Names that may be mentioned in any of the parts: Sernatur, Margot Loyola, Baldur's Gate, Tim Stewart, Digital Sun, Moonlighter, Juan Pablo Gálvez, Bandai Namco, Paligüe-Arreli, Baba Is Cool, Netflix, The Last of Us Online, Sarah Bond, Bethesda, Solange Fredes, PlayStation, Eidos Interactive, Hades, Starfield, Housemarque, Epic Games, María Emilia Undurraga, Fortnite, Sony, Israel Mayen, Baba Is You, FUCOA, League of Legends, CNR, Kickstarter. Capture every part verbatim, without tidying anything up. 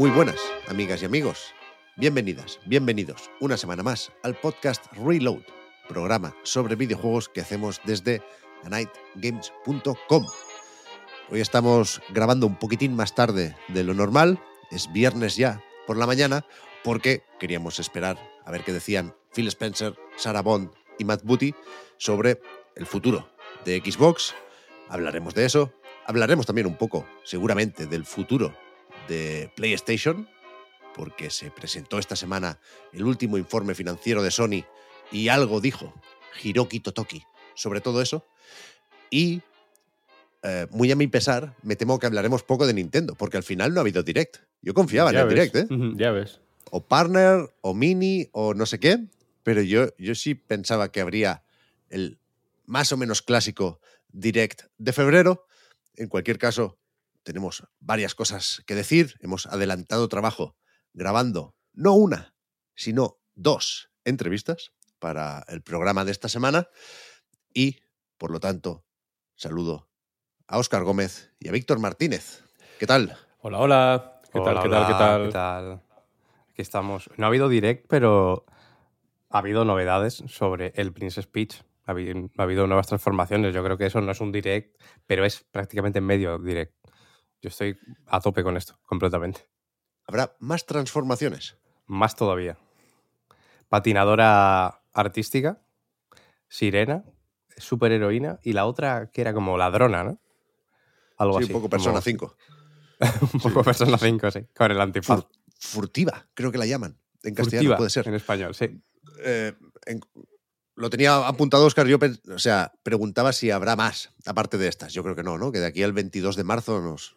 Muy buenas, amigas y amigos. Bienvenidas, bienvenidos una semana más al podcast Reload, programa sobre videojuegos que hacemos desde a night games punto com. Hoy estamos grabando un poquitín más tarde de lo normal, es viernes ya por la mañana, porque queríamos esperar a ver qué decían Phil Spencer, Sarah Bond y Matt Booty sobre el futuro de Xbox. Hablaremos de eso, hablaremos también un poco, seguramente, del futuro de PlayStation, porque se presentó esta semana el último informe financiero de Sony y algo dijo Hiroki Totoki sobre todo eso. Y, eh, muy a mi pesar, me temo que hablaremos poco de Nintendo, porque al final no ha habido Direct. Yo confiaba ya en el ves. Direct, ¿eh? Uh-huh, ya ves. O Partner, o Mini, o no sé qué, pero yo, yo sí pensaba que habría el más o menos clásico Direct de febrero. En cualquier caso, tenemos varias cosas que decir. Hemos adelantado trabajo grabando no una, sino dos entrevistas para el programa de esta semana y, por lo tanto, saludo a Óscar Gómez y a Víctor Martínez. ¿Qué tal? Hola, hola. ¿Qué hola, tal, hola, qué tal, qué tal? ¿Qué tal? Aquí estamos. No ha habido direct, pero ha habido novedades sobre el Princess Peach. Ha habido, ha habido nuevas transformaciones. Yo creo que eso no es un direct, pero es prácticamente medio direct. Yo estoy a tope con esto, completamente. ¿Habrá más transformaciones? Más todavía. Patinadora artística, sirena, superheroína y la otra que era como ladrona, ¿no? Algo sí, así. Un poco Persona como... cinco. Un poco sí. Persona cinco, sí, con el antifaz. Fur- furtiva, creo que la llaman. En castellano furtiva, puede ser. En español, sí. Eh, en... Lo tenía apuntado, Óscar, yo pens- o sea, preguntaba si habrá más, aparte de estas. Yo creo que no, ¿no? Que de aquí al veintidós de marzo nos... nos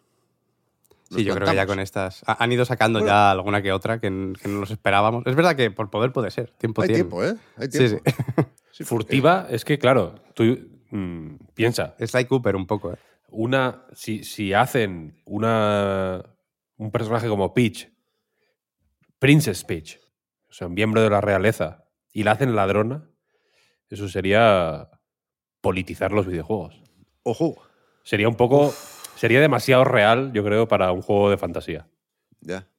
sí, yo plantamos. Creo que ya con estas... Han ido sacando bueno, ya alguna que otra que, que no nos esperábamos. Es verdad que por poder puede ser. Tiempo hay tiene. tiempo, ¿eh? Hay tiempo. Sí, sí. Sí, furtiva es que, claro, tú mm, piensa. Es Sly Cooper un poco, ¿eh? Una, si, si hacen una un personaje como Peach, Princess Peach, o sea, miembro de la realeza, y la hacen ladrona... Eso sería politizar los videojuegos. ¡Ojo! Sería un poco... Uf. Sería demasiado real, yo creo, para un juego de fantasía. Ya,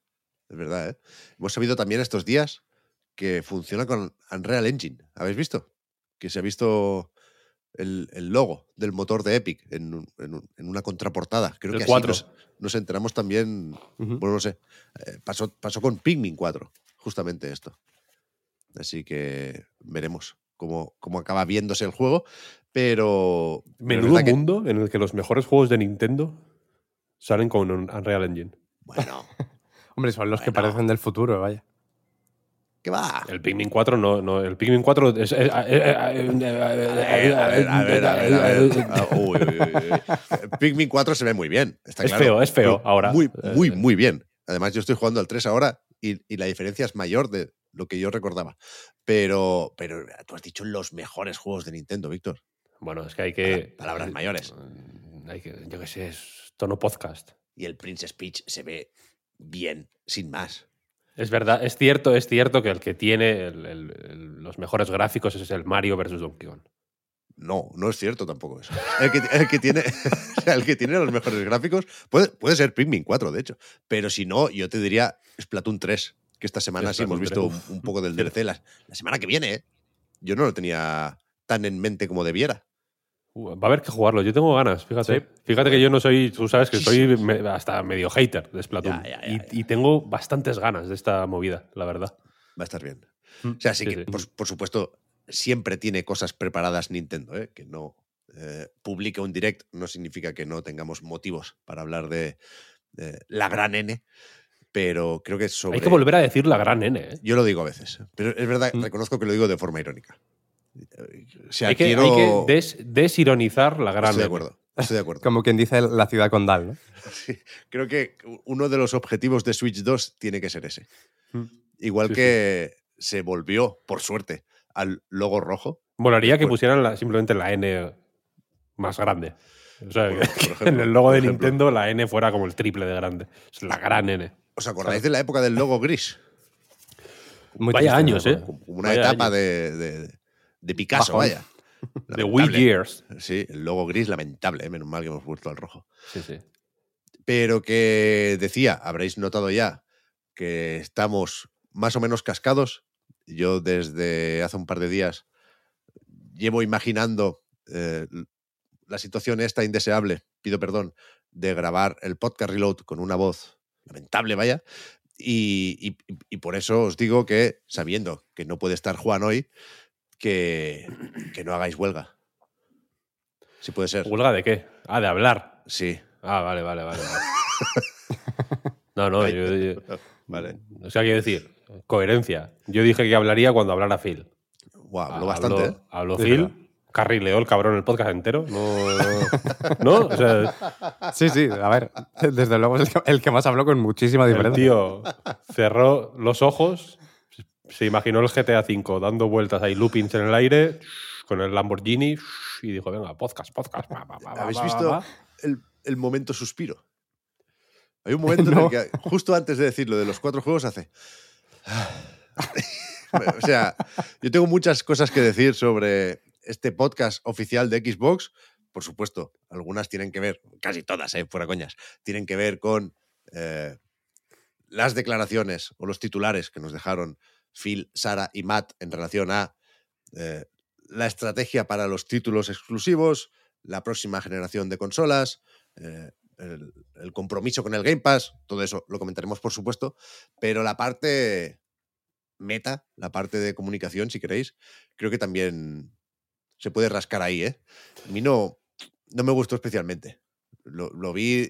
es verdad, ¿eh? Hemos sabido también estos días que funciona con Unreal Engine. ¿Habéis visto? Que se ha visto el, el logo del motor de Epic en, un, en, un, en una contraportada. Creo el que cuatro. Así nos, nos enteramos también... Uh-huh. Bueno, no sé. Eh, pasó, pasó con Pikmin cuatro, justamente esto. Así que veremos Como, como acaba viéndose el juego, pero... Menudo pero mundo que... en el que los mejores juegos de Nintendo salen con un Unreal Engine. Bueno. Hombre, son los bueno. que parecen del futuro, vaya. ¿Qué va? El Pikmin cuatro no, no el Pikmin cuatro es... es, es, es a ver, a ver, a ver, a ver. Uy, uy, uy. El Pikmin cuatro se ve muy bien, está claro. Es feo, es feo ahora. Muy, muy, muy bien. Además, yo estoy jugando al tres ahora y, y la diferencia es mayor de... lo que yo recordaba. Pero, pero tú has dicho los mejores juegos de Nintendo, Víctor. Bueno, es que hay que... Palabras hay, mayores. Hay que, yo qué sé, es tono podcast. Y el Princess Peach se ve bien, sin más. Es verdad, es cierto, es cierto que el que tiene el, el, el, los mejores gráficos es el Mario versus Donkey Kong. No, no es cierto tampoco eso. El que, el que, tiene, el que tiene los mejores gráficos puede, puede ser Pikmin cuatro, de hecho. Pero si no, yo te diría Splatoon tres. Que esta semana sí hemos visto un, un poco del D L C. La, la semana que viene, ¿eh? Yo no lo tenía tan en mente como debiera. Uh, va a haber que jugarlo. Yo tengo ganas, fíjate. Sí. Fíjate que yo no soy... Tú sabes que sí, soy sí. Me, hasta medio hater de Splatoon. Ya, ya, ya, y, ya. y tengo bastantes ganas de esta movida, la verdad. Va a estar bien. Mm. O sea, sí, sí que, sí. Por, por supuesto, siempre tiene cosas preparadas Nintendo, ¿eh? Que no eh, publique un direct no significa que no tengamos motivos para hablar de, de la gran N. Pero creo que sobre... Hay que volver a decir la gran N, ¿eh? Yo lo digo a veces. Pero es verdad, mm. reconozco que lo digo de forma irónica. O sea, hay que, quiero... hay que des, desironizar la gran... Estoy de acuerdo. Estoy de acuerdo. Como quien dice la ciudad condal, ¿no? Sí, creo que uno de los objetivos de Switch dos tiene que ser ese. Mm. Igual sí, que sí. Se volvió, por suerte, al logo rojo. Volaría que pusieran la, simplemente la N más grande. O sea, bueno, que ejemplo, en el logo de Nintendo la N fuera como el triple de grande. Es la gran N. ¿Os acordáis ¿sabes? de la época del logo gris? Muy vaya años, ¿eh? Una vaya etapa de, de, de Picasso, Bajo. vaya. De Wii Years. Sí, el logo gris lamentable, ¿eh? Menos mal que hemos vuelto al rojo. Sí, sí. Pero que decía, habréis notado ya que estamos más o menos cascados. Yo desde hace un par de días llevo imaginando eh, la situación esta indeseable, pido perdón, de grabar el podcast Reload con una voz lamentable, vaya. Y, y, y por eso os digo que, sabiendo que no puede estar Juan hoy, que, que no hagáis huelga. Si puede ser. ¿Huelga de qué? Ah, de hablar. Sí. Ah, vale, vale, vale. vale. No, no, yo, yo, yo... Vale. O sea, quiero decir, coherencia. Yo dije que hablaría cuando hablara Phil. Wow, habló bastante, ¿eh? Habló Phil, carrileó el cabrón el podcast entero. No, no, ¿no? O sea, sí, sí, a ver, desde luego es el que más habló con muchísima diferencia. El tío cerró los ojos, se imaginó el G T A cinco dando vueltas ahí, loopings en el aire, con el Lamborghini, y dijo, venga, podcast, podcast. Va, va, va, ¿habéis va, visto va, va? El, el momento suspiro? Hay un momento no. en el que, justo antes de decirlo de los cuatro juegos, hace... O sea, yo tengo muchas cosas que decir sobre este podcast oficial de Xbox. Por supuesto, algunas tienen que ver, casi todas, eh, fuera coñas, tienen que ver con eh, las declaraciones o los titulares que nos dejaron Phil, Sara y Matt en relación a eh, la estrategia para los títulos exclusivos, la próxima generación de consolas, eh, el, el compromiso con el Game Pass. Todo eso lo comentaremos, por supuesto, pero la parte... meta, la parte de comunicación, si queréis, creo que también se puede rascar ahí, ¿eh? A mí no, no me gustó especialmente. Lo, lo vi...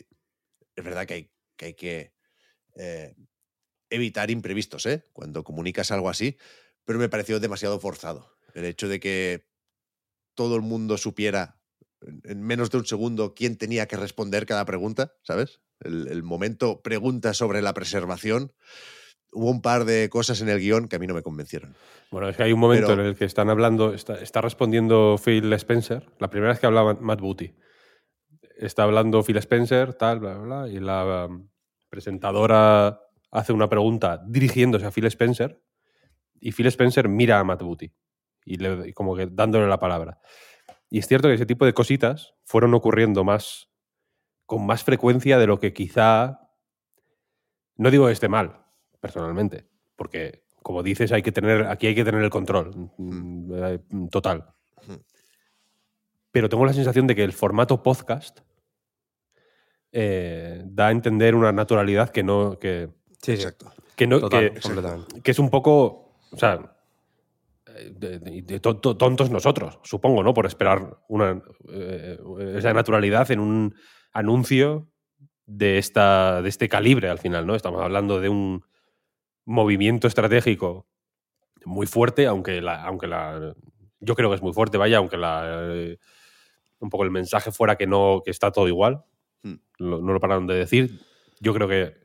Es verdad que hay que, hay que eh, evitar imprevistos, ¿eh? Cuando comunicas algo así, pero me pareció demasiado forzado. El hecho de que todo el mundo supiera en menos de un segundo quién tenía que responder cada pregunta, ¿sabes? El, el momento pregunta sobre la preservación... Hubo un par de cosas en el guión que a mí no me convencieron. Bueno, es que hay un momento Pero... en el que están hablando, está, está respondiendo Phil Spencer. La primera vez que hablaba Matt Booty. Está hablando Phil Spencer, tal, bla, bla, bla, y la presentadora hace una pregunta dirigiéndose a Phil Spencer y Phil Spencer mira a Matt Booty y le, como que dándole la palabra. Y es cierto que ese tipo de cositas fueron ocurriendo más con más frecuencia de lo que quizá... No digo que esté mal, personalmente, porque como dices, hay que tener, aquí hay que tener el control mm. total. Mm. Pero tengo la sensación de que el formato podcast eh, da a entender una naturalidad que no... Que, sí, exacto. Que, no, Total, que, que es un poco... O sea, de, de, de tontos nosotros, supongo, ¿no? Por esperar una, eh, esa naturalidad en un anuncio de, esta, de este calibre al final, ¿no? Estamos hablando de un... movimiento estratégico muy fuerte, aunque la, aunque la yo creo que es muy fuerte, vaya, aunque la eh, un poco el mensaje fuera que no, que está todo igual. Mm. Lo, no lo pararon de decir. Yo creo que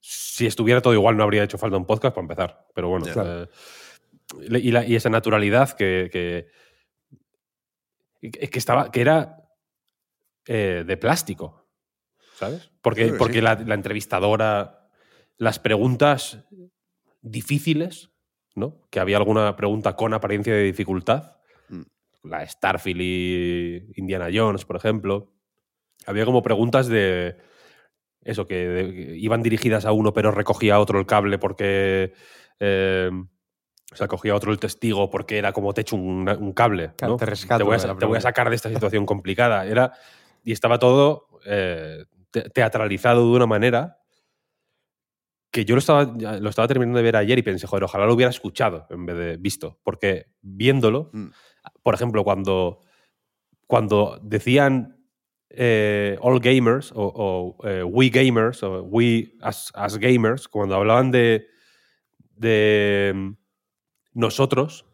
si estuviera todo igual no habría hecho falta un podcast para empezar, pero bueno. Yeah. Eh, y, la, y esa naturalidad que que, que estaba que era eh, de plástico, ¿sabes? Porque, sí, porque sí. La, la entrevistadora... Las preguntas difíciles, ¿no? Que había alguna pregunta con apariencia de dificultad. Mm. La Starfield y Indiana Jones, por ejemplo. Había como preguntas de... Eso, que, de, que iban dirigidas a uno pero recogía a otro el cable porque... Eh, o sea, cogía a otro el testigo porque era como te echo un, un cable, ¿no? Te rescato. Te voy a, te voy a sacar de esta situación complicada. Era, y estaba todo eh, te, teatralizado de una manera... que yo lo estaba, lo estaba terminando de ver ayer y pensé, joder, ojalá lo hubiera escuchado en vez de visto. Porque viéndolo, mm. por ejemplo, cuando, cuando decían eh, all gamers o, o eh, we gamers o we as, as gamers, cuando hablaban de, de nosotros,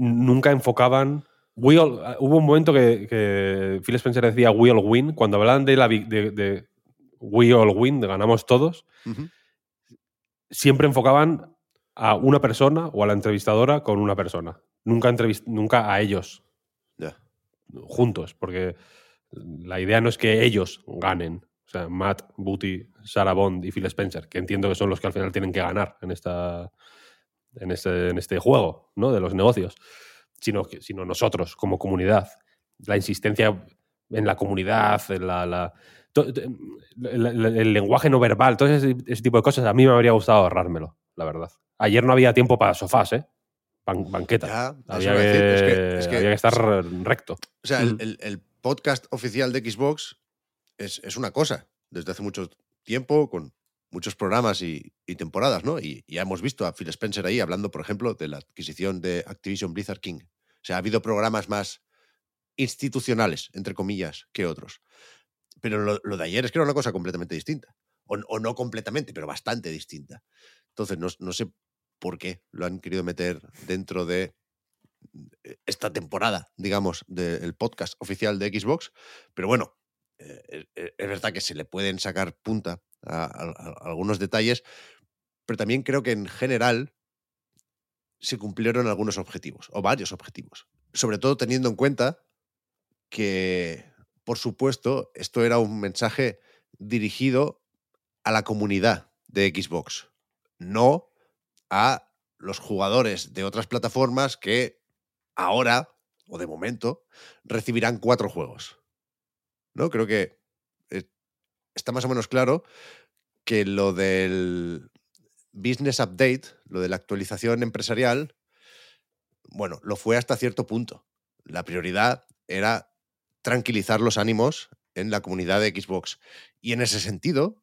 nunca enfocaban. We all, hubo un momento que, que Phil Spencer decía we all win. Cuando hablaban de, la, de, de we all win, de ganamos todos, uh-huh. siempre enfocaban a una persona o a la entrevistadora con una persona. Nunca, entrevist, nunca a ellos. Yeah. Juntos, porque la idea no es que ellos ganen. O sea, Matt Booty, Sarah Bond y Phil Spencer, que entiendo que son los que al final tienen que ganar en, esta, en, este, en este juego, ¿no? De los negocios. Sino, sino nosotros, como comunidad. La insistencia en la comunidad, en la, la, to, to, la, la, el lenguaje no verbal, todo ese, ese tipo de cosas, a mí me habría gustado ahorrármelo, la verdad. Ayer no había tiempo para sofás, ¿eh? Ban, banqueta. Ya, había, que, es que, es que, había que estar o sea, recto. O sea, el, el, el podcast oficial de Xbox es, es una cosa, desde hace mucho tiempo, con muchos programas y, y temporadas, ¿no? Y ya hemos visto a Phil Spencer ahí hablando, por ejemplo, de la adquisición de Activision Blizzard King. O sea, ha habido programas más institucionales, entre comillas, que otros. Pero lo, lo de ayer es que era una cosa completamente distinta. O, o no completamente, pero bastante distinta. Entonces, no, no sé por qué lo han querido meter dentro de esta temporada, digamos, del podcast oficial de Xbox. Pero bueno, eh, es verdad que se le pueden sacar punta A, a, a algunos detalles, pero también creo que en general se cumplieron algunos objetivos, o varios objetivos. Sobre todo teniendo en cuenta que, por supuesto, esto era un mensaje dirigido a la comunidad de Xbox, no a los jugadores de otras plataformas que ahora, o de momento, recibirán cuatro juegos. ¿No? Creo que está más o menos claro que lo del business update, lo de la actualización empresarial, bueno, lo fue hasta cierto punto. La prioridad era tranquilizar los ánimos en la comunidad de Xbox. Y en ese sentido,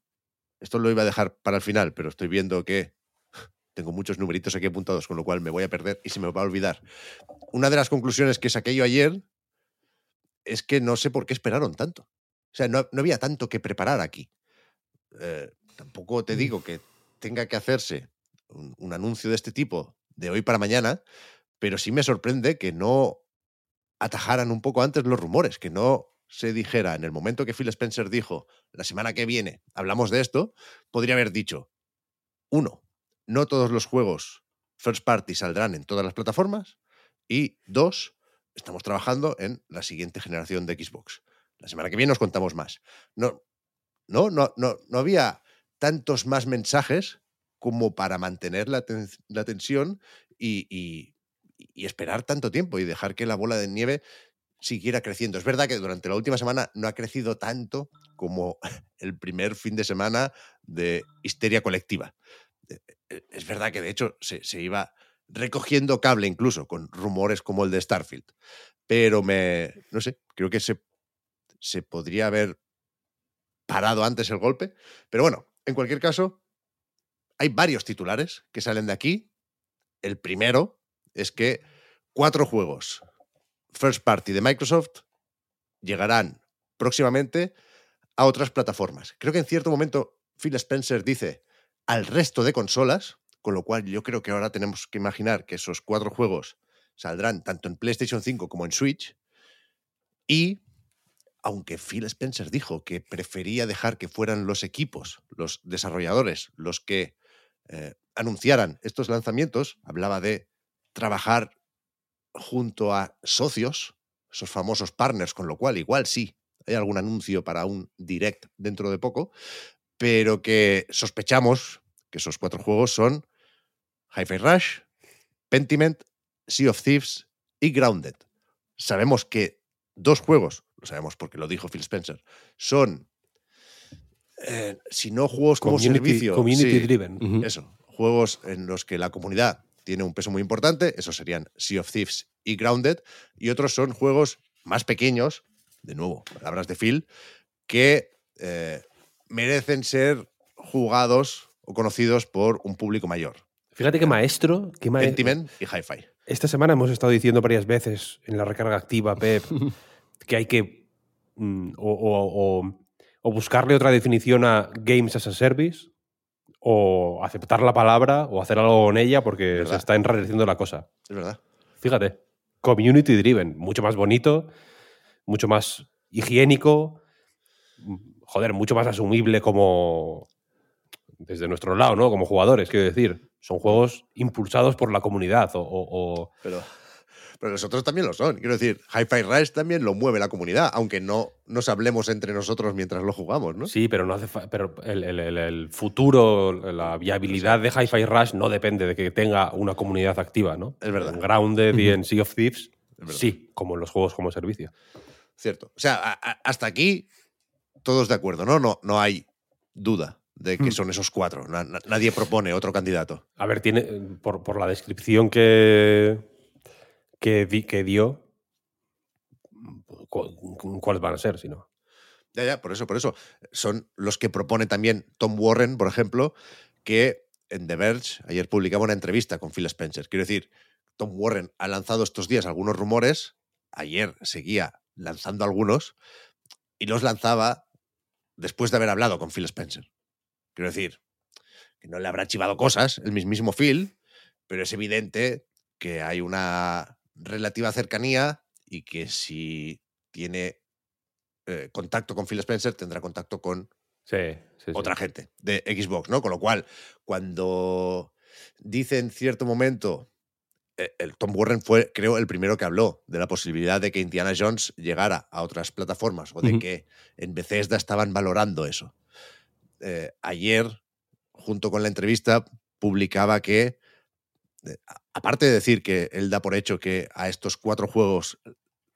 esto lo iba a dejar para el final, pero estoy viendo que tengo muchos numeritos aquí apuntados, con lo cual me voy a perder y se me va a olvidar. Una de las conclusiones que saqué yo ayer es que no sé por qué esperaron tanto. O sea, no, no había tanto que preparar aquí. Eh, tampoco te digo que tenga que hacerse un, un anuncio de este tipo de hoy para mañana, pero sí me sorprende que no atajaran un poco antes los rumores, que no se dijera en el momento que Phil Spencer dijo la semana que viene hablamos de esto, podría haber dicho, uno, no todos los juegos first party saldrán en todas las plataformas, y dos, estamos trabajando en la siguiente generación de Xbox. La semana que viene nos contamos más. No, no, no, no, no había tantos más mensajes como para mantener la, ten, la tensión y, y, y esperar tanto tiempo y dejar que la bola de nieve siguiera creciendo. Es verdad que durante la última semana no ha crecido tanto como el primer fin de semana de histeria colectiva. Es verdad que, de hecho, se, se iba recogiendo cable incluso con rumores como el de Starfield. Pero me, no sé, creo que se... se podría haber parado antes el golpe. Pero bueno, en cualquier caso, hay varios titulares que salen de aquí. El primero es que cuatro juegos first party de Microsoft llegarán próximamente a otras plataformas. Creo que en cierto momento Phil Spencer dice al resto de consolas, con lo cual yo creo que ahora tenemos que imaginar que esos cuatro juegos saldrán tanto en PlayStation cinco como en Switch. Y aunque Phil Spencer dijo que prefería dejar que fueran los equipos, los desarrolladores, los que eh, anunciaran estos lanzamientos, hablaba de trabajar junto a socios, esos famosos partners, con lo cual igual sí hay algún anuncio para un direct dentro de poco, pero que sospechamos que esos cuatro juegos son Hi-Fi Rush, Pentiment, Sea of Thieves y Grounded. Sabemos que dos juegos, lo sabemos porque lo dijo Phil Spencer, son, eh, si no juegos como community, servicio… Community sí, driven. Uh-huh. Eso, juegos en los que la comunidad tiene un peso muy importante, esos serían Sea of Thieves y Grounded, y otros son juegos más pequeños, de nuevo, palabras de Phil, que eh, merecen ser jugados o conocidos por un público mayor. Fíjate qué maestro… Qué maestro. Pentiment y Hi-Fi. Esta semana hemos estado diciendo varias veces en la recarga activa, Pep… que hay que mm, o, o, o, o buscarle otra definición a Games as a Service o aceptar la palabra o hacer algo con ella porque se está enrareciendo la cosa. Es verdad. Fíjate. community driven, mucho más bonito, mucho más higiénico, joder, mucho más asumible como desde nuestro lado, ¿no? Como jugadores, quiero decir. Son juegos impulsados por la comunidad o... o, o... Pero, pero nosotros también lo son. Quiero decir, Hi-Fi Rush también lo mueve la comunidad, aunque no nos hablemos entre nosotros mientras lo jugamos, ¿no? Sí, pero no hace fa- pero el, el, el futuro, la viabilidad de Hi-Fi Rush no depende de que tenga una comunidad activa, ¿no? Es verdad. En Grounded uh-huh. y en Sea of Thieves, sí, como en los juegos como servicio. Cierto. O sea, a, a, hasta aquí todos de acuerdo, ¿no? No, no hay duda de que son esos cuatro. Nadie propone otro candidato. A ver, tiene por, por la descripción que, que, di, que dio, ¿cuáles van a ser, si no? Ya, ya, por eso, por eso. Son los que propone también Tom Warren, por ejemplo, que en The Verge ayer publicaba una entrevista con Phil Spencer. Quiero decir, Tom Warren ha lanzado estos días algunos rumores, ayer seguía lanzando algunos, y los lanzaba después de haber hablado con Phil Spencer. Quiero decir, que no le habrá chivado cosas el mismísimo Phil, pero es evidente que hay una relativa cercanía y que si tiene eh, contacto con Phil Spencer, tendrá contacto con sí, sí, otra sí. gente de Xbox, ¿no? Con lo cual, cuando dice en cierto momento, eh, el Tom Warren fue, creo, el primero que habló de la posibilidad de que Indiana Jones llegara a otras plataformas o de uh-huh. que en Bethesda estaban valorando eso. Eh, ayer, junto con la entrevista, publicaba que, eh, aparte de decir que él da por hecho que a estos cuatro juegos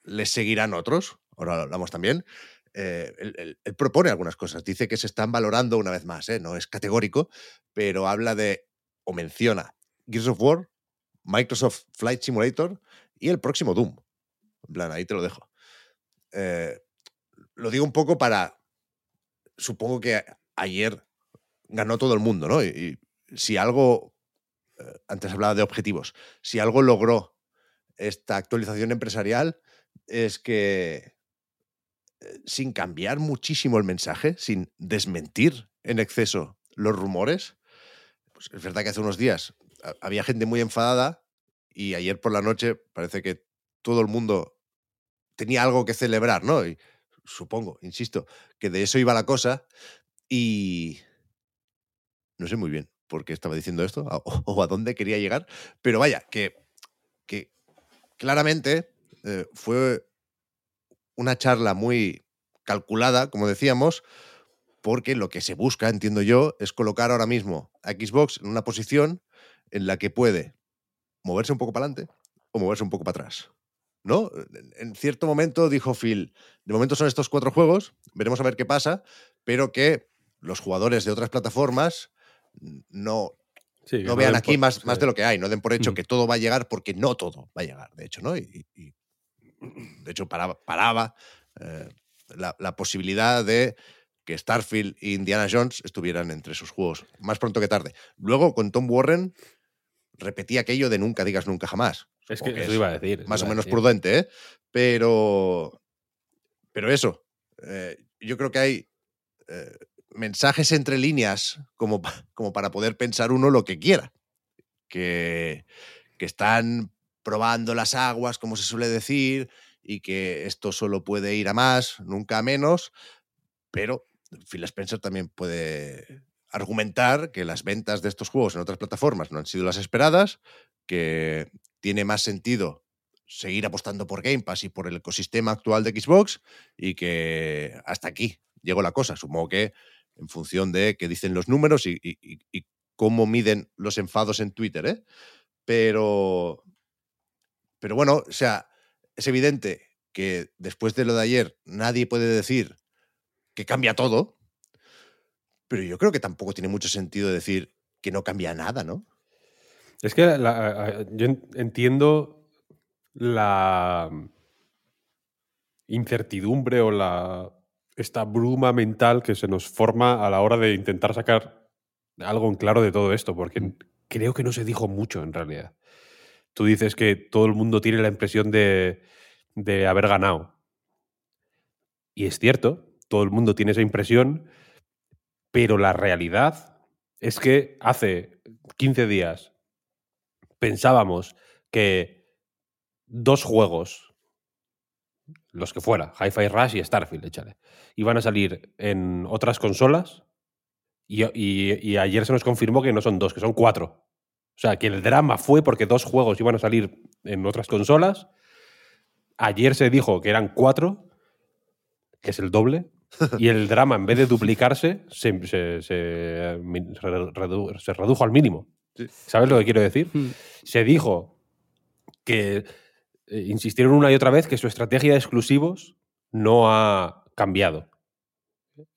les seguirán otros, ahora lo hablamos también, eh, él, él, él propone algunas cosas. Dice que se están valorando una vez más, ¿eh? No es categórico, pero habla de, o menciona, Gears of War, Microsoft Flight Simulator y el próximo Doom. En plan, ahí te lo dejo. Eh, lo digo un poco para... Supongo que... Ayer ganó todo el mundo, ¿no? Y, y si algo, eh, antes hablaba de objetivos, si algo logró esta actualización empresarial es que eh, sin cambiar muchísimo el mensaje, sin desmentir en exceso los rumores, pues es verdad que hace unos días a, había gente muy enfadada y ayer por la noche parece que todo el mundo tenía algo que celebrar, ¿no? Y supongo, insisto, que de eso iba la cosa. Y no sé muy bien por qué estaba diciendo esto o a dónde quería llegar, pero vaya, que, que claramente eh, fue una charla muy calculada, como decíamos, porque lo que se busca, entiendo yo, es colocar ahora mismo a Xbox en una posición en la que puede moverse un poco para adelante o moverse un poco para atrás, ¿no? En cierto momento dijo Phil, de momento son estos cuatro juegos, veremos a ver qué pasa, pero que los jugadores de otras plataformas no, sí, no, no vean aquí por, más, sí. más de lo que hay, no den por hecho mm. que todo va a llegar, porque no todo va a llegar, de hecho, ¿no? Y, y de hecho, paraba, paraba eh, la, la posibilidad de que Starfield e Indiana Jones estuvieran entre sus juegos, más pronto que tarde. Luego, con Tom Warren, repetía aquello de nunca digas nunca jamás. Es que, que eso iba a decir. Más o menos decir. prudente, ¿eh? Pero, pero eso, eh, yo creo que hay... Eh, mensajes entre líneas como, como para poder pensar uno lo que quiera. Que, que están probando las aguas, como se suele decir, y que esto solo puede ir a más, nunca a menos, pero Phil Spencer también puede argumentar que las ventas de estos juegos en otras plataformas no han sido las esperadas, que tiene más sentido seguir apostando por Game Pass y por el ecosistema actual de Xbox y que hasta aquí llegó la cosa. Supongo que en función de qué dicen los números y, y, y cómo miden los enfados en Twitter, ¿eh? Pero, pero bueno, o sea, es evidente que después de lo de ayer nadie puede decir que cambia todo, pero yo creo que tampoco tiene mucho sentido decir que no cambia nada, ¿no? Es que la, yo entiendo la incertidumbre o la... esta bruma mental que se nos forma a la hora de intentar sacar algo en claro de todo esto, porque creo que no se dijo mucho en realidad. Tú dices que todo el mundo tiene la impresión de, de haber ganado. Y es cierto, todo el mundo tiene esa impresión, pero la realidad es que hace quince días pensábamos que dos juegos, los que fuera, Hi-Fi Rush y Starfield, échale, iban a salir en otras consolas y, y, y ayer se nos confirmó que no son dos, que son cuatro. O sea, que el drama fue porque dos juegos iban a salir en otras consolas. Ayer se dijo que eran cuatro, que es el doble, y el drama, en vez de duplicarse, se, se, se, se, redu, se redujo al mínimo. Sí. ¿Sabes lo que quiero decir? Mm. Se dijo que eh, insistieron una y otra vez que su estrategia de exclusivos no ha cambiado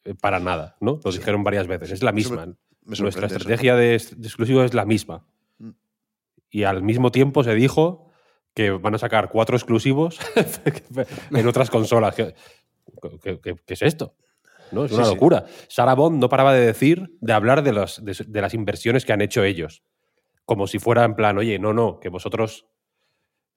eh, para nada, ¿no? Lo sí. dijeron varias veces. Es la misma. Me, me Nuestra estrategia de, de exclusivos es la misma. Mm. Y al mismo tiempo se dijo que van a sacar cuatro exclusivos en otras consolas. Que, ¿Qué, qué, ¿Qué es esto? ¿No? Es una sí, locura. Sí. Sarah Bond no paraba de decir, de hablar de las, de, de las inversiones que han hecho ellos. Como si fuera en plan, oye, no, no, que vosotros,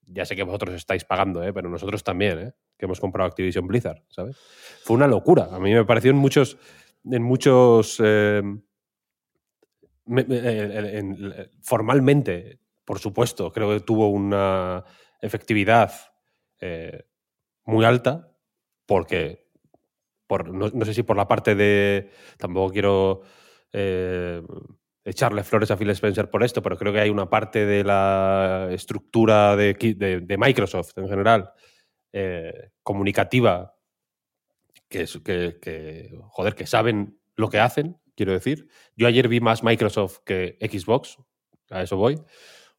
ya sé que vosotros estáis pagando, ¿eh? Pero nosotros también, ¿eh? Que hemos comprado Activision Blizzard, ¿sabes? Fue una locura. A mí me pareció en muchos... En muchos eh, me, me, en, en, formalmente, por supuesto, creo que tuvo una efectividad eh, muy alta. Porque, por, no, no sé si por la parte de... Tampoco quiero eh, echarle flores a Phil Spencer por esto, pero creo que hay una parte de la estructura de, de, de Microsoft en general, eh, comunicativa, que, que, que, joder, que saben lo que hacen, quiero decir. Yo ayer vi más Microsoft que Xbox, a eso voy.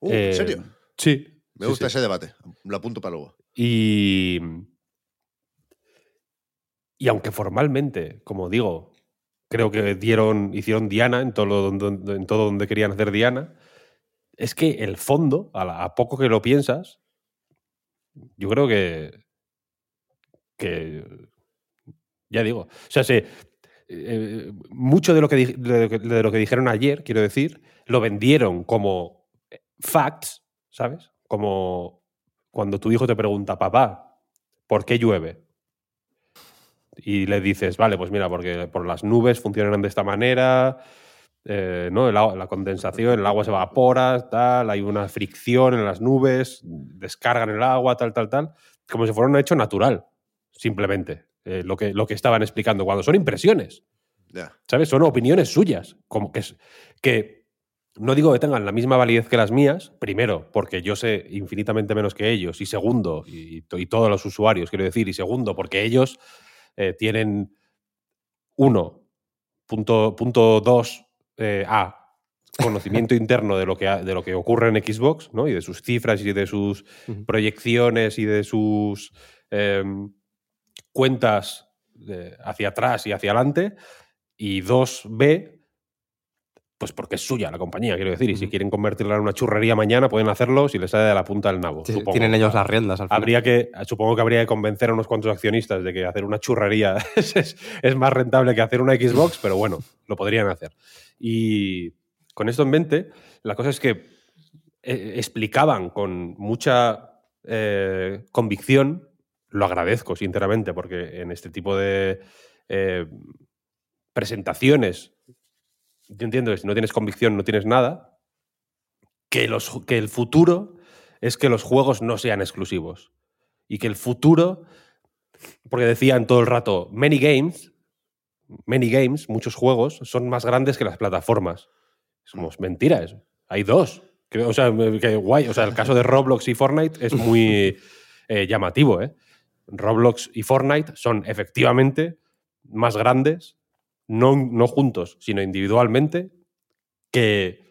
Uh, eh, ¿En serio? Sí. Me sí, gusta sí. ese debate, lo apunto para luego. Y... Y aunque formalmente, como digo, creo que dieron, hicieron Diana en todo, lo, en todo donde querían hacer Diana, es que el fondo, a, la, a poco que lo piensas, yo creo que... que ya digo. O sea, se, eh, mucho de lo, que di, de, lo que, de lo que dijeron ayer, quiero decir, lo vendieron como facts, ¿sabes? Como cuando tu hijo te pregunta, papá, ¿por qué llueve? Y le dices, vale, pues mira, porque por las nubes funcionan de esta manera, eh, ¿no? La, la condensación, el agua se evapora, tal, hay una fricción en las nubes, descargan el agua, tal, tal, tal. Como si fuera un hecho natural, simplemente, eh, lo, que, lo que estaban explicando. Cuando son impresiones, yeah. ¿sabes? Son opiniones suyas. Como que, que no digo que tengan la misma validez que las mías, primero, porque yo sé infinitamente menos que ellos, y segundo, y, y todos los usuarios, quiero decir, y segundo, porque ellos... Eh, tienen uno punto dos eh, A, conocimiento interno de lo, que ha, de lo que ocurre en Xbox, ¿no? Y de sus cifras y de sus uh-huh. proyecciones y de sus eh, cuentas eh, hacia atrás y hacia adelante. Y dos B, pues porque es suya la compañía, quiero decir. Uh-huh. Y si quieren convertirla en una churrería mañana, pueden hacerlo si les sale de la punta del nabo. Sí, supongo. Tienen ellos las riendas al final. Habría que, supongo que habría que convencer a unos cuantos accionistas de que hacer una churrería es, es, es más rentable que hacer una Xbox, pero bueno, lo podrían hacer. Y con esto en mente, la cosa es que eh, explicaban con mucha eh, convicción, lo agradezco sinceramente, porque en este tipo de eh, presentaciones... Yo entiendo que si no tienes convicción no tienes nada, que, los, que el futuro es que los juegos no sean exclusivos. Y que el futuro, porque decían todo el rato, many games, many games, muchos juegos, son más grandes que las plataformas. Es como, es mentira eso. Hay dos. O sea, que guay. O sea, el caso de Roblox y Fortnite es muy eh, llamativo, ¿eh? Roblox y Fortnite son efectivamente más grandes. No, no juntos, sino individualmente, que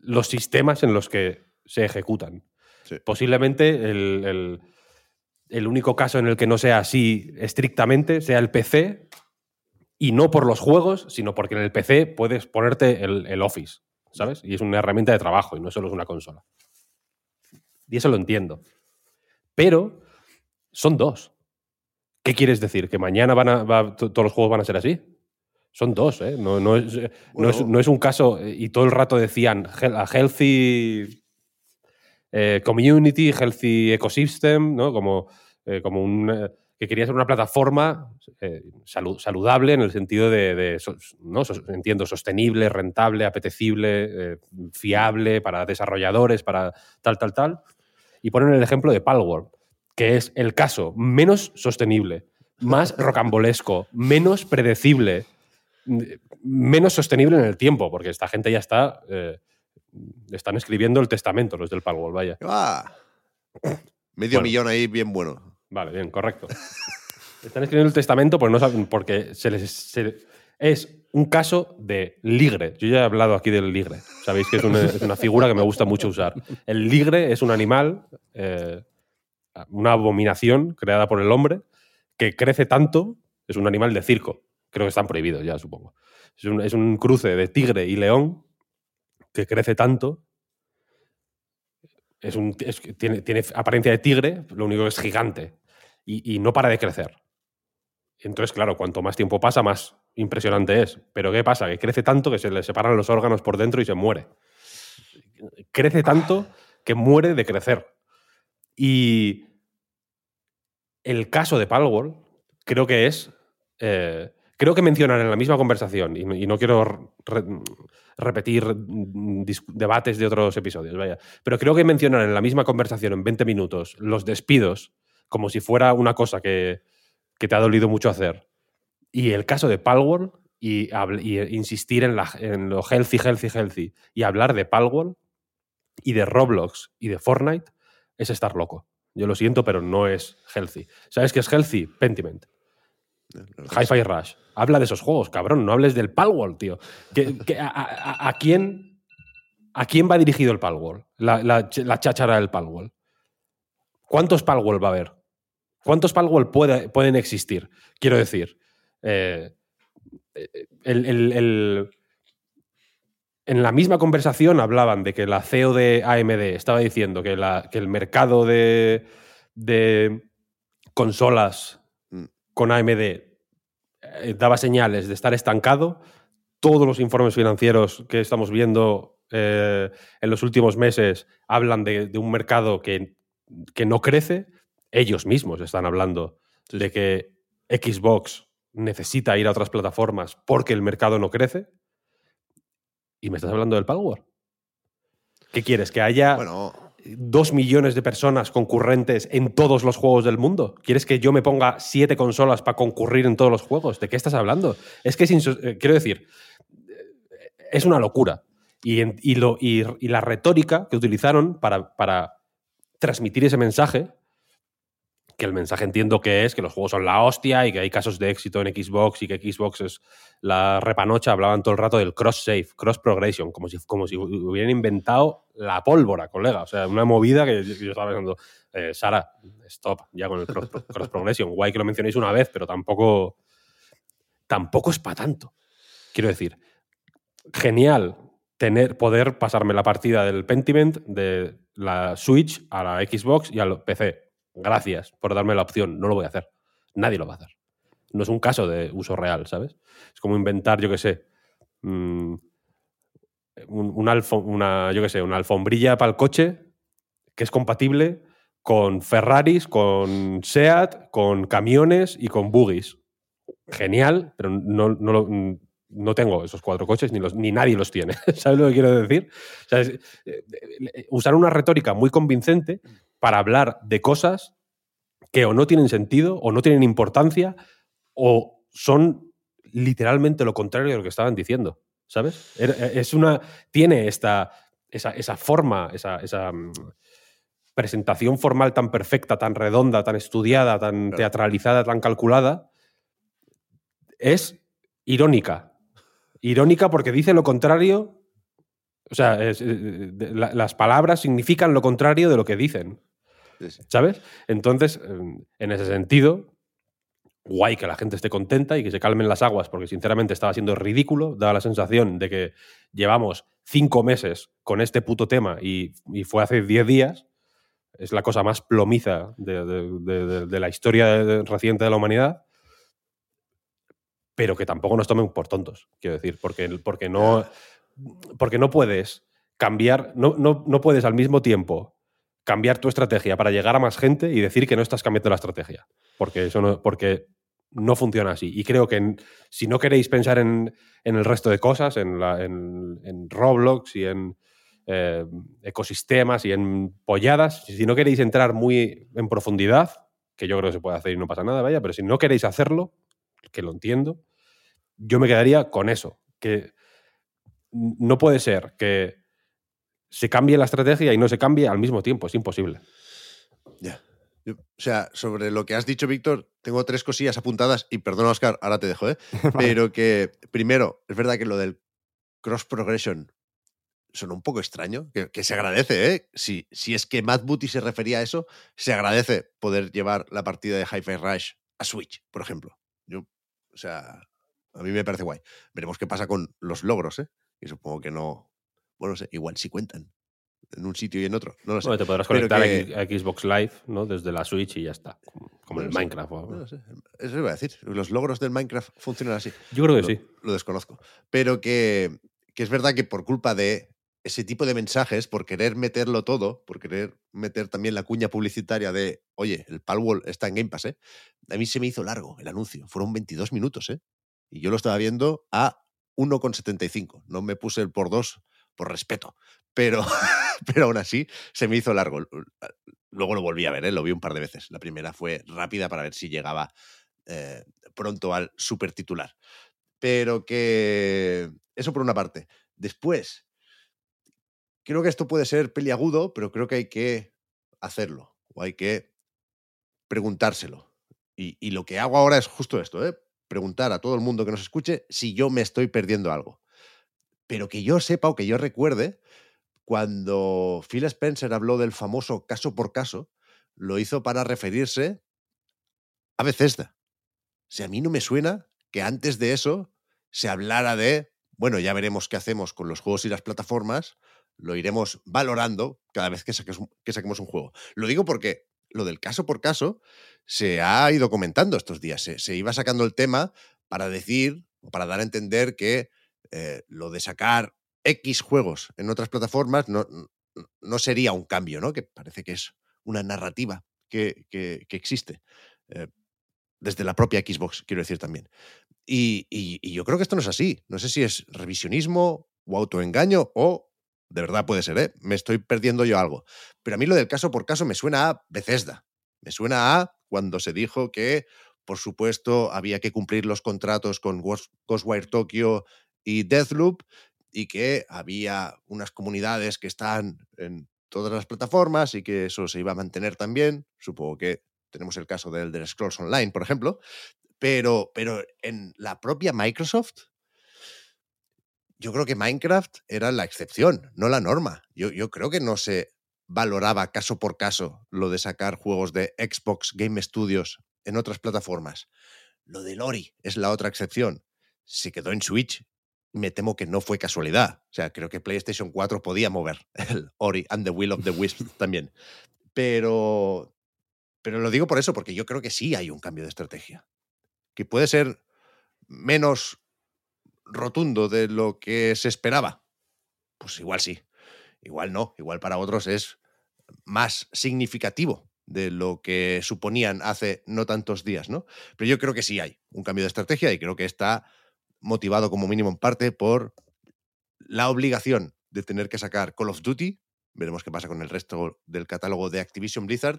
los sistemas en los que se ejecutan. Sí. Posiblemente el, el, el único caso en el que no sea así estrictamente sea el P C, y no por los juegos, sino porque en el P C puedes ponerte el, el Office, ¿sabes? Y es una herramienta de trabajo y no solo es una consola. Y eso lo entiendo. Pero son dos. ¿Qué quieres decir? ¿Que mañana van a, va, todos los juegos van a ser así? Son dos, ¿eh? No, no, es, bueno, no, es, no es un caso... Y todo el rato decían a healthy eh, community, healthy ecosystem, ¿no? Como, eh, como un... Que quería ser una plataforma eh, salud, saludable en el sentido de... de ¿no? Entiendo, sostenible, rentable, apetecible, eh, fiable para desarrolladores, para tal, tal, tal. Y ponen el ejemplo de Palworld, que es el caso menos sostenible, más rocambolesco, menos predecible, menos sostenible en el tiempo, porque esta gente ya está... Eh, están escribiendo el testamento los del Palworld, vaya. Ah, medio bueno. Millón ahí, bien bueno. Vale, bien, correcto. Están escribiendo el testamento porque, no saben, porque se les... Se, es un caso de ligre. Yo ya he hablado aquí del ligre. Sabéis que es una, es una figura que me gusta mucho usar. El ligre es un animal, eh, una abominación creada por el hombre, que crece tanto, es un animal de circo. Creo que están prohibidos ya, supongo. Es un, es un cruce de tigre y león que crece tanto. Es un, es, tiene, tiene apariencia de tigre, lo único que es gigante. Y, y no para de crecer. Entonces, claro, cuanto más tiempo pasa, más impresionante es. Pero ¿qué pasa? Que crece tanto que se le separan los órganos por dentro y se muere. Crece tanto que muere de crecer. Y el caso de Palworld creo que es... Eh, creo que mencionan en la misma conversación, y, y no quiero re, repetir dis, debates de otros episodios, vaya, pero creo que mencionan en la misma conversación en veinte minutos los despidos como si fuera una cosa que, que te ha dolido mucho hacer. Y el caso de Palworld y, y insistir en, la, en lo healthy, healthy, healthy y hablar de Palworld y de Roblox y de Fortnite es estar loco. Yo lo siento, pero no es healthy. ¿Sabes qué es healthy? Pentiment. Hi-Fi Rush. Habla de esos juegos, cabrón. No hables del Palworld, tío. ¿Qué, qué, a, a, a, quién, ¿A quién va dirigido el Palworld? La, la, la cháchara del Palworld. ¿Cuántos Palworld va a haber? ¿Cuántos Palworld puede, pueden existir? Quiero decir... Eh, el, el, el, en la misma conversación hablaban de que la C E O de A M D estaba diciendo que, la, que el mercado de, de consolas con A M D eh, daba señales de estar estancado. Todos los informes financieros que estamos viendo eh, en los últimos meses hablan de, de un mercado que, que no crece. Ellos mismos están hablando de que Xbox necesita ir a otras plataformas porque el mercado no crece. ¿Y me estás hablando del Palworld? ¿Qué quieres? ¿Que haya bueno, dos millones de personas concurrentes en todos los juegos del mundo? ¿Quieres que yo me ponga siete consolas para concurrir en todos los juegos? ¿De qué estás hablando? Es que es insos- quiero decir, es una locura. Y, en, y, lo, y, y la retórica que utilizaron para, para transmitir ese mensaje, que el mensaje entiendo que es que los juegos son la hostia y que hay casos de éxito en Xbox y que Xbox es la repanocha. Hablaban todo el rato del cross-save, cross-progression, como si, como si hubieran inventado la pólvora, colega. O sea, una movida que yo, yo estaba pensando, eh, Sara, stop ya con el cross-progression. Guay que lo mencionéis una vez, pero tampoco, tampoco es para tanto. Quiero decir, genial tener, poder pasarme la partida del Pentiment de la Switch a la Xbox y al P C. Gracias por darme la opción. No lo voy a hacer. Nadie lo va a hacer. No es un caso de uso real, ¿sabes? Es como inventar, yo qué sé, um, un, un alfom- una, yo qué sé, una alfombrilla para el coche que es compatible con Ferraris, con Seat, con camiones y con buggies. Genial, pero no, no, lo, no tengo esos cuatro coches, ni, los, ni nadie los tiene. ¿Sabes lo que quiero decir? O sea, es, usar una retórica muy convincente para hablar de cosas que o no tienen sentido, o no tienen importancia, o son literalmente lo contrario de lo que estaban diciendo, ¿sabes? Es una, tiene esta, esa, esa forma, esa, esa presentación formal tan perfecta, tan redonda, tan estudiada, tan claro, teatralizada, tan calculada. Es irónica. Irónica porque dice lo contrario. O sea, es, es, la, las palabras significan lo contrario de lo que dicen. Sí, sí. ¿Sabes? Entonces, en ese sentido, guay que la gente esté contenta y que se calmen las aguas, porque sinceramente estaba siendo ridículo. Daba la sensación de que llevamos cinco meses con este puto tema y, y fue hace diez días. Es la cosa más plomiza de, de, de, de, de la historia reciente de la humanidad. Pero que tampoco nos tomen por tontos, quiero decir, porque, porque no... Porque no puedes cambiar, no, no, no puedes al mismo tiempo cambiar tu estrategia para llegar a más gente y decir que no estás cambiando la estrategia. Porque eso no, porque no funciona así. Y creo que en, si no queréis pensar en, en el resto de cosas, en, la, en, en Roblox y en, eh, ecosistemas y en polladas. Si no queréis entrar muy en profundidad, que yo creo que se puede hacer y no pasa nada, vaya, pero si no queréis hacerlo, que lo entiendo, yo me quedaría con eso, que no puede ser que se cambie la estrategia y no se cambie al mismo tiempo, es imposible. Ya. Yeah. O sea, sobre lo que has dicho, Víctor, tengo tres cosillas apuntadas y perdona, Oscar, ahora te dejo, ¿eh? Pero que, primero, es verdad que lo del cross-progression suena un poco extraño, que, que se agradece, ¿eh? Si, si es que Matt Booty se refería a eso, se agradece poder llevar la partida de Hi-Fi Rush a Switch, por ejemplo. Yo, o sea, a mí me parece guay. Veremos qué pasa con los logros, ¿eh? Y supongo que no... Bueno, no sé, igual sí cuentan en un sitio y en otro. No lo sé. Bueno, te podrás conectar que... a Xbox Live, ¿no? Desde la Switch y ya está. Como, como no en el Minecraft. O... No sé. Eso iba a decir. Los logros del Minecraft funcionan así. Yo creo que lo, sí. Lo desconozco. Pero que, que es verdad que por culpa de ese tipo de mensajes, por querer meterlo todo, por querer meter también la cuña publicitaria de, oye, el Palworld está en Game Pass, ¿eh? A mí se me hizo largo el anuncio. Fueron veintidós minutos, ¿eh? Y yo lo estaba viendo a uno coma setenta y cinco. No me puse el por dos por respeto, pero, pero aún así se me hizo largo. Luego lo volví a ver, ¿eh? Lo vi un par de veces. La primera fue rápida para ver si llegaba eh, pronto al supertitular. Pero que... Eso por una parte. Después, creo que esto puede ser peliagudo, pero creo que hay que hacerlo, o hay que preguntárselo. Y, y lo que hago ahora es justo esto, ¿eh? Preguntar a todo el mundo que nos escuche si yo me estoy perdiendo algo. Pero que yo sepa o que yo recuerde, cuando Phil Spencer habló del famoso caso por caso, lo hizo para referirse a Bethesda. O sea, a mí no me suena que antes de eso se hablara de, bueno, ya veremos qué hacemos con los juegos y las plataformas, lo iremos valorando cada vez que saquemos un juego. Lo digo porque lo del caso por caso se ha ido comentando estos días. Se, se iba sacando el tema para decir, o para dar a entender que Eh, lo de sacar X juegos en otras plataformas no, no sería un cambio, ¿no? Que parece que es una narrativa que, que, que existe. Eh, desde la propia Xbox, quiero decir también. Y, y, y yo creo que esto no es así. No sé si es revisionismo o autoengaño o, de verdad puede ser, ¿eh? Me estoy perdiendo yo algo. Pero a mí lo del caso por caso me suena a Bethesda. Me suena a cuando se dijo que, por supuesto, había que cumplir los contratos con Ghostwire Tokyo y Deathloop, y que había unas comunidades que están en todas las plataformas y que eso se iba a mantener también. Supongo que tenemos el caso del Elder Scrolls Online, por ejemplo. Pero, pero en la propia Microsoft, yo creo que Minecraft era la excepción, no la norma. Yo, yo creo que no se valoraba caso por caso lo de sacar juegos de Xbox Game Studios en otras plataformas. Lo de Lori es la otra excepción. Se quedó en Switch. Me temo que no fue casualidad. O sea, creo que PlayStation cuatro podía mover el Ori and the Will of the Wisp también. Pero, pero lo digo por eso, porque yo creo que sí hay un cambio de estrategia. Que puede ser menos rotundo de lo que se esperaba. Pues igual sí. Igual no. Igual para otros es más significativo de lo que suponían hace no tantos días, ¿no? Pero yo creo que sí hay un cambio de estrategia y creo que está motivado como mínimo en parte por la obligación de tener que sacar Call of Duty, veremos qué pasa con el resto del catálogo de Activision Blizzard,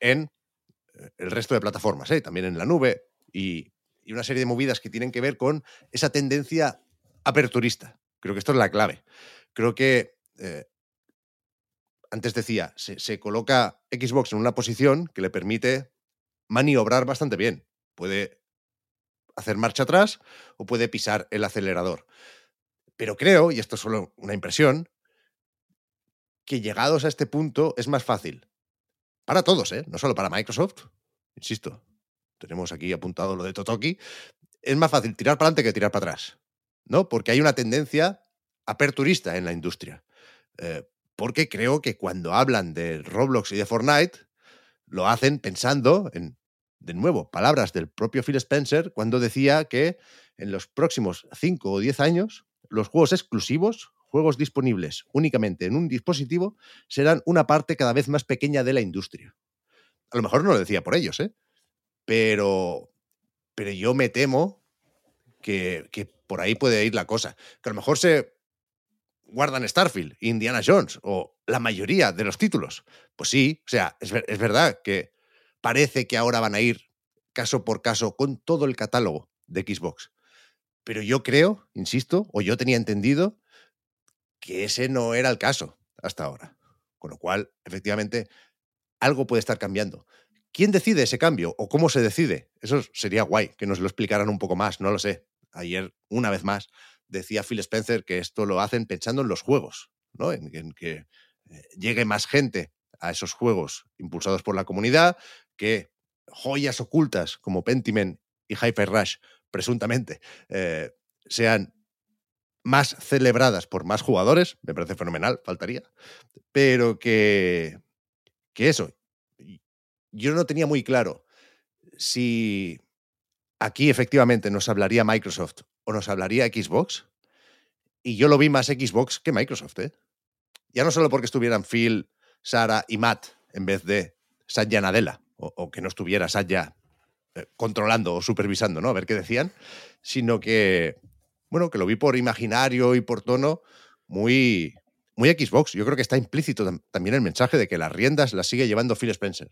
en el resto de plataformas, ¿eh? También en la nube, y, y una serie de movidas que tienen que ver con esa tendencia aperturista. Creo que esto es la clave. Creo que, eh, antes decía, se, se coloca Xbox en una posición que le permite maniobrar bastante bien. Puede hacer marcha atrás o puede pisar el acelerador. Pero creo, y esto es solo una impresión, que llegados a este punto es más fácil. Para todos, ¿eh? No solo para Microsoft. Insisto, tenemos aquí apuntado lo de Totoki. Es más fácil tirar para adelante que tirar para atrás, ¿no? Porque hay una tendencia aperturista en la industria. Eh, porque creo que cuando hablan de Roblox y de Fortnite, lo hacen pensando en, de nuevo, palabras del propio Phil Spencer cuando decía que en los próximos cinco o diez años los juegos exclusivos, juegos disponibles únicamente en un dispositivo, serán una parte cada vez más pequeña de la industria. A lo mejor no lo decía por ellos, ¿eh? Pero, pero yo me temo que, que por ahí puede ir la cosa. Que a lo mejor se guardan Starfield, Indiana Jones o la mayoría de los títulos. Pues sí, o sea, es, ver, es verdad que parece que ahora van a ir caso por caso con todo el catálogo de Xbox. Pero yo creo, insisto, o yo tenía entendido que ese no era el caso hasta ahora. Con lo cual, efectivamente, algo puede estar cambiando. ¿Quién decide ese cambio o cómo se decide? Eso sería guay, que nos lo explicaran un poco más, no lo sé. Ayer, una vez más, decía Phil Spencer que esto lo hacen pensando en los juegos, ¿no? En, en que llegue más gente a esos juegos impulsados por la comunidad, que joyas ocultas como Pentiment y Hi-Fi Rush, presuntamente, eh, sean más celebradas por más jugadores, me parece fenomenal, faltaría, pero que, que eso, yo no tenía muy claro si aquí efectivamente nos hablaría Microsoft o nos hablaría Xbox, y yo lo vi más Xbox que Microsoft, ¿eh? Ya no solo porque estuvieran Phil, Sara y Matt en vez de Satya Nadella, o, o que no estuviera Satya eh, controlando o supervisando, ¿no? A ver qué decían, sino que bueno, que lo vi por imaginario y por tono muy, muy Xbox. Yo creo que está implícito tam- también el mensaje de que las riendas las sigue llevando Phil Spencer,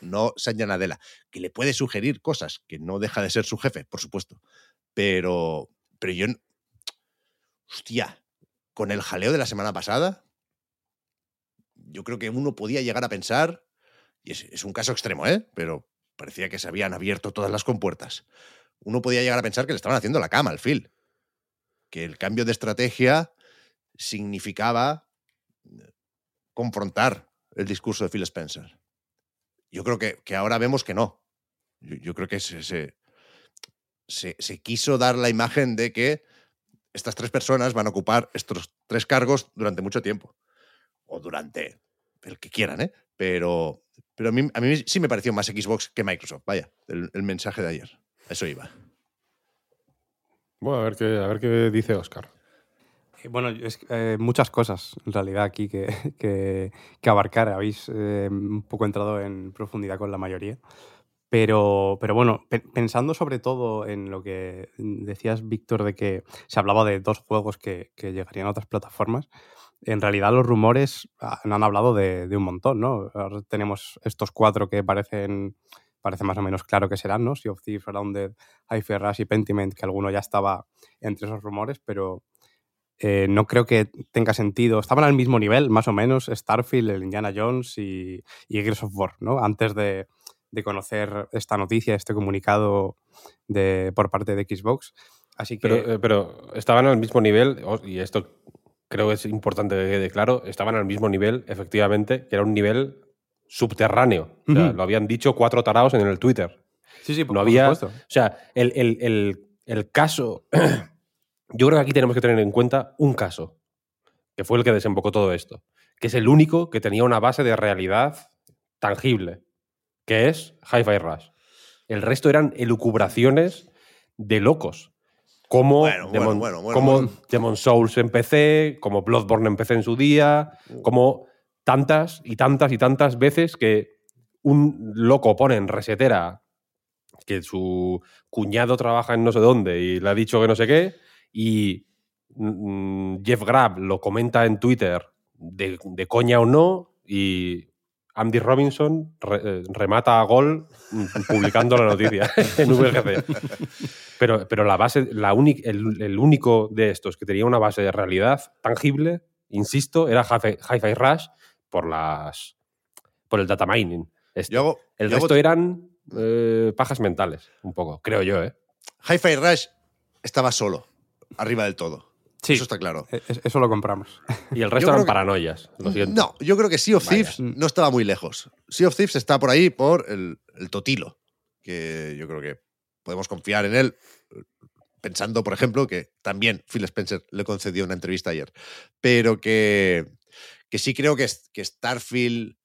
no Satya Nadella, que le puede sugerir cosas, que no deja de ser su jefe, por supuesto. Pero, pero yo... Hostia, con el jaleo de la semana pasada, yo creo que uno podía llegar a pensar, y es, es un caso extremo, ¿eh? Pero parecía que se habían abierto todas las compuertas. Uno podía llegar a pensar que le estaban haciendo la cama al Phil. Que el cambio de estrategia significaba confrontar el discurso de Phil Spencer. Yo creo que, que ahora vemos que no. Yo, yo creo que se, se, se, se quiso dar la imagen de que estas tres personas van a ocupar estos tres cargos durante mucho tiempo. O durante el que quieran, ¿eh? Pero, pero a mí, a mí sí me pareció más Xbox que Microsoft. Vaya, el, el mensaje de ayer. A eso iba. Bueno, a ver qué, a ver qué dice Óscar. Bueno, es, eh, muchas cosas en realidad aquí que, que, que abarcar. Habéis eh, un poco entrado en profundidad con la mayoría. Pero, pero bueno, pe- pensando sobre todo en lo que decías, Víctor, de que se hablaba de dos juegos que, que llegarían a otras plataformas, en realidad los rumores han, han hablado de, de un montón, ¿no? Ahora tenemos estos cuatro que parecen... parece más o menos claro que serán, ¿no? Sea of Thieves, Grounded, Hi-Fi Rush y Pentiment, que alguno ya estaba entre esos rumores, pero eh, no creo que tenga sentido. Estaban al mismo nivel, más o menos, Starfield, el Indiana Jones y, y Gears of War, ¿no? Antes de, de conocer esta noticia, este comunicado de, por parte de Xbox. Así que... Pero, eh, pero estaban al mismo nivel, y esto creo que es importante que quede claro, estaban al mismo nivel, efectivamente, que era un nivel... subterráneo. O sea, uh-huh. Lo habían dicho cuatro tarados en el Twitter. Sí, sí, por, no había, por supuesto. O sea, el, el, el, el caso... Yo creo que aquí tenemos que tener en cuenta un caso, que fue el que desembocó todo esto, que es el único que tenía una base de realidad tangible, que es Hi-Fi Rush. El resto eran elucubraciones de locos. Como, bueno, Demon, bueno, bueno, bueno, como bueno. Demon Souls en P C, como Bloodborne en P C en su día, como... tantas y tantas y tantas veces que un loco pone en resetera que su cuñado trabaja en no sé dónde y le ha dicho que no sé qué, y Jeff Grubb lo comenta en Twitter de, de coña o no, y Andy Robinson re, remata a gol publicando la noticia en V G C. Pero, pero la base, la uni, el, el único de estos que tenía una base de realidad tangible, insisto, era Hi-Fi Rush, por las por el data mining. Este. Yo hago, el yo resto hago... eran eh, pajas mentales, un poco, creo yo, ¿eh? Hi-Fi Rush estaba solo, arriba del todo. Sí. Eso está claro. Es, eso lo compramos. Y el resto eran que... paranoias, lo siento. No, yo creo que Sea of Thieves Vaya. no estaba muy lejos. Sea of Thieves está por ahí por el, el totilo, que yo creo que podemos confiar en él, pensando, por ejemplo, que también Phil Spencer le concedió una entrevista ayer. Pero que... que sí creo que, que Starfield,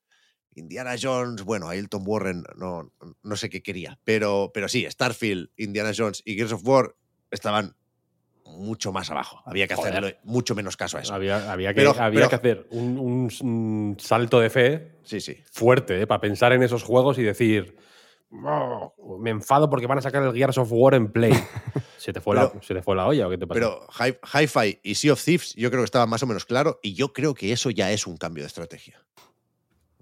Indiana Jones, bueno, a Ailton Warren no, no sé qué quería, pero, pero sí, Starfield, Indiana Jones y Gears of War estaban mucho más abajo. Había que Joder. hacerle mucho menos caso a eso. Había, había, que, pero, había pero, que hacer un, un, un salto de fe sí, sí. fuerte, ¿eh? Para pensar en esos juegos y decir, oh, me enfado porque van a sacar el Gears of War en Play. ¿Se te fue, pero, la, ¿se te fue la olla o qué te pasó? Pero Hi-Fi y Sea of Thieves yo creo que estaba más o menos claro y yo creo que eso ya es un cambio de estrategia.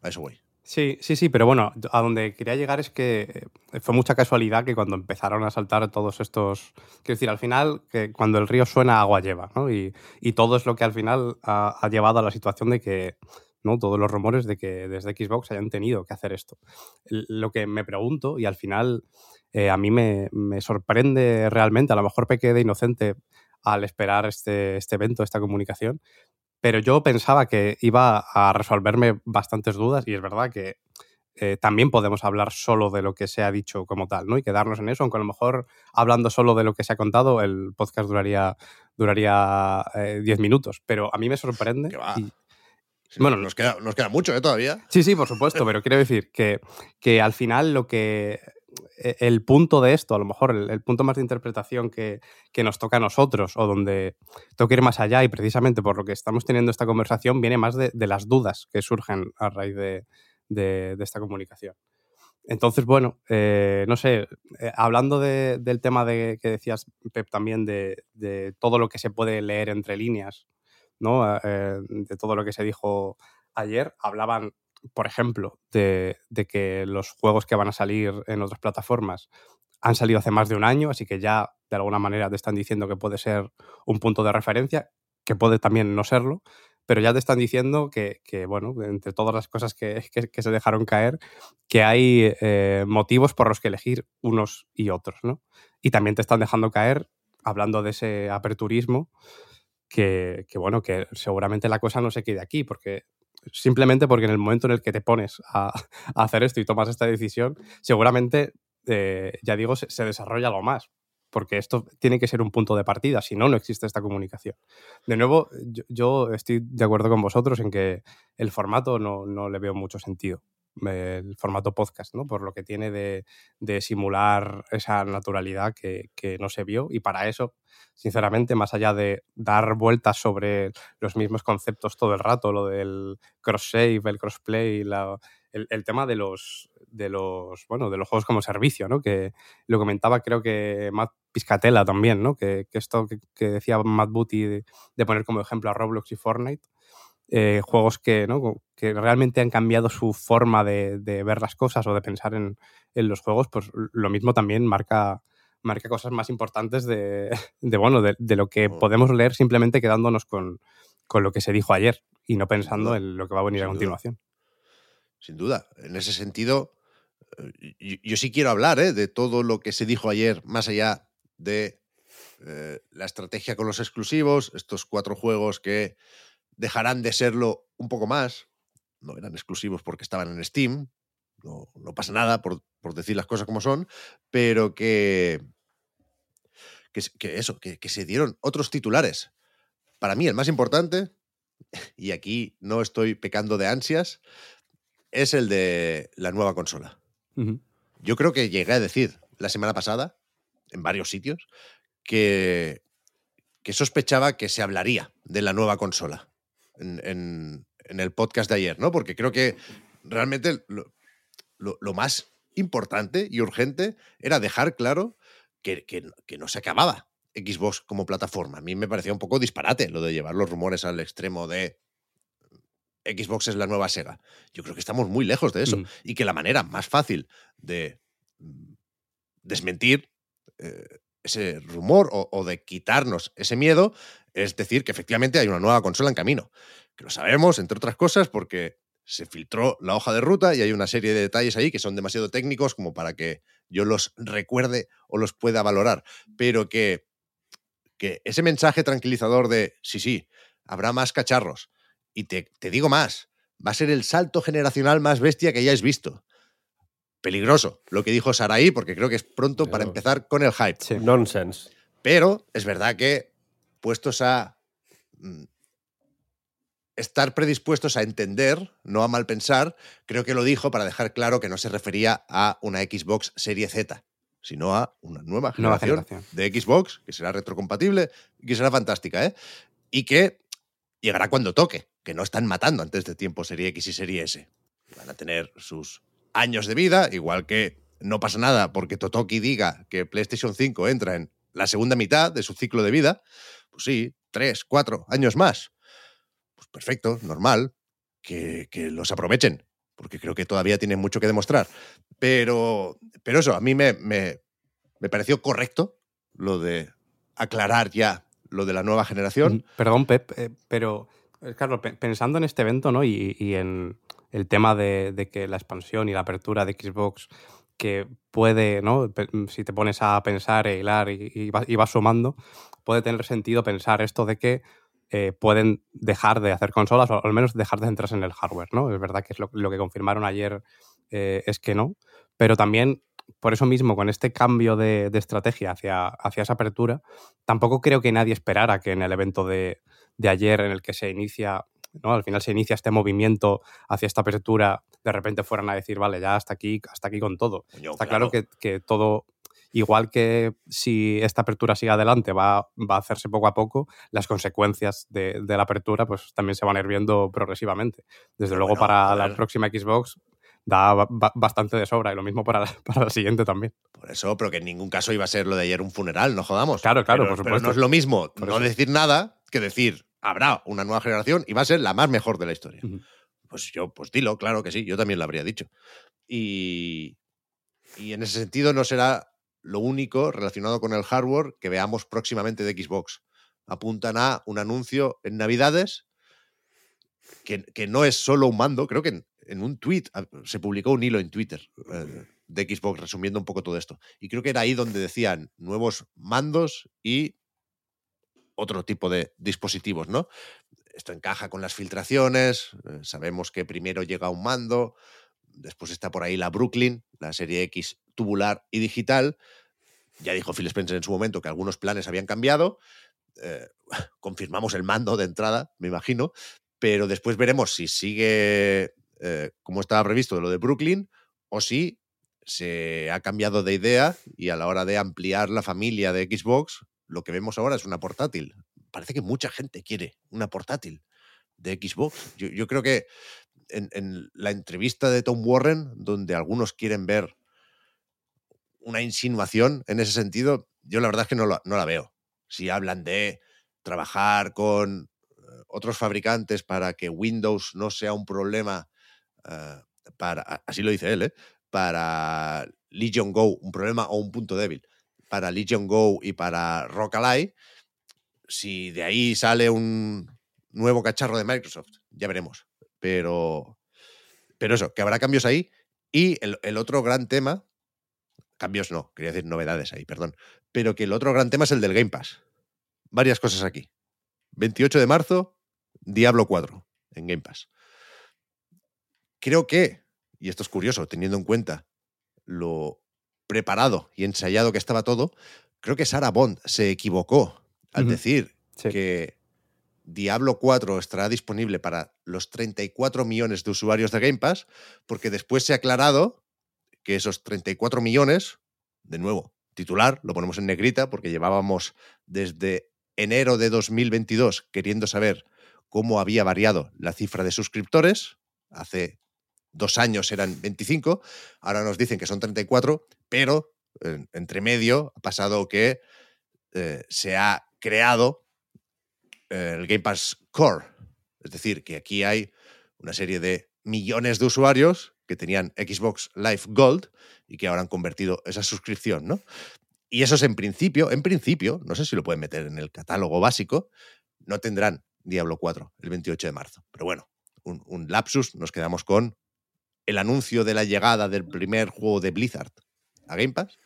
A eso voy. Sí, sí, sí, pero bueno, a donde quería llegar es que fue mucha casualidad que cuando empezaron a saltar todos estos... Quiero decir, al final, que cuando el río suena, agua lleva, ¿no? Y, y todo es lo que al final ha, ha llevado a la situación de que, ¿no? Todos los rumores de que desde Xbox hayan tenido que hacer esto. Lo que me pregunto, y al final eh, a mí me, me sorprende realmente, a lo mejor pequé de inocente al esperar este, este evento, esta comunicación, pero yo pensaba que iba a resolverme bastantes dudas y es verdad que eh, también podemos hablar solo de lo que se ha dicho como tal, ¿no? Y quedarnos en eso, aunque a lo mejor hablando solo de lo que se ha contado el podcast duraría duraría diez eh, minutos, pero a mí me sorprende. Y, sí, bueno, nos queda, nos queda mucho, ¿eh? Todavía. Sí, sí, por supuesto, pero quiero decir que, que al final lo que... el punto de esto, a lo mejor el, el punto más de interpretación que, que nos toca a nosotros o donde tengo que ir más allá y precisamente por lo que estamos teniendo esta conversación viene más de, de las dudas que surgen a raíz de, de, de esta comunicación. Entonces, bueno, eh, no sé, eh, hablando de, del tema de, que decías, Pep, también de, de todo lo que se puede leer entre líneas, ¿no? Eh, de todo lo que se dijo ayer, hablaban por ejemplo, de, de que los juegos que van a salir en otras plataformas han salido hace más de un año, así que ya de alguna manera te están diciendo que puede ser un punto de referencia, que puede también no serlo, pero ya te están diciendo que, que bueno, entre todas las cosas que, que, que se dejaron caer, que hay eh, motivos por los que elegir unos y otros, ¿no? Y también te están dejando caer, hablando de ese aperturismo, que, que bueno, que seguramente la cosa no se quede aquí, porque... Simplemente porque en el momento en el que te pones a, a hacer esto y tomas esta decisión, seguramente, eh, ya digo, se, se desarrolla algo más. Porque esto tiene que ser un punto de partida, si no, no existe esta comunicación. De nuevo, yo, yo estoy de acuerdo con vosotros en que el formato no, no le veo mucho sentido. El formato podcast, ¿no? Por lo que tiene de, de simular esa naturalidad que, que no se vio y para eso, sinceramente, más allá de dar vueltas sobre los mismos conceptos todo el rato, lo del cross-save, el cross-play, la, el, el tema de los, de los bueno, de los juegos como servicio, ¿no? Que lo comentaba creo que Matt Piscatella también, ¿no? Que, que esto que, que decía Matt Booty de, de poner como ejemplo a Roblox y Fortnite. Eh, juegos que, ¿no? que realmente han cambiado su forma de, de ver las cosas o de pensar en, en los juegos, pues lo mismo también marca, marca cosas más importantes de, de, bueno, de, de lo que podemos leer simplemente quedándonos con, con lo que se dijo ayer y no pensando en lo que va a venir a continuación. Sin duda. En ese sentido, yo, yo sí quiero hablar ¿eh? de todo lo que se dijo ayer, más allá de eh, la estrategia con los exclusivos, estos cuatro juegos que dejarán de serlo un poco más. No eran exclusivos porque estaban en Steam. No, no pasa nada por, por decir las cosas como son, pero que, que, que eso, que, que se dieron otros titulares. Para mí el más importante, y aquí no estoy pecando de ansias, es el de la nueva consola. Uh-huh. Yo creo que llegué a decir la semana pasada, en varios sitios, que, que sospechaba que se hablaría de la nueva consola. En, en, en el podcast de ayer, ¿no? Porque creo que realmente lo, lo, lo más importante y urgente era dejar claro que, que, que no se acababa Xbox como plataforma. A mí me parecía un poco disparate lo de llevar los rumores al extremo de Xbox es la nueva Sega. Yo creo que estamos muy lejos de eso. Mm. Y que la manera más fácil de desmentir eh, ese rumor o, o de quitarnos ese miedo es decir que efectivamente hay una nueva consola en camino, que lo sabemos, entre otras cosas, porque se filtró la hoja de ruta y hay una serie de detalles ahí que son demasiado técnicos como para que yo los recuerde o los pueda valorar, pero que, que ese mensaje tranquilizador de sí, sí, habrá más cacharros y te, te digo más, va a ser el salto generacional más bestia que hayáis visto. Peligroso lo que dijo Sarai, porque creo que es pronto pero, para empezar con el hype. Sí, nonsense. Pero es verdad que puestos a mm, estar predispuestos a entender, no a mal pensar, creo que lo dijo para dejar claro que no se refería a una Xbox Series Z, sino a una nueva generación, nueva generación de Xbox, que será retrocompatible y que será fantástica, ¿eh? Y que llegará cuando toque, que no están matando antes de tiempo Serie X y Serie S. Van a tener sus años de vida, igual que no pasa nada porque Totoki diga que PlayStation cinco entra en la segunda mitad de su ciclo de vida, pues sí, tres, cuatro años más. Pues perfecto, normal, que, que los aprovechen, porque creo que todavía tienen mucho que demostrar. Pero, pero eso, a mí me, me, me pareció correcto lo de aclarar ya lo de la nueva generación. Perdón, Pep, eh, pero, Carlos, pensando en este evento, ¿no? y, y en el tema de, de que la expansión y la apertura de Xbox, que puede, ¿no? Si te pones a pensar e hilar y, y, vas, y vas sumando, puede tener sentido pensar esto de que eh, pueden dejar de hacer consolas o al menos dejar de centrarse en el hardware, ¿no? Es verdad que es lo, lo que confirmaron ayer eh, es que no, pero también por eso mismo, con este cambio de, de estrategia hacia, hacia esa apertura, tampoco creo que nadie esperara que en el evento de, de ayer en el que se inicia, ¿no? Al final se inicia este movimiento hacia esta apertura, de repente fueran a decir, vale, ya hasta aquí, hasta aquí con todo. Yo, Está claro, claro que, que todo, igual que si esta apertura sigue adelante, va, va a hacerse poco a poco, las consecuencias de, de la apertura pues también se van a ir viendo progresivamente. Desde luego bueno, para la próxima Xbox da bastante de sobra, y lo mismo para la, para la siguiente también. Por eso, pero que en ningún caso iba a ser lo de ayer un funeral, no jodamos. Claro, claro, pero, por supuesto. Pero no es lo mismo por no eso. decir nada que decir, habrá una nueva generación y va a ser la más mejor de la historia. Uh-huh. Pues yo, pues dilo, claro que sí, yo también lo habría dicho. Y, y en ese sentido no será lo único relacionado con el hardware que veamos próximamente de Xbox. Apuntan a un anuncio en Navidades que, que no es solo un mando, creo que en, en un tweet, se publicó un hilo en Twitter eh, de Xbox resumiendo un poco todo esto. Y creo que era ahí donde decían nuevos mandos y otro tipo de dispositivos, ¿no? Esto encaja con las filtraciones, eh, sabemos que primero llega un mando, después está por ahí la Brooklyn, la serie X tubular y digital. Ya dijo Phil Spencer en su momento que algunos planes habían cambiado. Eh, confirmamos el mando de entrada, me imagino, pero después veremos si sigue Eh, como estaba previsto lo de Brooklyn, o si se ha cambiado de idea y a la hora de ampliar la familia de Xbox, lo que vemos ahora es una portátil. Parece que mucha gente quiere una portátil de Xbox. Yo, yo creo que en, en la entrevista de Tom Warren, donde algunos quieren ver una insinuación en ese sentido, yo la verdad es que no la, no la veo. Si hablan de trabajar con otros fabricantes para que Windows no sea un problema, Uh, para, así lo dice él, ¿eh? para Legion Go, un problema o un punto débil, para Legion Go y para Rockalley, si de ahí sale un nuevo cacharro de Microsoft, ya veremos. Pero, pero eso, que habrá cambios ahí. Y el, el otro gran tema, cambios no, quería decir novedades ahí, perdón, pero que el otro gran tema es el del Game Pass. Varias cosas aquí. veintiocho de marzo, Diablo cuatro en Game Pass. Creo que, y esto es curioso, teniendo en cuenta lo preparado y ensayado que estaba todo, creo que Sarah Bond se equivocó al uh-huh. decir sí. que Diablo cuatro estará disponible para los treinta y cuatro millones de usuarios de Game Pass, porque después se ha aclarado que esos treinta y cuatro millones, de nuevo, titular, lo ponemos en negrita, porque llevábamos desde enero de dos mil veintidós queriendo saber cómo había variado la cifra de suscriptores. Hace dos años eran veinticinco, ahora nos dicen que son treinta y cuatro, pero eh, entre medio ha pasado que eh, se ha creado eh, el Game Pass Core. Es decir, que aquí hay una serie de millones de usuarios que tenían Xbox Live Gold y que ahora han convertido esa suscripción, ¿no? Y esos en principio, en principio, no sé si lo pueden meter en el catálogo básico, no tendrán Diablo cuatro el veintiocho de marzo. Pero bueno, Un, un lapsus, nos quedamos con el anuncio de la llegada del primer juego de Blizzard a Game Pass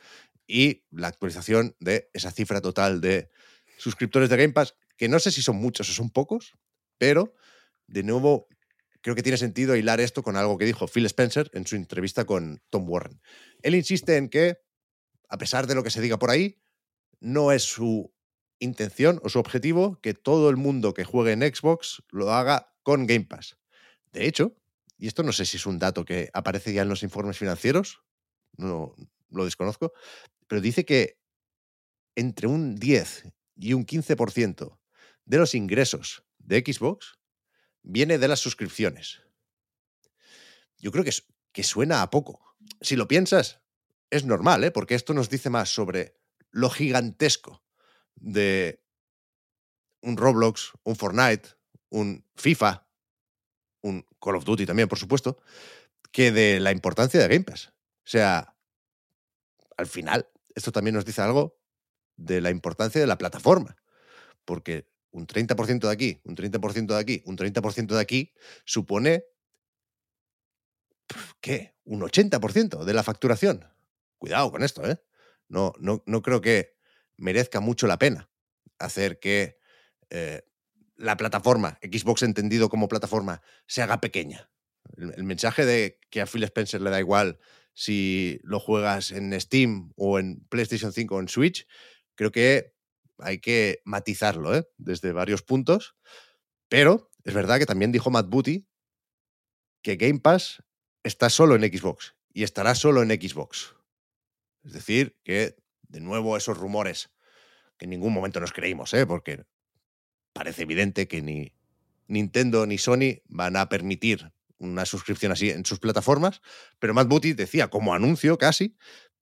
y la actualización de esa cifra total de suscriptores de Game Pass, que no sé si son muchos o son pocos, pero de nuevo creo que tiene sentido hilar esto con algo que dijo Phil Spencer en su entrevista con Tom Warren. Él insiste en que, a pesar de lo que se diga por ahí, no es su intención o su objetivo que todo el mundo que juegue en Xbox lo haga con Game Pass. De hecho, y esto no sé si es un dato que aparece ya en los informes financieros, no lo desconozco, pero dice que entre un diez y un quince por ciento de los ingresos de Xbox viene de las suscripciones. Yo creo que, que suena a poco. Si lo piensas, es normal, ¿eh? Porque esto nos dice más sobre lo gigantesco de un Roblox, un Fortnite, un FIFA, un Call of Duty también, por supuesto, que de la importancia de Game Pass. O sea, al final, esto también nos dice algo de la importancia de la plataforma. Porque un treinta por ciento de aquí, un treinta por ciento de aquí, un treinta por ciento de aquí supone, ¿qué? Un ochenta por ciento de la facturación. Cuidado con esto, ¿eh? No, no, no creo que merezca mucho la pena hacer que eh, la plataforma, Xbox entendido como plataforma, se haga pequeña. El, el mensaje de que a Phil Spencer le da igual si lo juegas en Steam o en PlayStation cinco o en Switch, creo que hay que matizarlo, ¿eh? Desde varios puntos. Pero es verdad que también dijo Matt Booty que Game Pass está solo en Xbox y estará solo en Xbox. Es decir, que de nuevo esos rumores que en ningún momento nos creímos, ¿eh? Porque parece evidente que ni Nintendo ni Sony van a permitir una suscripción así en sus plataformas, pero Matt Booty decía, como anuncio casi,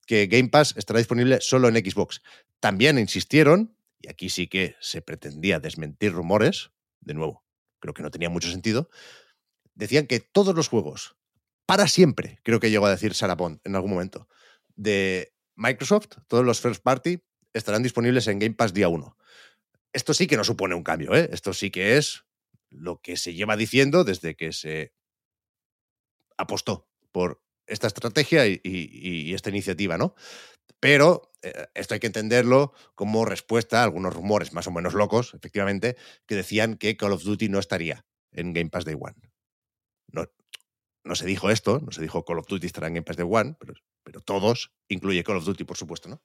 que Game Pass estará disponible solo en Xbox. También insistieron, y aquí sí que se pretendía desmentir rumores, de nuevo, creo que no tenía mucho sentido, decían que todos los juegos, para siempre, creo que llegó a decir Sarah Bond en algún momento, de Microsoft, todos los first party, estarán disponibles en Game Pass día uno. Esto sí que no supone un cambio, ¿eh? Esto sí que es lo que se lleva diciendo desde que se apostó por esta estrategia y, y, y esta iniciativa, ¿no? Pero eh, esto hay que entenderlo como respuesta a algunos rumores más o menos locos, efectivamente, que decían que Call of Duty no estaría en Game Pass Day One. No, no se dijo esto, no se dijo Call of Duty estará en Game Pass Day One, pero, pero todos, incluye Call of Duty, por supuesto, ¿no?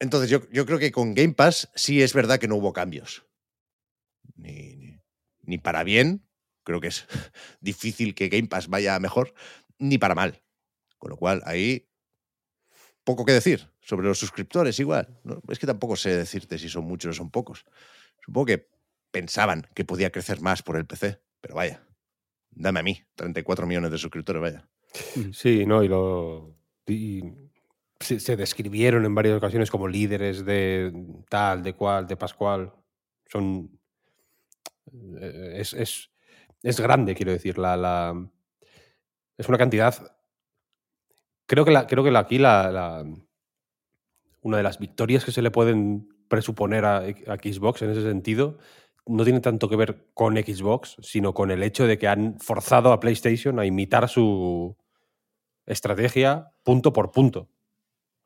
Entonces, yo, yo creo que con Game Pass sí es verdad que no hubo cambios. Ni, ni, ni para bien, creo que es difícil que Game Pass vaya mejor, ni para mal. Con lo cual, ahí poco que decir. Sobre los suscriptores, igual, ¿no? Es que tampoco sé decirte si son muchos o son pocos. Supongo que pensaban que podía crecer más por el P C, pero vaya, dame a mí treinta y cuatro millones de suscriptores, vaya. Sí, no, y lo... Y... Se, se describieron en varias ocasiones como líderes de tal, de cual, de Pascual. Son. Es, es, es grande, quiero decir. La, la, es una cantidad. Creo que, la, creo que la, aquí la, la, una de las victorias que se le pueden presuponer a, a Xbox en ese sentido no tiene tanto que ver con Xbox, sino con el hecho de que han forzado a PlayStation a imitar su estrategia punto por punto.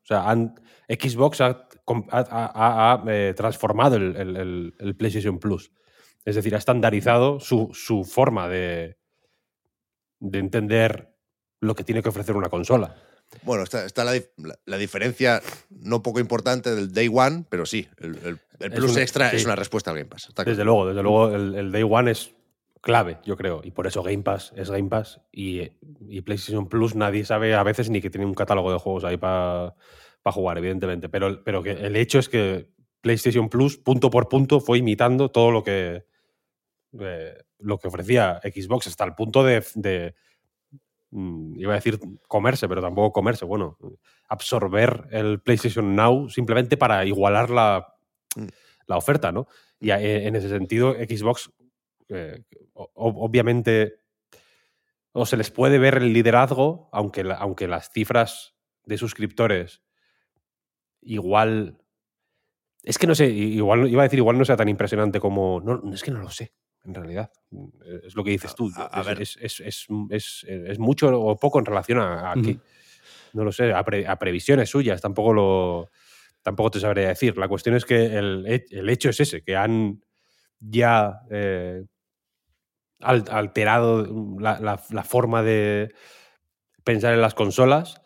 O sea, han, Xbox ha, ha, ha, ha eh, transformado el, el, el PlayStation Plus. Es decir, ha estandarizado su, su forma de, de entender lo que tiene que ofrecer una consola. Bueno, está, está la, la, la diferencia no poco importante del Day One, pero sí, el, el, el Plus es una, Extra sí. Es una respuesta al Game Pass. Está desde claro. luego, desde luego el, el Day One es clave, yo creo. Y por eso Game Pass es Game Pass y, y PlayStation Plus nadie sabe a veces ni que tiene un catálogo de juegos ahí para pa jugar, evidentemente. Pero, pero que el hecho es que PlayStation Plus, punto por punto, fue imitando todo lo que, eh, lo que ofrecía Xbox hasta el punto de, de, iba a decir comerse, pero tampoco comerse, bueno, absorber el PlayStation Now simplemente para igualar la, la oferta, ¿no? Y en ese sentido Xbox... Eh, obviamente o se les puede ver el liderazgo, aunque, la, aunque las cifras de suscriptores igual es que no sé, igual iba a decir igual no sea tan impresionante como no, es que no lo sé, en realidad es lo que dices tú, a, a es, ver. Es, es, es, es, es mucho o poco en relación a, a mm. que, no lo sé, a, pre, a previsiones suyas, tampoco lo tampoco te sabré decir, la cuestión es que el, el hecho es ese, que han ya eh, alterado la, la, la forma de pensar en las consolas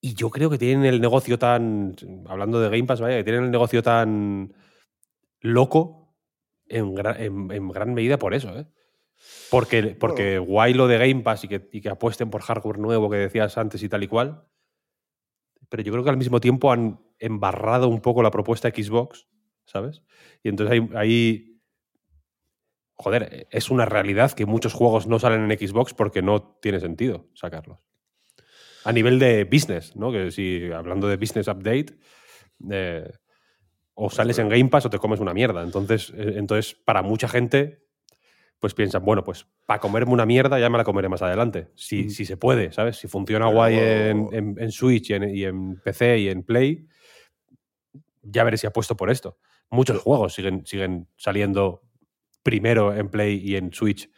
y yo creo que tienen el negocio tan, hablando de Game Pass, vaya, que tienen el negocio tan loco en, gra- en, en gran medida por eso, ¿eh? Porque, porque bueno. Guay lo de Game Pass y que, y que apuesten por hardware nuevo que decías antes y tal y cual, pero yo creo que al mismo tiempo han embarrado un poco la propuesta Xbox, ¿sabes? Y entonces ahí... Joder, es una realidad que muchos juegos no salen en Xbox porque no tiene sentido sacarlos. a nivel de business, ¿no? Que si, hablando de business update, eh, o sales en Game Pass o te comes una mierda. Entonces, eh, entonces para mucha gente, pues piensan, bueno, pues para comerme una mierda ya me la comeré más adelante. Si, mm. si se puede, ¿sabes? Si funciona Pero... guay en, en, en Switch y en, y en P C y en Play, ya veré si apuesto por esto. Muchos juegos siguen, siguen saliendo primero en Play y en Switch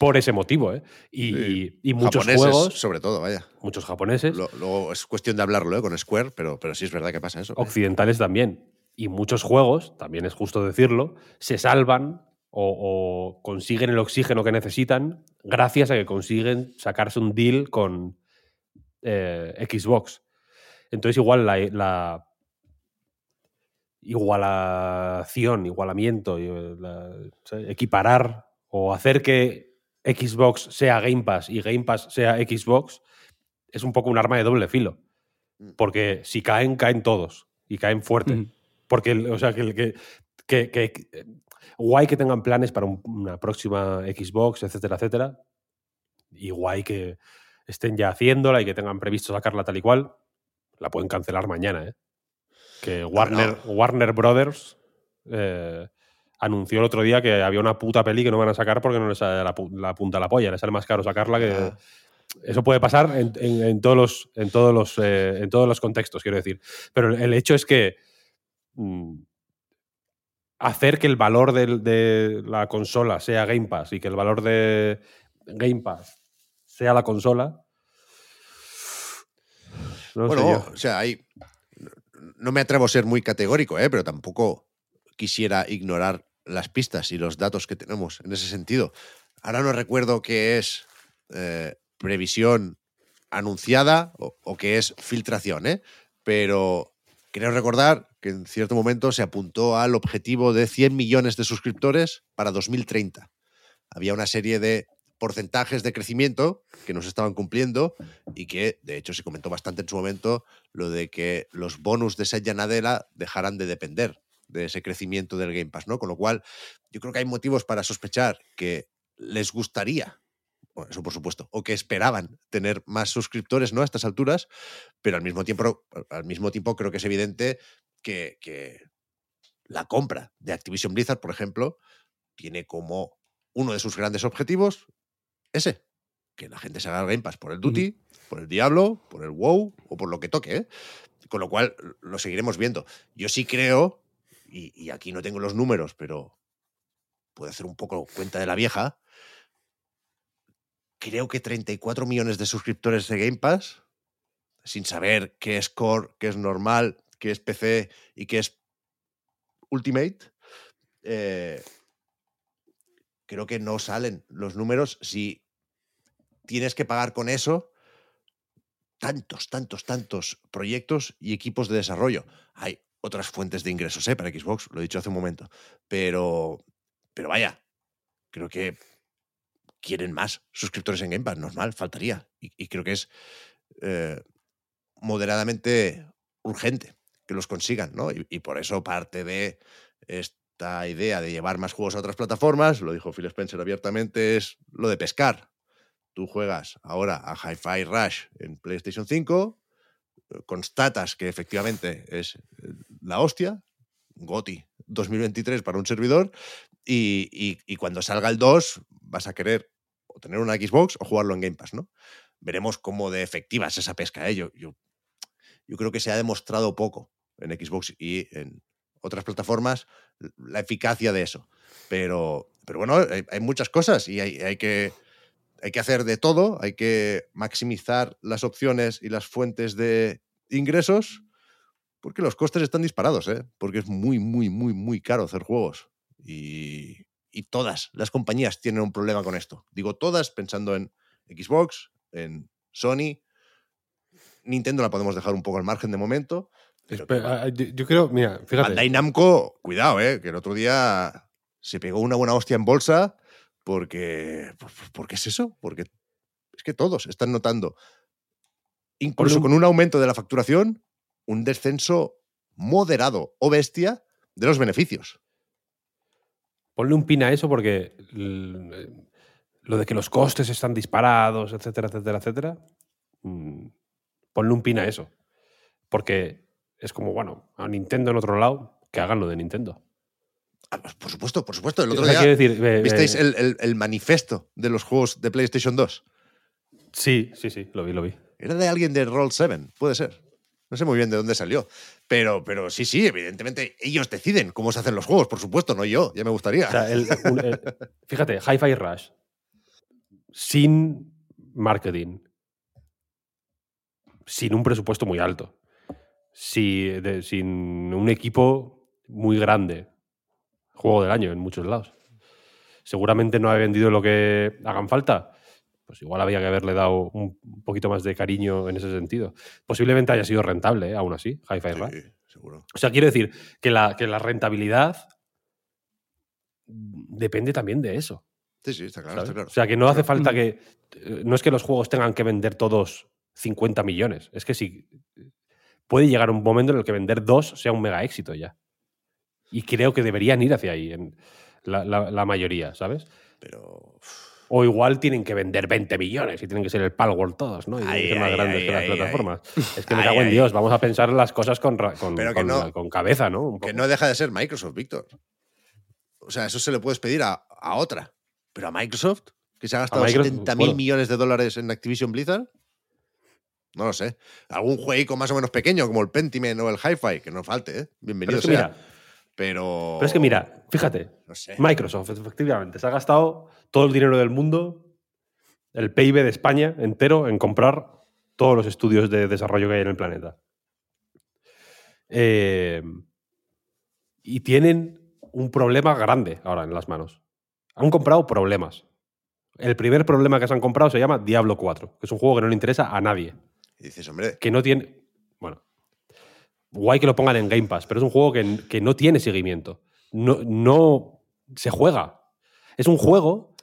por ese motivo, ¿eh? Y, sí. y, y muchos japoneses, juegos... sobre todo, vaya. Muchos japoneses. Lo, luego es cuestión de hablarlo, ¿eh? Con Square, pero, pero sí es verdad que pasa eso. Occidentales eh. también. Y muchos juegos, también es justo decirlo, se salvan o, o consiguen el oxígeno que necesitan gracias a que consiguen sacarse un deal con eh, Xbox. Entonces igual la... la igualación, igualamiento, equiparar o hacer que Xbox sea Game Pass y Game Pass sea Xbox es un poco un arma de doble filo. Porque si caen, caen todos. Y caen fuerte. Mm. Porque, o sea, que, que, que, que guay que tengan planes para un, una próxima Xbox, etcétera, etcétera. Y guay que estén ya haciéndola y que tengan previsto sacarla tal y cual. La pueden cancelar mañana, ¿eh? Que Warner, no, no. Warner Brothers eh, anunció el otro día que había una puta peli que no van a sacar porque no les sale la, pu- la punta a la polla, les sale más caro sacarla que... Ah. Eso puede pasar en, en, en todos los, en todos los, eh, en todos los contextos, quiero decir. Pero el hecho es que mm, hacer que el valor de, de la consola sea Game Pass y que el valor de Game Pass sea la consola... No bueno, sé yo. O sea, hay... No me atrevo a ser muy categórico, ¿eh? Pero tampoco quisiera ignorar las pistas y los datos que tenemos en ese sentido. Ahora no recuerdo qué es eh, previsión anunciada o, o qué es filtración, ¿eh? Pero creo recordar que en cierto momento se apuntó al objetivo de cien millones de suscriptores para dos mil treinta. Había una serie de porcentajes de crecimiento que no se estaban cumpliendo y que, de hecho, se comentó bastante en su momento lo de que los bonus de esa llanadera dejaran de depender de ese crecimiento del Game Pass, ¿no? Con lo cual, yo creo que hay motivos para sospechar que les gustaría, bueno, eso por supuesto, o que esperaban tener más suscriptores, ¿no? A estas alturas, pero al mismo tiempo, al mismo tiempo creo que es evidente que, que la compra de Activision Blizzard, por ejemplo, tiene como uno de sus grandes objetivos ese, que la gente se haga el Game Pass por el Duty, mm. por el Diablo, por el WoW o por lo que toque, ¿eh? Con lo cual lo seguiremos viendo. Yo sí creo, y, y aquí no tengo los números, pero puedo hacer un poco cuenta de la vieja, creo que treinta y cuatro millones de suscriptores de Game Pass, sin saber qué es Core, qué es normal, qué es P C y qué es Ultimate, eh... creo que no salen los números si tienes que pagar con eso tantos, tantos, tantos proyectos y equipos de desarrollo. Hay otras fuentes de ingresos, ¿eh? Para Xbox, lo he dicho hace un momento. Pero, pero vaya, creo que quieren más suscriptores en Game Pass, normal, faltaría. Y, y creo que es eh, moderadamente urgente que los consigan, ¿no? Y, y por eso parte de... Este, esta idea de llevar más juegos a otras plataformas, lo dijo Phil Spencer abiertamente, es lo de pescar. Tú juegas ahora a Hi-Fi Rush en PlayStation cinco, constatas que efectivamente es la hostia, GOTY dos mil veintitrés para un servidor, y, y, y cuando salga el dos vas a querer o tener una Xbox o jugarlo en Game Pass, ¿no? Veremos cómo de efectiva es esa pesca, ¿eh? Yo, yo, yo creo que se ha demostrado poco en Xbox y en otras plataformas la eficacia de eso, pero, pero bueno, hay, hay muchas cosas y hay, hay, que, hay que hacer de todo, hay que maximizar las opciones y las fuentes de ingresos porque los costes están disparados, ¿eh? Porque es muy, muy, muy, muy caro hacer juegos y, y todas las compañías tienen un problema con esto, digo todas pensando en Xbox, en Sony, Nintendo la podemos dejar un poco al margen de momento. Espera, yo creo, mira, fíjate. Bandai Namco, cuidado, eh, que el otro día se pegó una buena hostia en bolsa porque... ¿Por qué es eso? Porque es que todos están notando, incluso un... con un aumento de la facturación, un descenso moderado o bestia de los beneficios. Ponle un pin a eso porque lo de que los costes están disparados, etcétera, etcétera, etcétera, Ponle un pin a eso. Porque es como, bueno, a Nintendo en otro lado, que hagan lo de Nintendo. Ah, pues por supuesto, por supuesto. El otro día, decir, eh, ¿visteis eh, el, el, el manifiesto de los juegos de PlayStation dos? Sí, sí, sí, lo vi, lo vi. Era de alguien de Roll siete, puede ser. No sé muy bien de dónde salió. Pero, pero sí, sí, evidentemente ellos deciden cómo se hacen los juegos, por supuesto, no yo, ya me gustaría. O sea, el, un, el, fíjate, Hi-Fi Rush, sin marketing, sin un presupuesto muy alto, sin, de, sin un equipo muy grande. Juego del año en muchos lados. Seguramente no ha vendido lo que hagan falta. Pues igual había que haberle dado un poquito más de cariño en ese sentido. Posiblemente haya sido rentable, ¿eh? Aún así, Hi-Fi Rush. Sí, seguro. O sea, quiero decir que la, que la rentabilidad depende también de eso. Sí, sí, está claro. Está claro. O sea, que no hace falta que... No es que los juegos tengan que vender todos cincuenta millones. Es que sí, puede llegar un momento en el que vender dos sea un mega éxito ya. Y creo que deberían ir hacia ahí, en la, la, la mayoría, ¿sabes? Pero... O igual tienen que vender veinte millones y tienen que ser el Palworld todos, ¿no? Y ay, ser más ay, grandes ay, que las ay, plataformas. Ay, es que me cago en Dios, vamos a pensar las cosas con, con, con, no, con cabeza, ¿no? Un poco. Que no deja de ser Microsoft, Víctor. O sea, eso se le puedes pedir a, a otra. Pero a Microsoft, que se ha gastado setenta mil millones de dólares en Activision Blizzard, no lo sé. Algún jueguito más o menos pequeño, como el Pentiment o el Hi-Fi, que no falte, ¿eh? Bienvenido sea. Mira, Pero... pero es que mira, fíjate, no sé. Microsoft efectivamente se ha gastado todo el dinero del mundo, el P I B de España entero, en comprar todos los estudios de desarrollo que hay en el planeta. Eh, y tienen un problema grande ahora en las manos. Han comprado problemas. El primer problema que se han comprado se llama Diablo cuatro, que es un juego que no le interesa a nadie. Y dices, hombre... Que no tiene... Bueno... Guay que lo pongan en Game Pass, pero es un juego que, que no tiene seguimiento. No, no se juega. Es un juego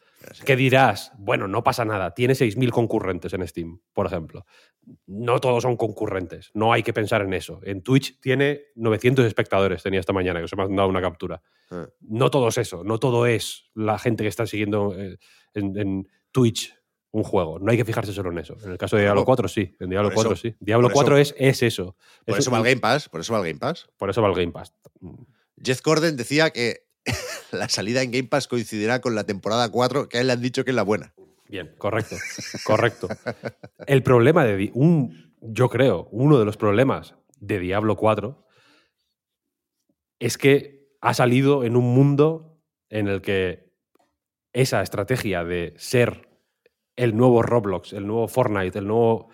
que dirás, bueno, no pasa nada, tiene seis mil concurrentes en Steam, por ejemplo. No todos son concurrentes, no hay que pensar en eso. En Twitch tiene novecientos espectadores, tenía esta mañana, que os he mandado una captura. Ah. No todo es eso, no todo es la gente que está siguiendo en, en Twitch un juego. No hay que fijarse solo en eso. En el caso de Diablo cuatro, sí. En Diablo cuatro, sí. Diablo cuatro es, es eso. Por eso va el Game Pass. Por eso va el Game Pass. Por eso va el Game Pass. Jeff Gordon decía que la salida en Game Pass coincidirá con la temporada cuatro, que a él le han dicho que es la buena. Bien, correcto. Correcto. El problema de... Un, yo creo, uno de los problemas de Diablo cuatro es que ha salido en un mundo en el que esa estrategia de ser el nuevo Roblox, el nuevo Fortnite, el nuevo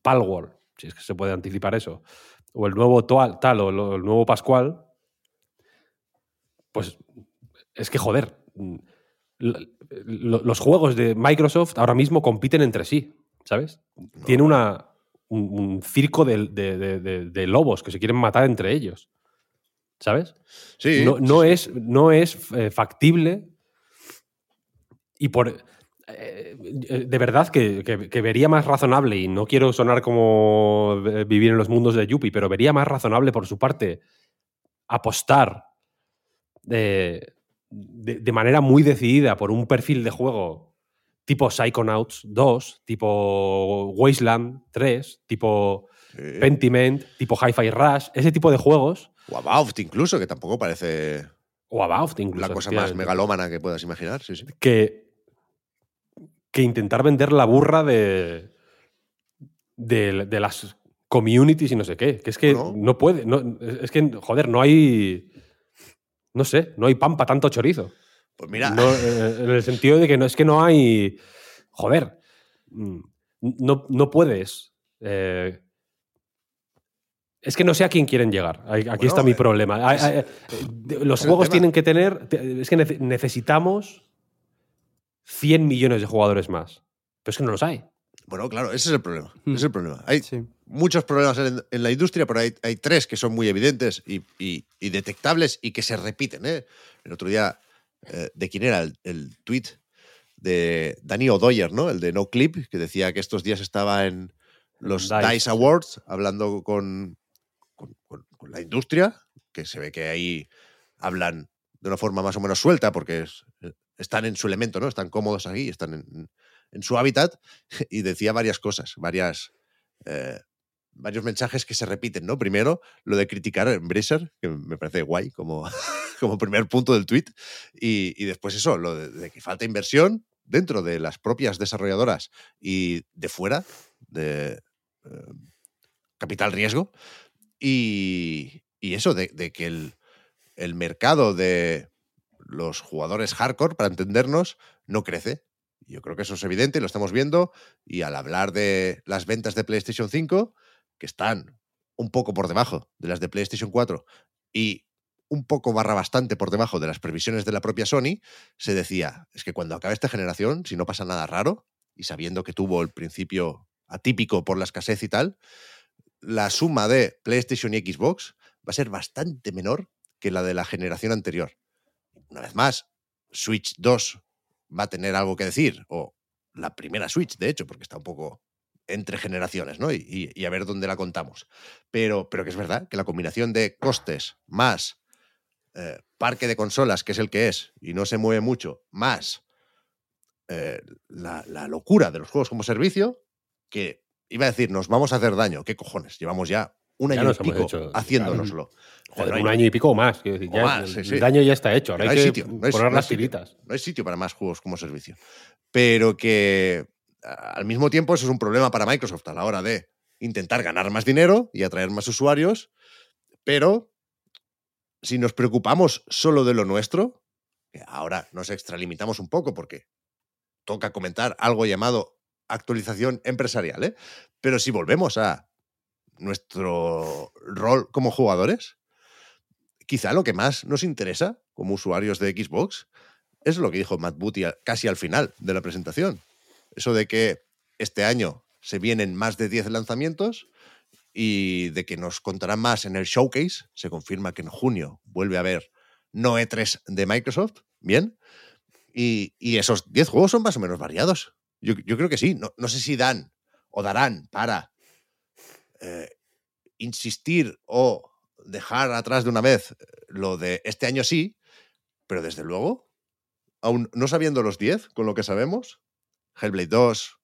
Palworld, si es que se puede anticipar eso, o el nuevo Toal, tal o el nuevo Pascual, pues es que, joder, los juegos de Microsoft ahora mismo compiten entre sí, ¿sabes? No. Tiene una, un, un circo de, de, de, de, de lobos que se quieren matar entre ellos, ¿sabes? Sí. No, no es, no es factible y por... Eh, de verdad que, que, que vería más razonable, y no quiero sonar como vivir en los mundos de Yuppie, pero vería más razonable por su parte apostar de, de, de manera muy decidida por un perfil de juego tipo Psychonauts dos, tipo Wasteland tres, tipo sí. Pentiment, tipo Hi-Fi Rush, ese tipo de juegos. O About incluso, que tampoco parece... O About incluso. La cosa más megalómana que puedas imaginar, sí, sí. Que... que intentar vender la burra de, de, de las communities y no sé qué. Que es que no, no puede. No, es que, joder, no hay... No sé, no hay pan para tanto chorizo. Pues mira... No, en el sentido de que no, es que no hay... Joder, no, no puedes... Eh, es que no sé a quién quieren llegar. Aquí bueno, está mi eh, problema. Es, Los juegos tienen que tener... Es que necesitamos... cien millones de jugadores más. Pero es que no los hay. Bueno, claro, ese es el problema. Mm. Ese es el problema. Hay sí. muchos problemas en, en la industria, pero hay, hay tres que son muy evidentes y, y, y detectables y que se repiten, ¿eh? El otro día, eh, ¿de quién era el, el tweet? De Danny O'Doyer, ¿no? El de No Clip, que decía que estos días estaba en los DICE, Dice Awards hablando con, con, con, con la industria, que se ve que ahí hablan de una forma más o menos suelta porque es... Están en su elemento, ¿no? Están cómodos aquí, están en, en su hábitat. Y decía varias cosas, varias eh, varios mensajes que se repiten, ¿no? Primero, lo de criticar a Embracer, que me parece guay como, como primer punto del tuit. Y, y después eso, lo de, de que falta inversión dentro de las propias desarrolladoras y de fuera, de eh, capital riesgo. Y, y eso, de, de que el, el mercado de los jugadores hardcore, para entendernos, no crece. Yo creo que eso es evidente y lo estamos viendo. Y al hablar de las ventas de PlayStation cinco, que están un poco por debajo de las de PlayStation cuatro y un poco barra bastante por debajo de las previsiones de la propia Sony, se decía, es que cuando acabe esta generación, si no pasa nada raro, y sabiendo que tuvo el principio atípico por la escasez y tal, la suma de PlayStation y Xbox va a ser bastante menor que la de la generación anterior. Una vez más, Switch dos va a tener algo que decir, o la primera Switch, de hecho, porque está un poco entre generaciones, ¿no? Y, y, y a ver dónde la contamos. Pero, pero que es verdad que la combinación de costes más eh, parque de consolas, que es el que es, y no se mueve mucho, más eh, la, la locura de los juegos como servicio, que iba a decir, nos vamos a hacer daño. ¿Qué cojones? Llevamos ya un año ya y pico hecho, haciéndonoslo. Joder, un no año y pico o más. Quiero decir, o ya, más el sí, daño sí. ya está hecho. Ahora no hay, hay sitio, que no hay, poner no las tiritas. No hay sitio para más juegos como servicio. Pero que al mismo tiempo eso es un problema para Microsoft a la hora de intentar ganar más dinero y atraer más usuarios. Pero si nos preocupamos solo de lo nuestro, ahora nos extralimitamos un poco porque toca comentar algo llamado actualización empresarial, ¿eh? Pero si volvemos a nuestro rol como jugadores, quizá lo que más nos interesa como usuarios de Xbox es lo que dijo Matt Booty casi al final de la presentación. Eso de que este año se vienen más de diez lanzamientos y de que nos contarán más en el Showcase. Se confirma que en junio vuelve a haber no E tres de Microsoft. Bien. Y, y esos diez juegos son más o menos variados. Yo, yo creo que sí. No, no sé si dan o darán para eh, insistir o dejar atrás de una vez lo de este año sí, pero desde luego, aún no sabiendo los diez, con lo que sabemos, Hellblade dos,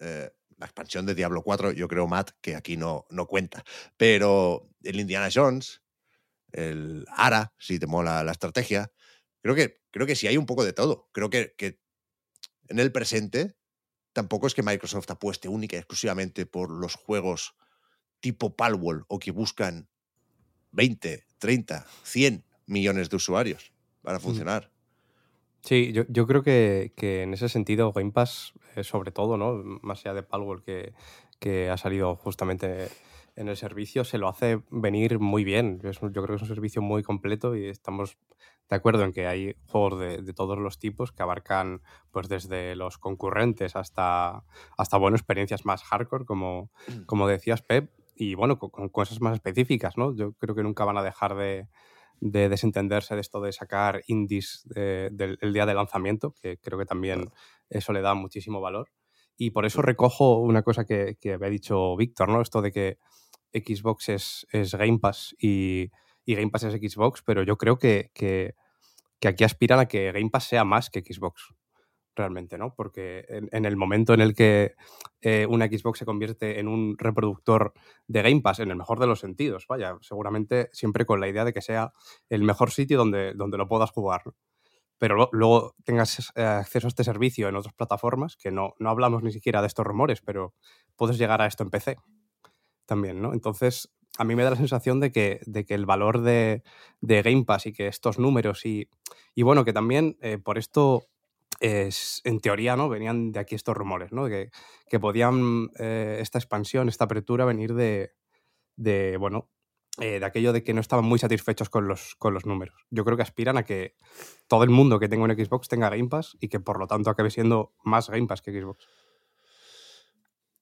eh, la expansión de Diablo cuatro, yo creo, Matt, que aquí no, no cuenta. Pero el Indiana Jones, el Ara, si te mola la estrategia, creo que, creo que sí hay un poco de todo. Creo que, que en el presente tampoco es que Microsoft apueste única y exclusivamente por los juegos tipo Palworld o que buscan veinte, treinta, cien millones de usuarios para funcionar. Mm. Sí, yo, yo creo que, que en ese sentido Game Pass, eh, sobre todo, ¿no? Más allá de Palworld que, que ha salido justamente en el servicio, se lo hace venir muy bien. Es, yo creo que es un servicio muy completo y estamos de acuerdo en que hay juegos de, de todos los tipos que abarcan pues desde los concurrentes hasta, hasta bueno, experiencias más hardcore, como, como decías, Pep, y bueno, con, con cosas más específicas, ¿no? Yo creo que nunca van a dejar de... de desentenderse de esto de sacar indies eh, del, del día de lanzamiento, que creo que también eso le da muchísimo valor. Y por eso recojo una cosa que, que había dicho Víctor, ¿no? Esto de que Xbox es, es Game Pass y, y Game Pass es Xbox, pero yo creo que, que, que aquí aspiran a que Game Pass sea más que Xbox, realmente, ¿no? Porque en, en el momento en el que eh, una Xbox se convierte en un reproductor de Game Pass, en el mejor de los sentidos, vaya, seguramente siempre con la idea de que sea el mejor sitio donde, donde lo puedas jugar, pero lo, luego tengas acceso a este servicio en otras plataformas, que no, no hablamos ni siquiera de estos rumores, pero puedes llegar a esto en P C también, ¿no? Entonces, a mí me da la sensación de que, de que el valor de, de Game Pass y que estos números y, y bueno, que también eh, por esto... Es, en teoría, ¿no? Venían de aquí estos rumores, ¿no? Que, que podían eh, esta expansión, esta apertura, venir de, de bueno, eh, de aquello de que no estaban muy satisfechos con los, con los números. Yo creo que aspiran a que todo el mundo que tenga un Xbox tenga Game Pass y que por lo tanto acabe siendo más Game Pass que Xbox.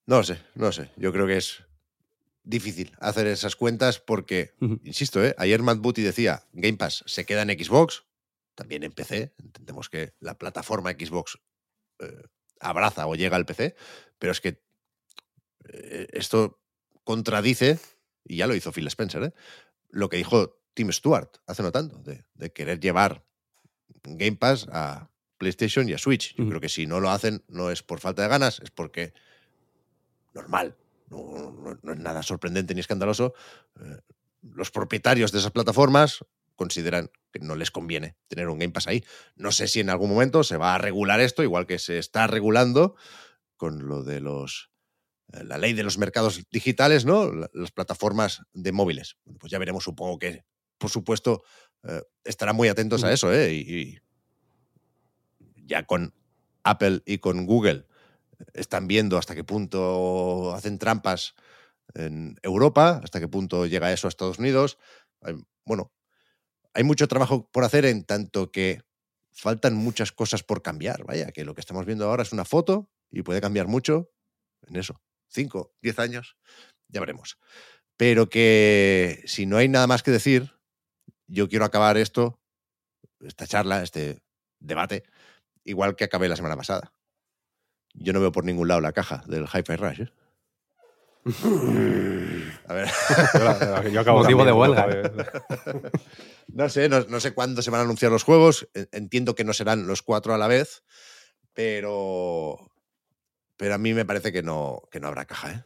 No sé, no sé. Yo creo que es difícil hacer esas cuentas porque, uh-huh. insisto, ¿eh? Ayer Matt Booty decía, Game Pass se queda en Xbox, también en P C, entendemos que la plataforma Xbox eh, abraza o llega al P C, pero es que eh, esto contradice, y ya lo hizo Phil Spencer, ¿eh? Lo que dijo Tim Stewart hace no tanto, de, de querer llevar Game Pass a PlayStation y a Switch. Yo mm. creo que si no lo hacen no es por falta de ganas, es porque normal, no, no, no es nada sorprendente ni escandaloso, eh, los propietarios de esas plataformas consideran que no les conviene tener un Game Pass ahí. No sé si en algún momento se va a regular esto, igual que se está regulando con lo de los eh, la ley de los mercados digitales, ¿no? La, las plataformas de móviles. Bueno, pues ya veremos, supongo que, por supuesto, eh, estarán muy atentos a eso, ¿eh? Y, y ya con Apple y con Google están viendo hasta qué punto hacen trampas en Europa, hasta qué punto llega eso a Estados Unidos. Bueno, hay mucho trabajo por hacer, en tanto que faltan muchas cosas por cambiar. Vaya, que lo que estamos viendo ahora es una foto y puede cambiar mucho en eso. Cinco, diez años, ya veremos. Pero que si no hay nada más que decir, yo quiero acabar esto, esta charla, este debate, igual que acabé la semana pasada. Yo no veo por ningún lado la caja del Hi-Fi Rush, ¿eh? A ver. Yo, la, la, yo acabo motivo de huelga. No sé, no, no sé cuándo se van a anunciar los juegos. Entiendo que no serán los cuatro a la vez, pero, pero a mí me parece que no, que no habrá caja, ¿eh?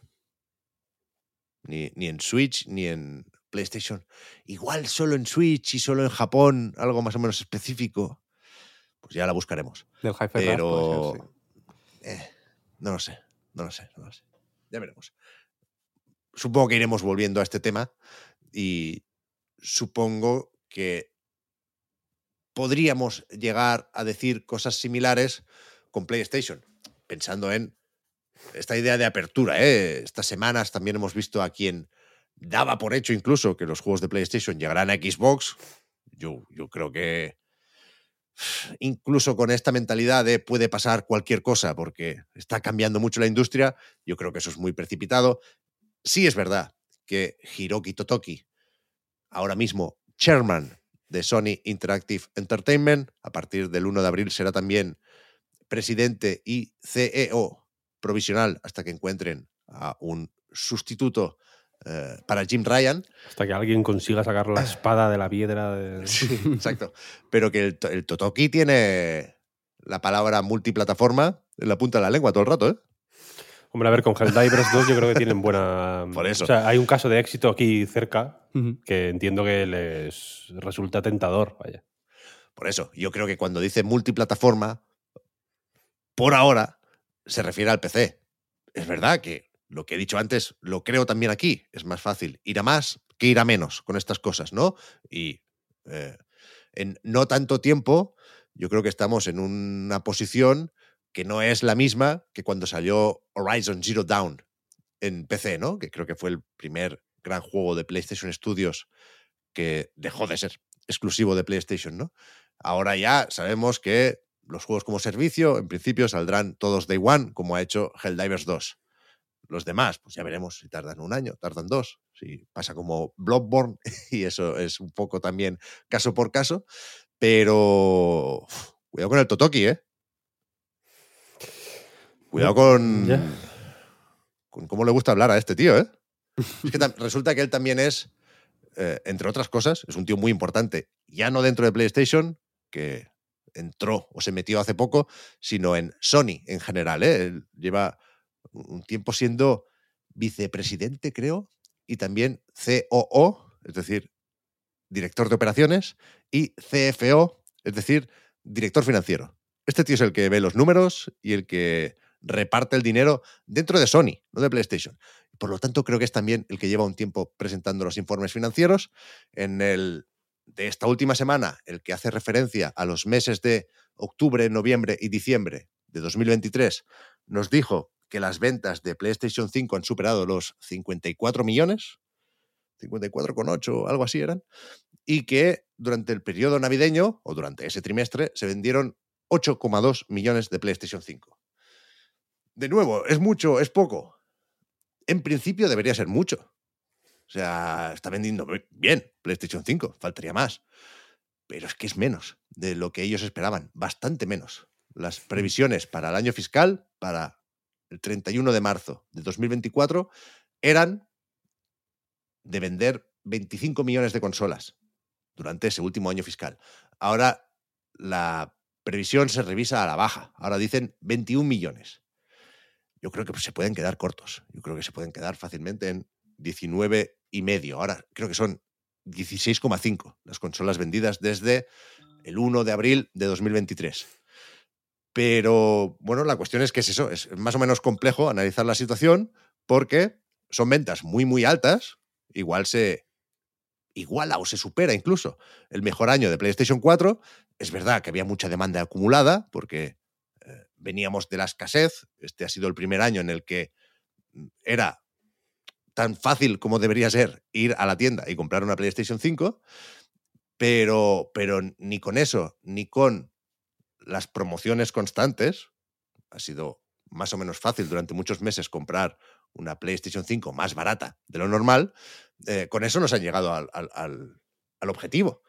Ni, ni en Switch, ni en PlayStation. Igual solo en Switch y solo en Japón, algo más o menos específico. Pues ya la buscaremos. Del Hi-Fi Rush, puede ser, sí. Eh, no lo sé, no lo sé, no lo sé. Ya veremos. Supongo que iremos volviendo a este tema y supongo que podríamos llegar a decir cosas similares con PlayStation, pensando en esta idea de apertura, ¿eh? Estas semanas también hemos visto a quien daba por hecho incluso que los juegos de PlayStation llegarán a Xbox. Yo, yo creo que incluso con esta mentalidad de puede pasar cualquier cosa porque está cambiando mucho la industria, yo creo que eso es muy precipitado. Sí es verdad que Hiroki Totoki, ahora mismo chairman de Sony Interactive Entertainment, a partir del primero de abril será también presidente y C E O provisional hasta que encuentren a un sustituto eh, para Jim Ryan. Hasta que alguien consiga sacar la espada de la piedra. De... Sí, exacto. Pero que el, el Totoki tiene la palabra multiplataforma en la punta de la lengua todo el rato, ¿eh? Hombre, a ver, con Helldivers dos yo creo que tienen buena... Por eso. O sea, hay un caso de éxito aquí cerca uh-huh. que entiendo que les resulta tentador. Vaya. Por eso, yo creo que cuando dice multiplataforma, por ahora, se refiere al P C. Es verdad que lo que he dicho antes lo creo también aquí. Es más fácil ir a más que ir a menos con estas cosas, ¿no? Y eh, en no tanto tiempo yo creo que estamos en una posición que no es la misma que cuando salió Horizon Zero Dawn en P C, ¿no? Que creo que fue el primer gran juego de PlayStation Studios que dejó de ser exclusivo de PlayStation, ¿no? Ahora ya sabemos que los juegos como servicio, en principio, saldrán todos Day One, como ha hecho Helldivers dos. Los demás, pues ya veremos si tardan un año, tardan dos, si pasa como Bloodborne, y eso es un poco también caso por caso. Pero uf, cuidado con el Totoki, ¿eh? Cuidado con, yeah. con cómo le gusta hablar a este tío, ¿eh? Es que tam- resulta que él también es, eh, entre otras cosas, es un tío muy importante. Ya no dentro de PlayStation, que entró o se metió hace poco, sino en Sony en general, ¿eh? Él lleva un tiempo siendo vicepresidente, creo, y también C O O, es decir, director de operaciones, y C F O, es decir, director financiero. Este tío es el que ve los números y el que reparte el dinero dentro de Sony, no de PlayStation. Por lo tanto, creo que es también el que lleva un tiempo presentando los informes financieros. En el de esta última semana, el que hace referencia a los meses de octubre, noviembre y diciembre de dos mil veintitrés, nos dijo que las ventas de PlayStation cinco han superado los cincuenta y cuatro millones, cincuenta y cuatro coma ocho, algo así eran, y que durante el periodo navideño, o durante ese trimestre, se vendieron ocho coma dos millones de PlayStation cinco. De nuevo, ¿es mucho? ¿Es poco? En principio debería ser mucho. O sea, está vendiendo bien PlayStation cinco, faltaría más. Pero es que es menos de lo que ellos esperaban, bastante menos. Las previsiones para el año fiscal, para el treinta y uno de marzo de dos mil veinticuatro, eran de vender veinticinco millones de consolas durante ese último año fiscal. Ahora la previsión se revisa a la baja. Ahora dicen veintiún millones. yo creo que se pueden quedar cortos. Yo creo que se pueden quedar fácilmente en diecinueve y medio. Ahora creo que son dieciséis coma cinco las consolas vendidas desde el uno de abril de dos mil veintitrés. Pero, bueno, la cuestión es que es eso, es más o menos complejo analizar la situación porque son ventas muy, muy altas. Igual se iguala o se supera incluso el mejor año de PlayStation cuatro. Es verdad que había mucha demanda acumulada porque eh, veníamos de la escasez. Este ha sido el primer año en el que era tan fácil como debería ser ir a la tienda y comprar una PlayStation cinco, pero, pero ni con eso, ni con las promociones constantes, ha sido más o menos fácil durante muchos meses comprar una PlayStation cinco más barata de lo normal, eh, con eso nos han llegado al, al, al, al objetivo.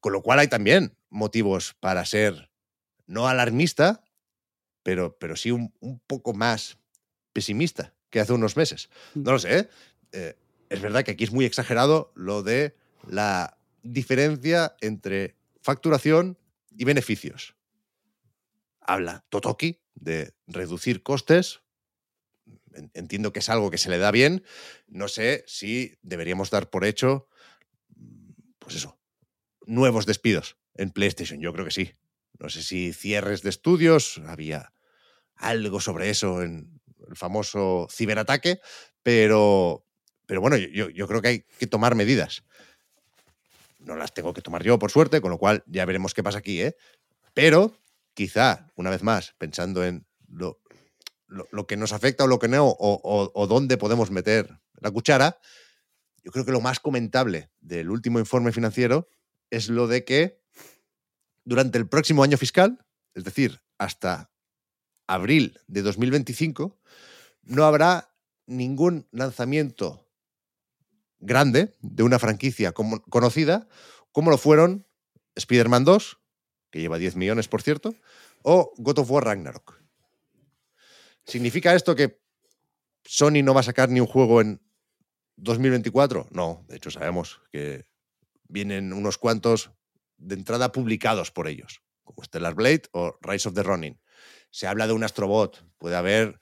Con lo cual hay también motivos para ser no alarmista, pero, pero sí un, un poco más pesimista que hace unos meses. No lo sé, eh, es verdad que aquí es muy exagerado lo de la diferencia entre facturación y beneficios. Habla Totoki de reducir costes. Entiendo que es algo que se le da bien. No sé si deberíamos dar por hecho, pues eso, nuevos despidos en PlayStation. Yo creo que sí. No sé si cierres de estudios, había algo sobre eso en el famoso ciberataque, pero, pero bueno, yo, yo creo que hay que tomar medidas. No las tengo que tomar yo, por suerte, con lo cual ya veremos qué pasa aquí, ¿eh? Pero quizá, una vez más, pensando en lo Lo, lo que nos afecta o lo que no, o, o, o dónde podemos meter la cuchara, yo creo que lo más comentable del último informe financiero es lo de que durante el próximo año fiscal, es decir, hasta abril de dos mil veinticinco, no habrá ningún lanzamiento grande de una franquicia como, conocida, como lo fueron Spider-Man dos, que lleva diez millones, por cierto, o God of War Ragnarok. ¿Significa esto que Sony no va a sacar ni un juego en dos mil veinticuatro? No, de hecho sabemos que vienen unos cuantos de entrada publicados por ellos, como Stellar Blade o Rise of the Ronin. Se habla de un Astrobot, puede haber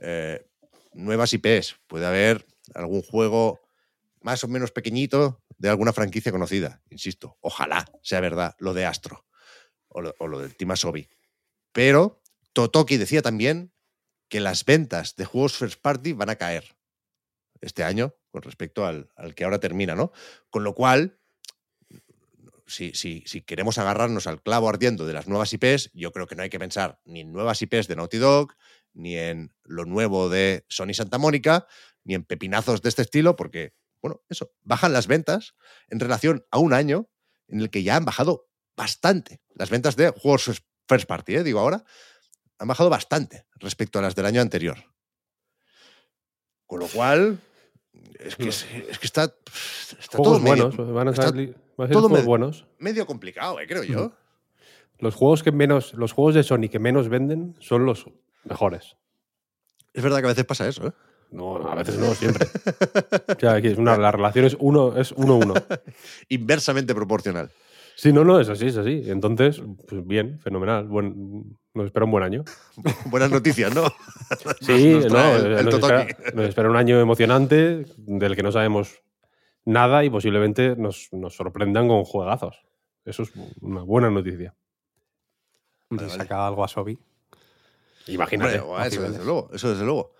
eh, nuevas I Pes, puede haber algún juego más o menos pequeñito de alguna franquicia conocida. Insisto, ojalá sea verdad lo de Astro o lo, o lo del Team Asobi. Pero Totoki decía también que las ventas de juegos first party van a caer este año con respecto al, al que ahora termina, ¿no? Con lo cual, si, si, si queremos agarrarnos al clavo ardiendo de las nuevas I Pes, yo creo que no hay que pensar ni en nuevas I Pes de Naughty Dog, ni en lo nuevo de Sony Santa Mónica, ni en pepinazos de este estilo, porque, bueno, eso, bajan las ventas en relación a un año en el que ya han bajado bastante las ventas de juegos first party, ¿eh? Digo ahora, han bajado bastante respecto a las del año anterior. Con lo cual, es que, es, es que está, está todo medio, buenos, van a estar, está va a ser todo medio, buenos. medio complicado, eh, creo yo. Los juegos, que menos, los juegos de Sony que menos venden son los mejores. Es verdad que a veces pasa eso, ¿eh? No, no a veces no, siempre. O sea, aquí es una, la relación es uno es uno, uno. Inversamente proporcional. Sí, no, no, es así, es así. Entonces, pues bien, fenomenal. Buen, nos espera un buen año. Buenas noticias, ¿no? Sí, nos, nos, no, el, el nos, espera, nos espera un año emocionante del que no sabemos nada y posiblemente nos, nos sorprendan con juegazos. Eso es una buena noticia. Vale, vale. Saca algo a Sobi. Imagínate. Hombre, eso, desde luego, eso desde luego.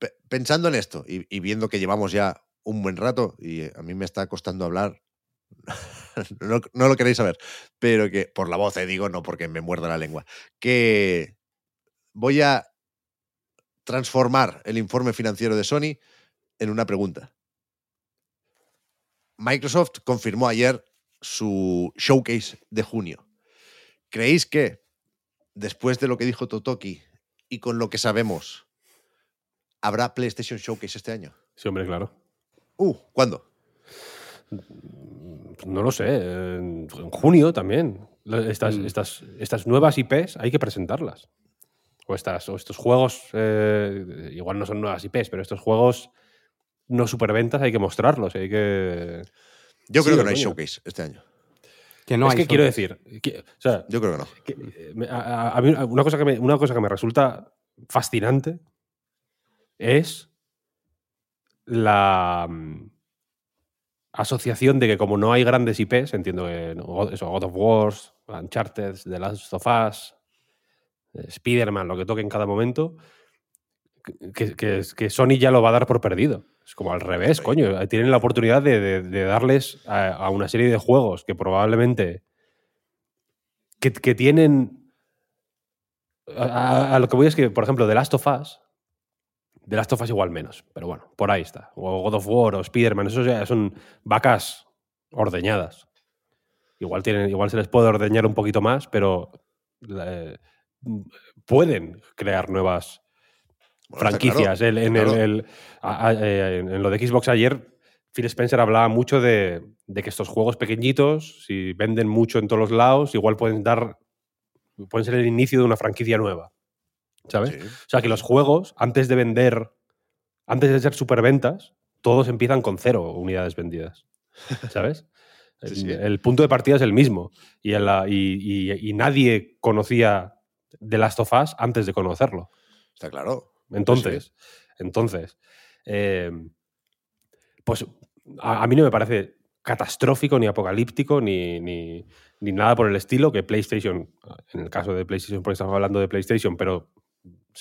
P- pensando en esto y, y viendo que llevamos ya un buen rato y a mí me está costando hablar. No, no lo queréis saber, pero que por la voz, eh, digo, no porque me muerda la lengua, que voy a transformar el informe financiero de Sony en una pregunta. Microsoft confirmó ayer su showcase de junio. ¿Creéis que, después de lo que dijo Totoki y con lo que sabemos, habrá PlayStation Showcase este año? Sí, hombre, claro. Uh, ¿cuándo? No lo sé, en junio también. Estas, mm. estas, estas nuevas I Pes hay que presentarlas. O, estas, o estos juegos, eh, igual no son nuevas I Pes, pero estos juegos no superventas hay que mostrarlos. Hay que... Yo creo sí, que no hay showcase este año. Que no es hay que showcase. Quiero decir... Que, o sea, yo creo que no. Que, a, a mí, una, cosa que me, una cosa que me resulta fascinante es la asociación de que como no hay grandes I Ps, entiendo que eso, God of Wars, Uncharted, The Last of Us, Spider-Man, lo que toque en cada momento, que, que, que Sony ya lo va a dar por perdido. Es como al revés, coño. Tienen la oportunidad de, de, de darles a, a una serie de juegos que probablemente que, que tienen a, a lo que voy es que, por ejemplo, The Last of Us The Last of Us igual menos, pero bueno, por ahí está. O God of War o Spider-Man, eso ya son vacas ordeñadas. Igual, tienen, igual se les puede ordeñar un poquito más, pero eh, pueden crear nuevas bueno, franquicias. Claro, el, en, claro. el, el, a, a, a, en lo de Xbox ayer, Phil Spencer hablaba mucho de, de que estos juegos pequeñitos, si venden mucho en todos los lados, igual pueden dar, pueden ser el inicio de una franquicia nueva. ¿Sabes? Sí. O sea, que los juegos, antes de vender, antes de ser superventas, todos empiezan con cero unidades vendidas. ¿Sabes? Sí, sí. El, el punto de partida es el mismo. Y, en la, y, y, y nadie conocía The Last of Us antes de conocerlo. Está claro. Entonces, sí. entonces eh, pues a, a mí no me parece catastrófico, ni apocalíptico, ni, ni, ni nada por el estilo que PlayStation, en el caso de PlayStation, porque estamos hablando de PlayStation, pero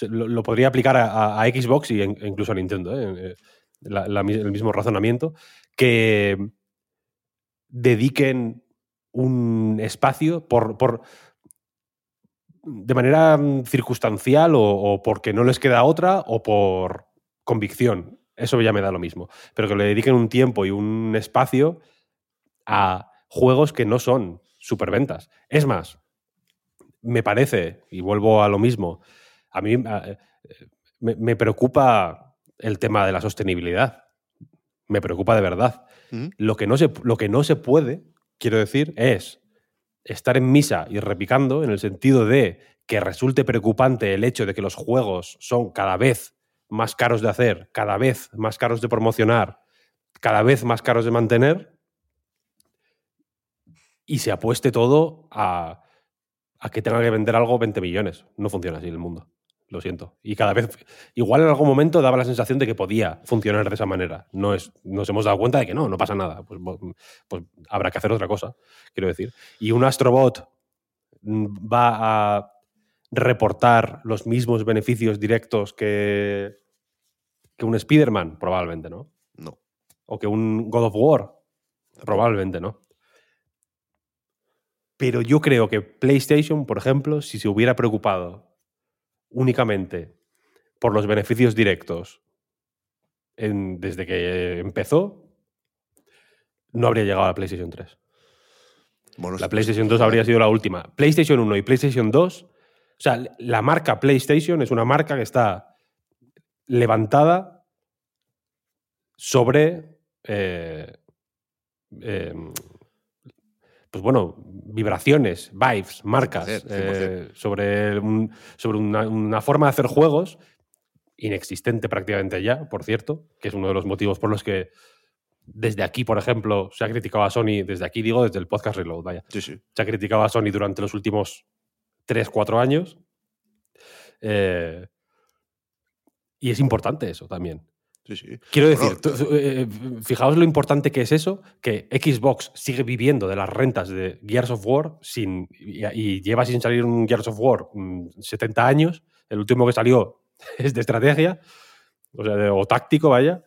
lo podría aplicar a, a Xbox y en, incluso a Nintendo, ¿eh? la, la, el mismo razonamiento, que dediquen un espacio por, por de manera circunstancial o, o porque no les queda otra o por convicción. Eso ya me da lo mismo. Pero que le dediquen un tiempo y un espacio a juegos que no son superventas. Es más, me parece, y vuelvo a lo mismo, a mí me, me preocupa el tema de la sostenibilidad. Me preocupa de verdad. ¿Mm? Lo que no se, lo que no se puede, quiero decir, es estar en misa y repicando en el sentido de que resulte preocupante el hecho de que los juegos son cada vez más caros de hacer, cada vez más caros de promocionar, cada vez más caros de mantener y se apueste todo a, a que tenga que vender algo veinte millones. No funciona así el mundo. Lo siento. Y cada vez, igual en algún momento daba la sensación de que podía funcionar de esa manera. No es, nos hemos dado cuenta de que no, no pasa nada. Pues, pues habrá que hacer otra cosa, quiero decir. Y un Astrobot va a reportar los mismos beneficios directos que, que un Spider-Man, probablemente, ¿no? No. O que un God of War, probablemente, ¿no? Pero yo creo que PlayStation, por ejemplo, si se hubiera preocupado únicamente por los beneficios directos en, desde que empezó, no habría llegado a la PlayStation tres. Bueno, la PlayStation dos habría sido la última. PlayStation uno y PlayStation dos, o sea, la marca PlayStation es una marca que está levantada sobre eh, eh, pues bueno, vibraciones, vibes, marcas, cien por ciento, cien por ciento. Eh, sobre, un, sobre una, una forma de hacer juegos inexistente prácticamente ya, por cierto, que es uno de los motivos por los que desde aquí, por ejemplo, se ha criticado a Sony, desde aquí digo, desde el podcast Reload, vaya, sí, sí. se ha criticado a Sony durante los últimos tres, cuatro años. Eh, y es importante eso también. Sí, sí. Quiero decir, eh, fijaos lo importante que es eso, que Xbox sigue viviendo de las rentas de Gears of War sin, y, y lleva sin salir un Gears of War setenta años. El último que salió es de estrategia, o sea, de, o táctico, vaya.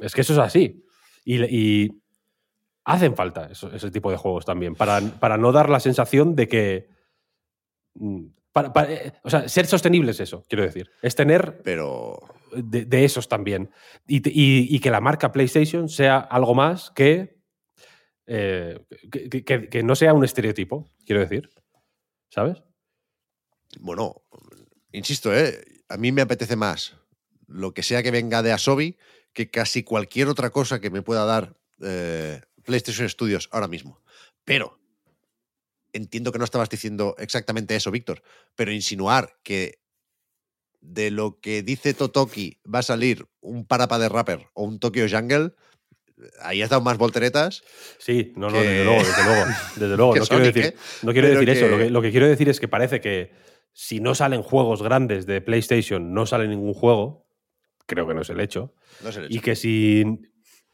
Es que eso es así. Y, y hacen falta eso, ese tipo de juegos también, para, para no dar la sensación de que... Para, para, eh, o sea, ser sostenible es eso, quiero decir. Es tener... Pero... De, de esos también. Y, y, y que la marca PlayStation sea algo más que, eh, que, que, que no sea un estereotipo, quiero decir. ¿Sabes? Bueno, insisto, ¿eh? A mí me apetece más lo que sea que venga de Asobi que casi cualquier otra cosa que me pueda dar eh, PlayStation Studios ahora mismo. Pero entiendo que no estabas diciendo exactamente eso, Víctor, pero insinuar que de lo que dice Totoki va a salir un Parappa de Rapper o un Tokyo Jungle, ahí has dado más volteretas. Sí, no, que... no, desde luego, desde luego. Desde luego. No, Sonic, quiero decir, ¿eh? no quiero Pero decir que... eso. Lo que, lo que quiero decir es que parece que si no salen juegos grandes de PlayStation, no sale ningún juego. creo que no es el hecho. No es el hecho. Y que si...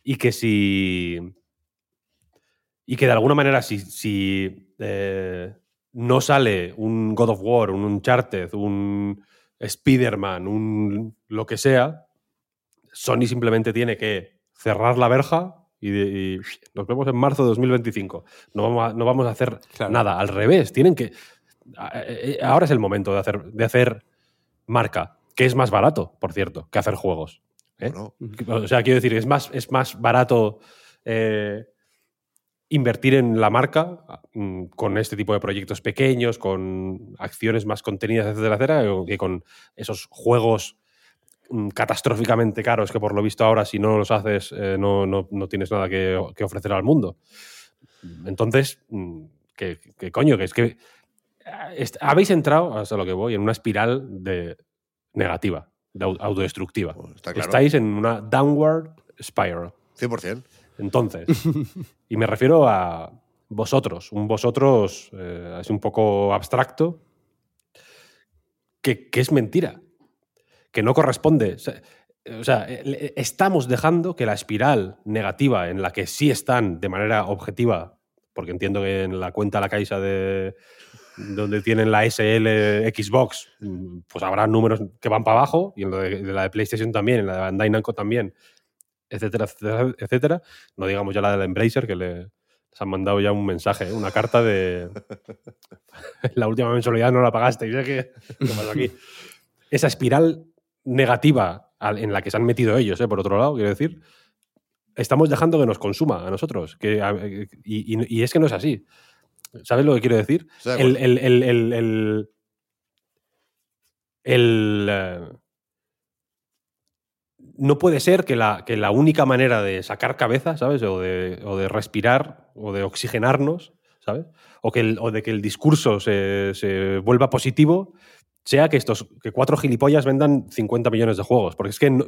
Y que si... Y que de alguna manera si, si eh, no sale un God of War, un Uncharted, un Spider-Man, un lo que sea, Sony simplemente tiene que cerrar la verja y, y nos vemos en marzo de dos mil veinticinco. No vamos a, no vamos a hacer claro. nada. Al revés, tienen que... Ahora es el momento de hacer, de hacer marca, que es más barato, por cierto, que hacer juegos. ¿eh? No. O sea, quiero decir, es más, es más barato... Eh, invertir en la marca con este tipo de proyectos pequeños, con acciones más contenidas, etcétera, etcétera, que con esos juegos catastróficamente caros que por lo visto ahora si no los haces eh, no, no, no tienes nada que, que ofrecer al mundo. Entonces, ¿qué, qué coño? Que es que es, habéis entrado, hasta lo que voy, en una espiral de negativa, de autodestructiva. Pues está claro. Estáis en una downward spiral. cien por ciento. Entonces, y me refiero a vosotros, un vosotros eh, es un poco abstracto, que, que es mentira, que no corresponde. O sea, o sea, estamos dejando que la espiral negativa en la que sí están de manera objetiva, porque entiendo que en la cuenta de la Caixa de donde tienen la S L Xbox, pues habrá números que van para abajo, y en la de, de, la de PlayStation también, en la de Bandai Namco también, etcétera, etcétera, etcétera. No digamos ya la del Embracer, que le, les han mandado ya un mensaje, ¿eh? Una carta de la última mensualidad no la pagaste. ¿Y qué? ¿Qué pasó aquí? Esa espiral negativa en la que se han metido ellos, ¿eh? Por otro lado, quiero decir, estamos dejando que nos consuma a nosotros. Que, a, y, y, y es que no es así. ¿Sabes lo que quiero decir? O sea, el, el, el, el, el, el, el no puede ser que la, que la única manera de sacar cabeza, ¿sabes? O de, o de respirar, o de oxigenarnos, ¿sabes? O, que el, o de que el discurso se, se vuelva positivo sea que, estos, que cuatro gilipollas vendan cincuenta millones de juegos. Porque es que no,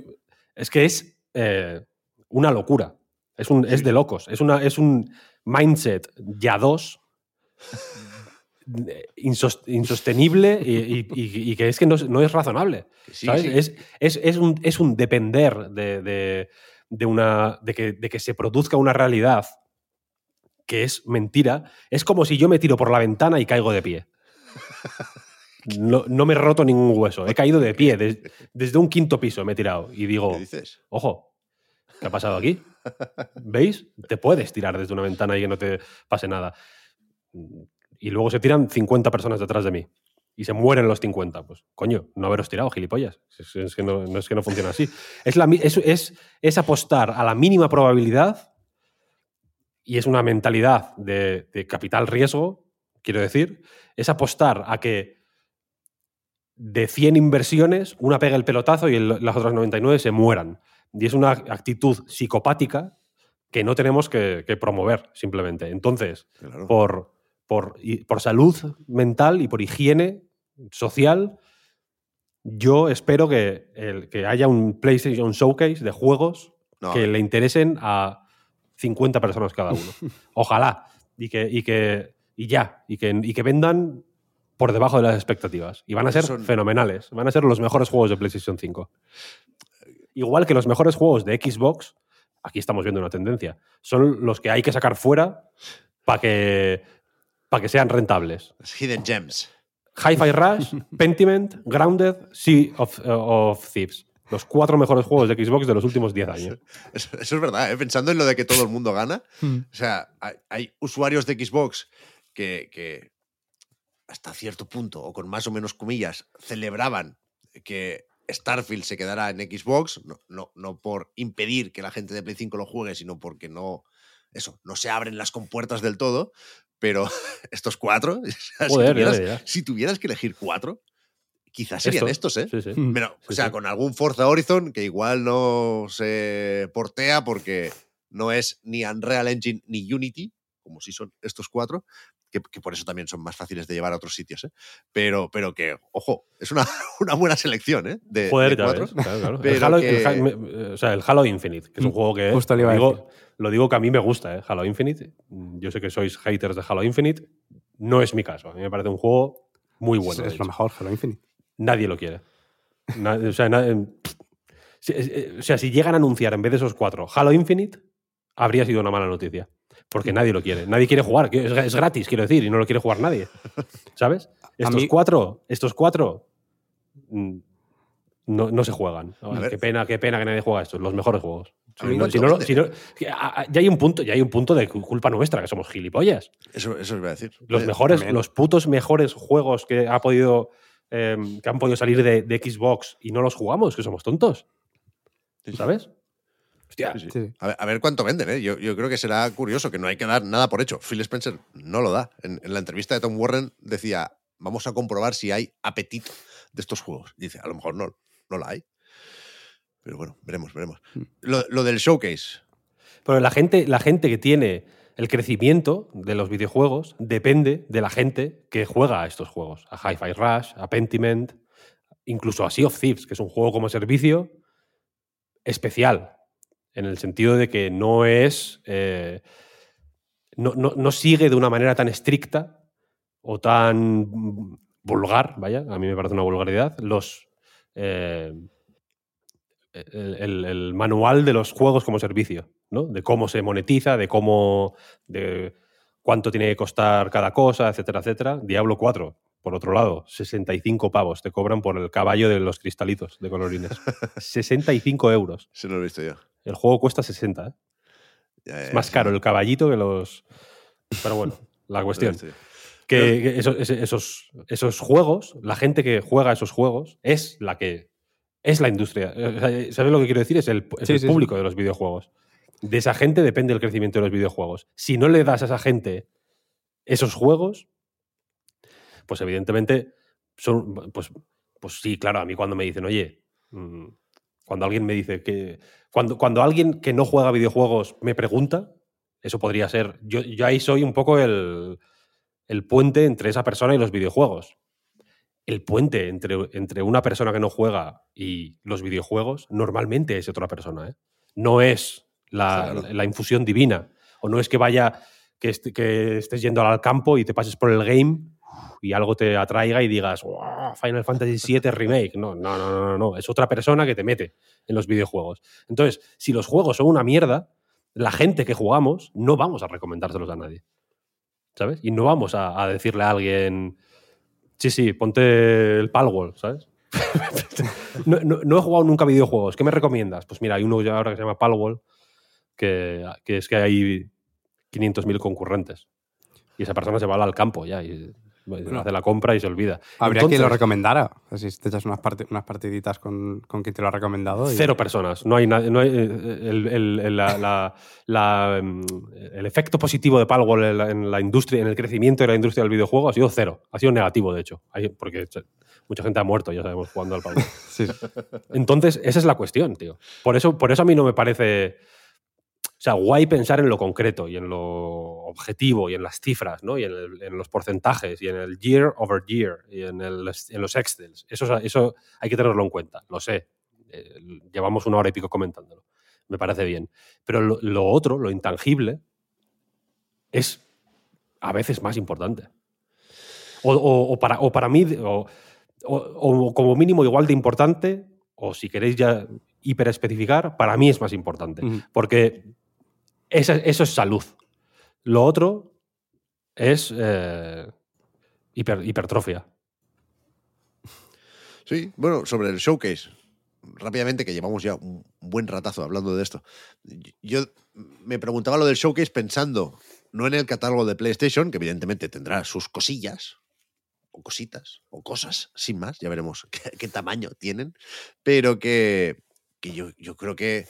es, que es eh, una locura. Es, un, sí. es de locos. Es, una, es un mindset ya dos insostenible y, y, y, y que es que no, no es razonable. Sí, ¿sabes? Sí. Es, es, es, un, es un depender de, de, de, una, de, que, de que se produzca una realidad que es mentira. Es como si yo me tiro por la ventana y caigo de pie. No, no me he roto ningún hueso. He caído de pie. Des, desde un quinto piso me he tirado. Y digo, ¿qué dices? Ojo, ¿qué ha pasado aquí? ¿Veis? Te puedes tirar desde una ventana y que no te pase nada. Y luego se tiran cincuenta personas detrás de mí. Y se mueren los cincuenta. Pues, coño, no haberos tirado, gilipollas. Es, es que no, no es que no funciona así. Es, la, es, es, es apostar a la mínima probabilidad y es una mentalidad de, de capital riesgo, quiero decir. Es apostar a que de cien inversiones, una pega el pelotazo y el, las otras noventa y nueve se mueran. Y es una actitud psicopática que no tenemos que, que promover, simplemente. Entonces, claro. por... Por, por salud mental y por higiene social, yo espero que, el, que haya un PlayStation Showcase de juegos no, que le interesen a cincuenta personas cada uno. Ojalá. Y que, y que y ya. Y que, y que vendan por debajo de las expectativas. Y van a ser Son... fenomenales. Van a ser los mejores juegos de PlayStation cinco. Igual que los mejores juegos de Xbox, aquí estamos viendo una tendencia. Son los que hay que sacar fuera para que... para que sean rentables. Hidden Gems. Hi-Fi Rush, Pentiment, Grounded, Sea of, uh, of Thieves. Los cuatro mejores juegos de Xbox de los últimos diez años. Eso, eso es verdad, ¿eh? Pensando en lo de que todo el mundo gana. O sea, hay, hay usuarios de Xbox que, que hasta cierto punto, o con más o menos comillas, celebraban que Starfield se quedara en Xbox, no, no, no por impedir que la gente de Play cinco lo juegue, sino porque no, eso, no se abren las compuertas del todo. Pero estos cuatro, Joder, si, tuvieras, ya, ya. si tuvieras que elegir cuatro, quizás serían Esto, estos, ¿eh? Sí, sí. Pero, sí, o sea, sí. Con algún Forza Horizon que igual no se portea porque no es ni Unreal Engine ni Unity, como si son estos cuatro, que, que por eso también son más fáciles de llevar a otros sitios, ¿eh? Pero, pero que, ojo, es una, una buena selección, ¿eh? De, Joder, de cuatro. Ves, claro, claro. El, Halo, que... el, o sea, el Halo Infinite, que es un juego que... Justo le iba a decir. Digo, Lo digo que a mí me gusta, ¿eh? Halo Infinite. Yo sé que sois haters de Halo Infinite. No es mi caso. A mí me parece un juego muy bueno. Es lo mejor, Halo Infinite. Nadie lo quiere. Nad- o sea, na- O sea, si llegan a anunciar en vez de esos cuatro Halo Infinite, habría sido una mala noticia. Porque nadie lo quiere. Nadie quiere jugar. Es gratis, quiero decir, y no lo quiere jugar nadie. ¿Sabes? Estos mí... cuatro, estos cuatro no, no se juegan. Qué pena, qué pena que nadie juega estos. Los mejores juegos. Si no, si no, si no, ya hay un punto, ya hay un punto de culpa nuestra, que somos gilipollas. Eso, eso os voy a decir. Los mejores, también. Los putos mejores juegos que ha podido. Eh, que han podido salir de, de Xbox y no los jugamos, que somos tontos. ¿Sabes? Hostia. Sí, sí. A ver, a ver cuánto venden, ¿eh? Yo, yo creo que será curioso, que no hay que dar nada por hecho. Phil Spencer no lo da. En, en la entrevista de Tom Warren decía, vamos a comprobar si hay apetito de estos juegos. Y dice, a lo mejor no, no la hay. Pero bueno, veremos, veremos. Lo, lo del showcase. Pero la gente, la gente que tiene el crecimiento de los videojuegos depende de la gente que juega a estos juegos. A Hi-Fi Rush, a Pentiment, incluso a Sea of Thieves, que es un juego como servicio especial. En el sentido de que no es... Eh, no, no, no sigue de una manera tan estricta o tan vulgar, vaya, a mí me parece una vulgaridad, los... Eh, El, el, el manual de los juegos como servicio, ¿no? De cómo se monetiza, de cómo, de cuánto tiene que costar cada cosa, etcétera, etcétera. Diablo cuatro, por otro lado, sesenta y cinco pavos te cobran por el caballo de los cristalitos de colorines. sesenta y cinco euros. Se lo he visto yo. El juego cuesta sesenta, ¿eh? Ya, ya, es más caro el caballito que los... Pero bueno, la cuestión. Que, que esos, esos, esos juegos, la gente que juega esos juegos es la que... Es la industria. ¿Sabes lo que quiero decir? Es el, es sí, el sí, público sí. de los videojuegos. De esa gente depende el crecimiento de los videojuegos. Si no le das a esa gente esos juegos, pues evidentemente son... Pues, pues sí, claro, a mí cuando me dicen, oye, cuando alguien me dice que... Cuando, cuando alguien que no juega videojuegos me pregunta, eso podría ser... Yo, yo ahí soy un poco el, el puente entre esa persona y los videojuegos. El puente entre, entre una persona que no juega y los videojuegos normalmente es otra persona, ¿eh? No es la, claro. la infusión divina. O no es que vaya que, est- que estés yendo al campo y te pases por el game y algo te atraiga y digas ¡Wow, Final Fantasy siete Remake! No, no, no, no, no, no. Es otra persona que te mete en los videojuegos. Entonces, si los juegos son una mierda, la gente que jugamos no vamos a recomendárselos a nadie, ¿sabes? Y no vamos a, a decirle a alguien... Sí, sí, ponte el Palworld, ¿sabes? no, no, no he jugado nunca videojuegos. ¿Qué me recomiendas? Pues mira, hay uno ya ahora que se llama Palworld, que, que es que hay quinientos mil concurrentes. Y esa persona se va al campo ya y bueno, hace la compra y se olvida. Habría Entonces, quien lo recomendara. Si te echas unas, part- unas partiditas con, con quien te lo ha recomendado. Y... Cero personas. No hay nadie. No hay, el, el, el, la, la, la, el efecto positivo de Palworld en la, en la industria, en el crecimiento de la industria del videojuego ha sido cero. Ha sido negativo, de hecho. Hay, porque mucha gente ha muerto, ya sabemos, jugando al Palworld. Sí. Entonces, esa es la cuestión, tío. Por eso, por eso a mí no me parece... O sea, guay pensar en lo concreto y en lo objetivo y en las cifras, ¿no? Y en, el, en los porcentajes y en el year over year y en, el, en los excels. Eso, eso hay que tenerlo en cuenta, lo sé. Eh, llevamos una hora y pico comentándolo. Me parece bien. Pero lo, lo otro, lo intangible, es a veces más importante. O, o, o, para, o para mí, o, o, o como mínimo igual de importante, o si queréis ya hiperespecificar, para mí es más importante. Uh-huh. Porque... Eso, eso es salud. Lo otro es eh, hiper, hipertrofia. Sí, bueno, sobre el showcase, rápidamente, que llevamos ya un buen ratazo hablando de esto. Yo me preguntaba lo del showcase pensando, no en el catálogo de PlayStation, que evidentemente tendrá sus cosillas, o cositas, o cosas, sin más, ya veremos qué, qué tamaño tienen, pero que, que yo, yo creo que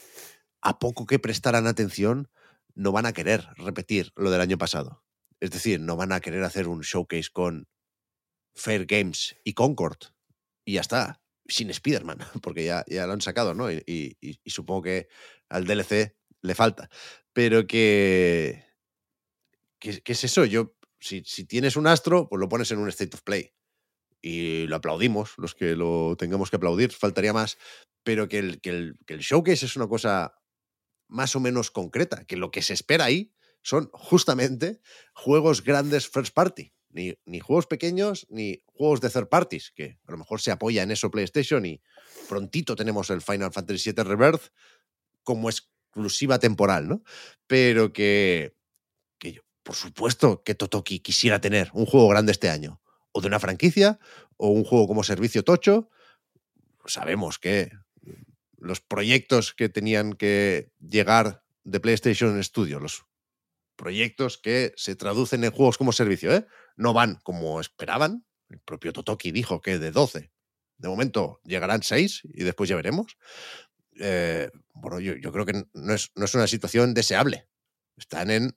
a poco que prestaran atención, no van a querer repetir lo del año pasado. Es decir, no van a querer hacer un showcase con Fair Games y Concord. Y ya está, sin Spider-Man, porque ya, ya lo han sacado, ¿no? Y, y, y supongo que al D L C le falta. Pero que... ¿Qué es eso? Yo, si, si tienes un Astro, pues lo pones en un State of Play. Y lo aplaudimos, los que lo tengamos que aplaudir, faltaría más. Pero que el, que el, que el showcase es una cosa... más o menos concreta, que lo que se espera ahí son justamente juegos grandes first party, Ni, ni juegos pequeños, ni juegos de third parties, que a lo mejor se apoya en eso PlayStation, y prontito tenemos el Final Fantasy siete Rebirth como exclusiva temporal, ¿no? Pero que, que yo, por supuesto que Totoki quisiera tener un juego grande este año, o de una franquicia, o un juego como servicio tocho. Sabemos que los proyectos que tenían que llegar de PlayStation Studios, los proyectos que se traducen en juegos como servicio, ¿eh? No van como esperaban. El propio Totoki dijo que de doce. De momento llegarán seis y después ya veremos. Eh, bueno, yo, yo creo que no es, no es una situación deseable. Están en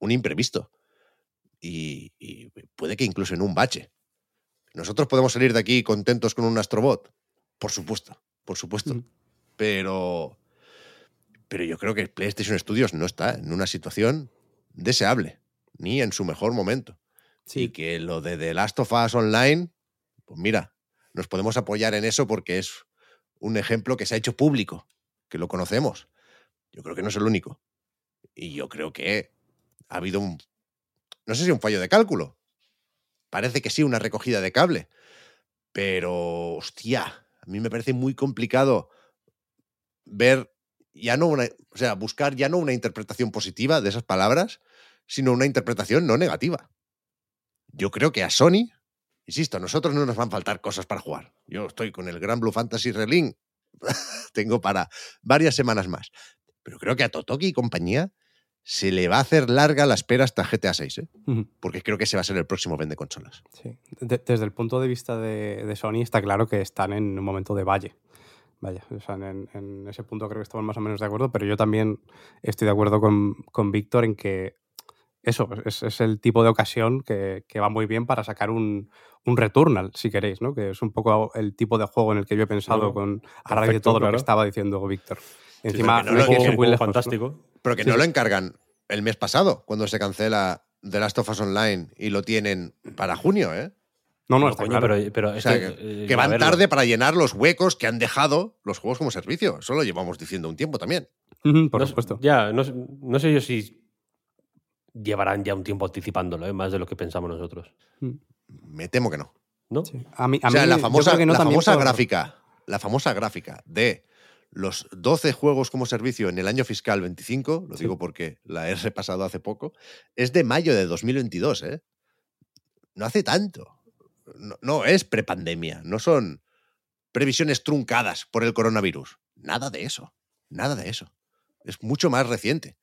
un imprevisto. Y, y puede que incluso en un bache. ¿Nosotros podemos salir de aquí contentos con un Astrobot? Por supuesto, por supuesto. Mm. Pero, pero yo creo que PlayStation Studios no está en una situación deseable, ni en su mejor momento. Sí. Y que lo de The Last of Us Online, pues mira, nos podemos apoyar en eso porque es un ejemplo que se ha hecho público, que lo conocemos. Yo creo que no es el único. Y yo creo que ha habido un... no sé si un fallo de cálculo. Parece que sí, una recogida de cable. Pero, hostia, a mí me parece muy complicado ver ya no una... o sea, buscar ya no una interpretación positiva de esas palabras, sino una interpretación no negativa. Yo creo que a Sony, insisto, a nosotros no nos van a faltar cosas para jugar. Yo estoy con el Gran Blue Fantasy Relink, tengo para varias semanas más. Pero creo que a Totoki y compañía se le va a hacer larga la espera hasta G T A seis, ¿eh? Uh-huh. Porque creo que ese va a ser el próximo vende consolas. Sí. De- desde el punto de vista de, de Sony está claro que están en un momento de valle. Vaya, o sea, en, en ese punto creo que estamos más o menos de acuerdo, pero yo también estoy de acuerdo con, con Víctor en que eso, es, es el tipo de ocasión que, que va muy bien para sacar un, un Returnal, si queréis, ¿no? Que es un poco el tipo de juego en el que yo he pensado, claro, con a raíz de todo, claro, lo que estaba diciendo Víctor. Encima, sí, no, no es un juego fantástico. ¿No? Pero que sí, no lo encargan el mes pasado, cuando se cancela The Last of Us Online y lo tienen para junio, ¿eh? No, no, no está coño, claro. Pero, pero o sea, este, que, eh, que van tarde para llenar los huecos que han dejado los juegos como servicio. Eso lo llevamos diciendo un tiempo también. Uh-huh, por no, supuesto. Ya, no, no sé yo si... llevarán ya un tiempo anticipándolo, ¿eh? Más de lo que pensamos nosotros. Me temo que no. ¿No? Sí. A mí, a o sea, mí, la famosa, no la famosa gráfica, la famosa gráfica de los doce juegos como servicio en el año fiscal veinticinco, lo sí. digo porque la he repasado hace poco, es de mayo de dos mil veintidós, ¿eh? No hace tanto. No, no es prepandemia, no son previsiones truncadas por el coronavirus. Nada de eso, nada de eso. Es mucho más reciente.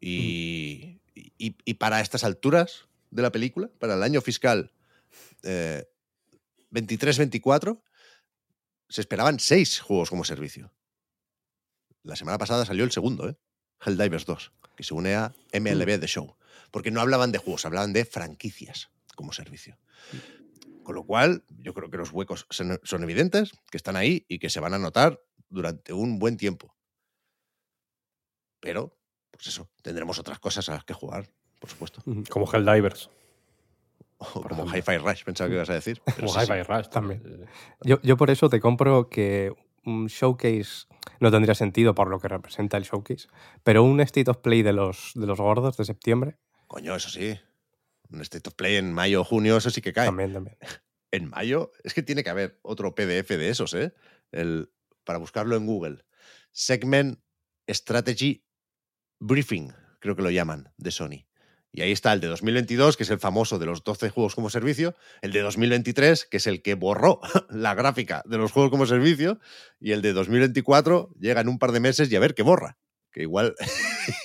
Y... Mm. Y, y para estas alturas de la película, para el año fiscal eh, veintitrés veinticuatro, se esperaban seis juegos como servicio. La semana pasada salió el segundo, ¿eh? Helldivers dos, que se une a M L B The Show. Porque no hablaban de juegos, hablaban de franquicias como servicio. Con lo cual, yo creo que los huecos son evidentes, que están ahí y que se van a notar durante un buen tiempo. Pero... pues eso, tendremos otras cosas a las que jugar, por supuesto. Como Helldivers. O como Hi-Fi Rush, pensaba que ibas a decir. Como sí, Hi-Fi sí. Rush también. Yo, yo por eso te compro que un showcase no tendría sentido por lo que representa el showcase, pero un State of Play de los, de los gordos de septiembre. Coño, eso sí. Un State of Play en mayo o junio, eso sí que cae. También, también. En mayo, es que tiene que haber otro P D F de esos, ¿eh? El, para buscarlo en Google. Segment Strategy Briefing, creo que lo llaman, de Sony. Y ahí está el de dos mil veintidós, que es el famoso de los doce juegos como servicio, el de dos mil veintitrés, que es el que borró la gráfica de los juegos como servicio, y el de dos mil veinticuatro llega en un par de meses y a ver qué borra. Que igual,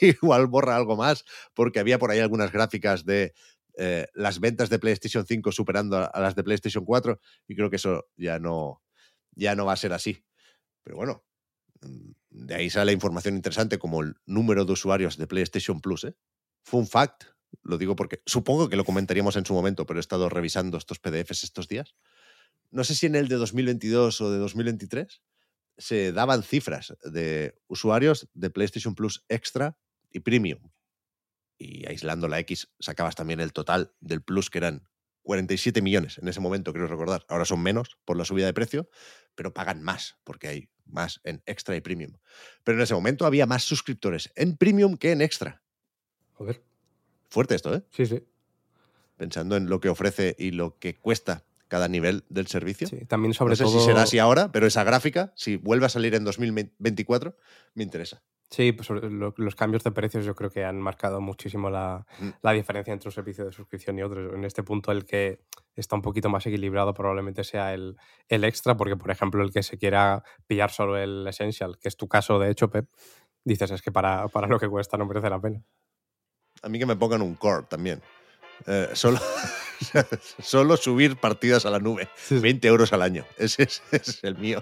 igual borra algo más, porque había por ahí algunas gráficas de eh, las ventas de PlayStation cinco superando a las de PlayStation cuatro, y creo que eso ya no, ya no va a ser así. Pero bueno... de ahí sale información interesante como el número de usuarios de PlayStation Plus, ¿eh? Fun fact, lo digo porque supongo que lo comentaríamos en su momento, pero he estado revisando estos P D Fs estos días. No sé si en el de dos mil veintidós o de dos mil veintitrés se daban cifras de usuarios de PlayStation Plus Extra y Premium. Y aislando la X sacabas también el total del Plus, que eran cuarenta y siete millones en ese momento, creo recordar. Ahora son menos por la subida de precio, pero pagan más porque hay más en Extra y Premium. Pero en ese momento había más suscriptores en Premium que en Extra. Joder. Fuerte esto, ¿eh? Sí, sí. pensando en lo que ofrece y lo que cuesta cada nivel del servicio. Sí, también sobre no sé todo... si será así ahora, pero esa gráfica, si vuelve a salir en dos mil veinticuatro, me interesa. Sí, pues los cambios de precios yo creo que han marcado muchísimo la, mm. la diferencia entre un servicio de suscripción y otro. En este punto el que está un poquito más equilibrado probablemente sea el, el extra, porque por ejemplo el que se quiera pillar solo el Essential, que es tu caso de hecho, Pep, dices es que para, para lo que cuesta no merece la pena. A mí que me pongan un core también. Eh, solo, solo subir partidas a la nube. Sí. veinte euros al año. Ese es, ese es el mío.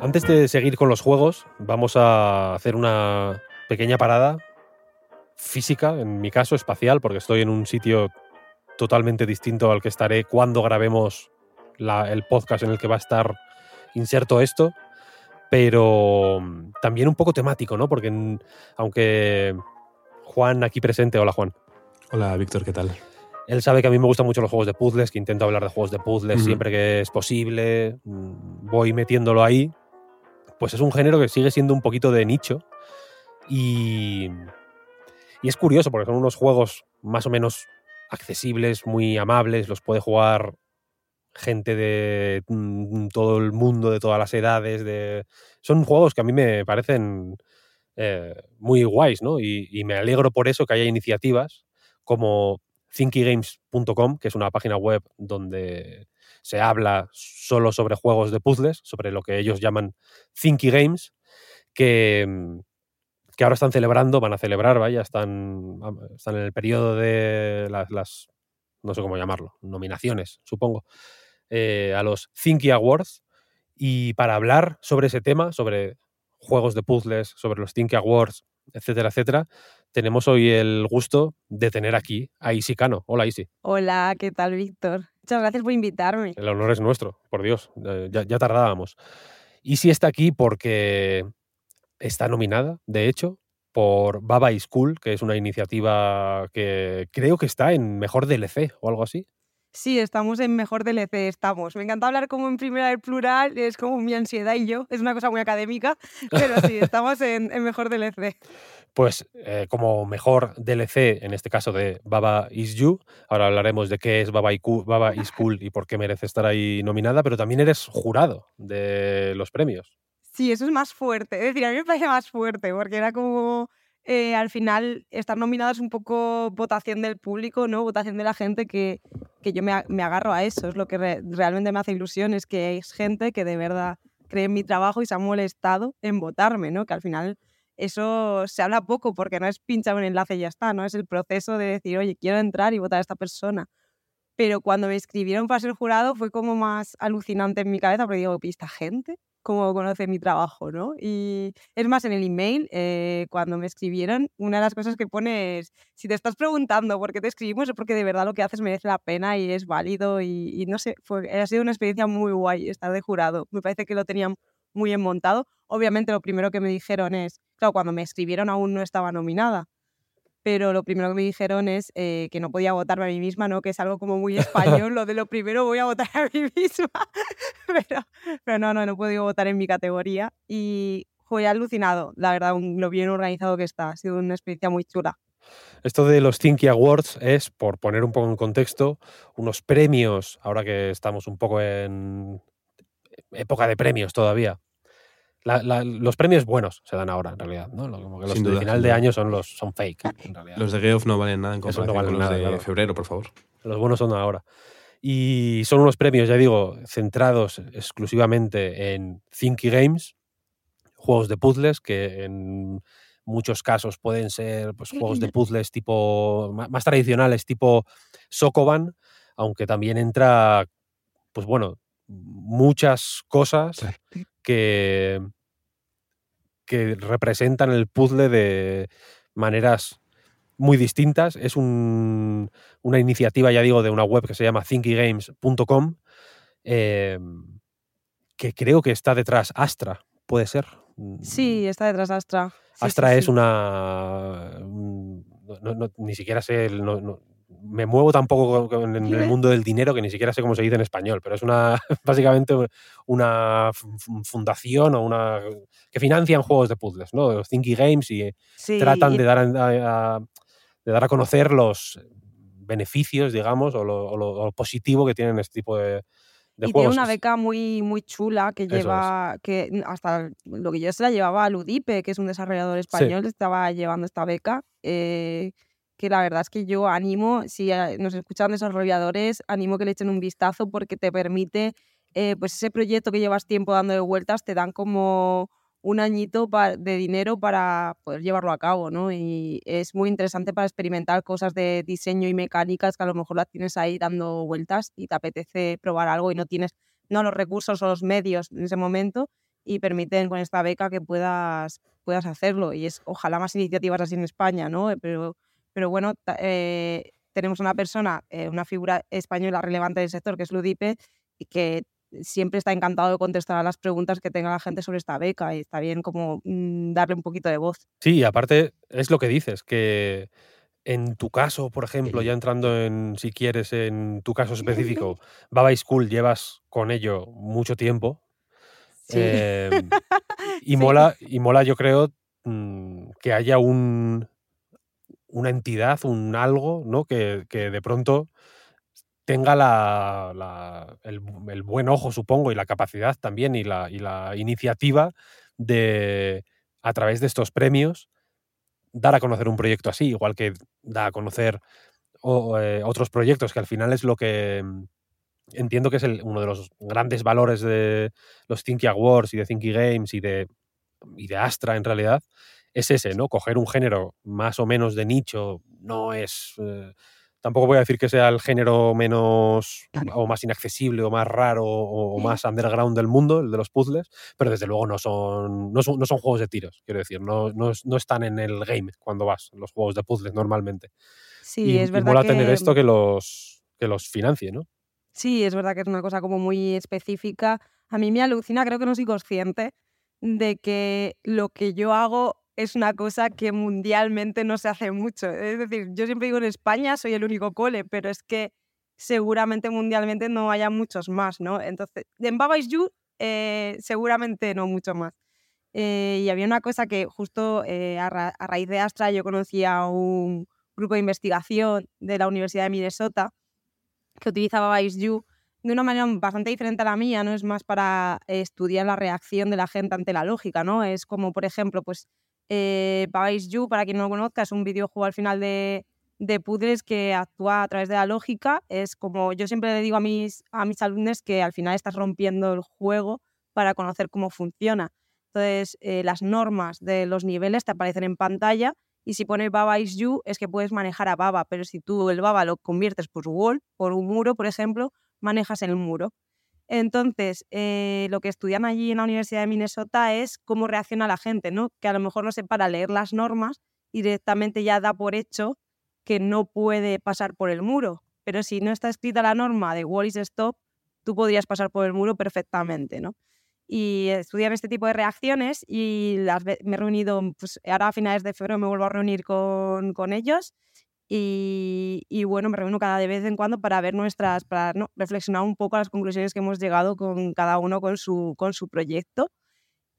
Antes de seguir con los juegos, vamos a hacer una pequeña parada física, en mi caso espacial, porque estoy en un sitio totalmente distinto al que estaré cuando grabemos la, el podcast en el que va a estar inserto esto, pero también un poco temático, ¿no? Porque aunque Juan aquí presente, hola Juan. Hola Víctor, ¿qué tal? Él sabe que a mí me gustan mucho los juegos de puzzles, que intento hablar de juegos de puzzles mm. siempre que es posible, voy metiéndolo ahí. Pues es un género que sigue siendo un poquito de nicho y, y es curioso porque son unos juegos más o menos accesibles, muy amables, los puede jugar gente de mm, todo el mundo, de todas las edades. De, son juegos que a mí me parecen eh, muy guays, ¿no? Y, y me alegro por eso que haya iniciativas como thinky games punto com, que es una página web donde se habla solo sobre juegos de puzzles, sobre lo que ellos llaman Thinky Games, que, que ahora están celebrando, van a celebrar, vaya, están, están en el periodo de las, las, no sé cómo llamarlo, nominaciones, supongo, eh, a los Thinky Awards. Y para hablar sobre ese tema, sobre juegos de puzzles, sobre los Thinky Awards, etcétera, etcétera, tenemos hoy el gusto de tener aquí a Isi Cano. Hola, Isi. Hola, ¿qué tal, Víctor? Muchas gracias por invitarme. El honor es nuestro, por Dios, ya, ya tardábamos. Y sí está aquí porque está nominada, de hecho, por Baba Is Cool, que es una iniciativa que creo que está en Mejor D L C o algo así. Sí, estamos en Mejor D L C, estamos. Me encanta hablar como en primera del plural, es como mi ansiedad y yo, es una cosa muy académica, pero sí, estamos en, en Mejor D L C. Pues eh, como Mejor D L C, en este caso de Baba Is You, ahora hablaremos de qué es Baba Is Cool y por qué merece estar ahí nominada, pero también eres jurado de los premios. Sí, eso es más fuerte, es decir, a mí me parece más fuerte, porque era como... Eh, al final, estar nominada es un poco votación del público, ¿no? Votación de la gente que, que yo me, me agarro a eso. Es lo que re, realmente me hace ilusión, es que hay gente que de verdad cree en mi trabajo y se ha molestado en votarme, ¿no? Que al final eso se habla poco porque no es pinchar un enlace y ya está, ¿no? Es el proceso de decir, oye, quiero entrar y votar a esta persona. Pero cuando me escribieron para ser jurado fue como más alucinante en mi cabeza porque digo, ¿esta gente? Como conoce mi trabajo, ¿no? Y es más, en el email, eh, cuando me escribieron, una de las cosas que pone es si te estás preguntando por qué te escribimos es porque de verdad lo que haces merece la pena y es válido y, y no sé, fue, ha sido una experiencia muy guay estar de jurado. Me parece que lo tenían muy bien montado. Obviamente lo primero que me dijeron es, claro, cuando me escribieron aún no estaba nominada, pero lo primero que me dijeron es eh, que no podía votarme a mí misma, ¿no? Que es algo como muy español, lo de lo primero voy a votar a mí misma. pero, pero no, no, no he podido votar en mi categoría. Y fue alucinado, la verdad, un, lo bien organizado que está. Ha sido una experiencia muy chula. Esto de los Thinky Awards es, por poner un poco en contexto, unos premios, ahora que estamos un poco en época de premios todavía. La, la, los premios buenos se dan ahora, en realidad, ¿no? Como que los duda, de final de año son los son fake, en realidad. Los de Geoff no valen nada en comparación no valen con los nada, de claro. Febrero, por favor. Los buenos son ahora. Y son unos premios, ya digo, centrados exclusivamente en Thinky Games, juegos de puzzles, que en muchos casos pueden ser pues, juegos de puzzles tipo más tradicionales, tipo Sokoban, aunque también entra, pues bueno, muchas cosas que, que representan el puzzle de maneras muy distintas. Es un, una iniciativa, ya digo, de una web que se llama thinky games punto com, eh, que creo que está detrás Astra, ¿puede ser? Sí, está detrás Astra. Sí, Astra sí, es sí. una... No, no, ni siquiera sé... El, no, no, me muevo tampoco en el mundo del dinero, que ni siquiera sé cómo se dice en español, pero es una básicamente una fundación o una que financian juegos de puzzles, ¿no? Los Thinky Games, y sí, tratan y... de dar a, a, de dar a conocer los beneficios, digamos, o lo, o lo, o lo positivo que tienen este tipo de, de y juegos. Tiene una beca muy, muy chula que lleva, es. que hasta lo que yo se la llevaba a Ludipe, que es un desarrollador español, sí. estaba llevando esta beca. Eh, que la verdad es que yo animo, si nos escuchan desarrolladores, animo que le echen un vistazo, porque te permite, eh, pues ese proyecto que llevas tiempo dando de vueltas, te dan como un añito pa- de dinero para poder llevarlo a cabo, ¿no? Y es muy interesante para experimentar cosas de diseño y mecánicas que a lo mejor las tienes ahí dando vueltas y te apetece probar algo y no tienes no los recursos o los medios en ese momento, y permiten con esta beca que puedas, puedas hacerlo. Y es ojalá más iniciativas así en España, ¿no? Pero... Pero bueno, eh, tenemos una persona, eh, una figura española relevante del sector, que es Ludipe, y que siempre está encantado de contestar a las preguntas que tenga la gente sobre esta beca, y está bien como mm, darle un poquito de voz. Sí, aparte es lo que dices, que en tu caso, por ejemplo, ya entrando en, si quieres, en tu caso específico, Baba Is Cool, llevas con ello mucho tiempo. Sí. Eh, y, sí. mola, y mola, yo creo, mm, que haya un... una entidad, un algo, ¿no? Que, que de pronto tenga la, la, el, el buen ojo, supongo, y la capacidad también, y la, y la iniciativa de, a través de estos premios, dar a conocer un proyecto así, igual que da a conocer o, eh, otros proyectos, que al final es lo que entiendo que es el, uno de los grandes valores de los Thinky Awards y de Thinky Games y de, y de Astra, en realidad. Es ese, ¿no? Coger un género más o menos de nicho, no es... Eh, tampoco voy a decir que sea el género menos o más inaccesible o más raro o, o más underground del mundo, el de los puzzles, pero desde luego no son no son, no son juegos de tiros, quiero decir. No, no, no están en el game cuando vas, los juegos de puzzles normalmente. Sí, y, es verdad y mola que... tener esto que los, que los financie, ¿no? Sí, es verdad que es una cosa como muy específica. A mí me alucina, creo que no soy consciente de que lo que yo hago... es una cosa que mundialmente no se hace mucho. Es decir, yo siempre digo en España soy el único cole, pero es que seguramente mundialmente no haya muchos más, ¿no? Entonces, en Baba Is You eh, seguramente no mucho más. Eh, y había una cosa que justo eh, a, ra- a raíz de Astra yo conocí a un grupo de investigación de la Universidad de Minnesota que utiliza Baba Is You de una manera bastante diferente a la mía, ¿no? Es más para estudiar la reacción de la gente ante la lógica, ¿no? Es como, por ejemplo, pues Eh, Baba Is You, para quien no lo conozca, es un videojuego al final de, de puzzles que actúa a través de la lógica. Es como yo siempre le digo a mis, a mis alumnos que al final estás rompiendo el juego para conocer cómo funciona. Entonces eh, las normas de los niveles te aparecen en pantalla, y si pones Baba Is You es que puedes manejar a Baba, pero si tú el Baba lo conviertes por wall, por un muro, por ejemplo, manejas el muro. Entonces, eh, lo que estudian allí en la Universidad de Minnesota es cómo reacciona la gente, ¿no? Que a lo mejor no se para a leer las normas y directamente ya da por hecho que no puede pasar por el muro. Pero si no está escrita la norma de Wall is Stop, tú podrías pasar por el muro perfectamente, ¿no? Y estudian este tipo de reacciones, y las ve- me he reunido, pues ahora a finales de febrero me vuelvo a reunir con, con ellos. Y, y bueno, me reúno cada de vez en cuando para ver nuestras, para no, reflexionar un poco las conclusiones que hemos llegado con cada uno con su, con su proyecto.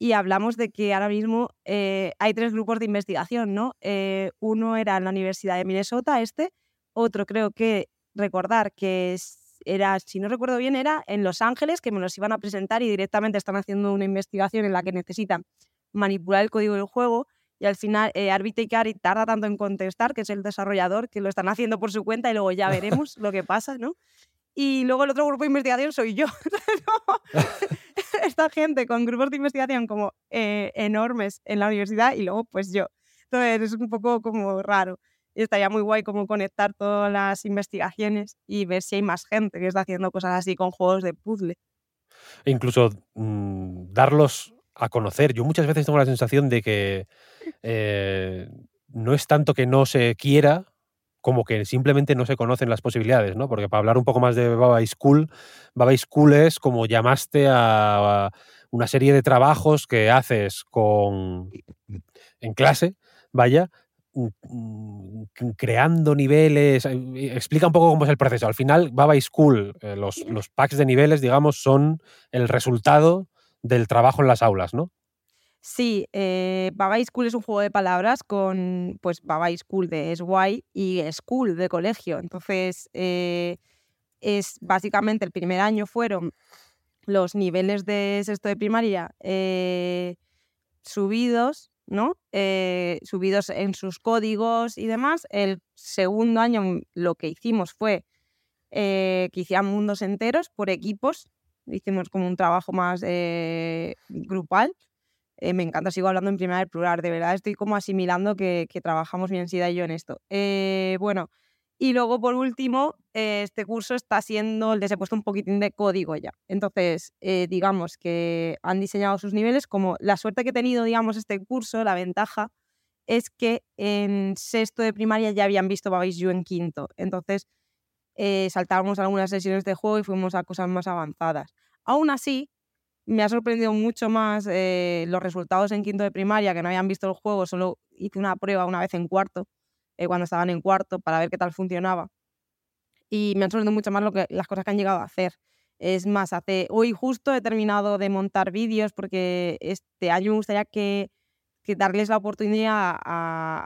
Y hablamos de que ahora mismo eh, hay tres grupos de investigación, ¿no? Eh, uno era en la Universidad de Minnesota, este, otro creo que recordar que era, si no recuerdo bien, era en Los Ángeles, que me los iban a presentar, y directamente están haciendo una investigación en la que necesitan manipular el código del juego. Y al final eh, Arbitecari tarda tanto en contestar, que es el desarrollador, que lo están haciendo por su cuenta y luego ya veremos lo que pasa, ¿no? Y luego el otro grupo de investigación soy yo. esta gente con grupos de investigación como eh, enormes en la universidad y luego pues yo. Entonces es un poco como raro. Y estaría muy guay como conectar todas las investigaciones y ver si hay más gente que está haciendo cosas así con juegos de puzzle. E incluso mm, darlos a conocer. Yo muchas veces tengo la sensación de que eh, no es tanto que no se quiera como que simplemente no se conocen las posibilidades, ¿no? Porque para hablar un poco más de Baba Is Cool, Baba Is Cool es como llamaste a una serie de trabajos que haces con en clase, vaya, creando niveles. Explica un poco cómo es el proceso. Al final, Baba Is Cool, los, los packs de niveles, digamos, son el resultado del trabajo en las aulas, ¿no? Sí, eh, Baba Is Cool es un juego de palabras con, pues, Baba Is Cool de es guay y school de colegio. Entonces, eh, es básicamente el primer año fueron los niveles de sexto de primaria eh, subidos, ¿no? Eh, subidos en sus códigos y demás. El segundo año lo que hicimos fue eh, que hicieran mundos enteros por equipos. Hicimos como un trabajo más eh, grupal. Eh, me encanta, sigo hablando en primera del plural, de verdad estoy como asimilando que, que trabajamos bien Sida y yo en esto. Eh, bueno, y luego por último, eh, este curso está siendo, les he puesto un poquitín de código ya. Entonces, eh, digamos que han diseñado sus niveles, como la suerte que he tenido, digamos, este curso, la ventaja, es que en sexto de primaria ya habían visto Baba Is You en quinto. Entonces, eh, saltábamos algunas sesiones de juego y fuimos a cosas más avanzadas. Aún así, me ha sorprendido mucho más eh, los resultados en quinto de primaria, que no habían visto el juego, solo hice una prueba una vez en cuarto, eh, cuando estaban en cuarto, para ver qué tal funcionaba. Y me han sorprendido mucho más lo que, las cosas que han llegado a hacer. Es más, hace, hoy justo he terminado de montar vídeos, porque este año me gustaría que, que darles la oportunidad a,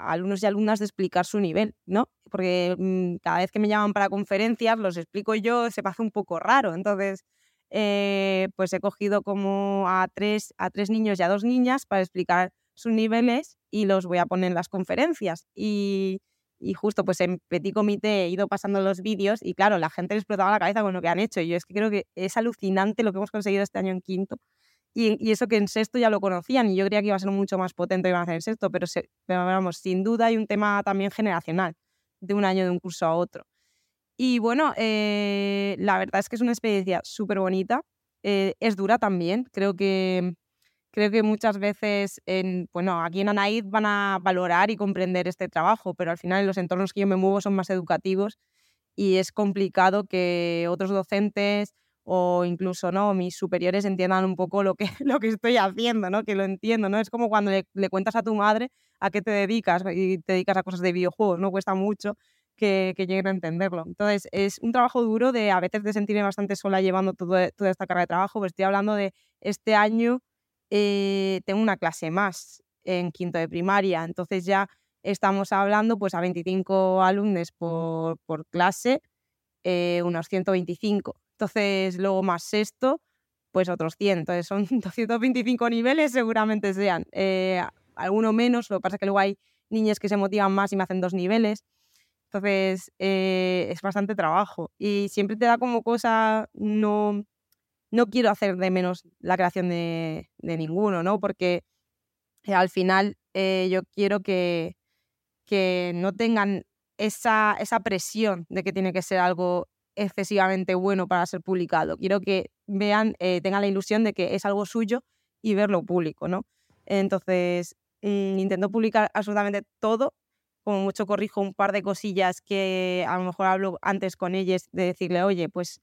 a alumnos y alumnas de explicar su nivel, ¿no? Porque mmm, cada vez que me llaman para conferencias, los explico yo, se me hace un poco raro, entonces... Eh, pues he cogido como a tres, a tres niños y a dos niñas para explicar sus niveles y los voy a poner en las conferencias y, y justo pues en petit comité he ido pasando los vídeos y claro, la gente les explotaba la cabeza con lo que han hecho y yo es que creo que es alucinante lo que hemos conseguido este año en quinto y, y eso que en sexto ya lo conocían y yo creía que iba a ser mucho más potente que iban a hacer en sexto, pero, se, pero vamos, sin duda hay un tema también generacional de un año de un curso a otro. Y bueno, eh, la verdad es que es una experiencia súper bonita, eh, es dura también, creo que, creo que muchas veces, en, bueno, aquí en Anaid van a valorar y comprender este trabajo, pero al final los entornos que yo me muevo son más educativos y es complicado que otros docentes o incluso no mis superiores entiendan un poco lo que, lo que estoy haciendo, ¿no? Que lo entiendo, ¿no? Es como cuando le, le cuentas a tu madre a qué te dedicas y te dedicas a cosas de videojuegos, ¿no? Cuesta mucho. Que, que lleguen a entenderlo. Entonces, es un trabajo duro de a veces de sentirme bastante sola llevando todo, toda esta carga de trabajo, pero estoy hablando de este año eh, tengo una clase más en quinto de primaria, entonces ya estamos hablando pues a veinticinco alumnos por, por clase, eh, unos ciento veinticinco. Entonces, luego más sexto, pues otros cien. Entonces, son doscientos veinticinco niveles seguramente sean. Eh, alguno menos, lo que pasa es que luego hay niñas que se motivan más y me hacen dos niveles. Entonces, eh, es bastante trabajo y siempre te da como cosa, no, no quiero hacer de menos la creación de, de ninguno, ¿no? Porque eh, al final eh, yo quiero que, que no tengan esa, esa presión de que tiene que ser algo excesivamente bueno para ser publicado. Quiero que vean, eh, tengan la ilusión de que es algo suyo y verlo público, ¿no? Entonces, eh, intento publicar absolutamente todo. Como mucho corrijo un par de cosillas que a lo mejor hablo antes con ellas de decirle, oye, pues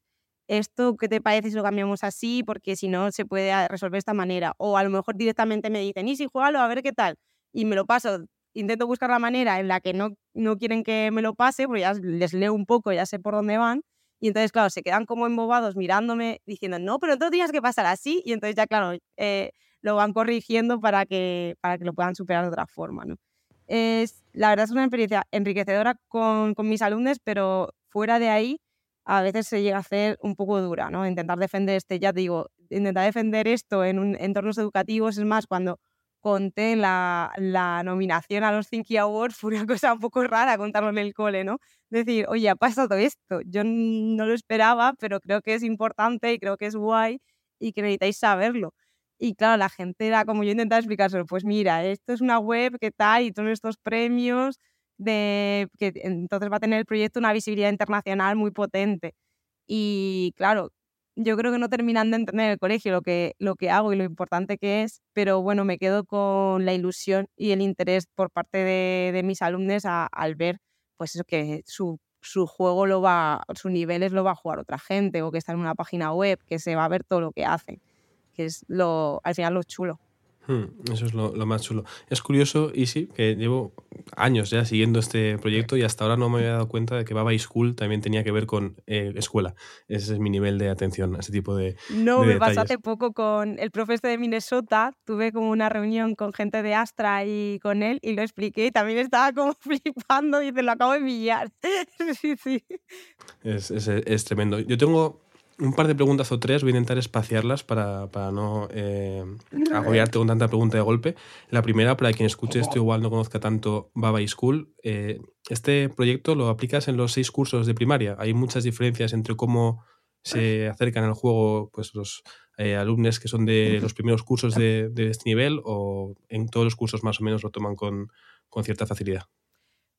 esto, ¿qué te parece si lo cambiamos así? Porque si no se puede resolver de esta manera. O a lo mejor directamente me dicen, y si juégalo, a ver qué tal. Y me lo paso. Intento buscar la manera en la que no, no quieren que me lo pase, porque ya les leo un poco, ya sé por dónde van. Y entonces, claro, se quedan como embobados mirándome, diciendo, no, pero entonces tienes que pasar así. Y entonces ya, claro, eh, lo van corrigiendo para que, para que lo puedan superar de otra forma, ¿no? Es, la verdad es una experiencia enriquecedora con, con mis alumnos, pero fuera de ahí a veces se llega a hacer un poco dura, ¿no? Intentar defender este, ya te digo, intentar defender esto en un, entornos educativos, es más, cuando conté la, la nominación a los Thinky Awards fue una cosa un poco rara contarlo en el cole, ¿no? Decir, oye, ha pasado esto, yo no lo esperaba, pero creo que es importante y creo que es guay y que necesitáis saberlo. Y claro, la gente era como yo intentaba explicárselo, pues mira, esto es una web, ¿qué tal? Y todos estos premios, de que entonces va a tener el proyecto una visibilidad internacional muy potente. Y claro, yo creo que no terminan de entender en el colegio lo que, lo que hago y lo importante que es, pero bueno, me quedo con la ilusión y el interés por parte de, de mis alumnos a, al ver pues eso, que su, su juego lo va, sus niveles lo va a jugar otra gente, o que está en una página web, que se va a ver todo lo que hacen, que es lo, al final lo chulo. Hmm, eso es lo, lo más chulo. Es curioso, y sí, que llevo años ya siguiendo este proyecto y hasta ahora no me había dado cuenta de que Baba Is Cool también tenía que ver con eh, escuela. Ese es mi nivel de atención a ese tipo de No, de me pasó hace poco con el profe este de Minnesota. Tuve como una reunión con gente de Astra y con él y lo expliqué y también estaba como flipando y te lo acabo de pillar. sí, sí. Es, es, es tremendo. Yo tengo... un par de preguntas o tres, voy a intentar espaciarlas para, para no eh, agobiarte con tanta pregunta de golpe. La primera, para quien escuche esto igual no conozca tanto Baba Is Cool, eh, este proyecto lo aplicas en los seis cursos de primaria. Hay muchas diferencias entre cómo se acercan al juego pues, los eh, alumnos que son de los primeros cursos de, de este nivel, o en todos los cursos más o menos lo toman con, con cierta facilidad.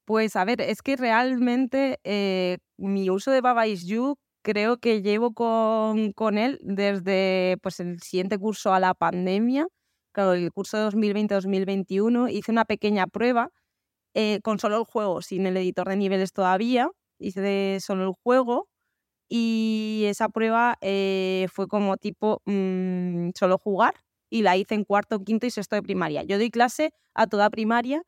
Pues a ver, es que realmente eh, mi uso de Baba Is You creo que llevo con, con él desde pues, el siguiente curso a la pandemia, claro, el curso de dos mil veinte dos mil veintiuno. Hice una pequeña prueba eh, con solo el juego, sin el editor de niveles todavía. Hice de solo el juego y esa prueba eh, fue como tipo mmm, solo jugar, y la hice en cuarto, quinto y sexto de primaria. Yo doy clase a toda primaria.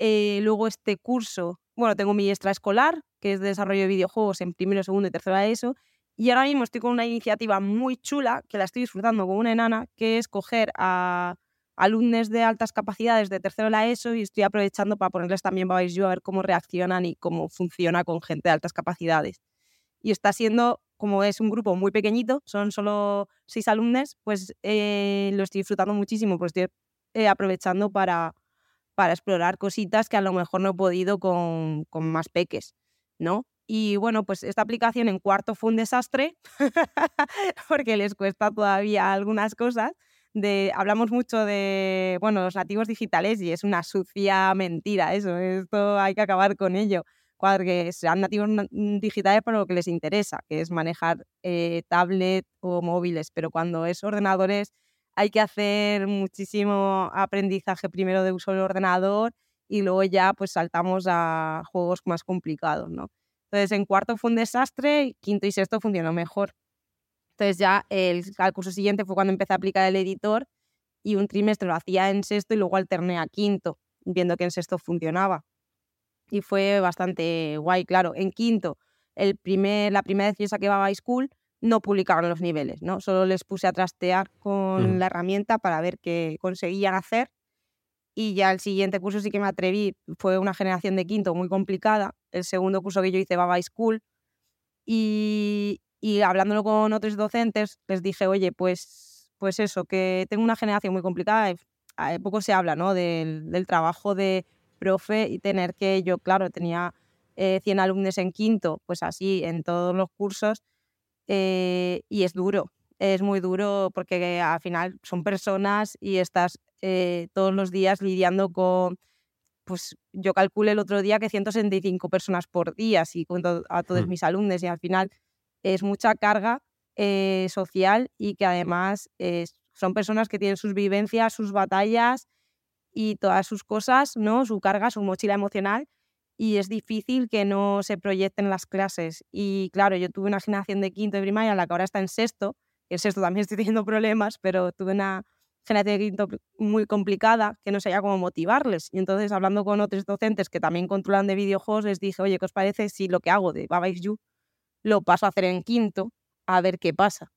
Eh, luego este curso, bueno, tengo mi extraescolar, que es de desarrollo de videojuegos en primero, segundo y tercero de ESO, y ahora mismo estoy con una iniciativa muy chula, que la estoy disfrutando como una enana, que es coger a alumnos de altas capacidades de tercero de la ESO y estoy aprovechando para ponerles también Baba Is You, a ver cómo reaccionan y cómo funciona con gente de altas capacidades. Y está siendo, como es un grupo muy pequeñito, son solo seis alumnos, pues eh, lo estoy disfrutando muchísimo, pues estoy eh, aprovechando para... para explorar cositas que a lo mejor no he podido con, con más peques, ¿no? Y bueno, pues esta aplicación en cuarto fue un desastre porque les cuesta todavía algunas cosas. De, hablamos mucho de, bueno, los nativos digitales, y es una sucia mentira eso, esto hay que acabar con ello, porque sean nativos digitales para lo que les interesa, que es manejar eh, tablet o móviles, pero cuando es ordenadores, hay que hacer muchísimo aprendizaje primero de uso del ordenador y luego ya pues saltamos a juegos más complicados, ¿no? Entonces en cuarto fue un desastre, quinto y sexto funcionó mejor. Entonces ya el, el curso siguiente fue cuando empecé a aplicar el editor, y un trimestre lo hacía en sexto y luego alterné a quinto, viendo que en sexto funcionaba. Y fue bastante guay, claro. En quinto, el primer, la primera vez que yo saqué Baba Is Cool, no publicaron los niveles, ¿no? Solo les puse a trastear con mm. la herramienta para ver qué conseguían hacer, y ya el siguiente curso sí que me atreví, fue una generación de quinto muy complicada, el segundo curso que yo hice Baba Is Cool, y, y hablándolo con otros docentes les dije, oye, pues, pues eso, que tengo una generación muy complicada, poco se habla, ¿no? del, del trabajo de profe y tener que, yo claro, tenía eh, cien alumnos en quinto, pues así en todos los cursos. Eh, y es duro, es muy duro porque al final son personas y estás eh, todos los días lidiando con, pues yo calculé el otro día que ciento sesenta y cinco personas por día, si cuento a todos mm. mis alumnos, y al final es mucha carga eh, social, y que además eh, son personas que tienen sus vivencias, sus batallas y todas sus cosas, ¿no? Su carga, su mochila emocional. Y es difícil que no se proyecten las clases. Y claro, yo tuve una generación de quinto de primaria, la que ahora está en sexto. En sexto también estoy teniendo problemas, pero tuve una generación de quinto muy complicada que no sabía cómo motivarles. Y entonces, hablando con otros docentes que también controlan de videojuegos, les dije, oye, ¿qué os parece si lo que hago de Baba Is You lo paso a hacer en quinto? A ver qué pasa.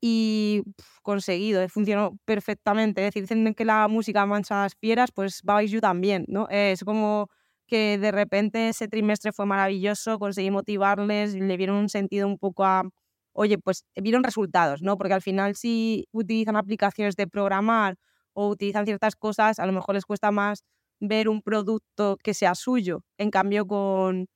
Y pff, conseguido, eh, funcionó perfectamente. Es decir, dicen que la música mancha a las fieras, pues Baba Is You también, ¿no? Eh, es como... que de repente ese trimestre fue maravilloso, conseguí motivarles, le vieron un sentido un poco a... Oye, pues vieron resultados, ¿no? Porque al final si utilizan aplicaciones de programar o utilizan ciertas cosas, a lo mejor les cuesta más ver un producto que sea suyo. En cambio, con,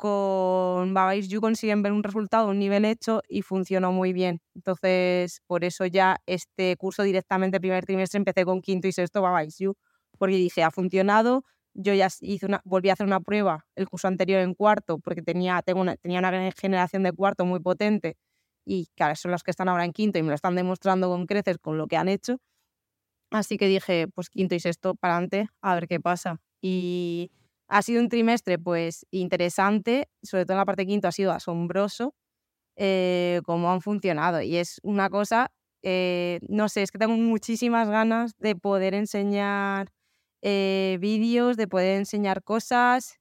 con Baba Is You consiguen ver un resultado, un nivel hecho, y funcionó muy bien. Entonces, por eso ya este curso directamente primer trimestre empecé con quinto y sexto Baba Is You, porque dije, ha funcionado. Yo ya hice una, volví a hacer una prueba el curso anterior en cuarto, porque tenía, tengo una, tenía una generación de cuarto muy potente, y claro, son las que están ahora en quinto y me lo están demostrando con creces con lo que han hecho. Así que dije, pues quinto y sexto para adelante, a ver qué pasa. Y ha sido un trimestre pues interesante, sobre todo en la parte de quinto ha sido asombroso eh, cómo han funcionado. Y es una cosa, eh, no sé, es que tengo muchísimas ganas de poder enseñar eh, vídeos, de poder enseñar cosas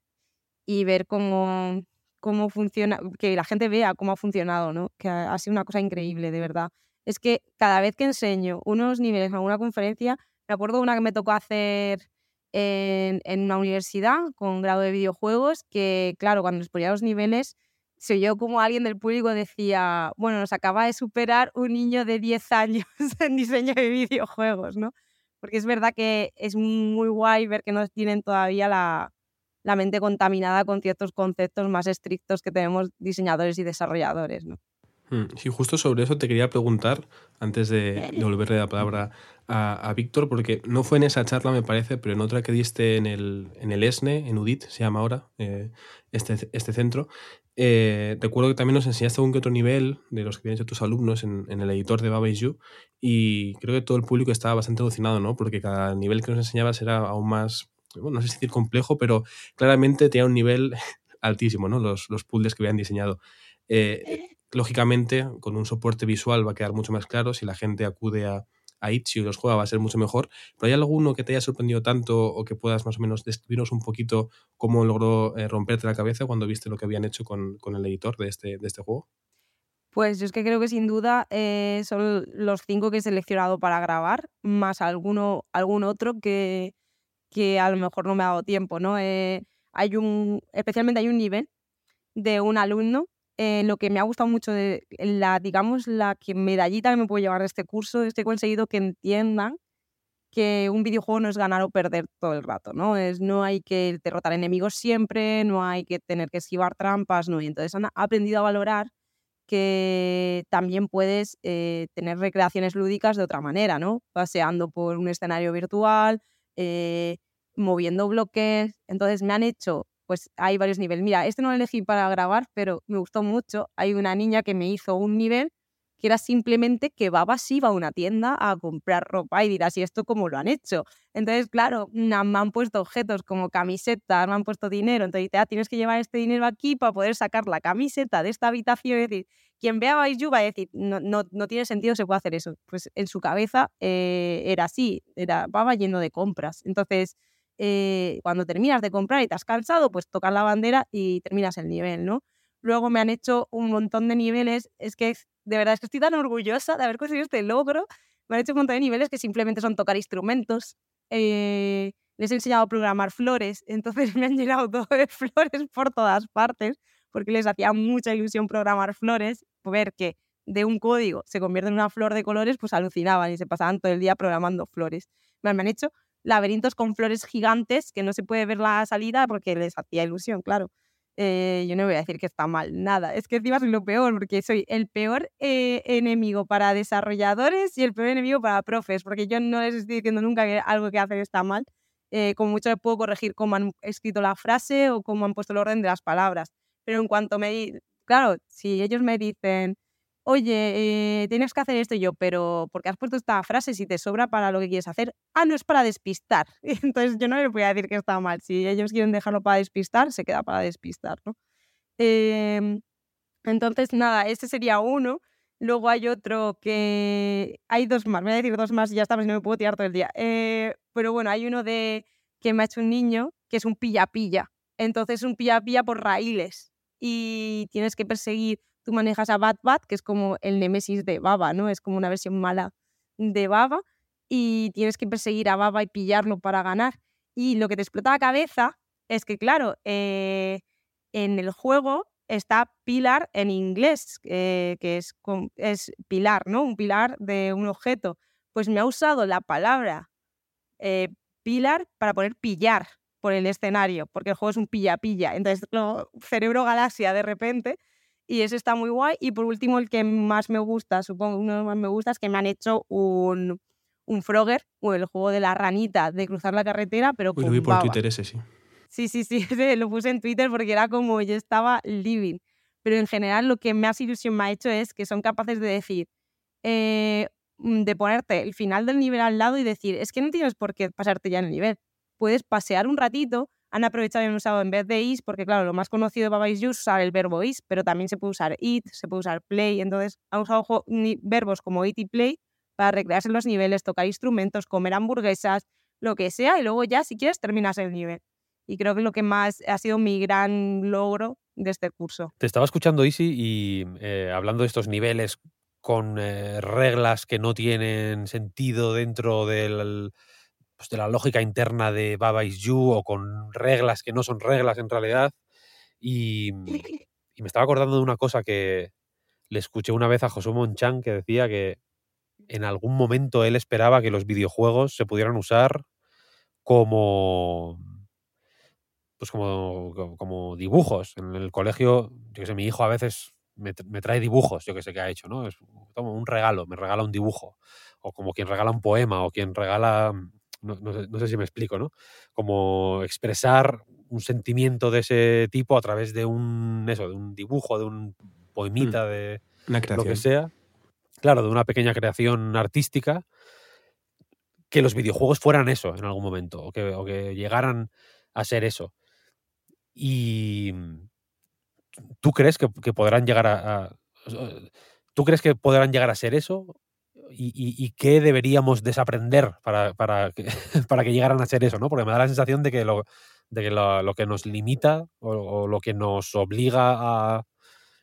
y ver cómo, cómo funciona, que la gente vea cómo ha funcionado, ¿no? Que ha, ha sido una cosa increíble, de verdad. Es que cada vez que enseño unos niveles en alguna conferencia, me acuerdo de una que me tocó hacer En, en una universidad con grado de videojuegos, que claro, cuando les ponía los niveles se oyó como alguien del público decía, bueno, nos acaba de superar un niño de diez años en diseño de videojuegos, ¿no? Porque es verdad que es muy guay ver que no tienen todavía la, la mente contaminada con ciertos conceptos más estrictos que tenemos diseñadores y desarrolladores, ¿no? Sí, justo sobre eso te quería preguntar, antes de devolverle la palabra a, a Víctor, porque no fue en esa charla, me parece, pero en otra que diste en el, en el ESNE, en U D I T, se llama ahora, eh, este, este centro. Eh, recuerdo que también nos enseñaste algún que otro nivel de los que habían hecho tus alumnos en, en el editor de Baba Is You, y creo que todo el público estaba bastante alucinado, ¿no? Porque cada nivel que nos enseñabas era aún más, bueno, no sé si decir complejo, pero claramente tenía un nivel altísimo, ¿no? Los, los puzzles que habían diseñado. Eh, Lógicamente, con un soporte visual va a quedar mucho más claro. Si la gente acude a, a Itch.io y los juega, va a ser mucho mejor. ¿Pero hay alguno que te haya sorprendido tanto o que puedas más o menos describirnos un poquito cómo logró eh, romperte la cabeza cuando viste lo que habían hecho con, con el editor de este, de este juego? Pues yo es que creo que sin duda eh, son los cinco que he seleccionado para grabar, más alguno, algún otro que, que a lo mejor no me ha dado tiempo, ¿no? Eh, hay un, especialmente hay un nivel de un alumno. Eh, lo que me ha gustado mucho, de la, digamos, la que medallita que me puedo llevar de este curso, es que he conseguido que entiendan que un videojuego no es ganar o perder todo el rato, ¿no? Es, no hay que derrotar enemigos siempre, no hay que tener que esquivar trampas, ¿no? Y entonces han aprendido a valorar que también puedes eh, tener recreaciones lúdicas de otra manera, ¿no? Paseando por un escenario virtual, eh, moviendo bloques. Entonces me han hecho... pues hay varios niveles. Mira, este no lo elegí para grabar, pero me gustó mucho. Hay una niña que me hizo un nivel que era simplemente que Baba sí iba a una tienda a comprar ropa y dirás, ¿y esto cómo lo han hecho? Entonces, claro, me han puesto objetos como camisetas, me han puesto dinero. Entonces dice, ah, tienes que llevar este dinero aquí para poder sacar la camiseta de esta habitación. Es decir, quien vea Baba Is You va a decir, no, no, no tiene sentido, se puede hacer eso. Pues en su cabeza eh, era así, era Baba lleno de compras. Entonces... Eh, cuando terminas de comprar y te has cansado, pues tocas la bandera y terminas el nivel, ¿no? Luego me han hecho un montón de niveles, es que de verdad es que estoy tan orgullosa de haber conseguido este logro. Me han hecho un montón de niveles que simplemente son tocar instrumentos, eh, les he enseñado a programar flores, entonces me han llenado todo de flores por todas partes, porque les hacía mucha ilusión programar flores, ver que de un código se convierte en una flor de colores, pues alucinaban y se pasaban todo el día programando flores. Me han hecho laberintos con flores gigantes que no se puede ver la salida porque les hacía ilusión, claro. Eh, yo no voy a decir que está mal, nada. Es que encima soy lo peor, porque soy el peor eh, enemigo para desarrolladores y el peor enemigo para profes, porque yo no les estoy diciendo nunca que algo que hacen está mal. Eh, como mucho les puedo corregir cómo han escrito la frase o cómo han puesto el orden de las palabras. Pero en cuanto me... Di- claro, si ellos me dicen... oye, eh, tienes que hacer esto, y yo, pero ¿por qué has puesto esta frase si te sobra para lo que quieres hacer? Ah, no, es para despistar. Entonces yo no les voy a decir que está mal. Si ellos quieren dejarlo para despistar, se queda para despistar, ¿no? Eh, entonces, nada, este sería uno. Luego hay otro que... Hay dos más, me voy a decir dos más y ya está, pues no me puedo tirar todo el día. Eh, pero bueno, hay uno de que me ha hecho un niño, que es un pilla-pilla. Entonces un pilla-pilla por raíles. Y tienes que perseguir... Tú manejas a Bad Bad, que es como el némesis de Baba, ¿no? Es como una versión mala de Baba, y tienes que perseguir a Baba y pillarlo para ganar. Y lo que te explota la cabeza es que, claro, eh, en el juego está Pilar en inglés, eh, que es, es pilar, ¿no? Un pilar de un objeto. Pues me ha usado la palabra eh, pilar para poner pillar. por el escenario, porque el juego es un pilla-pilla. Entonces, lo, cerebro galaxia de repente, y eso está muy guay. Y por último, el que más me gusta, supongo uno de los más me gusta, es que me han hecho un, un Frogger, o el juego de la ranita, de cruzar la carretera, pero uy, con lo vi por baba. Twitter ese, sí. Sí, sí, sí, ese lo puse en Twitter porque era como yo estaba living. Pero en general lo que más ilusión me ha hecho es que son capaces de decir, eh, de ponerte el final del nivel al lado y decir, es que no tienes por qué pasarte ya en el nivel. Puedes pasear un ratito, han aprovechado y han usado en vez de is, porque claro, lo más conocido de Baba Is You es usar el verbo is, pero también se puede usar it, se puede usar play, entonces han usado juego, ni, verbos como it y play para recrearse en los niveles, tocar instrumentos, comer hamburguesas, lo que sea, y luego ya si quieres terminas el nivel. Y creo que lo que más ha sido mi gran logro de este curso. Te estaba escuchando, Isi, y eh, hablando de estos niveles con eh, reglas que no tienen sentido dentro del... pues de la lógica interna de Baba Is You, o con reglas que no son reglas en realidad. Y, y me estaba acordando de una cosa que le escuché una vez a José Monchan, que decía que en algún momento él esperaba que los videojuegos se pudieran usar como, pues como, como dibujos. En el colegio, yo que sé, mi hijo a veces me, me trae dibujos, yo que sé que ha hecho, ¿no? Es como un regalo, me regala un dibujo. O como quien regala un poema, o quien regala... No, no, sé, no sé si me explico, ¿no? Como expresar un sentimiento de ese tipo a través de un eso, de un dibujo, de un poemita, mm. de una creación. Lo que sea. Claro, de una pequeña creación artística. Que los videojuegos fueran eso en algún momento, o que, o que llegaran a ser eso. Y ¿tú crees que, que podrán llegar a, a ¿tú crees que podrán llegar a ser eso? Y, y, y qué deberíamos desaprender para, para, que, para que llegaran a hacer eso, ¿no? Porque me da la sensación de que lo, de que, lo, lo que nos limita o, o lo que nos obliga a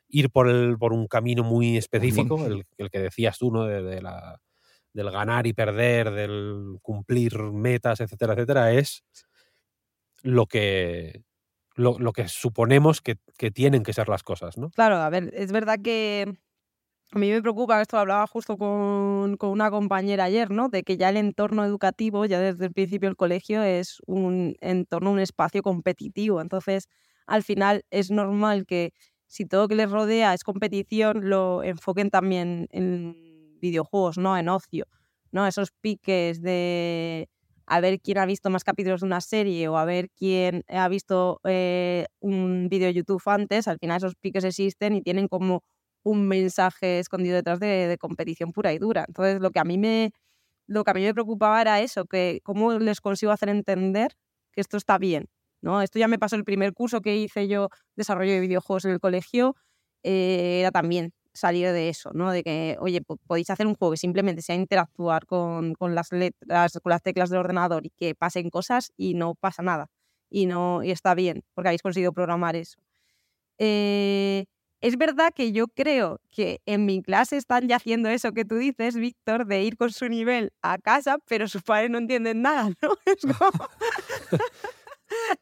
ir por, el, por un camino muy específico, el, el que decías tú, ¿no? De, de la, del ganar y perder, del cumplir metas, etcétera, etcétera, es lo que... Lo, lo que suponemos que, que tienen que ser las cosas, ¿no? Claro, a ver, es verdad que... A mí me preocupa, esto lo hablaba justo con, con una compañera ayer, ¿no? De que ya el entorno educativo, ya desde el principio el colegio, es un entorno, un espacio competitivo. Entonces, al final es normal que si todo lo que les rodea es competición, lo enfoquen también en videojuegos, ¿no? En ocio, ¿no? Esos piques de a ver quién ha visto más capítulos de una serie o a ver quién ha visto eh, un vídeo de YouTube antes, al final esos piques existen y tienen como un mensaje escondido detrás de, de competición pura y dura. Entonces, lo que, a mí me, lo que a mí me preocupaba era eso, que cómo les consigo hacer entender que esto está bien, ¿no? Esto ya me pasó el primer curso que hice yo, desarrollo de videojuegos en el colegio, eh, era también salir de eso, ¿no? De que, oye, po- podéis hacer un juego que simplemente sea interactuar con, con las letras, con las teclas del ordenador y que pasen cosas y no pasa nada. Y, no, y está bien, porque habéis conseguido programar eso. Eh... Es verdad que yo creo que en mi clase están ya haciendo eso que tú dices, Víctor, de ir con su nivel a casa, pero sus padres no entienden nada, ¿no? Es como...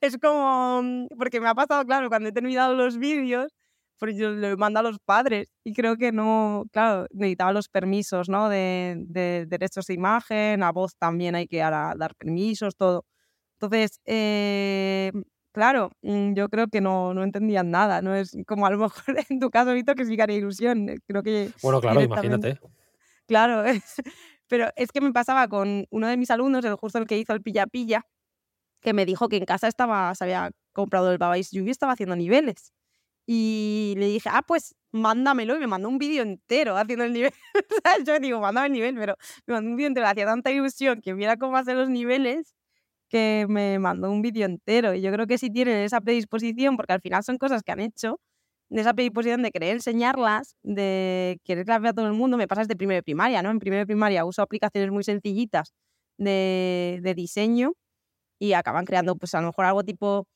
es como... Porque me ha pasado, claro, cuando he terminado los vídeos, pues yo lo mando a los padres y creo que no... Claro, necesitaba los permisos, ¿no? De, de derechos de imagen, a voz también hay que dar, dar permisos, todo. Entonces... Eh... Claro, yo creo que no, no entendían nada, no es como a lo mejor en tu caso, Víctor, que sí que haría ilusión. Creo que bueno, claro, imagínate. Claro, es, pero es que me pasaba con uno de mis alumnos, el justo el que hizo el pilla-pilla, que me dijo que en casa estaba, se había comprado el Baba Is You y estaba haciendo niveles. Y le dije, ah, pues mándamelo, y me mandó un vídeo entero haciendo el nivel. Yo digo, mándame el nivel, pero me mandó un vídeo entero, hacía tanta ilusión que viera cómo hacer los niveles, que me mandó un vídeo entero. Y yo creo que si tienen esa predisposición, porque al final son cosas que han hecho, esa predisposición de querer enseñarlas, de querer que las vea todo el mundo, me pasa desde primero de primaria, ¿no? En primero de primaria uso aplicaciones muy sencillitas de, de diseño y acaban creando, pues a lo mejor algo tipo,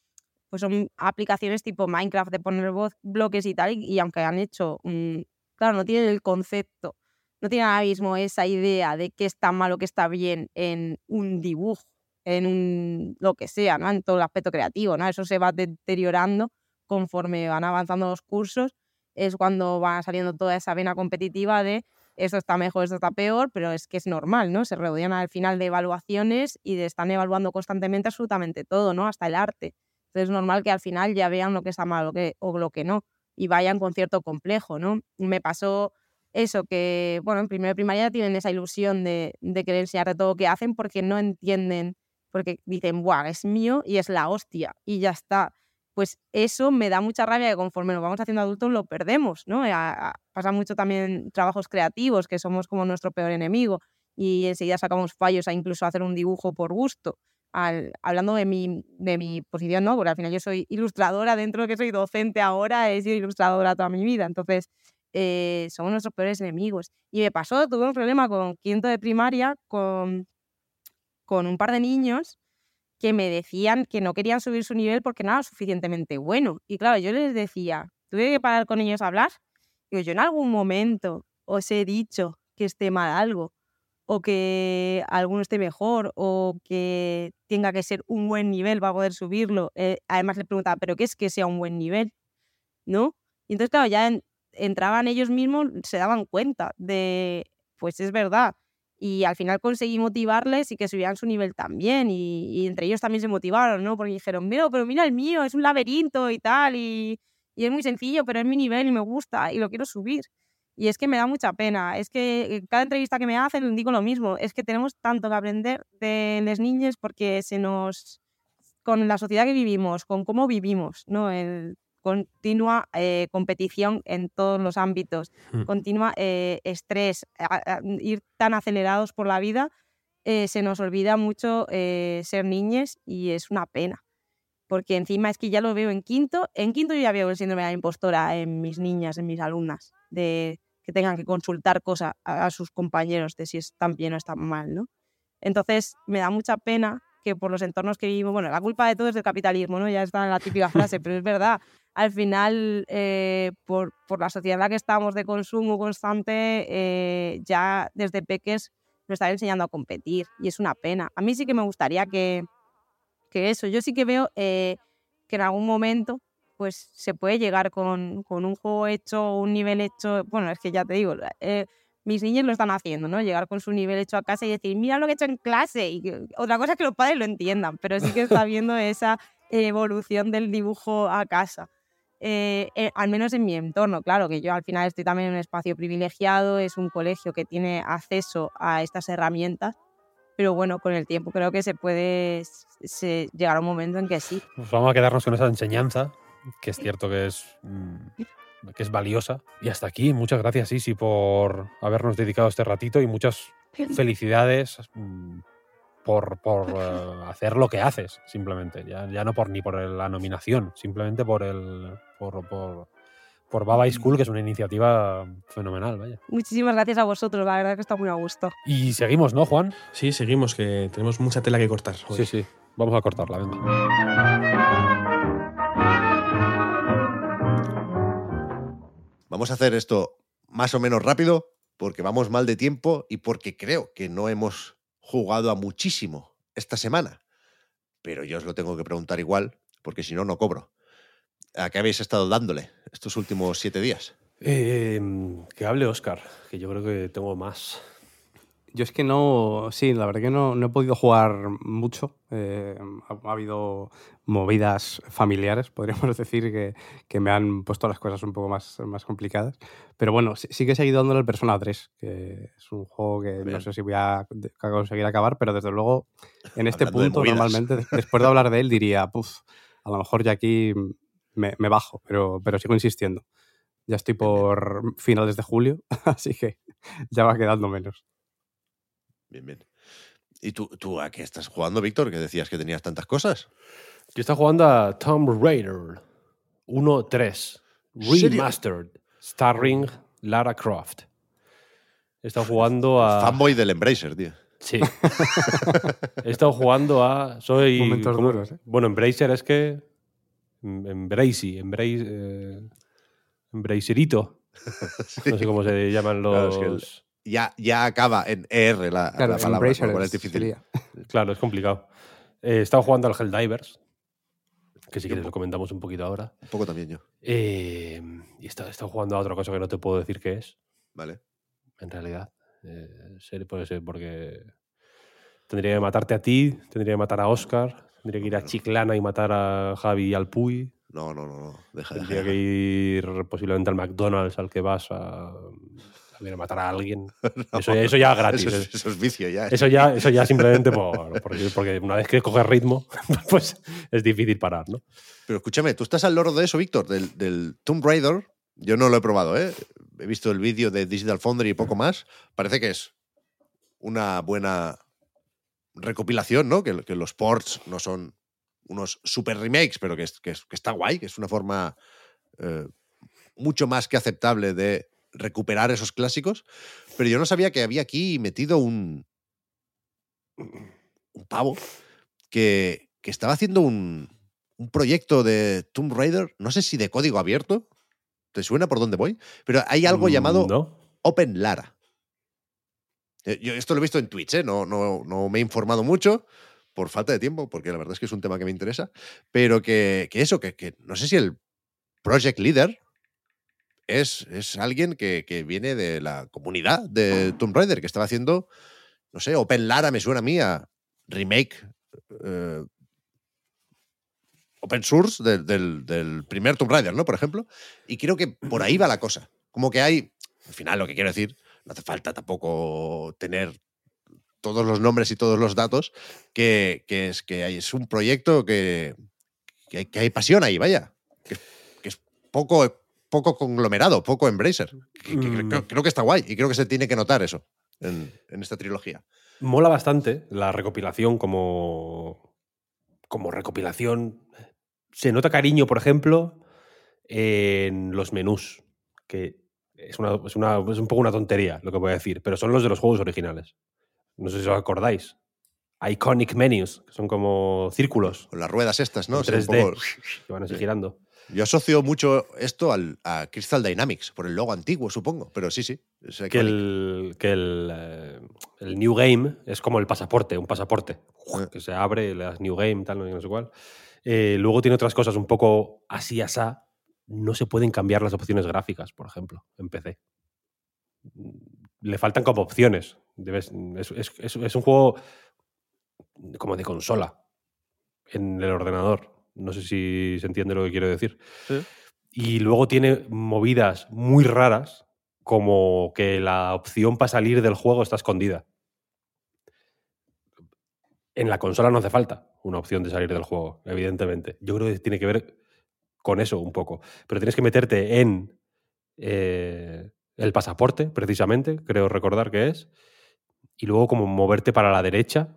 pues son aplicaciones tipo Minecraft de poner bloques y tal, y, y aunque han hecho, um, claro, no tienen el concepto, no tienen ahora mismo esa idea de qué está mal o qué está bien en un dibujo, en un, lo que sea, ¿no? En todo el aspecto creativo, ¿no? Eso se va deteriorando conforme van avanzando los cursos, es cuando va saliendo toda esa vena competitiva de esto está mejor, esto está peor, pero es que es normal, ¿no? Se rodean al final de evaluaciones y de están evaluando constantemente absolutamente todo, ¿no? Hasta el arte. Entonces es normal que al final ya vean lo que está mal o, que, o lo que no, y vayan con cierto complejo, ¿no? Me pasó eso, que, bueno, en primero de primaria tienen esa ilusión de, de querer enseñarte todo lo que hacen porque no entienden, porque dicen, ¡buah, es mío y es la hostia! Y ya está. Pues eso me da mucha rabia, que conforme nos vamos haciendo adultos lo perdemos, ¿no? A, a, pasa mucho también trabajos creativos, que somos como nuestro peor enemigo y enseguida sacamos fallos a incluso hacer un dibujo por gusto. Al, hablando de mi, de mi posición, ¿no? Porque al final yo soy ilustradora, dentro de que soy docente ahora, he sido ilustradora toda mi vida. Entonces, eh, somos nuestros peores enemigos. Y me pasó, tuve un problema con quinto de primaria con, con un par de niños que me decían que no querían subir su nivel porque no era suficientemente bueno. Y claro, yo les decía, tuve que parar con ellos a hablar. Digo, yo en algún momento os he dicho que esté mal algo, o que alguno esté mejor, o que tenga que ser un buen nivel para poder subirlo. Eh, además les preguntaba, ¿pero qué es que sea un buen nivel? ¿No? Y entonces, claro, ya en, entraban ellos mismos, se daban cuenta de, pues es verdad. Y al final conseguí motivarles y que subieran su nivel también, y, y entre ellos también se motivaron, ¿no? Porque dijeron, mira, pero mira el mío, es un laberinto y tal, y, y es muy sencillo, pero es mi nivel y me gusta y lo quiero subir. Y es que me da mucha pena, es que en cada entrevista que me hacen digo lo mismo, es que tenemos tanto que aprender de las niñas porque se nos, con la sociedad que vivimos, con cómo vivimos, ¿no? El, continua eh, competición en todos los ámbitos, mm. continua eh, estrés, a, a, ir tan acelerados por la vida, eh, se nos olvida mucho eh, ser niñes, y es una pena, porque encima es que ya lo veo en quinto, en quinto yo ya veo el síndrome de la impostora en mis niñas, en mis alumnas, de que tengan que consultar cosas a, a sus compañeros de si están bien o están mal, ¿no? Entonces me da mucha pena que por los entornos que vivimos, bueno, la culpa de todo es del capitalismo, ¿no? Ya está en la típica frase, pero es verdad. Al final, eh, por, por la sociedad en la que estamos de consumo constante, eh, ya desde peques nos están enseñando a competir, y es una pena. A mí sí que me gustaría que, que eso, yo sí que veo eh, que en algún momento pues, se puede llegar con, con un juego hecho, un nivel hecho, bueno, es que ya te digo, eh, mis niños lo están haciendo, ¿no? Llegar con su nivel hecho a casa y decir, mira lo que he hecho en clase, y que, otra cosa es que los padres lo entiendan, pero sí que está viendo esa evolución del dibujo a casa. Eh, eh, al menos en mi entorno, claro, que yo al final estoy también en un espacio privilegiado, es un colegio que tiene acceso a estas herramientas, pero bueno, con el tiempo creo que se puede se, llegar a un momento en que sí. Pues vamos a quedarnos con esa enseñanza, que es cierto que es, que es valiosa. Y hasta aquí, muchas gracias Isi por habernos dedicado este ratito, y muchas felicidades por, por uh, hacer lo que haces, simplemente. Ya, ya no por ni por la nominación, simplemente por el por, por, por Baba Is Cool, que es una iniciativa fenomenal. Vaya. Muchísimas gracias a vosotros, la verdad que está muy a gusto. Y seguimos, ¿no, Juan? Sí, seguimos, que tenemos mucha tela que cortar. Hoy. Sí, sí, vamos a cortarla, venga. Vamos a hacer esto más o menos rápido, porque vamos mal de tiempo y porque creo que no hemos jugado a muchísimo esta semana, pero yo os lo tengo que preguntar igual, porque si no, no cobro. ¿A qué habéis estado dándole estos últimos siete días? Eh, que hable Óscar, que yo creo que tengo más. Yo es que no, sí, la verdad que no, no he podido jugar mucho. Eh, ha, ha habido movidas familiares, podríamos decir, que, que me han puesto las cosas un poco más, más complicadas. Pero bueno, sí, sí que he seguido dándole el Persona tres, que es un juego que bien. No sé si voy a conseguir acabar, pero desde luego en este punto normalmente, después de hablar de él, diría, puf, a lo mejor ya aquí me, me bajo, pero, pero sigo insistiendo. Ya estoy por bien, bien. Finales de julio, así que ya va quedando menos. Bien, bien. ¿Y tú, tú a qué estás jugando, Víctor? Que decías que tenías tantas cosas. Yo estaba jugando a Tomb Raider uno tres Remastered, starring Lara Croft. He estado jugando a... Fanboy del Embracer, tío. Sí. He estado jugando a... Soy... Momentos ¿cómo? Duros, ¿eh? Bueno, Embracer es que... Embracy, Embrace... Eh... Embracerito. Sí. No sé cómo se llaman los... Claro, es que el... Ya, ya acaba en E R la, claro, la palabra, con lo cual es difícil. Sería. Claro, es complicado. He estado jugando al Helldivers, que sí que lo comentamos un poquito ahora. Un poco también yo. Eh, y he estado, he estado jugando a otra cosa que no te puedo decir qué es. Vale. en realidad. Eh, puede ser porque tendría que matarte a ti, tendría que matar a Oscar, tendría que ir a Chiclana y matar a Javi y al Puy. No, no, no, no. Deja, deja. Tendría que ir posiblemente al McDonald's al que vas a... a matar a alguien. No, eso, eso ya es gratis. Eso es, eso es vicio ya. Eso ya, eso ya simplemente por, por, porque una vez que coges ritmo, pues es difícil parar, ¿no? Pero escúchame, tú estás al loro de eso, Víctor, del, del Tomb Raider. Yo no lo he probado, ¿eh? He visto el vídeo de Digital Foundry y poco más. Parece que es una buena recopilación, ¿no? Que, que los ports no son unos super remakes, pero que, es, que, es, que está guay, que es una forma eh, mucho más que aceptable de recuperar esos clásicos, pero yo no sabía que había aquí metido un un pavo que, que estaba haciendo un, un proyecto de Tomb Raider, no sé si de código abierto, ¿te suena por dónde voy? Pero hay algo mm, llamado no. Open Lara. Yo esto lo he visto en Twitch, ¿eh? no, no, no me he informado mucho por falta de tiempo, porque la verdad es que es un tema que me interesa, pero que, que eso, que, que no sé si el Project Leader Es, es alguien que, que viene de la comunidad de Tomb Raider, que estaba haciendo, no sé, Open Lara me suena a mí a remake eh, open source de, del, del primer Tomb Raider, ¿no? Por ejemplo. Y creo que por ahí va la cosa. Como que hay, al final lo que quiero decir, no hace falta tampoco tener todos los nombres y todos los datos, que, que, es, que hay, es un proyecto que, que, hay, que hay pasión ahí, vaya. Que, que es poco... poco conglomerado, poco Embracer. Que, que, mm. creo, creo que está guay y creo que se tiene que notar eso en, en esta trilogía. Mola bastante la recopilación como, como recopilación. Se nota cariño, por ejemplo, en los menús, que es, una, es, una, es un poco una tontería lo que voy a decir, pero son los de los juegos originales. No sé si os acordáis. Iconic menus, que son como círculos. Con las ruedas estas, ¿no? tres D, un poco... que van así sí. girando. Yo asocio mucho esto al, a Crystal Dynamics, por el logo antiguo, supongo, pero sí, sí. Que, el, que el, eh, el New Game es como el pasaporte, un pasaporte, eh. que se abre, le das New Game, tal, no sé cuál. Eh, luego tiene otras cosas un poco así, asá. No se pueden cambiar las opciones gráficas, por ejemplo, en P C. Le faltan como opciones. Debes, es, es, es, es un juego como de consola en el ordenador. No sé si se entiende lo que quiero decir. Sí. Y luego tiene movidas muy raras, como que la opción para salir del juego está escondida. En la consola no hace falta una opción de salir del juego, evidentemente. Yo creo que tiene que ver con eso un poco. Pero tienes que meterte en eh, el pasaporte, precisamente, creo recordar que es, y luego como moverte para la derecha.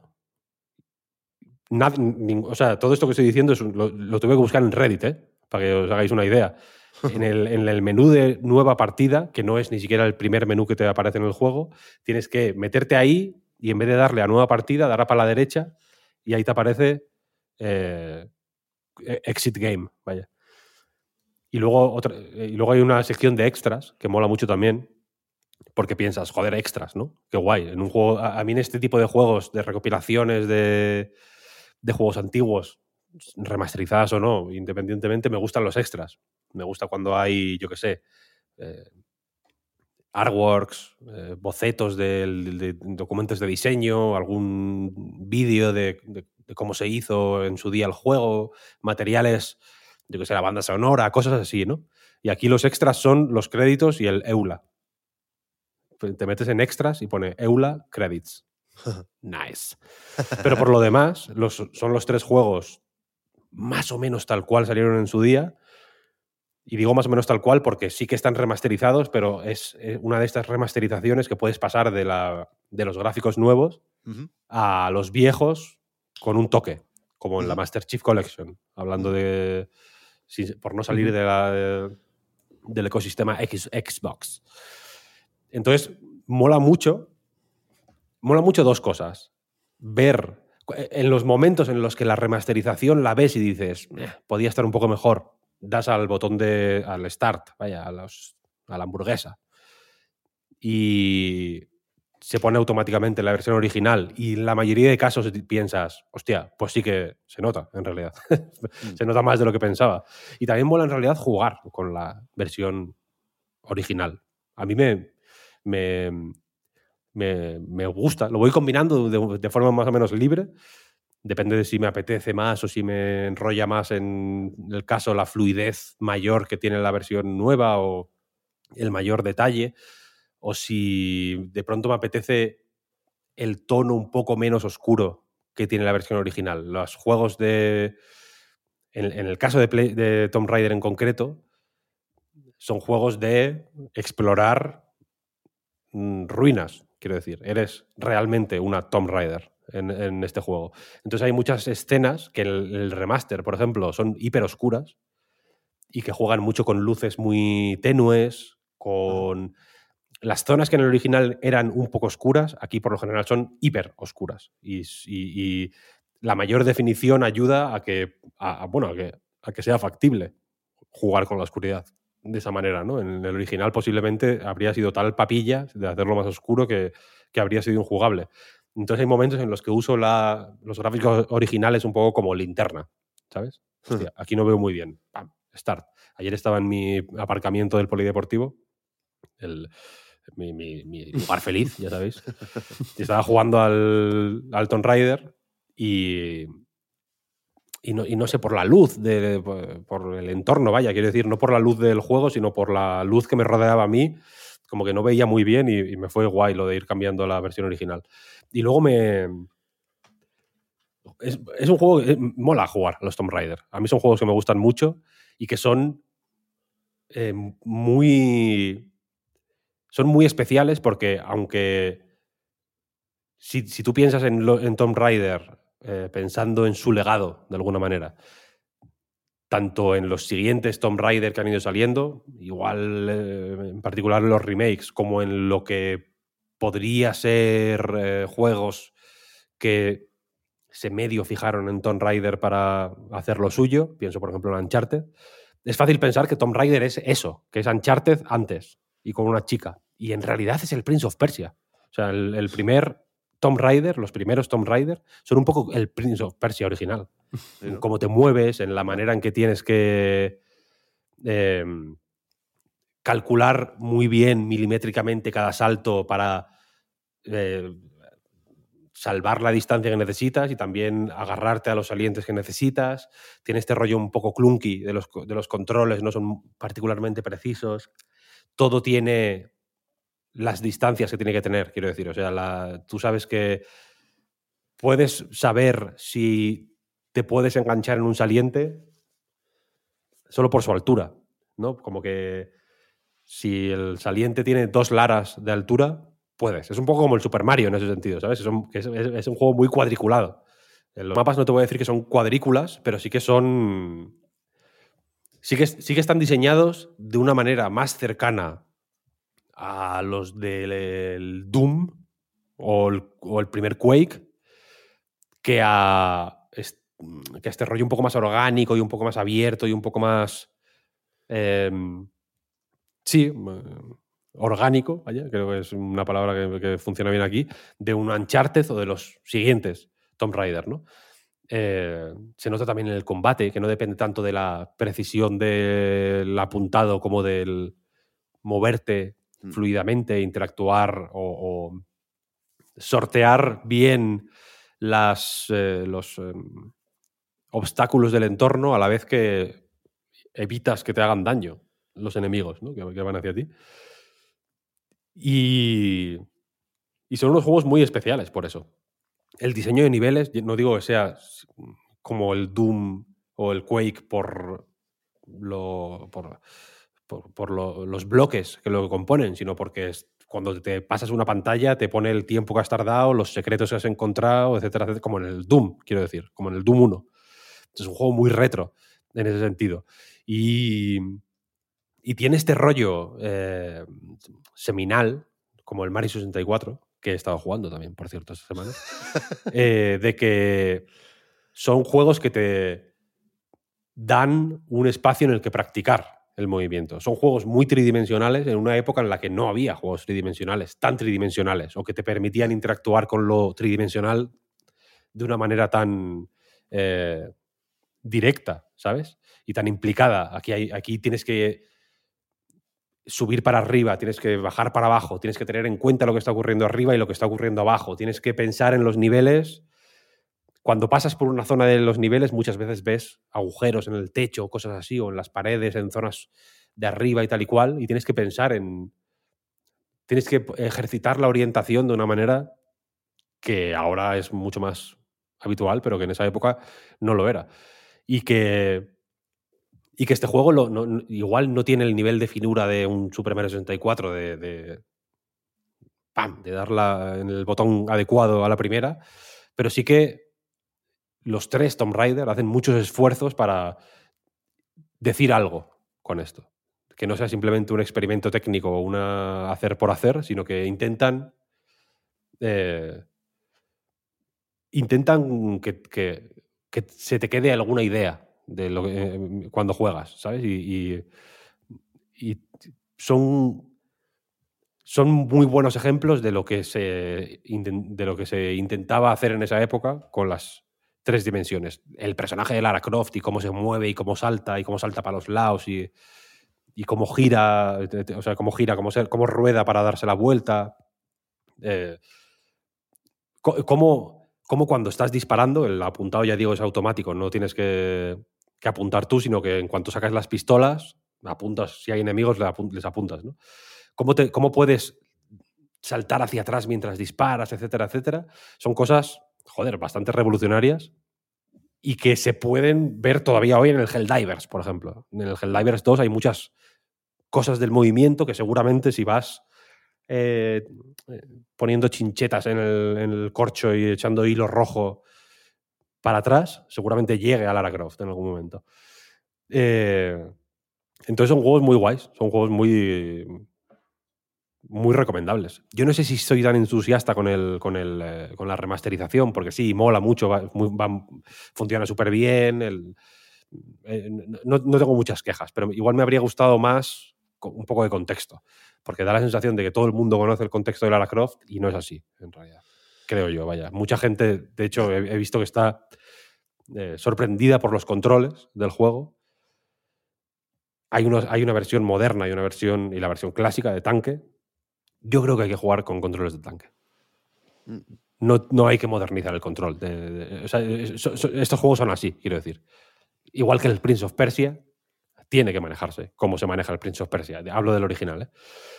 Nada, o sea, todo esto que estoy diciendo es, lo, lo tuve que buscar en Reddit, ¿eh? Para que os hagáis una idea. En el, en el menú de nueva partida, que no es ni siquiera el primer menú que te aparece en el juego, tienes que meterte ahí y en vez de darle a nueva partida, dará para la derecha y ahí te aparece eh, Exit Game. Vaya. Y luego, otra, y luego hay una sección de extras que mola mucho también, porque piensas, joder, extras, ¿no? Qué guay. En un juego, a, a mí en este tipo de juegos, de recopilaciones, de... de juegos antiguos, remasterizadas o no, independientemente, me gustan los extras. Me gusta cuando hay, yo qué sé, eh, artworks, eh, bocetos de, de documentos de diseño, algún vídeo de, de, de cómo se hizo en su día el juego, materiales, yo qué sé, la banda sonora, cosas así, ¿no? Y aquí los extras son los créditos y el EULA. Te metes en extras y pone EULA Credits. Nice. Pero por lo demás, los, son los tres juegos más o menos tal cual salieron en su día. Y digo más o menos tal cual porque sí que están remasterizados, pero es, es una de estas remasterizaciones que puedes pasar de, la, de los gráficos nuevos uh-huh. a los viejos con un toque, como en uh-huh. la Master Chief Collection. Hablando uh-huh. de... Si, por no salir uh-huh. de la, de, del ecosistema X, Xbox. Entonces, mola mucho... Mola mucho dos cosas. Ver en los momentos en los que la remasterización la ves y dices, eh, podía estar un poco mejor, das al botón de al start, vaya, a, los, a la hamburguesa. Y se pone automáticamente la versión original. Y en la mayoría de casos piensas, hostia, pues sí que se nota, en realidad. Se nota más de lo que pensaba. Y también mola, en realidad, jugar con la versión original. A mí me... me, me, me gusta. Lo voy combinando de, de forma más o menos libre. Depende de si me apetece más o si me enrolla más en el caso la fluidez mayor que tiene la versión nueva o el mayor detalle. O si de pronto me apetece el tono un poco menos oscuro que tiene la versión original. Los juegos de... En, en el caso de, Play, de Tomb Raider en concreto, son juegos de explorar mm, ruinas, quiero decir. Eres realmente una Tomb Raider en, en este juego. Entonces hay muchas escenas que en el, el remaster, por ejemplo, son hiper oscuras y que juegan mucho con luces muy tenues, con... Las zonas que en el original eran un poco oscuras, aquí por lo general son hiper oscuras. Y, y, y la mayor definición ayuda a que, a, a, bueno, a que, a que sea factible jugar con la oscuridad de esa manera, ¿no? En el original posiblemente habría sido tal papilla de hacerlo más oscuro que, que habría sido injugable. Entonces hay momentos en los que uso la, los gráficos originales un poco como linterna, ¿sabes? Hostia, aquí no veo muy bien. Pam, start. Ayer estaba en mi aparcamiento del polideportivo, el... Mi, mi, mi lugar feliz, ya sabéis. Estaba jugando al, al Tomb Raider y, y, no, y no sé, por la luz, de, por, por el entorno, vaya, quiero decir, no por la luz del juego, sino por la luz que me rodeaba a mí, como que no veía muy bien y, y me fue guay lo de ir cambiando la versión original. Y luego me... Es, es un juego que mola jugar, los Tomb Raider. A mí son juegos que me gustan mucho y que son eh, muy... Son muy especiales porque, aunque si, si tú piensas en, lo, en Tomb Raider eh, pensando en su legado, de alguna manera, tanto en los siguientes Tomb Raider que han ido saliendo, igual eh, en particular en los remakes, como en lo que podría ser eh, juegos que se medio fijaron en Tomb Raider para hacer lo suyo, pienso por ejemplo en Uncharted, es fácil pensar que Tomb Raider es eso, que es Uncharted antes. Y con una chica. Y en realidad es el Prince of Persia. O sea, el, el primer Tomb Raider, los primeros Tomb Raider, son un poco el Prince of Persia original. Sí, ¿no? En cómo te mueves, en la manera en que tienes que eh, calcular muy bien milimétricamente cada salto para eh, salvar la distancia que necesitas y también agarrarte a los salientes que necesitas. Tiene este rollo un poco clunky de los, de los controles, no son particularmente precisos. Todo tiene las distancias que tiene que tener, quiero decir. O sea, la, tú sabes que puedes saber si te puedes enganchar en un saliente solo por su altura, ¿no? Como que si el saliente tiene dos laras de altura, puedes. Es un poco como el Super Mario en ese sentido, ¿sabes? Es un, es, es un juego muy cuadriculado. En los mapas no te voy a decir que son cuadrículas, pero sí que son... Sí que, sí que están diseñados de una manera más cercana a los del Doom o el, o el primer Quake que a, que a este rollo un poco más orgánico y un poco más abierto y un poco más... Eh, sí, orgánico, vaya, creo que es una palabra que, que funciona bien aquí, de un Uncharted o de los siguientes Tomb Raider, ¿no? Eh, se nota también en el combate, que no depende tanto de la precisión del apuntado como del moverte mm. fluidamente, interactuar o, o sortear bien las, eh, los eh, obstáculos del entorno a la vez que evitas que te hagan daño los enemigos, ¿no? que, que van hacia ti. Y, y son unos juegos muy especiales por eso. El diseño de niveles, no digo que sea como el Doom o el Quake por, lo, por, por, por lo, los bloques que lo componen, sino porque es, cuando te pasas una pantalla te pone el tiempo que has tardado, los secretos que has encontrado, etcétera, etcétera, como en el Doom, quiero decir, como en el Doom uno. Es un juego muy retro en ese sentido. Y, y tiene este rollo eh, seminal, como el Mario sesenta y cuatro, que he estado jugando también, por cierto, esta semana, eh, de que son juegos que te dan un espacio en el que practicar el movimiento. Son juegos muy tridimensionales en una época en la que no había juegos tridimensionales, tan tridimensionales, o que te permitían interactuar con lo tridimensional de una manera tan eh, directa, ¿sabes? Y tan implicada. Aquí, hay, aquí tienes que subir para arriba, tienes que bajar para abajo, tienes que tener en cuenta lo que está ocurriendo arriba y lo que está ocurriendo abajo, tienes que pensar en los niveles. Cuando pasas por una zona de los niveles muchas veces ves agujeros en el techo, cosas así, o en las paredes, en zonas de arriba y tal y cual, y tienes que pensar en... Tienes que ejercitar la orientación de una manera que ahora es mucho más habitual, pero que en esa época no lo era. Y que... Y que este juego lo, no, igual no tiene el nivel de finura de un Super Mario sesenta y cuatro de, de, ¡pam!, de dar la, en el botón adecuado a la primera, pero sí que los tres Tomb Raider hacen muchos esfuerzos para decir algo con esto. Que no sea simplemente un experimento técnico o una hacer por hacer, sino que intentan eh, intentan que, que, que se te quede alguna idea de lo que, eh, cuando juegas, ¿sabes? Y, y, y son, son muy buenos ejemplos de lo que se de lo que se intentaba hacer en esa época con las tres dimensiones. El personaje de Lara Croft y cómo se mueve y cómo salta y cómo salta para los lados y, y cómo gira, o sea, cómo gira, cómo, se, cómo rueda para darse la vuelta. Eh, cómo, cómo cuando estás disparando, el apuntado, ya digo, es automático, no tienes que... que apuntar tú, sino que en cuanto sacas las pistolas, apuntas, si hay enemigos les apuntas, ¿no? ¿Cómo, te, cómo puedes saltar hacia atrás mientras disparas, etcétera, etcétera? Son cosas, joder, bastante revolucionarias y que se pueden ver todavía hoy en el Helldivers, por ejemplo. En el Helldivers dos hay muchas cosas del movimiento que seguramente si vas eh, poniendo chinchetas en el, en el corcho y echando hilo rojo para atrás, seguramente llegue a Lara Croft en algún momento. Eh, entonces son juegos muy guays, son juegos muy, muy recomendables. Yo no sé si soy tan entusiasta con, el, con, el, eh, con la remasterización, porque sí, mola mucho, va, muy, va, funciona súper bien, el, eh, no, no tengo muchas quejas, pero igual me habría gustado más un poco de contexto, porque da la sensación de que todo el mundo conoce el contexto de Lara Croft y no es así, en realidad. Creo yo, vaya. Mucha gente, de hecho, he visto que está eh, sorprendida por los controles del juego. Hay, unos, hay una versión moderna y, una versión, y la versión clásica de tanque. Yo creo que hay que jugar con controles de tanque. No, no hay que modernizar el control. De, de, de, o sea, so, so, estos juegos son así, quiero decir. Igual que el Prince of Persia, tiene que manejarse como se maneja el Prince of Persia. Hablo del original, ¿eh?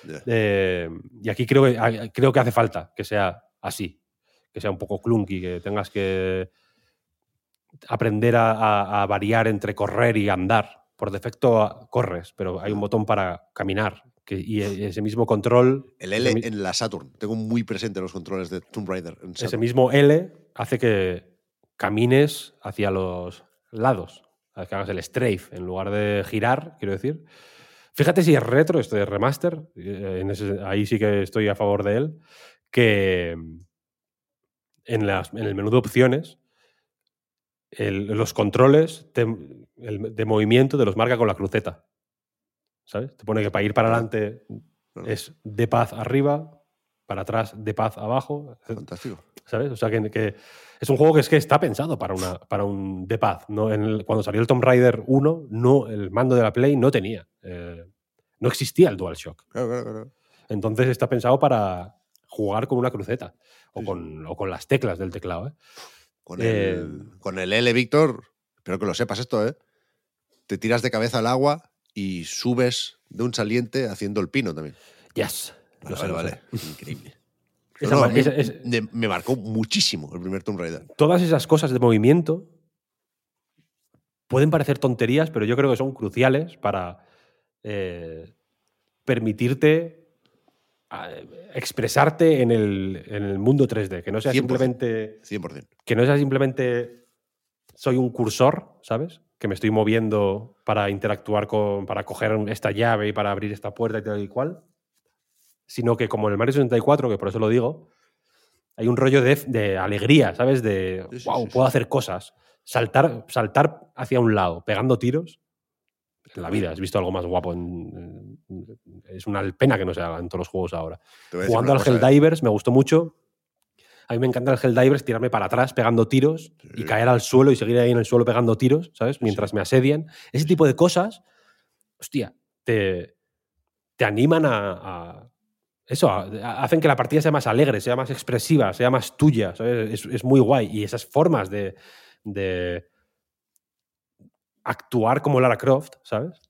Yeah. Eh, y aquí creo que, creo que hace falta que sea así. Que sea un poco clunky, que tengas que aprender a, a, a variar entre correr y andar. Por defecto corres, pero hay un botón para caminar. Que, y ese mismo control... El L mi- en la Saturn. Tengo muy presente los controles de Tomb Raider. En ese mismo L hace que camines hacia los lados. Que hagas el strafe en lugar de girar, quiero decir. Fíjate si es retro este remaster. En ese, ahí sí que estoy a favor de él. Que... En, las, en el menú de opciones, el, los controles te, el, de movimiento te los marca con la cruceta. ¿Sabes? Te pone que para ir para adelante es de paz arriba, para atrás de paz abajo. Fantástico. ¿Sabes? O sea, que, que es un juego que, es que está pensado para, una, para un de paz. ¿No? En el, cuando salió el Tomb Raider uno, no, el mando de la Play no tenía. Eh, no existía el DualShock. Claro, claro, claro. Entonces está pensado para jugar con una cruceta o con, o con las teclas del teclado. ¿Eh? Con, el, eh, con el L, Víctor, espero que lo sepas esto, ¿eh? Te tiras de cabeza al agua y subes de un saliente haciendo el pino también. Yes. Vale, vale, vale. Increíble. Esa, no, no, esa, esa, me, esa, me marcó muchísimo el primer Tomb Raider. Todas esas cosas de movimiento pueden parecer tonterías, pero yo creo que son cruciales para eh, permitirte expresarte en el, en el mundo tres D, que no sea simplemente cien por ciento. Que no sea simplemente soy un cursor, ¿sabes? Que me estoy moviendo para interactuar con, para coger esta llave y para abrir esta puerta y tal y cual, sino que como en el Mario sesenta y cuatro, que por eso lo digo, hay un rollo de, de alegría, ¿sabes? De sí, sí, wow, sí, puedo sí. hacer cosas, saltar, saltar hacia un lado, pegando tiros. En la vida has visto algo más guapo. En, en, es una pena que no se haga en todos los juegos ahora. Jugando al cosa, Helldivers eh. me gustó mucho. A mí me encanta el Helldivers, tirarme para atrás pegando tiros sí. y caer al suelo y seguir ahí en el suelo pegando tiros, ¿sabes? Mientras sí. me asedian. Ese tipo de cosas, hostia, te, te animan a, a eso, a, a, hacen que la partida sea más alegre, sea más expresiva, sea más tuya, ¿sabes? Es, es muy guay. Y esas formas de, de actuar como Lara Croft, ¿sabes?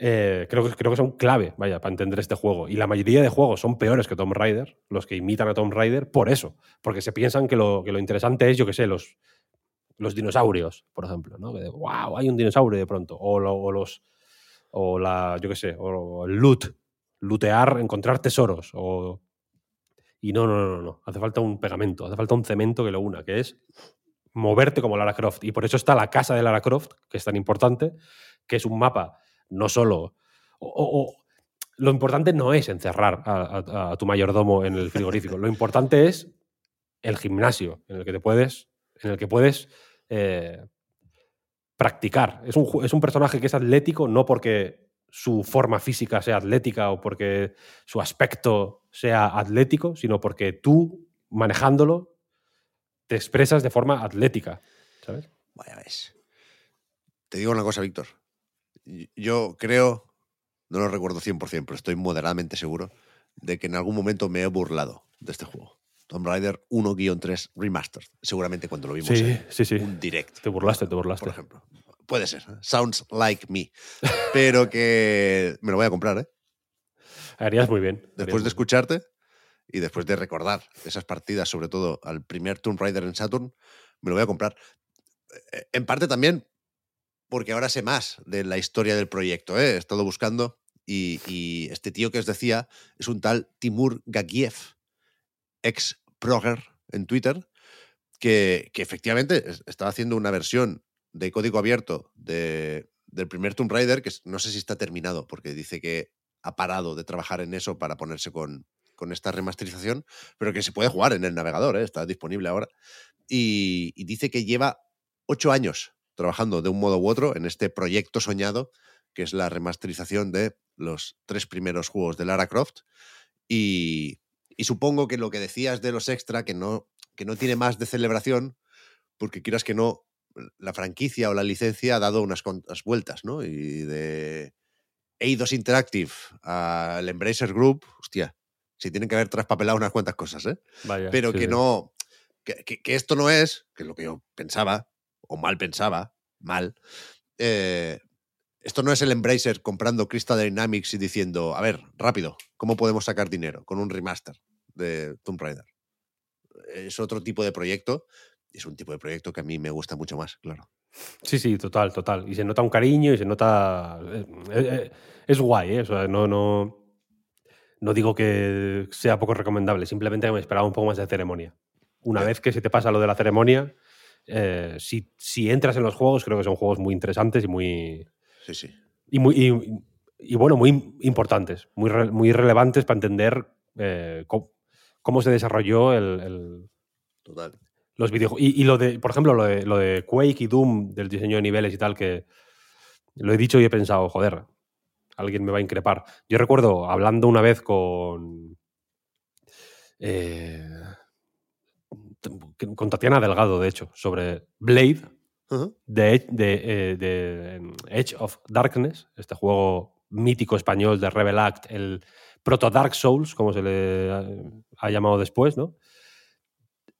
Eh, creo, que, creo que son clave, vaya, para entender este juego. Y la mayoría de juegos son peores que Tomb Raider, los que imitan a Tomb Raider, por eso. Porque se piensan que lo, que lo interesante es, yo qué sé, los, los dinosaurios, por ejemplo, ¿no? Que de, wow, hay un dinosaurio de pronto. O, lo, o los... O la, yo qué sé, o el loot. Lootear, encontrar tesoros. O... Y no, no, no, no. Hace falta un pegamento, hace falta un cemento que lo una, que es moverte como Lara Croft. Y por eso está la casa de Lara Croft, que es tan importante, que es un mapa. No solo... O, o, o, lo importante no es encerrar a, a, a tu mayordomo en el frigorífico. Lo importante es el gimnasio en el que te puedes... En el que puedes eh, practicar. Es un, es un personaje que es atlético no porque su forma física sea atlética o porque su aspecto sea atlético, sino porque tú, manejándolo, te expresas de forma atlética, ¿sabes? Vaya, ves. Te digo una cosa, Víctor. Yo creo, no lo recuerdo cien por cien, pero estoy moderadamente seguro de que en algún momento me he burlado de este juego. Tomb Raider uno guion tres Remastered. Seguramente cuando lo vimos sí, en sí, sí. un direct. Te burlaste, te burlaste. Por ejemplo. Puede ser. Sounds like me. Pero que me lo voy a comprar, ¿eh? Harías muy bien. Después de escucharte y después de recordar esas partidas, sobre todo al primer Tomb Raider en Saturn, me lo voy a comprar. En parte también porque ahora sé más de la historia del proyecto, ¿eh? He estado buscando y, y este tío que os decía es un tal Timur Gagiev, ex-Proger en Twitter, que, que efectivamente está haciendo una versión de código abierto de, del primer Tomb Raider, que no sé si está terminado, porque dice que ha parado de trabajar en eso para ponerse con, con esta remasterización, pero que se puede jugar en el navegador, ¿eh? Está disponible ahora. Y, y dice que lleva ocho años trabajando de un modo u otro en este proyecto soñado, que es la remasterización de los tres primeros juegos de Lara Croft. Y... Y supongo que lo que decías de los extra, que no, que no tiene más de celebración, porque quieras que no, la franquicia o la licencia ha dado unas cuantas vueltas, ¿no? Y de Eidos Interactive al Embracer Group, hostia, sí tienen que haber traspapelado unas cuantas cosas, ¿eh? Vaya, pero sí, que no, que, que, que esto no es, que es lo que yo pensaba, o mal pensaba, mal, eh, esto no es el Embracer comprando Crystal Dynamics y diciendo, a ver, rápido, ¿cómo podemos sacar dinero con un remaster de Tomb Raider? Es otro tipo de proyecto, es un tipo de proyecto que a mí me gusta mucho más, claro. Sí, sí, total, total. Y se nota un cariño y se nota... Es, es guay, ¿eh? O sea, no, no, no digo que sea poco recomendable, simplemente me esperaba un poco más de ceremonia. Una sí. vez que se te pasa lo de la ceremonia, eh, si, si entras en los juegos, creo que son juegos muy interesantes y muy... Sí, sí. Y, muy, y, y bueno, muy importantes, muy, re, muy relevantes para entender eh, cómo, cómo se desarrolló el, el Total. los videojuegos. Y, y lo de, por ejemplo, lo de, lo de Quake y Doom, del diseño de niveles y tal, que lo he dicho y he pensado, joder, alguien me va a increpar. Yo recuerdo hablando una vez con... Eh, con Tatiana Delgado, de hecho, sobre Blade... Uh-huh. De, de, de Edge of Darkness, este juego mítico español de Rebel Act, el proto Dark Souls, como se le ha, ha llamado después, ¿no?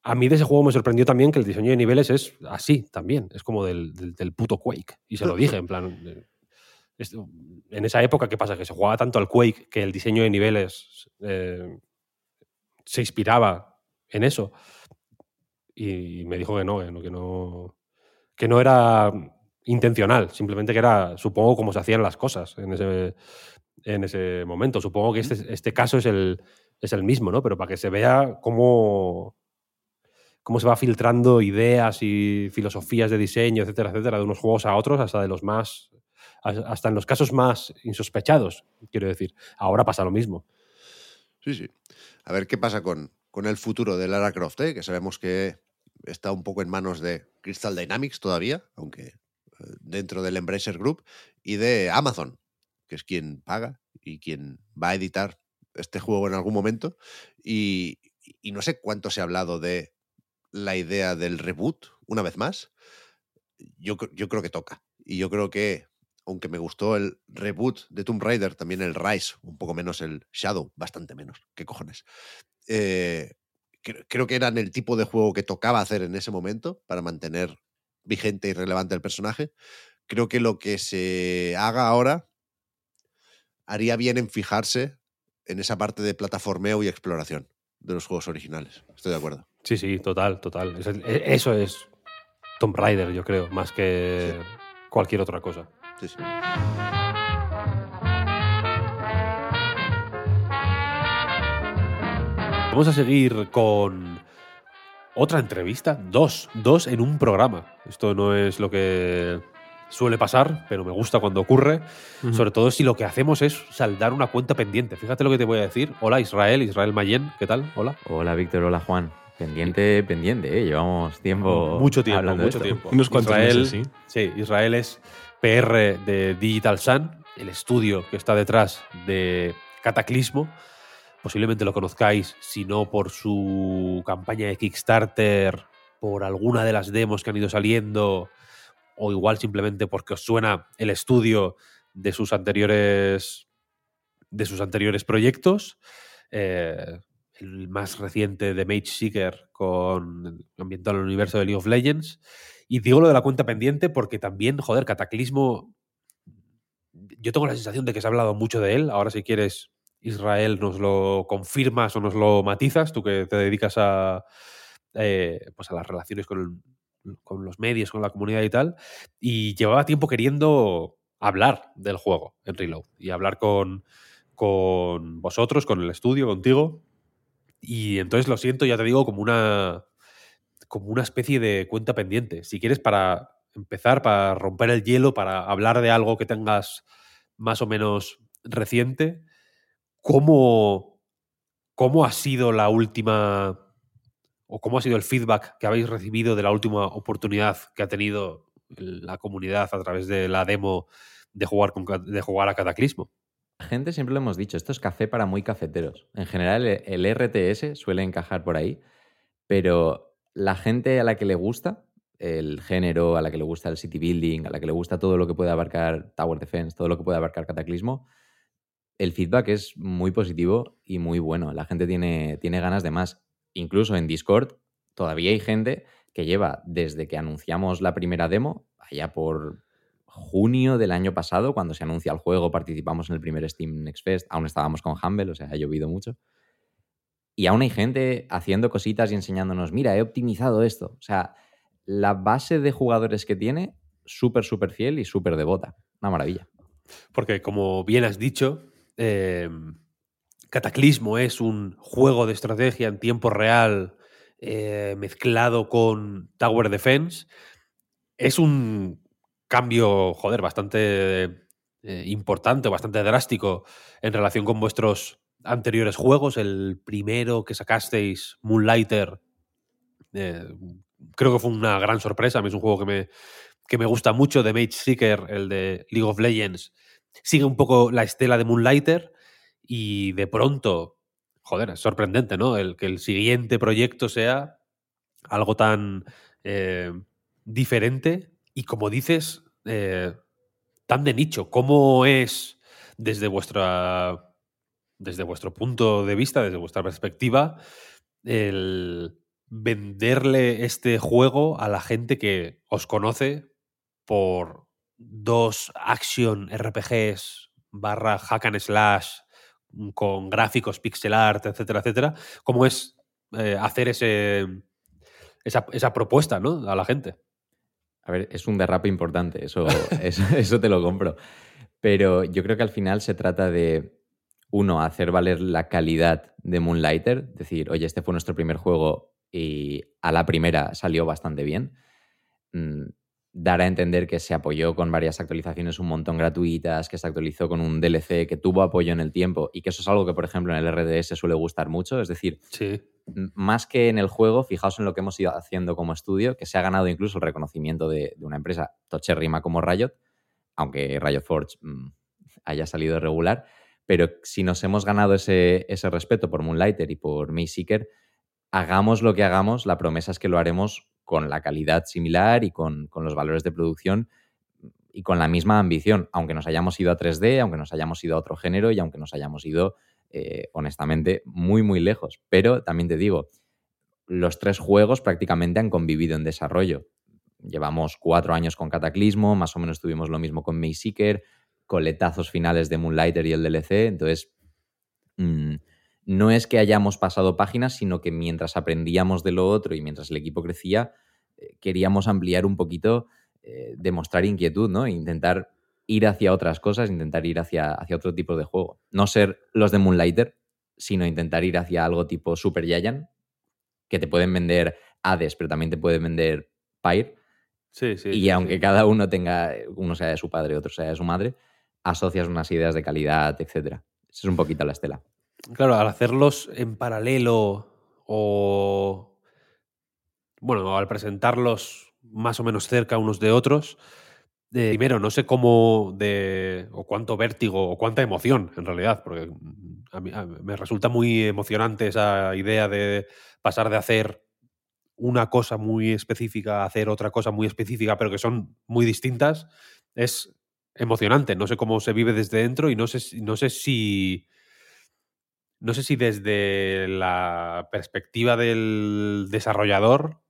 A mí de ese juego me sorprendió también que el diseño de niveles es así también, es como del, del, del puto Quake. Y se lo dije, en plan, en esa época, ¿qué pasa? Que se jugaba tanto al Quake que el diseño de niveles eh, se inspiraba en eso. Y me dijo que no, que no... Que no que no era intencional, simplemente que era, supongo, como se hacían las cosas en ese, en ese momento. Supongo que este, este caso es el, es el mismo, ¿no? Pero para que se vea cómo, cómo se va filtrando ideas y filosofías de diseño, etcétera, etcétera, de unos juegos a otros, hasta de los más, hasta en los casos más insospechados, quiero decir. Ahora pasa lo mismo. Sí, sí. A ver qué pasa con, con el futuro de Lara Croft, ¿eh? Que sabemos que está un poco en manos de Crystal Dynamics todavía, aunque dentro del Embracer Group, y de Amazon, que es quien paga y quien va a editar este juego en algún momento. Y, y no sé cuánto se ha hablado de la idea del reboot, una vez más. Yo, yo creo que toca. Y yo creo que aunque me gustó el reboot de Tomb Raider, también el Rise, un poco menos el Shadow, bastante menos, qué cojones. Eh, creo, creo que eran el tipo de juego que tocaba hacer en ese momento para mantener vigente y relevante el personaje. Creo que lo que se haga ahora haría bien en fijarse en esa parte de plataformeo y exploración de los juegos originales. Estoy de acuerdo. Sí, sí, total, total. Eso es Tomb Raider, yo creo, más que sí. cualquier otra cosa. Sí, sí. Vamos a seguir con otra entrevista. Dos. Dos en un programa. Esto no es lo que suele pasar, pero me gusta cuando ocurre, uh-huh. sobre todo si lo que hacemos es saldar una cuenta pendiente. Fíjate lo que te voy a decir. Hola Israel, Israel Mayen, ¿qué tal? Hola. Hola Víctor, hola Juan. Pendiente, pendiente, ¿eh? Llevamos tiempo mucho tiempo, hablando mucho de esto. Tiempo. Unos cuantos meses, sí. Sí, Israel es P R de Digital Sun, el estudio que está detrás de Cataclismo. Posiblemente lo conozcáis, si no por su campaña de Kickstarter, por alguna de las demos que han ido saliendo, o igual simplemente porque os suena el estudio de sus anteriores de sus anteriores proyectos. Eh, el más reciente, The Mage Seeker, con ambientado en el universo de League of Legends. Y digo lo de la cuenta pendiente porque también, joder, Cataclismo, yo tengo la sensación de que se ha hablado mucho de él. Ahora, si quieres, Israel, nos lo confirmas o nos lo matizas, tú que te dedicas a, eh, pues a las relaciones con el con los medios, con la comunidad y tal, y llevaba tiempo queriendo hablar del juego en Reload y hablar con, con vosotros, con el estudio, contigo, y entonces lo siento, ya te digo, como una como una especie de cuenta pendiente. Si quieres, para empezar, para romper el hielo, para hablar de algo que tengas más o menos reciente, ¿cómo, cómo ha sido la última... ¿O cómo ha sido el feedback que habéis recibido de la última oportunidad que ha tenido la comunidad a través de la demo de jugar, con, de jugar a Cataclismo? La gente, siempre lo hemos dicho, esto es café para muy cafeteros. En general, el R T S suele encajar por ahí, pero la gente a la que le gusta el género, a la que le gusta el city building, a la que le gusta todo lo que puede abarcar Tower Defense, todo lo que puede abarcar Cataclismo, el feedback es muy positivo y muy bueno. La gente tiene, tiene ganas de más. Incluso en Discord todavía hay gente que lleva desde que anunciamos la primera demo, allá por junio del año pasado, cuando se anuncia el juego, participamos en el primer Steam Next Fest, aún estábamos con Humble, o sea, ha llovido mucho. Y aún hay gente haciendo cositas y enseñándonos, mira, he optimizado esto. O sea, la base de jugadores que tiene, súper, súper fiel y súper devota. Una maravilla. Porque, como bien has dicho, eh... Cataclismo es un juego de estrategia en tiempo real eh, mezclado con Tower Defense. Es un cambio, joder, bastante eh, importante, bastante drástico en relación con vuestros anteriores juegos. El primero que sacasteis, Moonlighter, eh, creo que fue una gran sorpresa. A mí es un juego que me, que me gusta mucho. The Mage Seeker, el de League of Legends, sigue un poco la estela de Moonlighter. Y de pronto, joder, es sorprendente, ¿no? El que el siguiente proyecto sea algo tan eh, diferente y, como dices, eh, tan de nicho. ¿Cómo es, desde vuestra, desde vuestro punto de vista, desde vuestra perspectiva, el venderle este juego a la gente que os conoce por dos action R P Gs barra hack and slash con gráficos, pixel art, etcétera, etcétera? ¿Cómo es eh, hacer ese esa, esa propuesta, ¿no?, a la gente? A ver, es un derrape importante, eso, eso, eso te lo compro. Pero yo creo que al final se trata de, uno, hacer valer la calidad de Moonlighter, decir, oye, este fue nuestro primer juego y a la primera salió bastante bien. Mm. Dar a entender que se apoyó con varias actualizaciones, un montón gratuitas, que se actualizó con un D L C, que tuvo apoyo en el tiempo, y que eso es algo que, por ejemplo, en el R D S suele gustar mucho. Es decir, sí, más que en el juego, fijaos en lo que hemos ido haciendo como estudio, que se ha ganado incluso el reconocimiento de, de una empresa tochérrima como Riot, aunque Riot Forge mmm, haya salido regular, pero si nos hemos ganado ese, ese respeto por Moonlighter y por Mage Seeker, hagamos lo que hagamos, la promesa es que lo haremos con la calidad similar y con, con los valores de producción y con la misma ambición, aunque nos hayamos ido a tres D, aunque nos hayamos ido a otro género y aunque nos hayamos ido, eh, honestamente, muy, muy lejos. Pero también te digo, los tres juegos prácticamente han convivido en desarrollo. Llevamos cuatro años con Cataclismo, más o menos tuvimos lo mismo con Mage Seeker, coletazos finales de Moonlighter y el D L C. Entonces, mmm, no es que hayamos pasado páginas, sino que mientras aprendíamos de lo otro y mientras el equipo crecía, eh, queríamos ampliar un poquito, eh, demostrar inquietud, ¿no? E intentar ir hacia otras cosas, intentar ir hacia, hacia otro tipo de juego. No ser los de Moonlighter, sino intentar ir hacia algo tipo Super Giant, que te pueden vender Hades, pero también te pueden vender Pyre. Sí, sí, y sí, aunque sí. Cada uno tenga, uno sea de su padre, otro sea de su madre, asocias unas ideas de calidad, etcétera. Esa es un poquito la estela. Claro, al hacerlos en paralelo o, bueno, al presentarlos más o menos cerca unos de otros, eh, primero, no sé cómo de, o cuánto vértigo o cuánta emoción, en realidad, porque a mí, a mí me resulta muy emocionante esa idea de pasar de hacer una cosa muy específica, hacer otra cosa muy específica, pero que son muy distintas, es emocionante. No sé cómo se vive desde dentro y no sé, no sé si no sé si desde la perspectiva del desarrollador,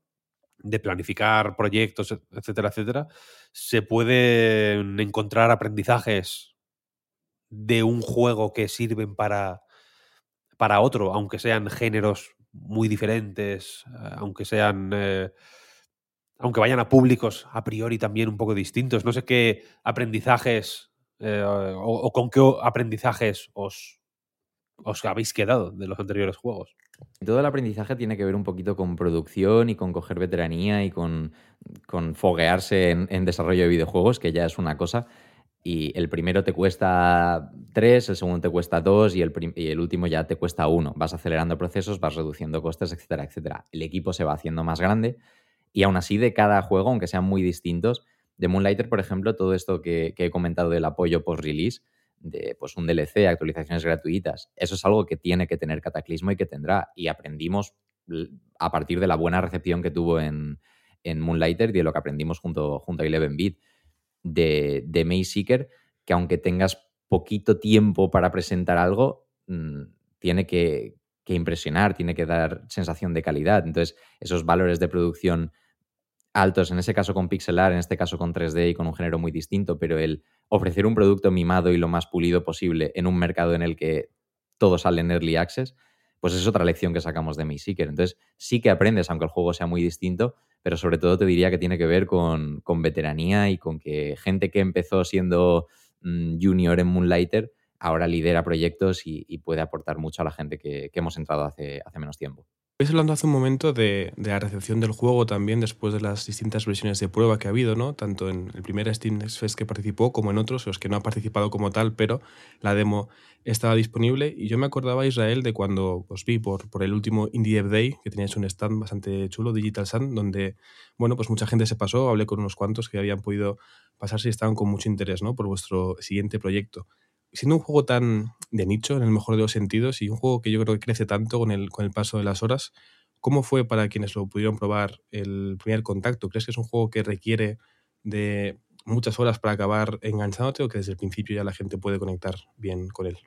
de planificar proyectos, etcétera, etcétera, se pueden encontrar aprendizajes de un juego que sirven para, para otro, aunque sean géneros muy diferentes, aunque sean eh, aunque vayan a públicos a priori también un poco distintos. No sé qué aprendizajes eh, o, o con qué aprendizajes os, os habéis quedado de los anteriores juegos. Todo el aprendizaje tiene que ver un poquito con producción y con coger veteranía y con, con foguearse en, en desarrollo de videojuegos, que ya es una cosa. Y el primero te cuesta tres, el segundo te cuesta dos y el, prim- y el último ya te cuesta uno. Vas acelerando procesos, vas reduciendo costes, etcétera, etcétera. El equipo se va haciendo más grande y aún así de cada juego, aunque sean muy distintos, de Moonlighter, por ejemplo, todo esto que, que he comentado del apoyo post-release, de pues un D L C, actualizaciones gratuitas, eso es algo que tiene que tener Cataclismo y que tendrá. Y aprendimos a partir de la buena recepción que tuvo en, en Moonlighter y de lo que aprendimos junto, junto a once bit. de, de Mage Seeker, que aunque tengas poquito tiempo para presentar algo, mmm, tiene que, que impresionar, tiene que dar sensación de calidad. Entonces, esos valores de producción altos, en ese caso con pixel art, en este caso con tres D y con un género muy distinto, pero el ofrecer un producto mimado y lo más pulido posible en un mercado en el que todo sale en early access, pues es otra lección que sacamos de Mage Seeker. Entonces, sí que aprendes, aunque el juego sea muy distinto, pero sobre todo te diría que tiene que ver con, con veteranía y con que gente que empezó siendo mmm, junior en Moonlighter ahora lidera proyectos y, y puede aportar mucho a la gente que, que hemos entrado hace, hace menos tiempo. Estabais hablando hace un momento de, de la recepción del juego también después de las distintas versiones de prueba que ha habido, ¿no? Tanto en el primer Steam Next Fest que participó como en otros, los que no han participado como tal, pero la demo estaba disponible. Y yo me acordaba, Israel, de cuando os vi por, por el último Indie Dev Day, que teníais un stand bastante chulo, Digital Sun, donde, bueno, pues mucha gente se pasó. Hablé con unos cuantos que habían podido pasarse y estaban con mucho interés, ¿no?, por vuestro siguiente proyecto. Siendo un juego tan de nicho, en el mejor de los sentidos, y un juego que yo creo que crece tanto con el, con el paso de las horas, ¿cómo fue para quienes lo pudieron probar el primer contacto? ¿Crees que es un juego que requiere de muchas horas para acabar enganchándote o que desde el principio ya la gente puede conectar bien con él?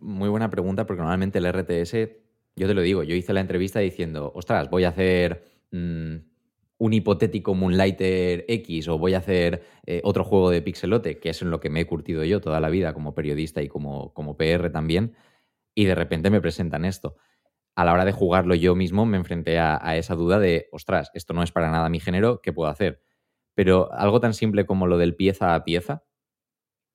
Muy buena pregunta, porque normalmente el R T S, yo te lo digo, yo hice la entrevista diciendo, ostras, voy a hacer mmm, un hipotético Moonlighter X o voy a hacer eh, otro juego de pixelote, que es en lo que me he curtido yo toda la vida como periodista y como, como P R también, y de repente me presentan esto. A la hora de jugarlo yo mismo me enfrenté a, a esa duda de, ostras, esto no es para nada mi género, ¿qué puedo hacer? Pero algo tan simple como lo del pieza a pieza,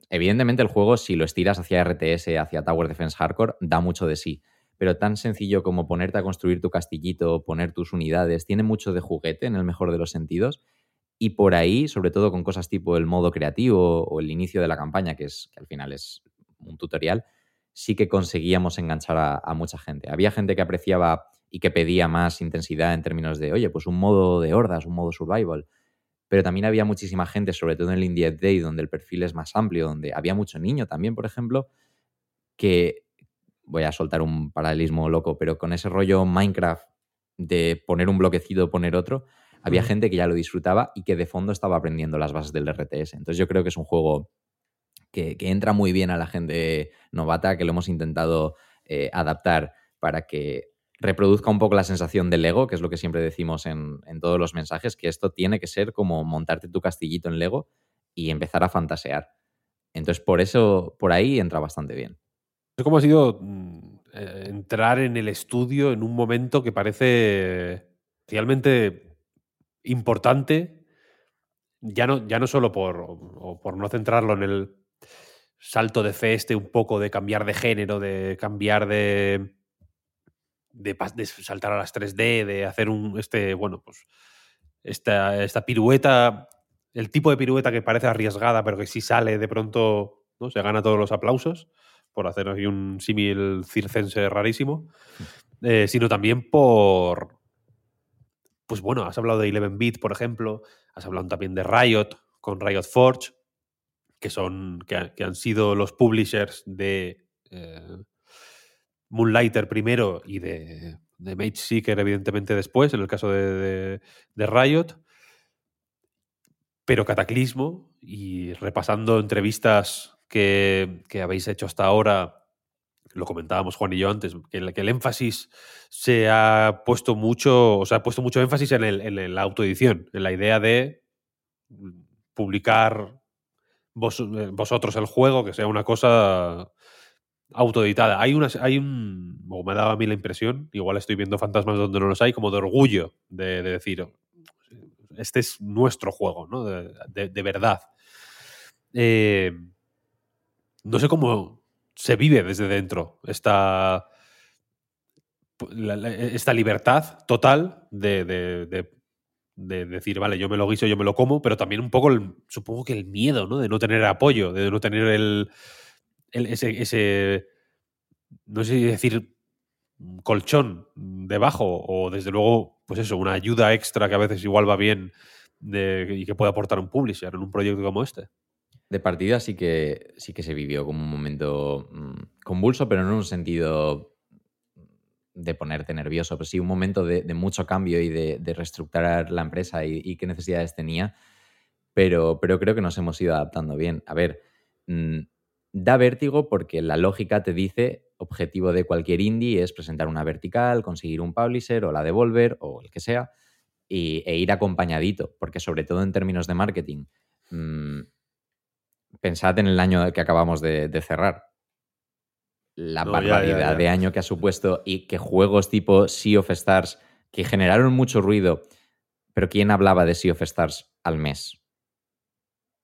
evidentemente el juego, si lo estiras hacia R T S, hacia Tower Defense Hardcore, da mucho de sí. Pero tan sencillo como ponerte a construir tu castillito, poner tus unidades, tiene mucho de juguete en el mejor de los sentidos. Y por ahí, sobre todo con cosas tipo el modo creativo o el inicio de la campaña, que, es, que al final es un tutorial, sí que conseguíamos enganchar a, a mucha gente. Había gente que apreciaba y que pedía más intensidad en términos de, oye, pues un modo de hordas, un modo survival. Pero también había muchísima gente, sobre todo en el Indie Day, donde el perfil es más amplio, donde había mucho niño también, por ejemplo, que... voy a soltar un paralelismo loco, pero con ese rollo Minecraft de poner un bloquecito, poner otro, había gente que ya lo disfrutaba y que de fondo estaba aprendiendo las bases del R T S. Entonces yo creo que es un juego que, que entra muy bien a la gente novata, que lo hemos intentado eh, adaptar para que reproduzca un poco la sensación del Lego, que es lo que siempre decimos en, en todos los mensajes, que esto tiene que ser como montarte tu castillito en Lego y empezar a fantasear. Entonces, por eso, por ahí entra bastante bien. ¿Cómo ha sido eh, entrar en el estudio en un momento que parece realmente importante? Ya no, ya no solo por, o por no centrarlo en el salto de fe este un poco de cambiar de género, de cambiar de... De, de saltar a las tres D, de hacer un este bueno pues esta, esta pirueta, el tipo de pirueta que parece arriesgada pero que si sale de pronto, ¿no?, se gana todos los aplausos, por hacer aquí un símil circense rarísimo, eh, sino también por, pues bueno, has hablado de once bit, por ejemplo, has hablado también de Riot con Riot Forge, que son que, que han sido los publishers de eh, Moonlighter primero y de, de Mage Seeker, evidentemente, después, en el caso de, de, de Riot. Pero Cataclismo, y repasando entrevistas que, que habéis hecho hasta ahora, lo comentábamos Juan y yo antes, que el, que el énfasis se ha puesto mucho, o sea, ha puesto mucho énfasis en, el, en la autoedición, en la idea de publicar vos, vosotros el juego, que sea una cosa autoeditada. Hay una, hay un, o me daba a mí la impresión, igual estoy viendo fantasmas donde no los hay, como de orgullo de, de decir, este es nuestro juego, ¿no? De, de, de verdad. Eh, no sé cómo se vive desde dentro esta, la, la, esta libertad total de, de, de, de decir, vale, yo me lo guiso, yo me lo como, pero también un poco, el, supongo que el miedo, ¿no? De no tener apoyo, de no tener el... El, ese, ese, no sé si decir colchón debajo, o desde luego, pues eso, una ayuda extra que a veces igual va bien de, y que puede aportar un publisher en un proyecto como este. De partida sí que, sí que se vivió como un momento convulso, pero no en un sentido de ponerte nervioso, pero sí un momento de, de mucho cambio y de, de reestructurar la empresa y, y qué necesidades tenía, pero, pero creo que nos hemos ido adaptando bien. A ver... Mmm, Da vértigo porque la lógica te dice objetivo de cualquier indie es presentar una vertical, conseguir un publisher o la devolver o el que sea y, e ir acompañadito, porque sobre todo en términos de marketing, mmm, pensad en el año que acabamos de, de cerrar. La no, barbaridad ya, ya, ya. de año que ha supuesto y que juegos tipo Sea of Stars que generaron mucho ruido, pero ¿quién hablaba de Sea of Stars al mes?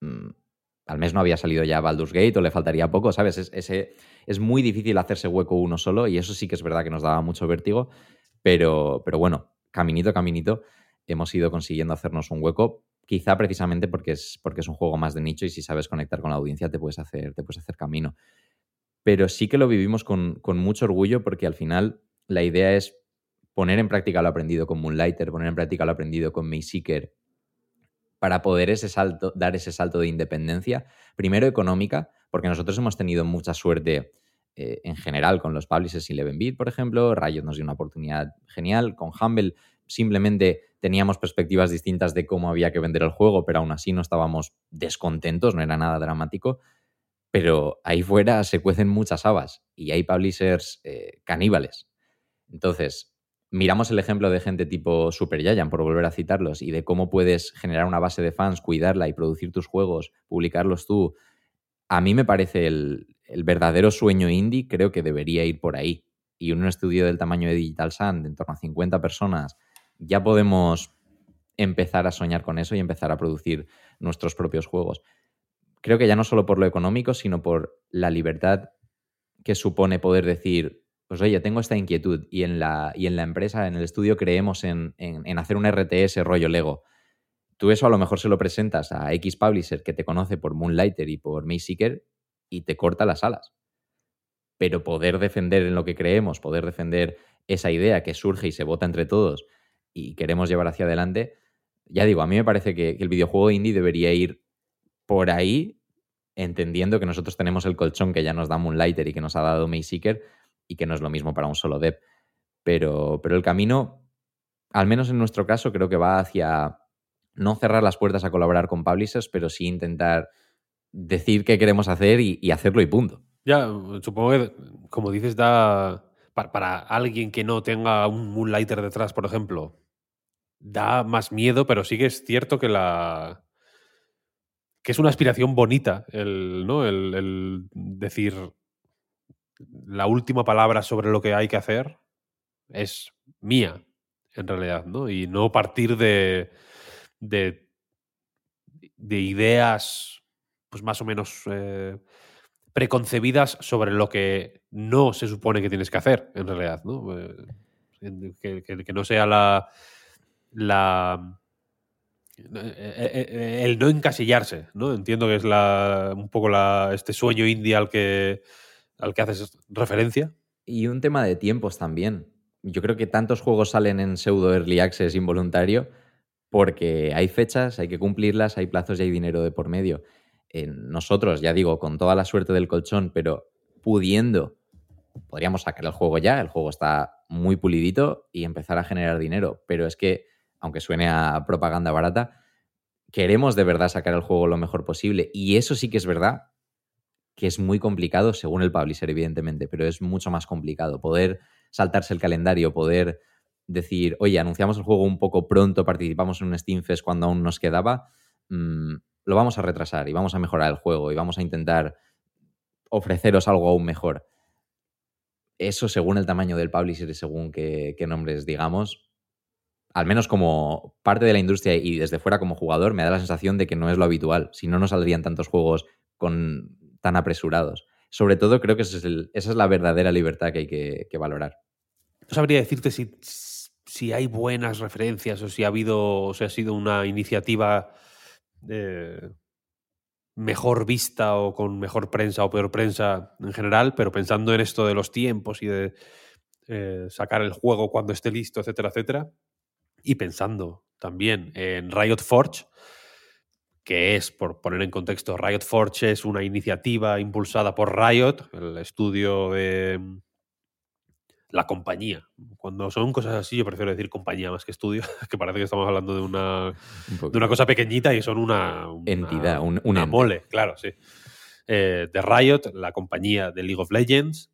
Mm. Al mes no había salido ya Baldur's Gate o le faltaría poco, ¿sabes? Es, es, es muy difícil hacerse hueco uno solo y eso sí que es verdad que nos daba mucho vértigo, pero, pero bueno, caminito a caminito hemos ido consiguiendo hacernos un hueco, quizá precisamente porque es, porque es un juego más de nicho y si sabes conectar con la audiencia te puedes hacer, te puedes hacer camino. Pero sí que lo vivimos con, con mucho orgullo porque al final la idea es poner en práctica lo aprendido con Moonlighter, poner en práctica lo aprendido con Mage Seeker, para poder ese salto, dar ese salto de independencia, primero económica, porque nosotros hemos tenido mucha suerte eh, en general con los publishers y once bit, por ejemplo. Riot nos dio una oportunidad genial. Con Humble simplemente teníamos perspectivas distintas de cómo había que vender el juego, pero aún así no estábamos descontentos, no era nada dramático. Pero ahí fuera se cuecen muchas habas y hay publishers eh, caníbales. Entonces... Miramos el ejemplo de gente tipo Super Giant, por volver a citarlos, y de cómo puedes generar una base de fans, cuidarla y producir tus juegos, publicarlos tú. A mí me parece el, el verdadero sueño indie, creo que debería ir por ahí. Y en un estudio del tamaño de Digital Sun, de en torno a cincuenta personas, ya podemos empezar a soñar con eso y empezar a producir nuestros propios juegos. Creo que ya no solo por lo económico, sino por la libertad que supone poder decir... Pues oye, tengo esta inquietud y en la, y en la empresa, en el estudio, creemos en, en, en hacer un R T S rollo Lego. Tú eso a lo mejor se lo presentas a X publisher que te conoce por Moonlighter y por Mage Seeker y te corta las alas. Pero poder defender en lo que creemos, poder defender esa idea que surge y se vota entre todos y queremos llevar hacia adelante, ya digo, a mí me parece que, que el videojuego indie debería ir por ahí, entendiendo que nosotros tenemos el colchón que ya nos da Moonlighter y que nos ha dado Mage Seeker, y que no es lo mismo para un solo dev. Pero, pero el camino al menos en nuestro caso, creo que va hacia no cerrar las puertas a colaborar con publishers, pero sí intentar decir qué queremos hacer y, y hacerlo y punto. Ya, supongo que, como dices, da para, para alguien que no tenga un Moonlighter detrás, por ejemplo, da más miedo, pero sí que es cierto que la... que es una aspiración bonita el, ¿no? el, el decir la última palabra sobre lo que hay que hacer es mía, en realidad, ¿no? Y no partir de, de, de ideas pues más o menos eh, preconcebidas sobre lo que no se supone que tienes que hacer, en realidad, ¿no? Eh, que, que, que no sea la... la el no encasillarse, ¿no? Entiendo que es la un poco la este sueño indie al que al que haces referencia. Y un tema de tiempos también. Yo creo que tantos juegos salen en pseudo early access involuntario porque hay fechas, hay que cumplirlas, hay plazos y hay dinero de por medio. Eh, nosotros, ya digo, con toda la suerte del colchón, pero pudiendo, podríamos sacar el juego ya, el juego está muy pulidito y empezar a generar dinero, pero es que aunque suene a propaganda barata, queremos de verdad sacar el juego lo mejor posible. Y eso sí que es verdad que es muy complicado, según el publisher, evidentemente, pero es mucho más complicado poder saltarse el calendario, poder decir, oye, anunciamos el juego un poco pronto, participamos en un Steam Fest cuando aún nos quedaba, mmm, lo vamos a retrasar y vamos a mejorar el juego y vamos a intentar ofreceros algo aún mejor. Eso según el tamaño del publisher y según qué, qué nombres digamos... Al menos como parte de la industria y desde fuera como jugador, me da la sensación de que no es lo habitual. Si no, no saldrían tantos juegos con, tan apresurados. Sobre todo, creo que ese es el, esa es la verdadera libertad que hay que, que valorar. No sabría decirte si, si hay buenas referencias o si ha habido o si ha sido una iniciativa eh, mejor vista o con mejor prensa o peor prensa en general, pero pensando en esto de los tiempos y de eh, sacar el juego cuando esté listo, etcétera, etcétera. Y pensando también en Riot Forge, que es, por poner en contexto, Riot Forge es una iniciativa impulsada por Riot, el estudio de la compañía. Cuando son cosas así, yo prefiero decir compañía más que estudio, que parece que estamos hablando de una, un de una cosa pequeñita y son una, una entidad, un, una ente. Mole, claro, sí. Eh, de Riot, la compañía de League of Legends,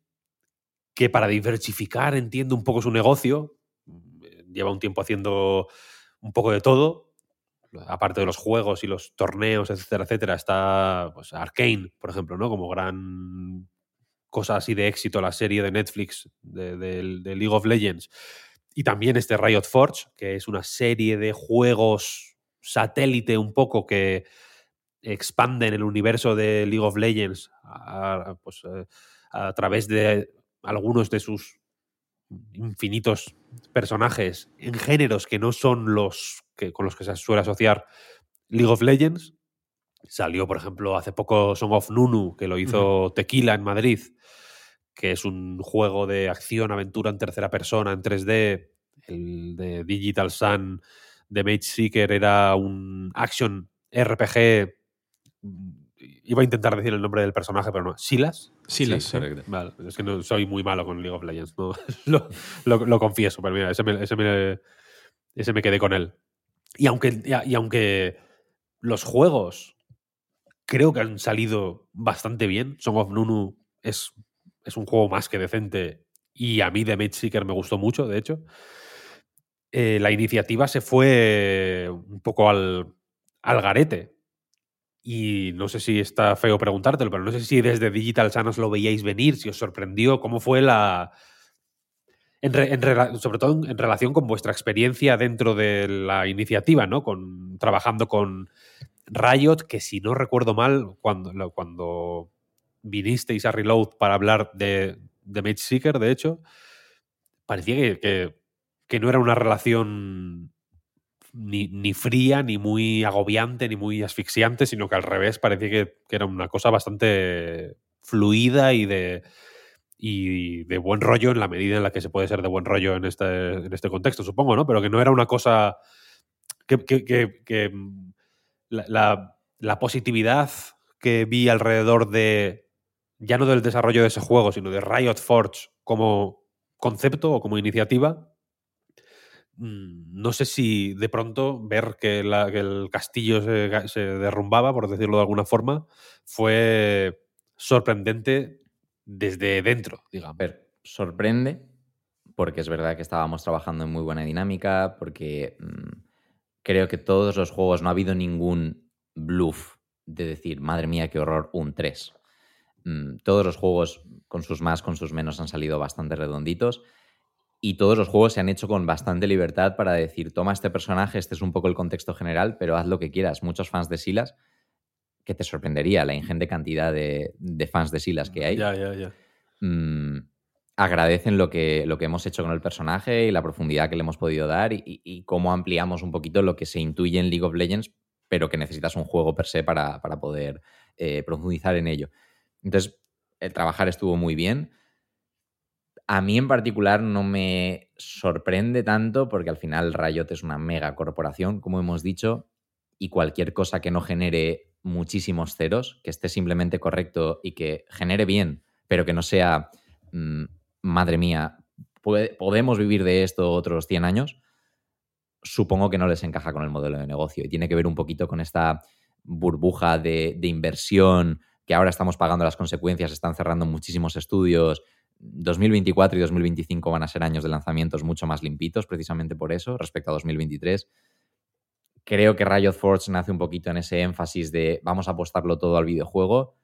que para diversificar, entiendo un poco su negocio, lleva un tiempo haciendo un poco de todo. Aparte de los juegos y los torneos, etcétera, etcétera, está pues, Arcane, por ejemplo, ¿no? Como gran cosa así de éxito, la serie de Netflix de, de, de League of Legends. Y también este Riot Forge, que es una serie de juegos satélite un poco que expanden el universo de League of Legends a, pues, a través de algunos de sus infinitos personajes en géneros que no son los que, con los que se suele asociar League of Legends. Salió, por ejemplo, hace poco Song of Nunu, que lo hizo uh-huh. Tequila en Madrid, que es un juego de acción, aventura en tercera persona, en tres D. El de Digital Sun, The Mage Seeker, era un action R P G. Iba a intentar decir el nombre del personaje, pero no. ¿Silas? Silas, sí, correcto. Vale. Es que no, soy muy malo con League of Legends. No, lo, lo, lo confieso, pero mira, ese me, ese, me, ese me quedé con él. Y aunque, y aunque los juegos creo que han salido bastante bien, Song of Nunu es, es un juego más que decente y a mí The Mage Seeker me gustó mucho, de hecho, eh, la iniciativa se fue un poco al, al garete. Y no sé si está feo preguntártelo, pero no sé si desde Digital Sun os lo veíais venir, si os sorprendió, cómo fue la... En re, en re, sobre todo en, en relación con vuestra experiencia dentro de la iniciativa, ¿no? Con, trabajando con Riot, que si no recuerdo mal, cuando, cuando vinisteis a Reload para hablar de, de Mage Seeker, de hecho, parecía que, que, que no era una relación... Ni, ni fría, ni muy agobiante, ni muy asfixiante, sino que al revés parecía que, que era una cosa bastante fluida y de, y de buen rollo en la medida en la que se puede ser de buen rollo en este, en este contexto, supongo, ¿no? Pero que no era una cosa... que, que, que, que la, la, la positividad que vi alrededor de... ya no del desarrollo de ese juego, sino de Riot Forge como concepto o como iniciativa... no sé si de pronto ver que, la, que el castillo se, se derrumbaba, por decirlo de alguna forma, fue sorprendente desde dentro, digamos. A ver, sorprende porque es verdad que estábamos trabajando en muy buena dinámica, porque mmm, creo que todos los juegos no ha habido ningún bluff de decir, madre mía, qué horror, un tres. Mmm, todos los juegos, con sus más, con sus menos, han salido bastante redonditos. Y todos los juegos se han hecho con bastante libertad para decir, toma este personaje, este es un poco el contexto general, pero haz lo que quieras. Muchos fans de Silas, que te sorprendería la ingente cantidad de, de fans de Silas que hay, yeah, yeah, yeah. Mmm, agradecen lo que, lo que hemos hecho con el personaje y la profundidad que le hemos podido dar y, y cómo ampliamos un poquito lo que se intuye en League of Legends, pero que necesitas un juego per se para, para poder eh, profundizar en ello. Entonces, el trabajar estuvo muy bien. A mí en particular no me sorprende tanto porque al final Riot es una mega corporación, como hemos dicho, y cualquier cosa que no genere muchísimos ceros, que esté simplemente correcto y que genere bien, pero que no sea, mmm, madre mía, puede, podemos vivir de esto otros cien años, supongo que no les encaja con el modelo de negocio y tiene que ver un poquito con esta burbuja de, de inversión que ahora estamos pagando las consecuencias, están cerrando muchísimos estudios. dos mil veinticuatro y dos mil veinticinco van a ser años de lanzamientos mucho más limpitos, precisamente por eso, respecto a dos mil veintitrés. Creo que Riot Forge nace un poquito en ese énfasis de vamos a apostarlo todo al videojuego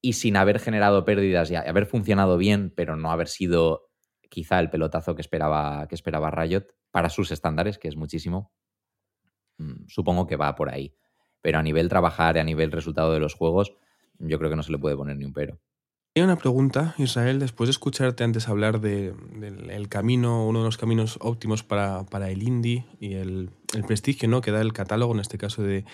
y sin haber generado pérdidas y haber funcionado bien, pero no haber sido quizá el pelotazo que esperaba, que esperaba Riot para sus estándares, que es muchísimo. Supongo que va por ahí. Pero a nivel trabajar, a nivel resultado de los juegos, yo creo que no se le puede poner ni un pero. Una pregunta, Israel, después de escucharte antes hablar de, del el camino, uno de los caminos óptimos para, para el indie y el, el prestigio, ¿no?, que da el catálogo, en este caso de,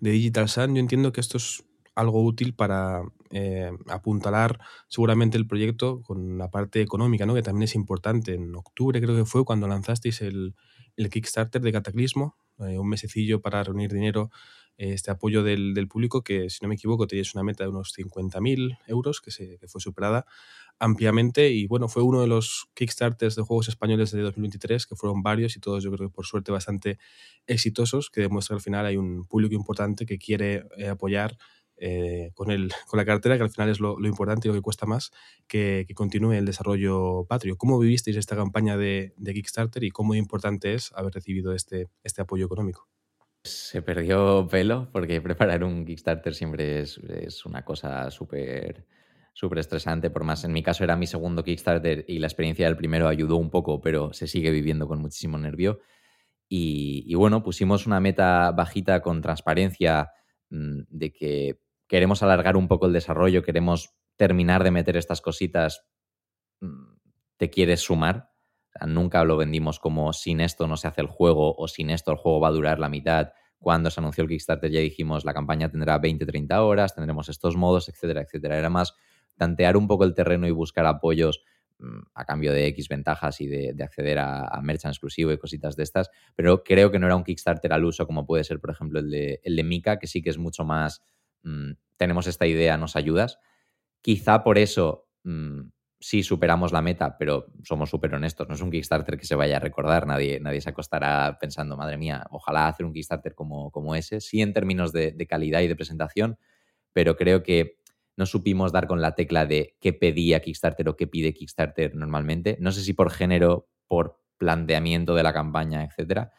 de Digital Sun, yo entiendo que esto es algo útil para eh, apuntalar seguramente el proyecto con la parte económica, ¿no?, que también es importante. En octubre creo que fue cuando lanzasteis el, el Kickstarter de Cataclismo, eh, un mesecillo para reunir dinero, este apoyo del, del público, que si no me equivoco teníais una meta de unos cincuenta mil euros que, se, que fue superada ampliamente y bueno, fue uno de los Kickstarters de juegos españoles de dos mil veintitrés, que fueron varios y todos yo creo que por suerte bastante exitosos, que demuestra que al final hay un público importante que quiere eh, apoyar eh, con, el, con la cartera, que al final es lo, lo importante y lo que cuesta más que, que continúe el desarrollo patrio. ¿Cómo vivisteis esta campaña de, de Kickstarter y cómo importante es haber recibido este, este apoyo económico? Se perdió pelo porque preparar un Kickstarter siempre es, es una cosa súper súper estresante. Por más, en mi caso era mi segundo Kickstarter y la experiencia del primero ayudó un poco, pero se sigue viviendo con muchísimo nervio. Y, y bueno, pusimos una meta bajita con transparencia de que queremos alargar un poco el desarrollo, queremos terminar de meter estas cositas. ¿Te quieres sumar? Nunca lo vendimos como sin esto no se hace el juego o sin esto el juego va a durar la mitad. Cuando se anunció el Kickstarter ya dijimos la campaña tendrá veinte a treinta horas, tendremos estos modos, etcétera, etcétera. Era más tantear un poco el terreno y buscar apoyos mmm, a cambio de X ventajas y de, de acceder a, a merchan exclusivo y cositas de estas. Pero creo que no era un Kickstarter al uso como puede ser, por ejemplo, el de, el de Mika, que sí que es mucho más mmm, tenemos esta idea, nos ayudas. Quizá por eso... Mmm, sí, superamos la meta, pero somos súper honestos. No es un Kickstarter que se vaya a recordar. Nadie, nadie se acostará pensando, madre mía, ojalá hacer un Kickstarter como, como ese. Sí, en términos de, de calidad y de presentación, pero creo que no supimos dar con la tecla de qué pedía Kickstarter o qué pide Kickstarter normalmente. No sé si por género, por planteamiento de la campaña, etcétera,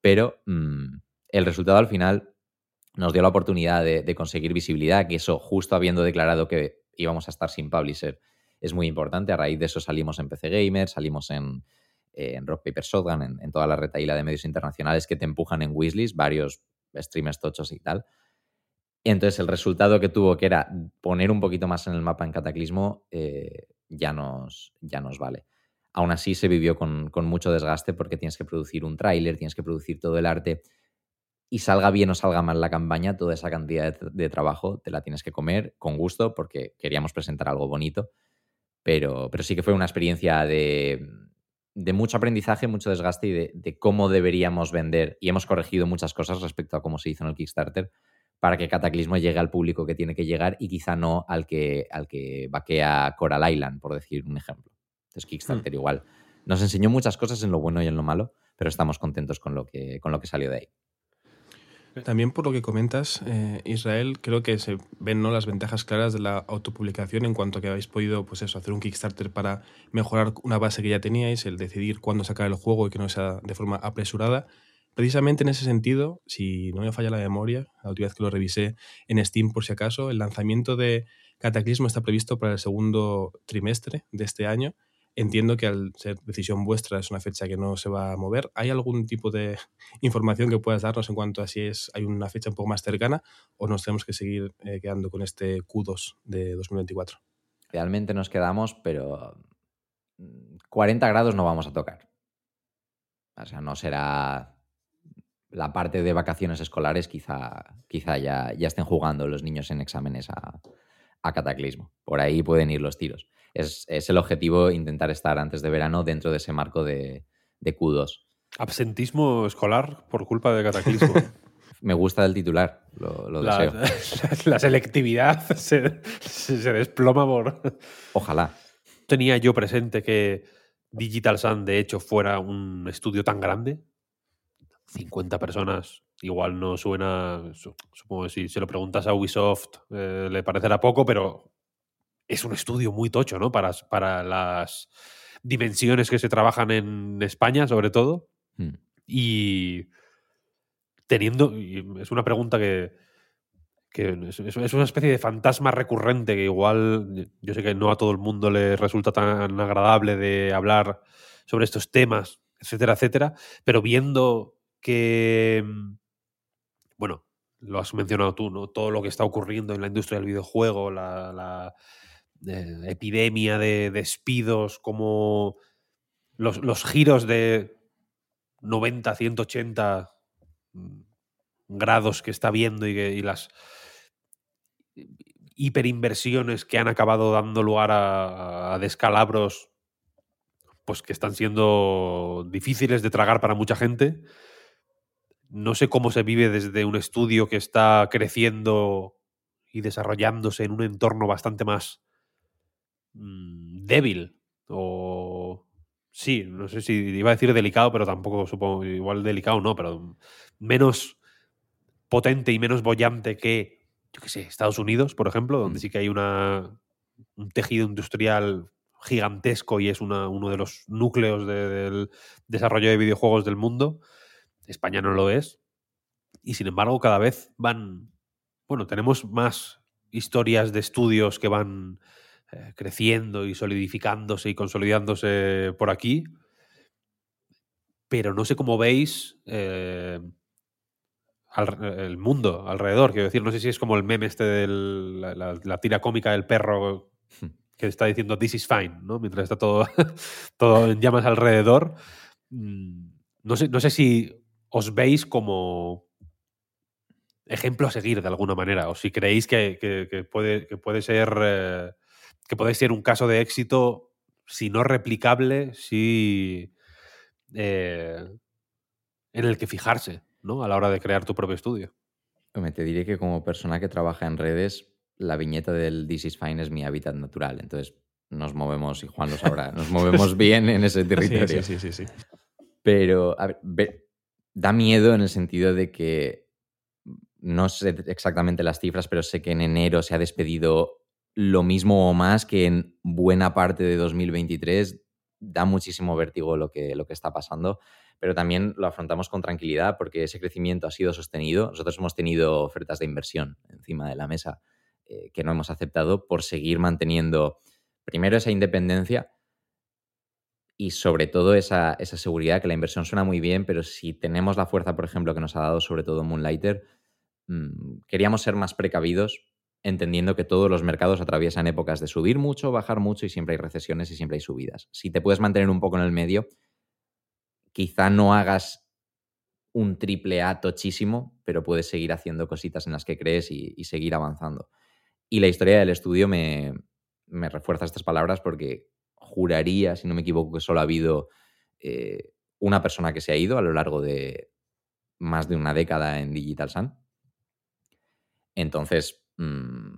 pero mmm, el resultado al final nos dio la oportunidad de, de conseguir visibilidad, que eso justo habiendo declarado que íbamos a estar sin publisher, es muy importante. A raíz de eso salimos en P C Gamer, salimos en, eh, en Rock Paper Shotgun, en, en toda la retaíla de medios internacionales que te empujan en Weasleys, varios streamers tochos y tal. Entonces el resultado que tuvo, que era poner un poquito más en el mapa en Cataclismo, eh, ya, nos, ya nos vale. Aún así se vivió con, con mucho desgaste porque tienes que producir un tráiler, tienes que producir todo el arte y salga bien o salga mal la campaña, toda esa cantidad de, de trabajo te la tienes que comer con gusto porque queríamos presentar algo bonito. Pero, pero sí que fue una experiencia de, de mucho aprendizaje, mucho desgaste y de, de cómo deberíamos vender. Y hemos corregido muchas cosas respecto a cómo se hizo en el Kickstarter para que Cataclismo llegue al público que tiene que llegar y quizá no al que, al que vaquea Coral Island, por decir un ejemplo. Entonces Kickstarter mm. igual. Nos enseñó muchas cosas en lo bueno y en lo malo, pero estamos contentos con lo que, con lo que salió de ahí. También por lo que comentas, eh, Israel, creo que se ven, ¿no?, las ventajas claras de la autopublicación en cuanto a que habéis podido, pues eso, hacer un Kickstarter para mejorar una base que ya teníais, el decidir cuándo sacar el juego y que no sea de forma apresurada. Precisamente en ese sentido, si no me falla la memoria, la última vez que lo revisé en Steam por si acaso, el lanzamiento de Cataclismo está previsto para el segundo trimestre de este año. Entiendo que al ser decisión vuestra es una fecha que no se va a mover. ¿Hay algún tipo de información que puedas darnos en cuanto a si es, hay una fecha un poco más cercana o nos tenemos que seguir eh, quedando con este Q dos de dos mil veinticuatro? Realmente nos quedamos, pero cuarenta grados no vamos a tocar. O sea, no será... La parte de vacaciones escolares quizá, quizá ya, ya estén jugando los niños en exámenes a, a Cataclismo. Por ahí pueden ir los tiros. Es, es el objetivo intentar estar antes de verano dentro de ese marco de, de Q dos. Absentismo escolar por culpa de Cataclismo. Me gusta el titular, lo, lo la, deseo. La, la selectividad se, se desploma por... Ojalá. Tenía yo presente que Digital Sun, de hecho, fuera un estudio tan grande. cincuenta personas, igual no suena... Supongo que si se lo preguntas a Ubisoft eh, le parecerá poco, pero... Es un estudio muy tocho, ¿no? Para, para las dimensiones que se trabajan en España, sobre todo. Mm. Y teniendo... Y es una pregunta que, que es, es una especie de fantasma recurrente que igual... Yo sé que no a todo el mundo le resulta tan agradable de hablar sobre estos temas, etcétera, etcétera. Pero viendo que... Bueno, lo has mencionado tú, ¿no? Todo lo que está ocurriendo en la industria del videojuego, la... la Eh, epidemia de despidos, como los, los giros de noventa, ciento ochenta grados que está viendo y, que, y las hiperinversiones que han acabado dando lugar a, a descalabros, pues que están siendo difíciles de tragar para mucha gente. No sé cómo se vive desde un estudio que está creciendo y desarrollándose en un entorno bastante más débil o sí, no sé si iba a decir delicado, pero tampoco supongo, igual delicado no, pero menos potente y menos boyante que, yo qué sé, Estados Unidos, por ejemplo, donde sí que hay una un tejido industrial gigantesco y es una, uno de los núcleos de, del desarrollo de videojuegos del mundo. España no lo es y sin embargo cada vez van, bueno, tenemos más historias de estudios que van creciendo y solidificándose y consolidándose por aquí, pero no sé cómo veis eh, al, el mundo alrededor. Quiero decir, no sé si es como el meme este de la, la, la tira cómica del perro que está diciendo "this is fine", ¿no?, mientras está todo, todo en llamas alrededor. No sé, no sé si os veis como ejemplo a seguir de alguna manera o si creéis que, que, que, puede, que puede ser... Eh, que podéis ser un caso de éxito, si no replicable, si eh, en el que fijarse, ¿no?, a la hora de crear tu propio estudio. Te diré que como persona que trabaja en redes, la viñeta del "This is fine" es mi hábitat natural. Entonces nos movemos, y Juan lo sabrá, nos movemos bien en ese territorio. Sí, sí, sí, sí. Pero a ver, ve, da miedo en el sentido de que no sé exactamente las cifras, pero sé que en enero se ha despedido lo mismo o más que en buena parte de dos mil veintitrés. Da muchísimo vértigo lo que, lo que está pasando, pero también lo afrontamos con tranquilidad porque ese crecimiento ha sido sostenido. Nosotros hemos tenido ofertas de inversión encima de la mesa eh, que no hemos aceptado por seguir manteniendo primero esa independencia y sobre todo esa, esa seguridad, que la inversión suena muy bien, pero si tenemos la fuerza, por ejemplo, que nos ha dado sobre todo Moonlighter, mmm, queríamos ser más precavidos, entendiendo que todos los mercados atraviesan épocas de subir mucho, bajar mucho y siempre hay recesiones y siempre hay subidas. Si te puedes mantener un poco en el medio, quizá no hagas un triple A tochísimo, pero puedes seguir haciendo cositas en las que crees y, y seguir avanzando. Y la historia del estudio me, me refuerza estas palabras porque juraría, si no me equivoco, que solo ha habido eh, una persona que se ha ido a lo largo de más de una década en Digital Sun. Entonces... Mm,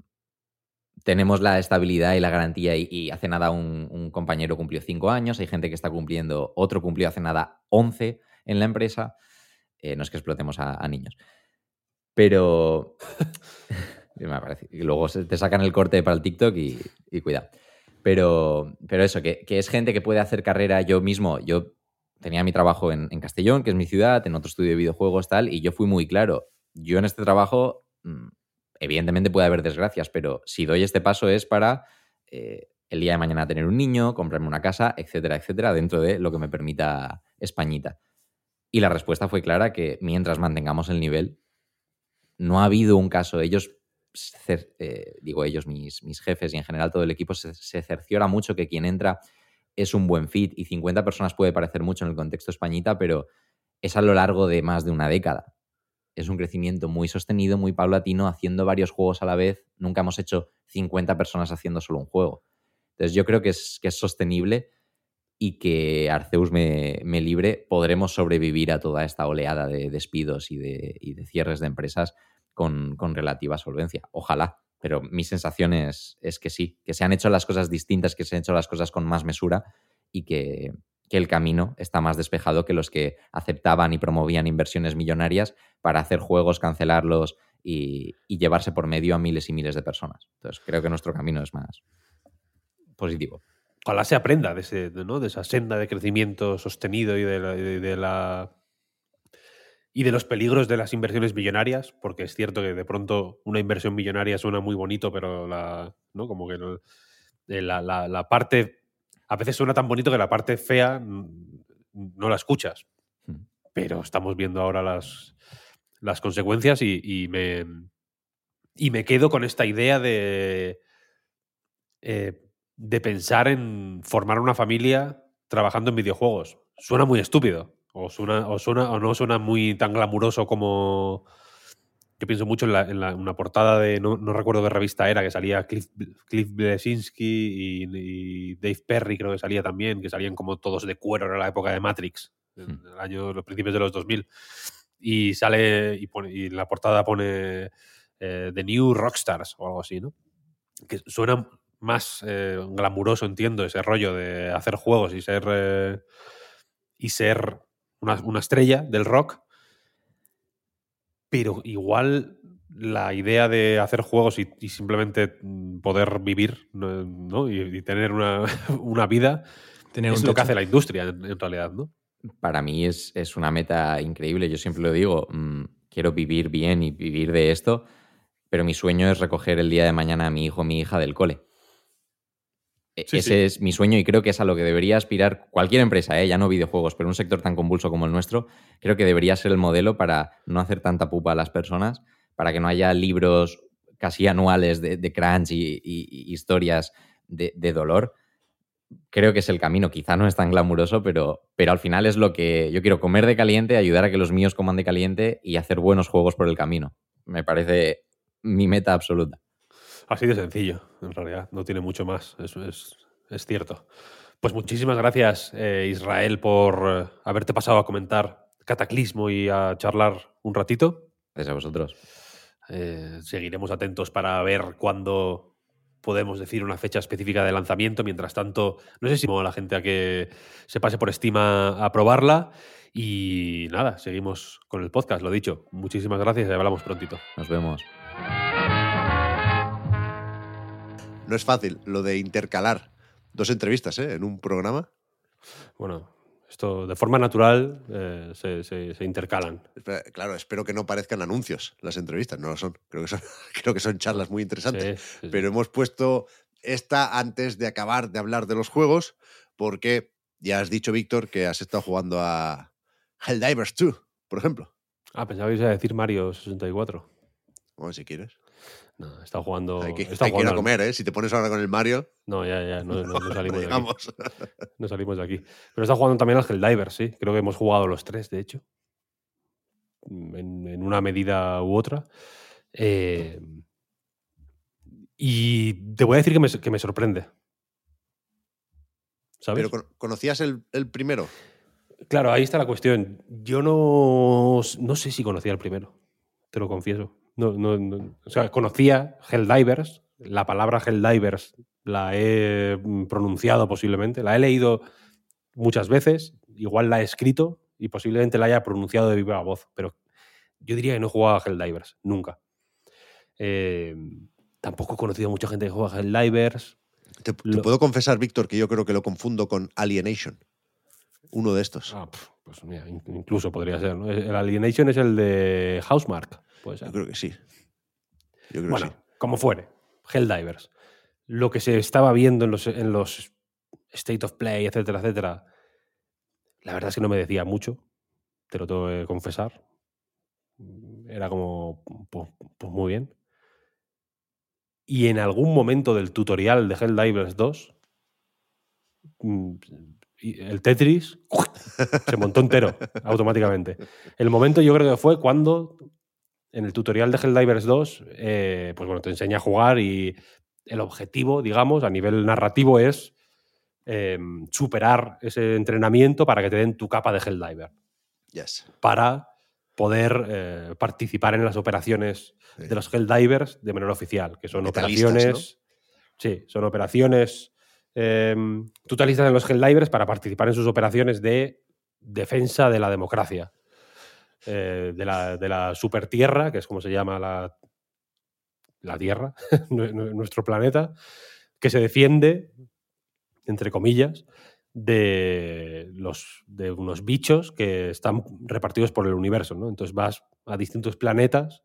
tenemos la estabilidad y la garantía y, y hace nada un, un compañero cumplió cinco años, hay gente que está cumpliendo, otro cumplió hace nada once, en la empresa, eh, no es que explotemos a, a niños. Pero me parece, y luego te sacan el corte para el TikTok y, y cuidado. Pero, pero eso, que, que es gente que puede hacer carrera. Yo mismo, yo tenía mi trabajo en, en Castellón, que es mi ciudad, en otro estudio de videojuegos, tal, y yo fui muy claro. Yo en este trabajo, evidentemente puede haber desgracias, pero si doy este paso es para eh, el día de mañana tener un niño, comprarme una casa, etcétera, etcétera, dentro de lo que me permita Españita. Y la respuesta fue clara, que mientras mantengamos el nivel, no ha habido un caso. Ellos, eh, digo ellos, mis, mis jefes y en general todo el equipo, se, se cerciora mucho que quien entra es un buen fit, y cincuenta personas puede parecer mucho en el contexto Españita, pero es a lo largo de más de una década. Es un crecimiento muy sostenido, muy paulatino, haciendo varios juegos a la vez. Nunca hemos hecho cincuenta personas haciendo solo un juego. Entonces yo creo que es, que es sostenible, y que Arceus me, me libre, podremos sobrevivir a toda esta oleada de despidos y de, y de cierres de empresas con, con relativa solvencia. Ojalá, pero mi sensación es, es que sí, que se han hecho las cosas distintas, que se han hecho las cosas con más mesura, y que, que el camino está más despejado que los que aceptaban y promovían inversiones millonarias para hacer juegos, cancelarlos y, y llevarse por medio a miles y miles de personas. Entonces creo que nuestro camino es más positivo. Ojalá se aprenda de, ese, ¿no? de esa senda de crecimiento sostenido y de, la, de, de la y de los peligros de las inversiones millonarias, porque es cierto que de pronto una inversión millonaria suena muy bonito, pero la no como que no, la, la, la parte a veces suena tan bonito que la parte fea no la escuchas. Pero estamos viendo ahora las, las consecuencias y, y me y me quedo con esta idea de eh, de pensar en formar una familia trabajando en videojuegos. Suena muy estúpido, o suena o suena o no suena muy tan glamuroso como... Yo pienso mucho en, la, en la, una portada de... No, no recuerdo qué revista era, que salía Cliff, Cliff Blesinski y, y Dave Perry, creo que salía también, que salían como todos de cuero, era la época de Matrix, en el año, los principios de los dos mil. Y sale y, pone, y en la portada pone eh, The New Rockstars o algo así, ¿no? Que suena más eh, glamuroso, entiendo, ese rollo de hacer juegos y ser eh, y ser una, una estrella del rock. Pero igual la idea de hacer juegos y, y simplemente poder vivir, ¿no? y, y tener una, una vida, tener es un lo techo. Que hace la industria en, en realidad, ¿no? Para mí es, es una meta increíble. Yo siempre lo digo, mmm, quiero vivir bien y vivir de esto, pero mi sueño es recoger el día de mañana a mi hijo o mi hija del cole. Sí, Ese sí. es mi sueño, y creo que es a lo que debería aspirar cualquier empresa, ¿eh? Ya no videojuegos, pero un sector tan convulso como el nuestro, creo que debería ser el modelo para no hacer tanta pupa a las personas, para que no haya libros casi anuales de, de crunch y, y, y historias de, de dolor. Creo que es el camino, quizá no es tan glamuroso, pero, pero al final es lo que yo quiero: comer de caliente, ayudar a que los míos coman de caliente y hacer buenos juegos por el camino. Me parece mi meta absoluta. Así de sencillo, en realidad. No tiene mucho más, eso es, es cierto. Pues muchísimas gracias, eh, Israel, por eh, haberte pasado a comentar Cataclismo y a charlar un ratito. Gracias a vosotros. Eh, seguiremos atentos para ver cuándo podemos decir una fecha específica de lanzamiento. Mientras tanto, no sé si animo a la gente a que se pase por Steam a, a probarla. Y nada, seguimos con el podcast, lo dicho. Muchísimas gracias y hablamos prontito. Nos vemos. No es fácil lo de intercalar dos entrevistas ¿eh? en un programa. Bueno, esto de forma natural eh, se, se, se intercalan. Claro, espero que no parezcan anuncios las entrevistas, no lo son. Creo que son, creo que son charlas muy interesantes. Sí, sí, sí. Pero hemos puesto esta antes de acabar de hablar de los juegos, porque ya has dicho, Víctor, que has estado jugando a Helldivers dos, por ejemplo. Ah, pensaba que ibas a decir Mario sesenta y cuatro. Bueno, si quieres. No, está jugando. Hay que, está hay jugando que ir a comer, ¿eh? Si te pones ahora con el Mario. No, ya, ya, no, no, no salimos de aquí. No salimos de aquí. Pero está jugando también al Helldivers, sí. Creo que hemos jugado los tres, de hecho. En, en una medida u otra. Eh, y te voy a decir que me, que me sorprende. ¿Sabes? ¿Pero conocías el, el primero? Claro, ahí está la cuestión. Yo no, no sé si conocía el primero, te lo confieso. No, no, no. O sea, conocía Helldivers, la palabra Helldivers la he pronunciado posiblemente, la he leído muchas veces, igual la he escrito, y posiblemente la haya pronunciado de viva voz, pero yo diría que no he jugado a Helldivers, nunca. Eh, tampoco he conocido a mucha gente que juega a Helldivers. Te, te lo... puedo confesar, Víctor, que yo creo que lo confundo con Alienation. Uno de estos. Ah, pues mira, incluso podría ser, ¿no? El Alienation es el de Housemarque, puede ser. Yo creo que sí. Yo creo bueno, que sí. Como fuere, Helldivers. Lo que se estaba viendo en los, en los State of Play, etcétera, etcétera, la verdad es que no me decía mucho, te lo tengo que confesar. Era como, pues, pues muy bien. Y en algún momento del tutorial de Helldivers dos, el Tetris se montó entero automáticamente. El momento yo creo que fue cuando en el tutorial de Helldivers dos, eh, pues bueno, te enseña a jugar y el objetivo, digamos, a nivel narrativo es eh, superar ese entrenamiento para que te den tu capa de Helldiver. Yes. Para poder eh, participar en las operaciones sí. de los Helldivers de manera oficial, que son operaciones... ¿no? Sí, son operaciones... Eh, tú te alistas en los Helldivers para participar en sus operaciones de defensa de la democracia, eh, de la, de la supertierra, que es como se llama la, la Tierra, nuestro planeta, que se defiende, entre comillas, de los de unos bichos que están repartidos por el universo, ¿no? Entonces vas a distintos planetas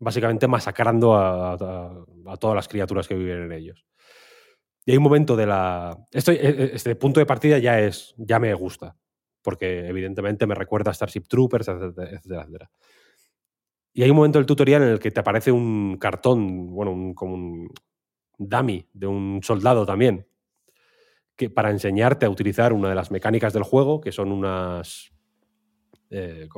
básicamente masacrando a, a, a todas las criaturas que viven en ellos. Y hay un momento de la... Estoy, este punto de partida ya es ya me gusta, porque evidentemente me recuerda a Starship Troopers, etcétera, etcétera, etcétera. Y hay un momento del tutorial en el que te aparece un cartón, bueno, un, como un dummy de un soldado también, que para enseñarte a utilizar una de las mecánicas del juego, que son unas... Eh,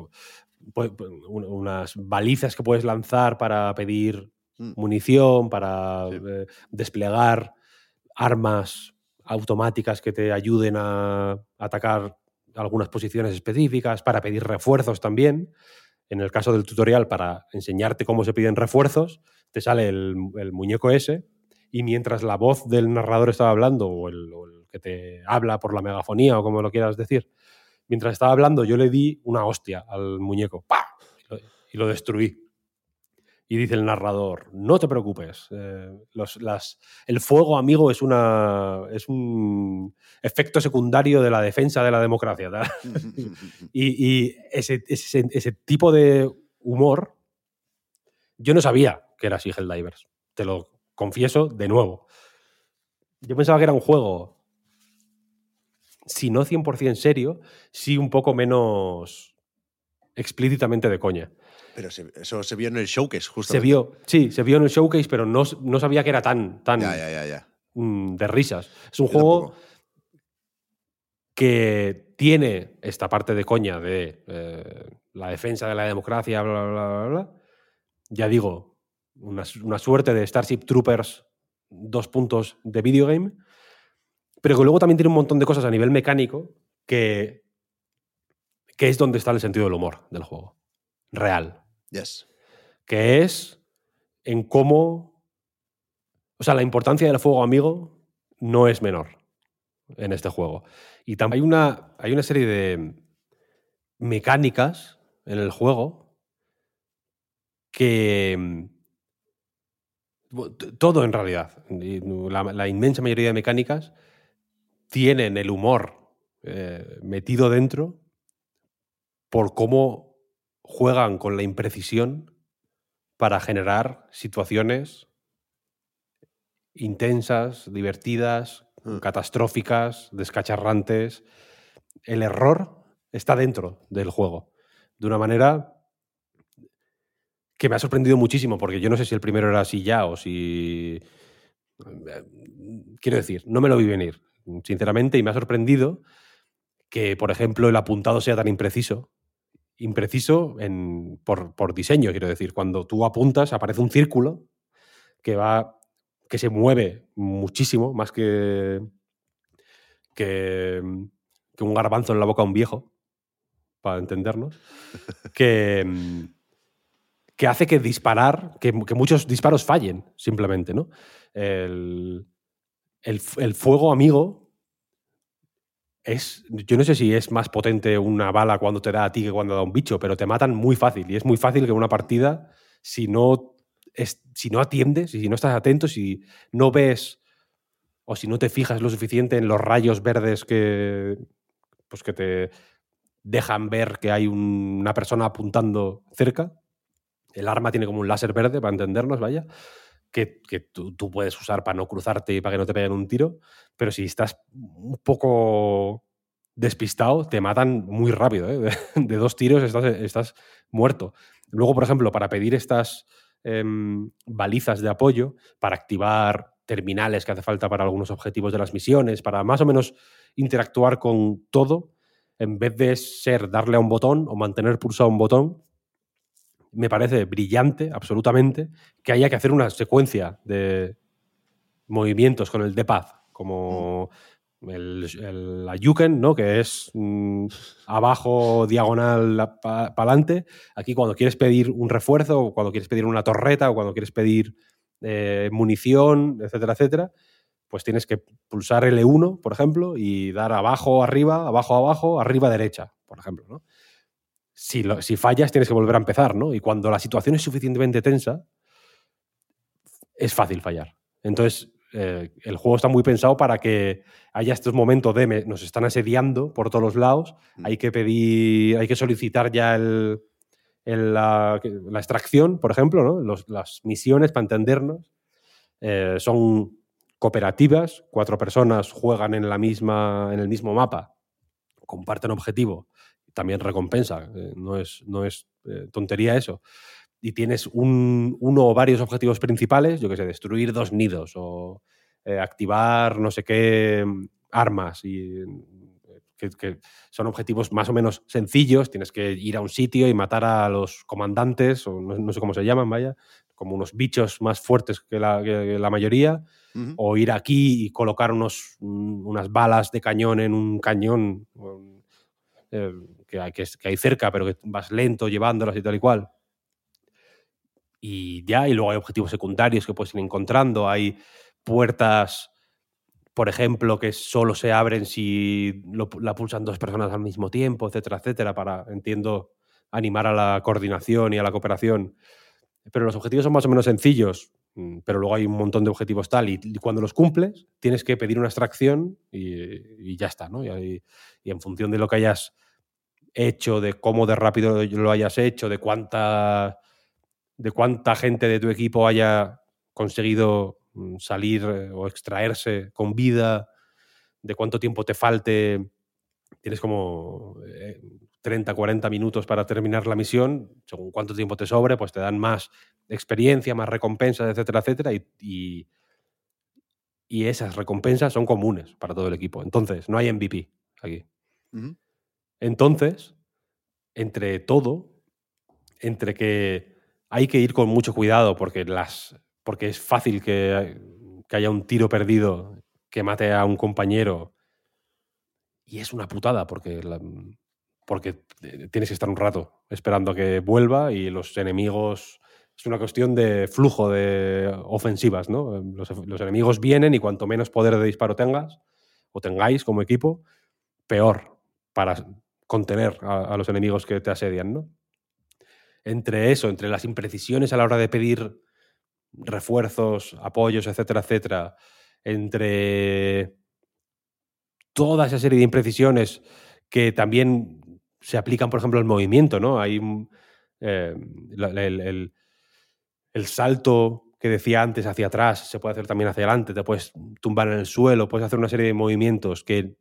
unas balizas que puedes lanzar para pedir munición, para sí. eh, desplegar... armas automáticas que te ayuden a atacar algunas posiciones específicas, para pedir refuerzos también. En el caso del tutorial, para enseñarte cómo se piden refuerzos, te sale el, el muñeco ese y mientras la voz del narrador estaba hablando, o el, o el que te habla por la megafonía o como lo quieras decir, mientras estaba hablando yo le di una hostia al muñeco. ¡Pah! Y, lo, y lo destruí. Y dice el narrador, no te preocupes, eh, los, las, el fuego amigo es, una, es un efecto secundario de la defensa de la democracia. y y ese, ese, ese tipo de humor, yo no sabía que era así Helldivers, te lo confieso de nuevo. Yo pensaba que era un juego, si no cien por ciento serio, sí un poco menos explícitamente de coña. Pero se, eso se vio en el showcase, justo. Se vio, sí, se vio en el showcase, pero no, no sabía que era tan, tan ya, ya, ya, ya. de risas. Es un Yo juego tampoco. que tiene esta parte de coña de eh, la defensa de la democracia, bla, bla, bla, bla, bla. Ya digo, una, una suerte de Starship Troopers, dos puntos de videogame, pero que luego también tiene un montón de cosas a nivel mecánico que, que es donde está el sentido del humor del juego. Real. Yes. Que es en cómo... O sea, la importancia del fuego amigo no es menor en este juego. Y también hay una, hay una serie de mecánicas en el juego que... Todo, en realidad. La, la inmensa mayoría de mecánicas tienen el humor eh, metido dentro por cómo... juegan con la imprecisión para generar situaciones intensas, divertidas, mm. catastróficas, descacharrantes. El error está dentro del juego, de una manera que me ha sorprendido muchísimo, porque yo no sé si el primero era así ya o si... Quiero decir, no me lo vi venir, sinceramente, y me ha sorprendido que, por ejemplo, el apuntado sea tan impreciso. Impreciso en, por, por diseño, quiero decir. Cuando tú apuntas, aparece un círculo que va que se mueve muchísimo, más que, que, que un garbanzo en la boca a un viejo, para entendernos, que, que hace que disparar, que, que muchos disparos fallen, simplemente, ¿no? El, el, el fuego amigo es, yo no sé si es más potente una bala cuando te da a ti que cuando da un bicho, pero te matan muy fácil. Y es muy fácil que una partida, si no, es, si no atiendes, si no estás atento, si no ves o si no te fijas lo suficiente en los rayos verdes que, pues que te dejan ver que hay un, una persona apuntando cerca. El arma tiene como un láser verde, para entendernos, vaya, que, que tú, tú puedes usar para no cruzarte y para que no te peguen un tiro, pero si estás un poco despistado, te matan muy rápido, ¿eh? De, de dos tiros estás, estás muerto. Luego, por ejemplo, para pedir estas eh, balizas de apoyo, para activar terminales que hace falta para algunos objetivos de las misiones, para más o menos interactuar con todo, en vez de ser darle a un botón o mantener pulsado un botón, me parece brillante, absolutamente, que haya que hacer una secuencia de movimientos con el D-pad, como el, el Ayuken, ¿no? Que es mm, abajo, diagonal, para adelante. Aquí cuando quieres pedir un refuerzo, o cuando quieres pedir una torreta, o cuando quieres pedir eh, munición, etcétera, etcétera, pues tienes que pulsar ele uno, por ejemplo, y dar abajo, arriba, abajo, abajo, arriba, derecha, por ejemplo, ¿no? Si, lo, si fallas, tienes que volver a empezar, ¿no? Y cuando la situación es suficientemente tensa, es fácil fallar. Entonces, eh, el juego está muy pensado para que haya estos momentos de me, nos están asediando por todos los lados, mm. hay que pedir, hay que solicitar ya el, el, la, la extracción, por ejemplo, ¿no? Los, las misiones, para entendernos, eh, son cooperativas, cuatro personas juegan en, la misma, en el mismo mapa, comparten objetivo, también recompensa, no es, no es eh, tontería eso. Y tienes un, uno o varios objetivos principales, yo qué sé, destruir dos nidos o eh, activar no sé qué armas, y que, que son objetivos más o menos sencillos, tienes que ir a un sitio y matar a los comandantes, o no, no sé cómo se llaman, vaya, como unos bichos más fuertes que la, que la mayoría, uh-huh. o ir aquí y colocar unos, unas balas de cañón en un cañón, Eh, que, hay, que hay cerca, pero que vas lento llevándolas y tal y cual. Y ya, y luego hay objetivos secundarios que puedes ir encontrando. Hay puertas, por ejemplo, que solo se abren si lo, la pulsan dos personas al mismo tiempo, etcétera, etcétera, para, entiendo, animar a la coordinación y a la cooperación. Pero los objetivos son más o menos sencillos, pero luego hay un montón de objetivos tal, y cuando los cumples tienes que pedir una extracción y, y ya está, ¿no? Y, y en función de lo que hayas hecho, de cómo de rápido lo hayas hecho, de cuánta de cuánta gente de tu equipo haya conseguido salir o extraerse con vida, de cuánto tiempo te falte, tienes como treinta, cuarenta minutos para terminar la misión, según cuánto tiempo te sobre, pues te dan más experiencia, más recompensas, etcétera, etcétera, y, y, y esas recompensas son comunes para todo el equipo. Entonces, no hay eme ve pe aquí. Uh-huh. Entonces, entre todo, entre que hay que ir con mucho cuidado porque, las, porque es fácil que, que haya un tiro perdido que mate a un compañero, y es una putada porque... La, porque tienes que estar un rato esperando a que vuelva, y los enemigos... Es una cuestión de flujo de ofensivas, ¿no? Los, los enemigos vienen, y cuanto menos poder de disparo tengas o tengáis como equipo, peor para contener a, a los enemigos que te asedian, ¿no? Entre eso, entre las imprecisiones a la hora de pedir refuerzos, apoyos, etcétera, etcétera, entre toda esa serie de imprecisiones que también... se aplican, por ejemplo, al movimiento, ¿no? Hay eh, el, el, el salto que decía antes hacia atrás, se puede hacer también hacia adelante, te puedes tumbar en el suelo, puedes hacer una serie de movimientos que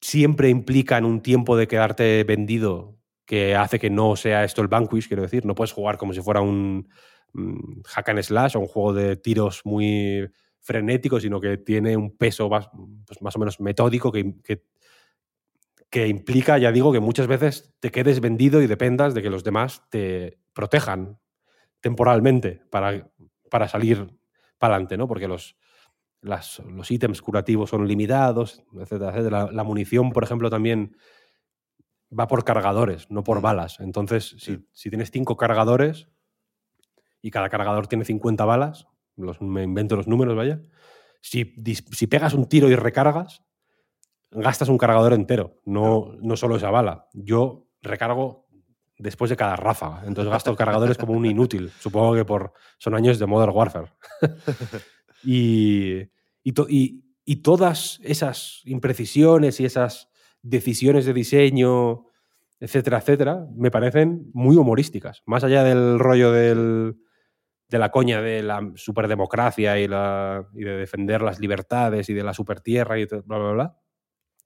siempre implican un tiempo de quedarte vendido, que hace que no sea esto el Vanquish, quiero decir. No puedes jugar como si fuera un um, hack and slash o un juego de tiros muy frenético, sino que tiene un peso más, pues más o menos metódico que... que que implica, ya digo, que muchas veces te quedes vendido y dependas de que los demás te protejan temporalmente para, para salir para adelante, ¿no? Porque los, las, los ítems curativos son limitados, etcétera, etcétera. La, la munición, por ejemplo, también va por cargadores, no por balas. Entonces, si, si tienes cinco cargadores y cada cargador tiene cincuenta balas, los, me invento los números, vaya, si, dis, si pegas un tiro y recargas, gastas un cargador entero, no, no solo esa bala. Yo recargo después de cada ráfaga, entonces gasto cargadores como un inútil. Supongo que por son años de Modern Warfare. y, y, to, y, y todas esas imprecisiones y esas decisiones de diseño, etcétera, etcétera, me parecen muy humorísticas. Más allá del rollo del... de la coña de la superdemocracia y, la, y de defender las libertades y de la supertierra y bla, bla, bla,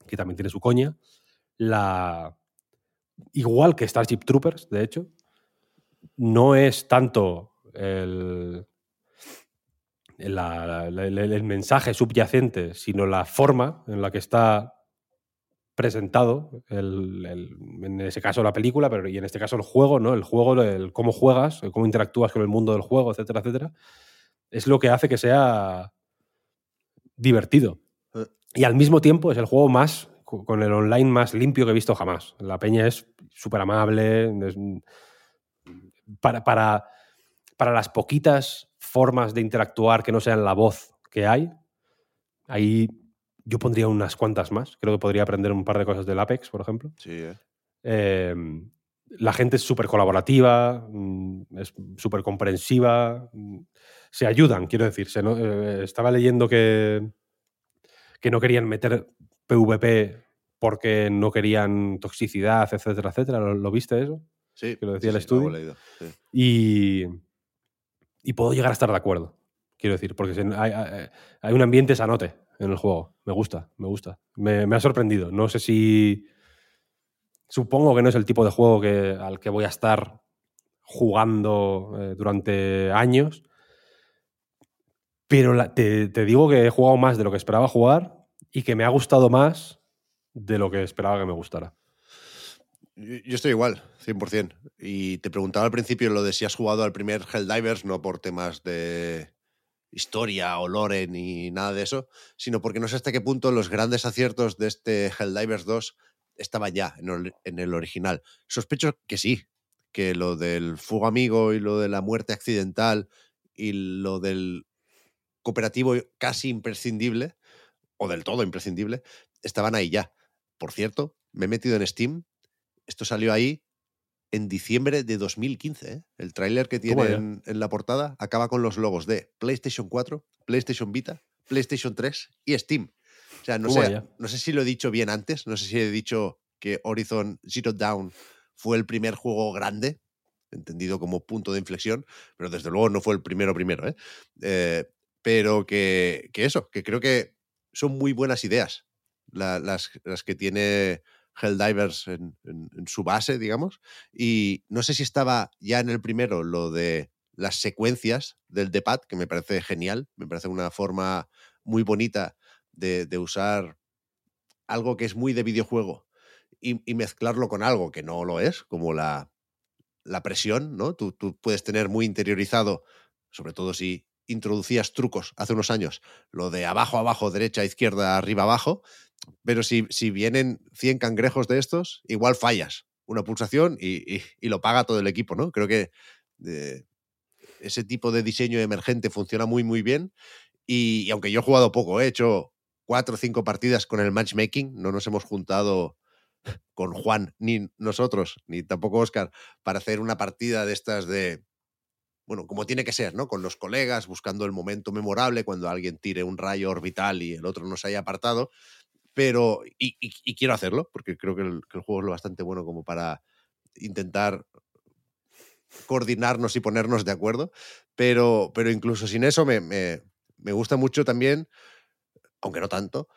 que también tiene su coña, la igual que Starship Troopers, de hecho, no es tanto el, la, la, el, el mensaje subyacente, sino la forma en la que está presentado, el, el, en ese caso la película, pero y en este caso el juego, ¿no? El juego, el cómo juegas, el cómo interactúas con el mundo del juego, etcétera, etcétera, es lo que hace que sea divertido. Y al mismo tiempo es el juego más, con el online más limpio que he visto jamás. La peña es súper amable, para, para, para las poquitas formas de interactuar que no sean la voz que hay, hay... Yo pondría unas cuantas más. Creo que podría aprender un par de cosas del Apex, por ejemplo. Sí, ¿eh? Eh, la gente es súper colaborativa, es súper comprensiva, se ayudan, quiero decir. Se no, eh, estaba leyendo que, que no querían meter P V P porque no querían toxicidad, etcétera, etcétera. ¿Lo, lo viste eso? Sí. Que lo decía sí, el estudio. Lo he leído, sí. Y, y puedo llegar a estar de acuerdo, quiero decir, porque hay, hay un ambiente sanote en el juego. Me gusta, me gusta. Me, me ha sorprendido. No sé si... Supongo que no es el tipo de juego que, al que voy a estar jugando eh, durante años, pero la, te, te digo que he jugado más de lo que esperaba jugar y que me ha gustado más de lo que esperaba que me gustara. Yo estoy igual, cien por ciento. Y te preguntaba al principio lo de si has jugado al primer Helldivers, no por temas de... historia o lore ni nada de eso, sino porque no sé hasta qué punto los grandes aciertos de este Helldivers dos estaban ya en el original. Sospecho que sí, que lo del fuego amigo y lo de la muerte accidental y lo del cooperativo casi imprescindible, o del todo imprescindible, estaban ahí ya. Por cierto, me he metido en Steam, esto salió ahí en diciembre de dos mil quince, ¿eh? El tráiler que tiene en, en la portada acaba con los logos de PlayStation cuatro, PlayStation Vita, PlayStation tres y Steam. O sea, no sé, no sé si lo he dicho bien antes, no sé si he dicho que Horizon Zero Dawn fue el primer juego grande, entendido como punto de inflexión, pero desde luego no fue el primero primero. ¿eh? Eh, pero que, que eso, que creo que son muy buenas ideas la, las, las que tiene... Helldivers en, en, en su base, digamos, y no sé si estaba ya en el primero lo de las secuencias del D-pad, que me parece genial, me parece una forma muy bonita de, de usar algo que es muy de videojuego y, y mezclarlo con algo que no lo es, como la, la presión, ¿no? Tú, tú puedes tener muy interiorizado, sobre todo si introducías trucos hace unos años, lo de abajo, abajo, derecha, izquierda, arriba, abajo. Pero si, si vienen cien cangrejos de estos, igual fallas una pulsación y, y, y lo paga todo el equipo, ¿no? Creo que eh, ese tipo de diseño emergente funciona muy, muy bien. Y, y aunque yo he jugado poco, he hecho cuatro o cinco partidas con el matchmaking, no nos hemos juntado con Juan, ni nosotros, ni tampoco Óscar, para hacer una partida de estas de... Bueno, como tiene que ser, ¿no? Con los colegas, buscando el momento memorable cuando alguien tire un rayo orbital y el otro no se haya apartado. Pero, y, y, y quiero hacerlo, porque creo que el, que el juego es lo bastante bueno como para intentar coordinarnos y ponernos de acuerdo, pero, pero incluso sin eso me, me, me gusta mucho también, aunque no tanto,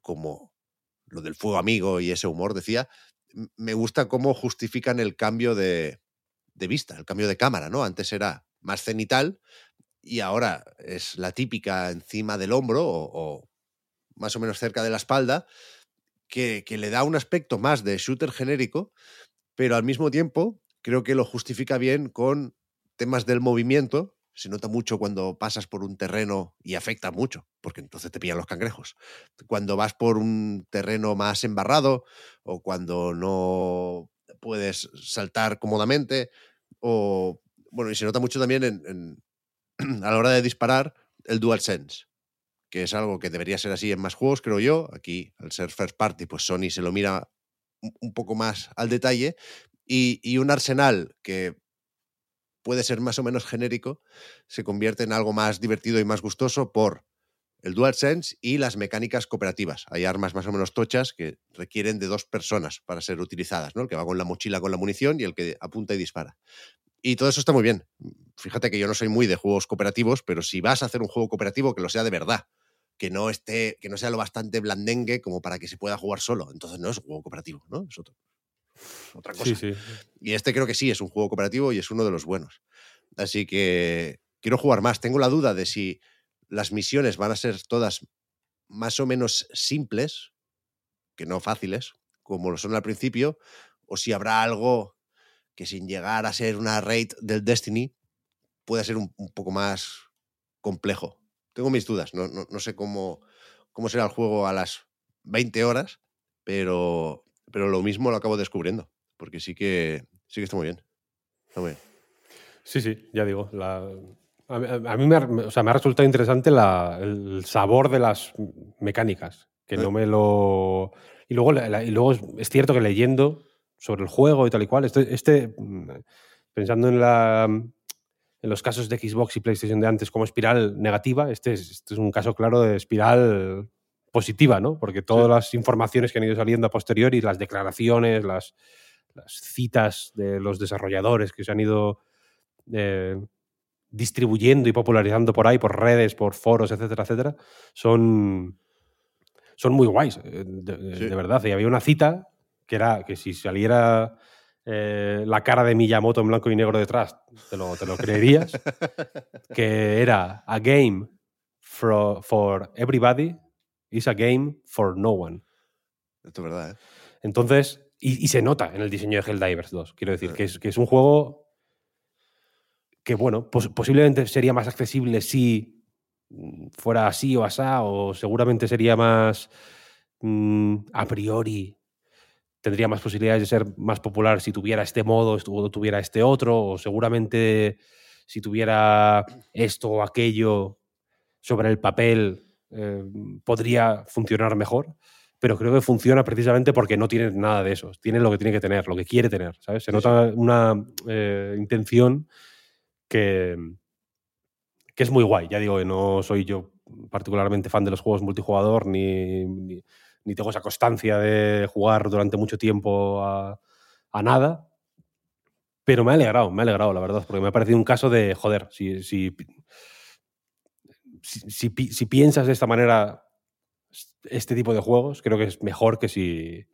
como lo del fuego amigo y ese humor, decía, me gusta cómo justifican el cambio de, de vista, el cambio de cámara, ¿no? Antes era más cenital y ahora es la típica encima del hombro o... o más o menos cerca de la espalda, que, que le da un aspecto más de shooter genérico, pero al mismo tiempo creo que lo justifica bien con temas del movimiento. Se nota mucho cuando pasas por un terreno y afecta mucho, porque entonces te pillan los cangrejos. Cuando vas por un terreno más embarrado o cuando no puedes saltar cómodamente o, bueno, y se nota mucho también en, en, a la hora de disparar el DualSense, que es algo que debería ser así en más juegos, creo yo. Aquí, al ser first party, pues Sony se lo mira un poco más al detalle. Y, y un arsenal que puede ser más o menos genérico se convierte en algo más divertido y más gustoso por el DualSense y las mecánicas cooperativas. Hay armas más o menos tochas que requieren de dos personas para ser utilizadas, ¿no? El que va con la mochila con la munición y el que apunta y dispara. Y todo eso está muy bien. Fíjate que yo no soy muy de juegos cooperativos, pero si vas a hacer un juego cooperativo, que lo sea de verdad, que no esté, que no sea lo bastante blandengue como para que se pueda jugar solo. Entonces no es un juego cooperativo, ¿no? Es otro, otra cosa. Sí, sí. Y este creo que sí es un juego cooperativo y es uno de los buenos. Así que quiero jugar más. Tengo la duda de si las misiones van a ser todas más o menos simples, que no fáciles, como lo son al principio, o si habrá algo que sin llegar a ser una raid del Destiny pueda ser un, un poco más complejo. Tengo mis dudas, no, no, no sé cómo, cómo será el juego a las veinte horas, pero, pero lo mismo lo acabo descubriendo, porque sí que, sí que está muy bien. Está muy bien. Sí, sí, ya digo, la... A mí me ha, o sea, me ha resultado interesante la, el sabor de las mecánicas, que ¿Eh? no me lo... Y luego, la, y luego es, es cierto que leyendo sobre el juego y tal y cual, este, este pensando en, la, en los casos de Xbox y PlayStation de antes como espiral negativa, este es, este es un caso claro de espiral positiva, ¿no? Porque todas sí. las informaciones que han ido saliendo a posteriori, las declaraciones, las, las citas de los desarrolladores que se han ido... Eh, distribuyendo y popularizando por ahí, por redes, por foros, etcétera, etcétera, son, son muy guays, de, sí. de verdad. Y había una cita que era que si saliera eh, la cara de Miyamoto en blanco y negro detrás, te lo, te lo creerías, que era a game for, for everybody is a game for no one. Esto es verdad, ¿eh? Entonces, y, y se nota en el diseño de Helldivers dos. Quiero decir, sí. que, es, que es un juego... que bueno, pos- posiblemente sería más accesible si fuera así o asá, o seguramente sería más mmm, a priori, tendría más posibilidades de ser más popular si tuviera este modo o tuviera este otro, o seguramente si tuviera esto o aquello sobre el papel eh, podría funcionar mejor, pero creo que funciona precisamente porque no tiene nada de eso, tiene lo que tiene que tener, lo que quiere tener, ¿sabes? Se nota una eh, intención Que, que es muy guay. Ya digo que no soy yo particularmente fan de los juegos multijugador, ni, ni, ni tengo esa constancia de jugar durante mucho tiempo a, a nada, pero me ha alegrado, me ha alegrado, la verdad, porque me ha parecido un caso de, joder, si, si, si, si, si, si piensas de esta manera este tipo de juegos, creo que es mejor que si,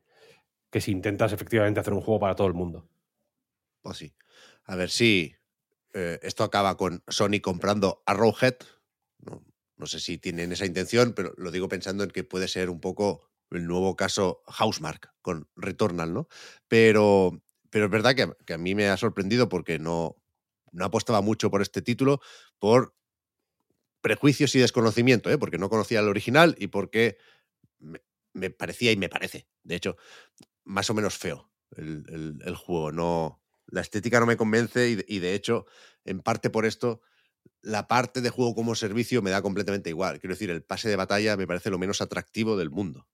que si intentas efectivamente hacer un juego para todo el mundo. Pues sí. A ver si... Eh, esto acaba con Sony comprando Arrowhead. No, no sé si tienen esa intención, pero lo digo pensando en que puede ser un poco el nuevo caso Housemarque con Returnal, ¿no? Pero, pero es verdad que, que a mí me ha sorprendido porque no, no apostaba mucho por este título por prejuicios y desconocimiento, ¿eh? Porque no conocía el original y porque me, me parecía y me parece, de hecho, más o menos feo el, el, el juego, no... La estética no me convence y, y, de hecho, en parte por esto, la parte de juego como servicio me da completamente igual. Quiero decir, el pase de batalla me parece lo menos atractivo del mundo.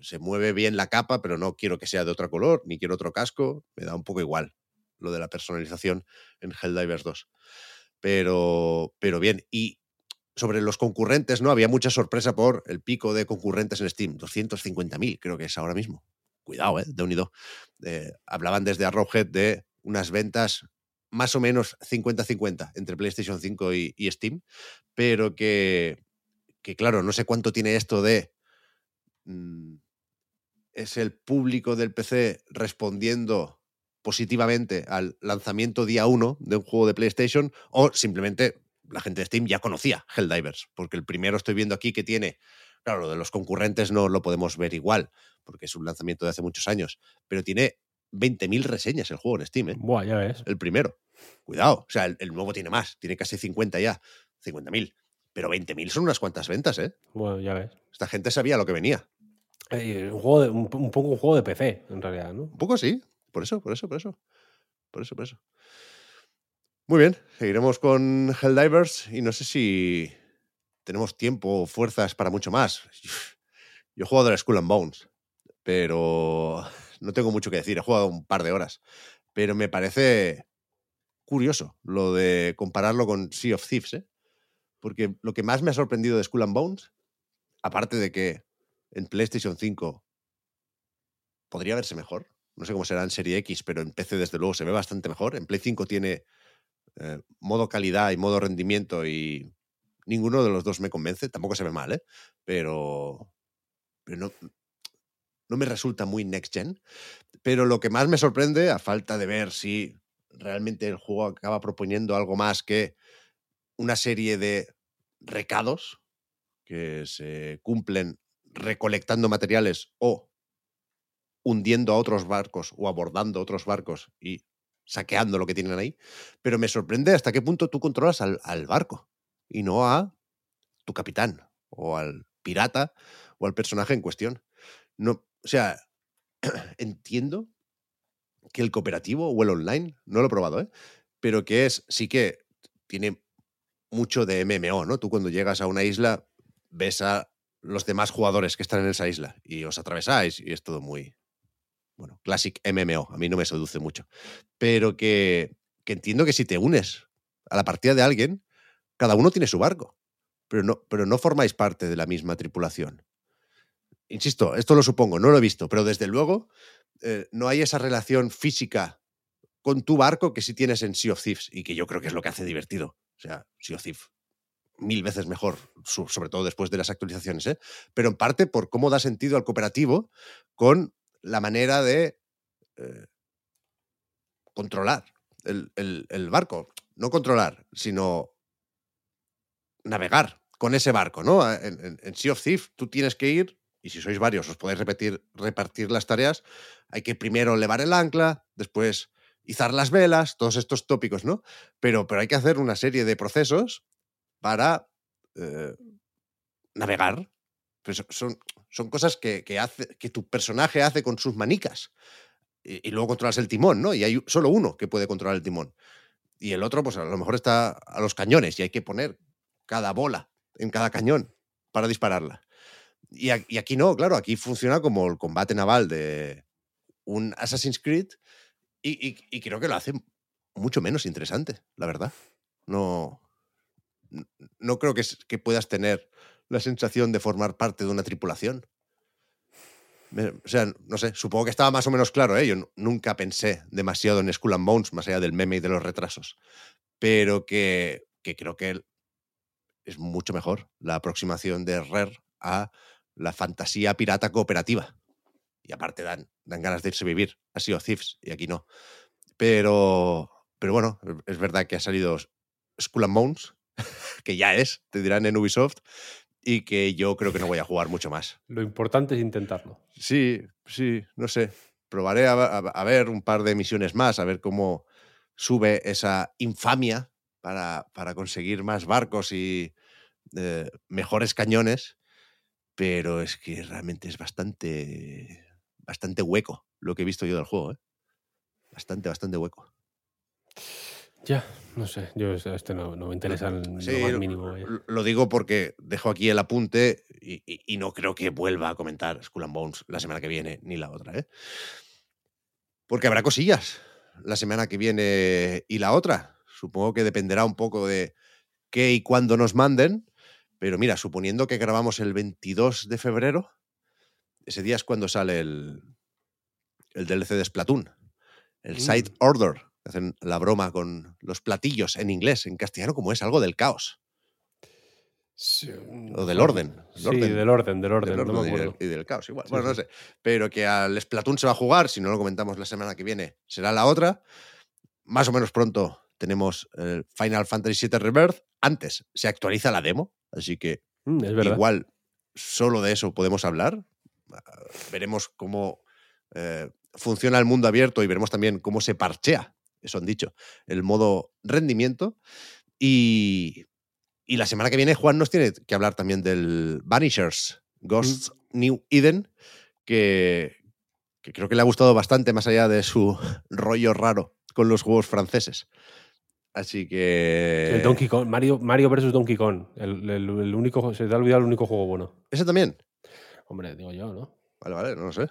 Se mueve bien la capa, pero no quiero que sea de otro color, ni quiero otro casco. Me da un poco igual lo de la personalización en Helldivers dos. Pero, pero bien, y sobre los concurrentes, ¿no? Había mucha sorpresa por el pico de concurrentes en Steam. doscientos cincuenta mil creo que es ahora mismo. Cuidado, ¿eh? De unido. Eh, hablaban desde Arrowhead de unas ventas más o menos cincuenta cincuenta entre PlayStation cinco y, y Steam, pero que, que, claro, no sé cuánto tiene esto de... Mmm, es el público del P C respondiendo positivamente al lanzamiento día uno de un juego de PlayStation, o simplemente la gente de Steam ya conocía Helldivers, porque el primero estoy viendo aquí que tiene... Claro, lo de los concurrentes no lo podemos ver igual, porque es un lanzamiento de hace muchos años, pero tiene... veinte mil reseñas el juego en Steam, ¿eh? Buah, ya ves. El primero. Cuidado. O sea, el, el nuevo tiene más. Tiene casi cincuenta ya. cincuenta mil. Pero veinte mil son unas cuantas ventas, ¿eh? Bueno, ya ves. Esta gente sabía lo que venía. Eh, un, juego de, un, un poco un juego de P C, en realidad, ¿no? Un poco sí. Por eso, por eso, por eso. Por eso, por eso. Muy bien. Seguiremos con Helldivers y no sé si... tenemos tiempo o fuerzas para mucho más. Yo he jugado a la Skull and Bones, pero no tengo mucho que decir. He jugado un par de horas. Pero me parece curioso lo de compararlo con Sea of Thieves, ¿eh? Porque lo que más me ha sorprendido de Skull and Bones, aparte de que en PlayStation cinco podría verse mejor, no sé cómo será en Serie X, pero en P C desde luego se ve bastante mejor. En Play cinco tiene eh, modo calidad y modo rendimiento y ninguno de los dos me convence. Tampoco se ve mal, ¿eh? Pero, pero no, no me resulta muy next gen. Pero lo que más me sorprende, a falta de ver si realmente el juego acaba proponiendo algo más que una serie de recados que se cumplen recolectando materiales o hundiendo a otros barcos o abordando otros barcos y saqueando lo que tienen ahí, pero me sorprende hasta qué punto tú controlas al, al barco y no a tu capitán o al pirata o al personaje en cuestión. No, o sea, entiendo que el cooperativo o el online, no lo he probado, ¿eh? Pero que es, sí que tiene mucho de M M O, ¿no? Tú cuando llegas a una isla ves a los demás jugadores que están en esa isla y os atravesáis y es todo muy... Bueno, Classic M M O, a mí no me seduce mucho. Pero que, que entiendo que si te unes a la partida de alguien, cada uno tiene su barco, pero no, pero no formáis parte de la misma tripulación. Insisto, esto lo supongo, no lo he visto, pero desde luego eh, no hay esa relación física con tu barco que sí tienes en Sea of Thieves y que yo creo que es lo que hace divertido. O sea, Sea of Thieves, mil veces mejor, sobre todo después de las actualizaciones, ¿eh? Pero en parte por cómo da sentido al cooperativo con la manera de eh, controlar el, el, el barco. No controlar, sino navegar con ese barco, ¿no? En, en, en Sea of Thieves tú tienes que ir, y si sois varios os podéis repetir, repartir las tareas, hay que primero levar el ancla, después izar las velas, todos estos tópicos, ¿no? Pero, pero hay que hacer una serie de procesos para eh, navegar. Pues son, son cosas que, que, hace, que tu personaje hace con sus manicas. Y, y luego controlas el timón, ¿no? Y hay solo uno que puede controlar el timón. Y el otro, pues a lo mejor está a los cañones y hay que poner cada bola en cada cañón para dispararla. Y, a, y aquí no, claro, aquí funciona como el combate naval de un Assassin's Creed y, y, y creo que lo hace mucho menos interesante, la verdad. No, no creo que, que puedas tener la sensación de formar parte de una tripulación. O sea, no sé, supongo que estaba más o menos claro, ¿eh? Yo n- nunca pensé demasiado en Skull and Bones, más allá del meme y de los retrasos. Pero que, que creo que es mucho mejor la aproximación de Rare a la fantasía pirata cooperativa. Y aparte dan, dan ganas de irse a vivir. Ha sido Thieves y aquí no. Pero, pero bueno, es verdad que ha salido Skull and Bones, que ya es, te dirán en Ubisoft, y que yo creo que no voy a jugar mucho más. Lo importante es intentarlo. Sí, sí, no sé. Probaré a, a, a ver un par de misiones más, a ver cómo sube esa infamia para, para conseguir más barcos y eh, mejores cañones, pero es que realmente es bastante, bastante hueco lo que he visto yo del juego, ¿eh? Bastante, bastante hueco. Ya, no sé, yo este no, no me interesa en sí, lo más mínimo. Vaya. Lo digo porque dejo aquí el apunte y, y, y no creo que vuelva a comentar Skull and Bones la semana que viene ni la otra, ¿eh? Porque habrá cosillas la semana que viene y la otra. Supongo que dependerá un poco de qué y cuándo nos manden, pero mira, suponiendo que grabamos el veintidós de febrero, ese día es cuando sale el, el D L C de Splatoon, el mm. Side Order. Hacen la broma con los platillos en inglés, en castellano, como es algo del caos. Sí, o del orden, sí, orden. del orden, del orden. Del orden no me acuerdo. Y, del, y del caos, igual. Sí, bueno, sí. No sé. Pero que al Splatoon se va a jugar, si no lo comentamos la semana que viene, será la otra. Más o menos pronto tenemos el Final Fantasy siete Rebirth. Antes se actualiza la demo, así que mm, igual solo de eso podemos hablar. Veremos cómo eh, funciona el mundo abierto y veremos también cómo se parchea, eso han dicho, el modo rendimiento. Y, y la semana que viene Juan nos tiene que hablar también del Vanishers, Ghosts mm. New Eden, que, que creo que le ha gustado bastante, más allá de su rollo raro con los juegos franceses. Así que... El Donkey Kong, Mario, Mario versus Donkey Kong. El, el, el único, se te ha olvidado el único juego bueno. ¿Ese también? Hombre, digo yo, ¿no? Vale, vale, no lo sé.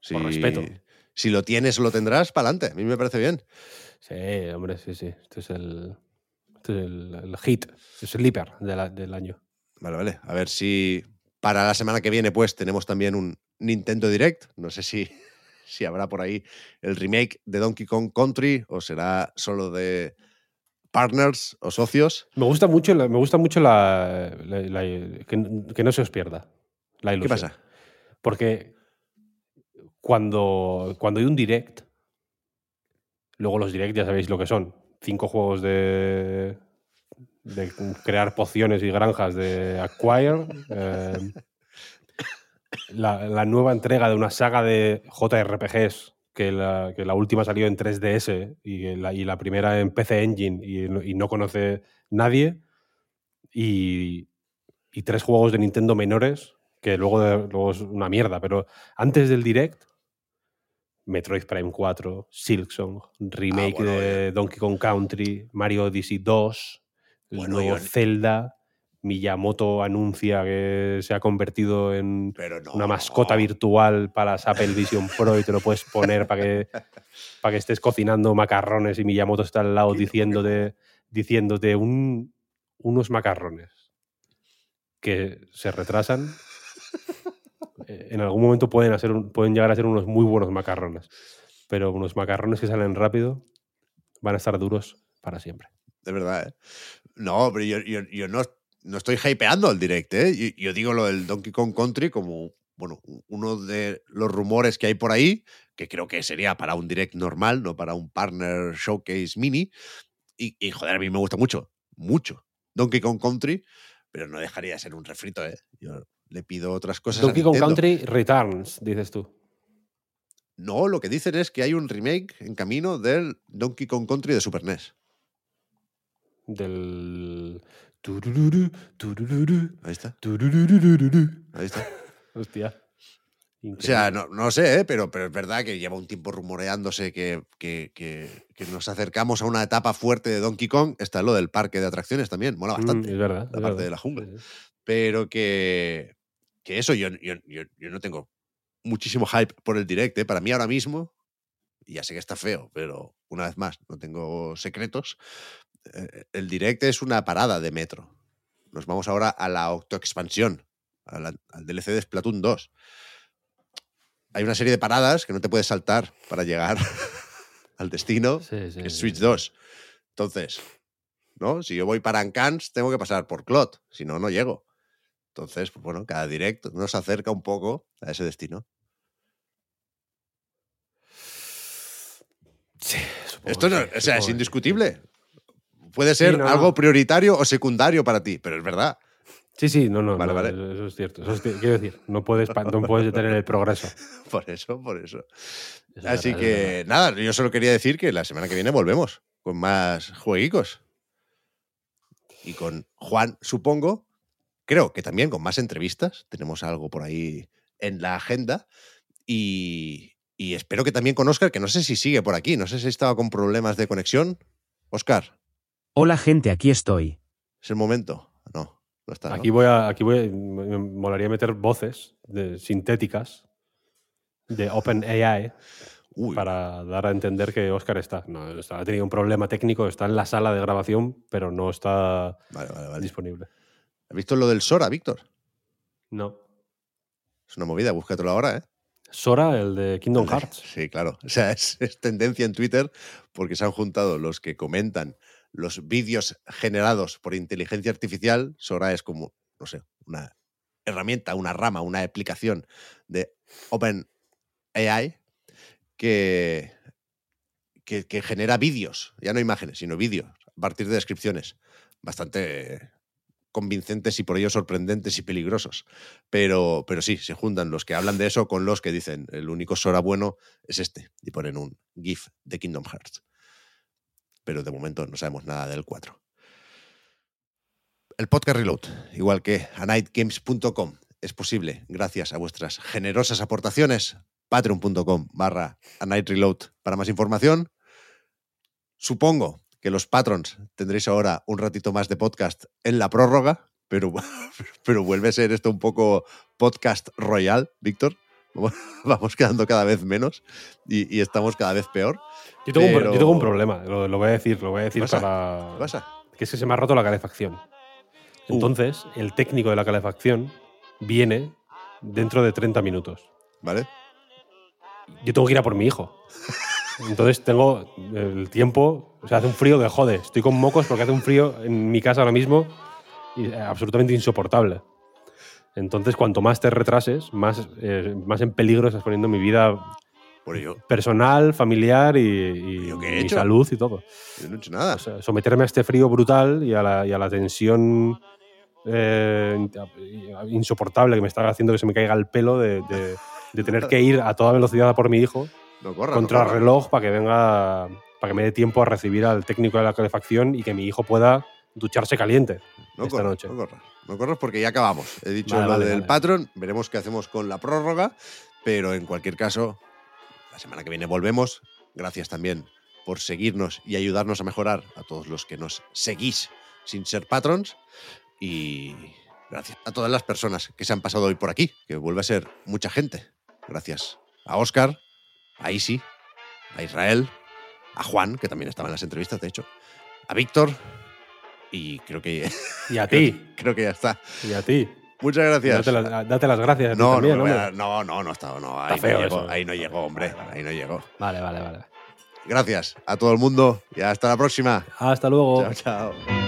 Si, por respeto. Si lo tienes, lo tendrás, para adelante. A mí me parece bien. Sí, hombre, sí, sí. Este es el, este es el, el hit, el sleeper de la, del año. Vale, vale. A ver si para la semana que viene, pues, tenemos también un Nintendo Direct. No sé si... si habrá por ahí el remake de Donkey Kong Country o será solo de partners o socios. Me gusta mucho, me gusta mucho la, la, la, que, que no se os pierda la ilusión. ¿Qué pasa? Porque cuando, cuando hay un direct, luego los direct ya sabéis lo que son. Cinco juegos de, de crear pociones y granjas de Acquire. Eh, La, la nueva entrega de una saga de J R P Gs que la, que la última salió en tres D S y la, y la primera en P C Engine y, y no conoce nadie, y, y tres juegos de Nintendo menores que luego, de, luego es una mierda, pero antes del Direct Metroid Prime cuatro, Silksong, remake ah, bueno, de oye. Donkey Kong Country, Mario Odyssey dos, bueno, luego oye. Zelda. Miyamoto anuncia que se ha convertido en no. una mascota virtual para Apple Vision Pro y te lo puedes poner para que, para que estés cocinando macarrones y Miyamoto está al lado diciéndote, diciéndote un, unos macarrones que se retrasan. En algún momento pueden, hacer, pueden llegar a ser unos muy buenos macarrones, pero unos macarrones que salen rápido van a estar duros para siempre. De verdad, ¿eh? No, pero yo, yo, yo no... No estoy hypeando el Direct, ¿eh? Yo, yo digo lo del Donkey Kong Country como, bueno, uno de los rumores que hay por ahí, que creo que sería para un Direct normal, no para un Partner Showcase Mini. Y, y joder, a mí me gusta mucho, mucho Donkey Kong Country, pero no dejaría de ser un refrito, ¿eh? Yo le pido otras cosas. Donkey Kong Country Returns, dices tú. No, lo que dicen es que hay un remake en camino del Donkey Kong Country de Super N E S. Del... Turururu, turururu, ahí está. Ahí está. Hostia. Increíble. O sea, no, no sé, ¿eh? pero, pero es verdad que lleva un tiempo rumoreándose que, que, que, que nos acercamos a una etapa fuerte de Donkey Kong. Está lo del parque de atracciones también. Mola bastante. Mm, es verdad. La es parte verdad. de la jungla. Sí, sí. Pero que, que eso, yo, yo, yo, yo no tengo muchísimo hype por el Direct, ¿eh? Para mí ahora mismo, ya sé que está feo, pero una vez más, no tengo secretos. El Direct es una parada de metro. Nos vamos ahora a la autoexpansión, a la, al D L C de Splatoon dos. Hay una serie de paradas que no te puedes saltar para llegar al destino, sí, sí, que es Switch sí. dos. Entonces, ¿no? Si yo voy para Ancans, tengo que pasar por Clot, si no, no llego. Entonces, pues bueno, cada Direct nos acerca un poco a ese destino. Sí, Esto no, que, o sea, es indiscutible. Puede ser sí, no, algo no. prioritario o secundario para ti, pero es verdad. Sí, sí, no, no, vale, no vale. Eso es cierto. Eso es, quiero decir, no puedes, no puedes detener el progreso. Por eso, por eso. Es Así verdad, que, es nada, yo solo quería decir que la semana que viene volvemos con más jueguicos. Y con Juan, supongo, creo que también con más entrevistas. Tenemos algo por ahí en la agenda. Y, y espero que también con Óscar, que no sé si sigue por aquí, no sé si estaba con problemas de conexión. Óscar. Hola gente, aquí estoy. ¿Es el momento? No, no está. ¿No? Aquí voy a, aquí voy a, me molaría meter voces de, sintéticas de OpenAI para dar a entender que Óscar está. No, está. Ha tenido un problema técnico, está en la sala de grabación, pero no está vale, vale, vale. disponible. ¿Has visto lo del Sora, Víctor? No. Es una movida, búscatelo ahora, ¿eh? Sora, el de Kingdom vale. Hearts. Sí, claro. O sea, es, es tendencia en Twitter porque se han juntado los que comentan los vídeos generados por inteligencia artificial. Sora es como, no sé, una herramienta, una rama, una aplicación de OpenAI que, que, que genera vídeos, ya no imágenes, sino vídeos, a partir de descripciones bastante convincentes y por ello sorprendentes y peligrosos. Pero, pero sí, se juntan los que hablan de eso con los que dicen el único Sora bueno es este y ponen un GIF de Kingdom Hearts. Pero de momento no sabemos nada del cuatro. El podcast Reload, igual que a night games punto com, es posible gracias a vuestras generosas aportaciones. Patreon punto com barra a night reload para más información. Supongo que los patrons tendréis ahora un ratito más de podcast en la prórroga, pero, pero vuelve a ser esto un poco podcast royal, Víctor. Vamos, vamos quedando cada vez menos y, y estamos cada vez peor. Yo tengo, pero... un, yo tengo un problema, lo, lo voy a decir, lo voy a decir ¿Qué para... ¿Qué pasa? Que es que se me ha roto la calefacción. Entonces, uh. el técnico de la calefacción viene dentro de treinta minutos. ¿Vale? Yo tengo que ir a por mi hijo. Entonces tengo el tiempo… O sea, hace un frío que jode. Estoy con mocos porque hace un frío en mi casa ahora mismo y absolutamente insoportable. Entonces, cuanto más te retrases, más, eh, más en peligro estás poniendo mi vida personal, familiar y, y mi he salud y todo. Yo no he hecho nada. O sea, someterme a este frío brutal y a la, y a la tensión eh, insoportable que me está haciendo que se me caiga el pelo de, de, de tener que ir a toda velocidad a por mi hijo. No corra, contra no corra. Reloj para que venga, para que me dé tiempo a recibir al técnico de la calefacción y que mi hijo pueda ducharse caliente no esta corra, noche. No corras, no corras porque ya acabamos. He dicho vale, lo vale, del vale. Patreon, veremos qué hacemos con la prórroga, pero en cualquier caso, la semana que viene volvemos. Gracias también por seguirnos y ayudarnos a mejorar a todos los que nos seguís sin ser patrons y gracias a todas las personas que se han pasado hoy por aquí, que vuelve a ser mucha gente. Gracias a Óscar, a Isi, a Israel, a Juan, que también estaba en las entrevistas, de hecho, a Víctor y creo que… Y a ti. Creo que ya está. Y a ti. Muchas gracias. Date las, date las gracias. No, también, no, a, no, no, no, está, no, ahí está no, llegó, eso, ahí no llegó, hombre, vale, vale. ahí no llegó. Vale, vale, vale. Gracias a todo el mundo y hasta la próxima. Hasta luego. Chao, chao.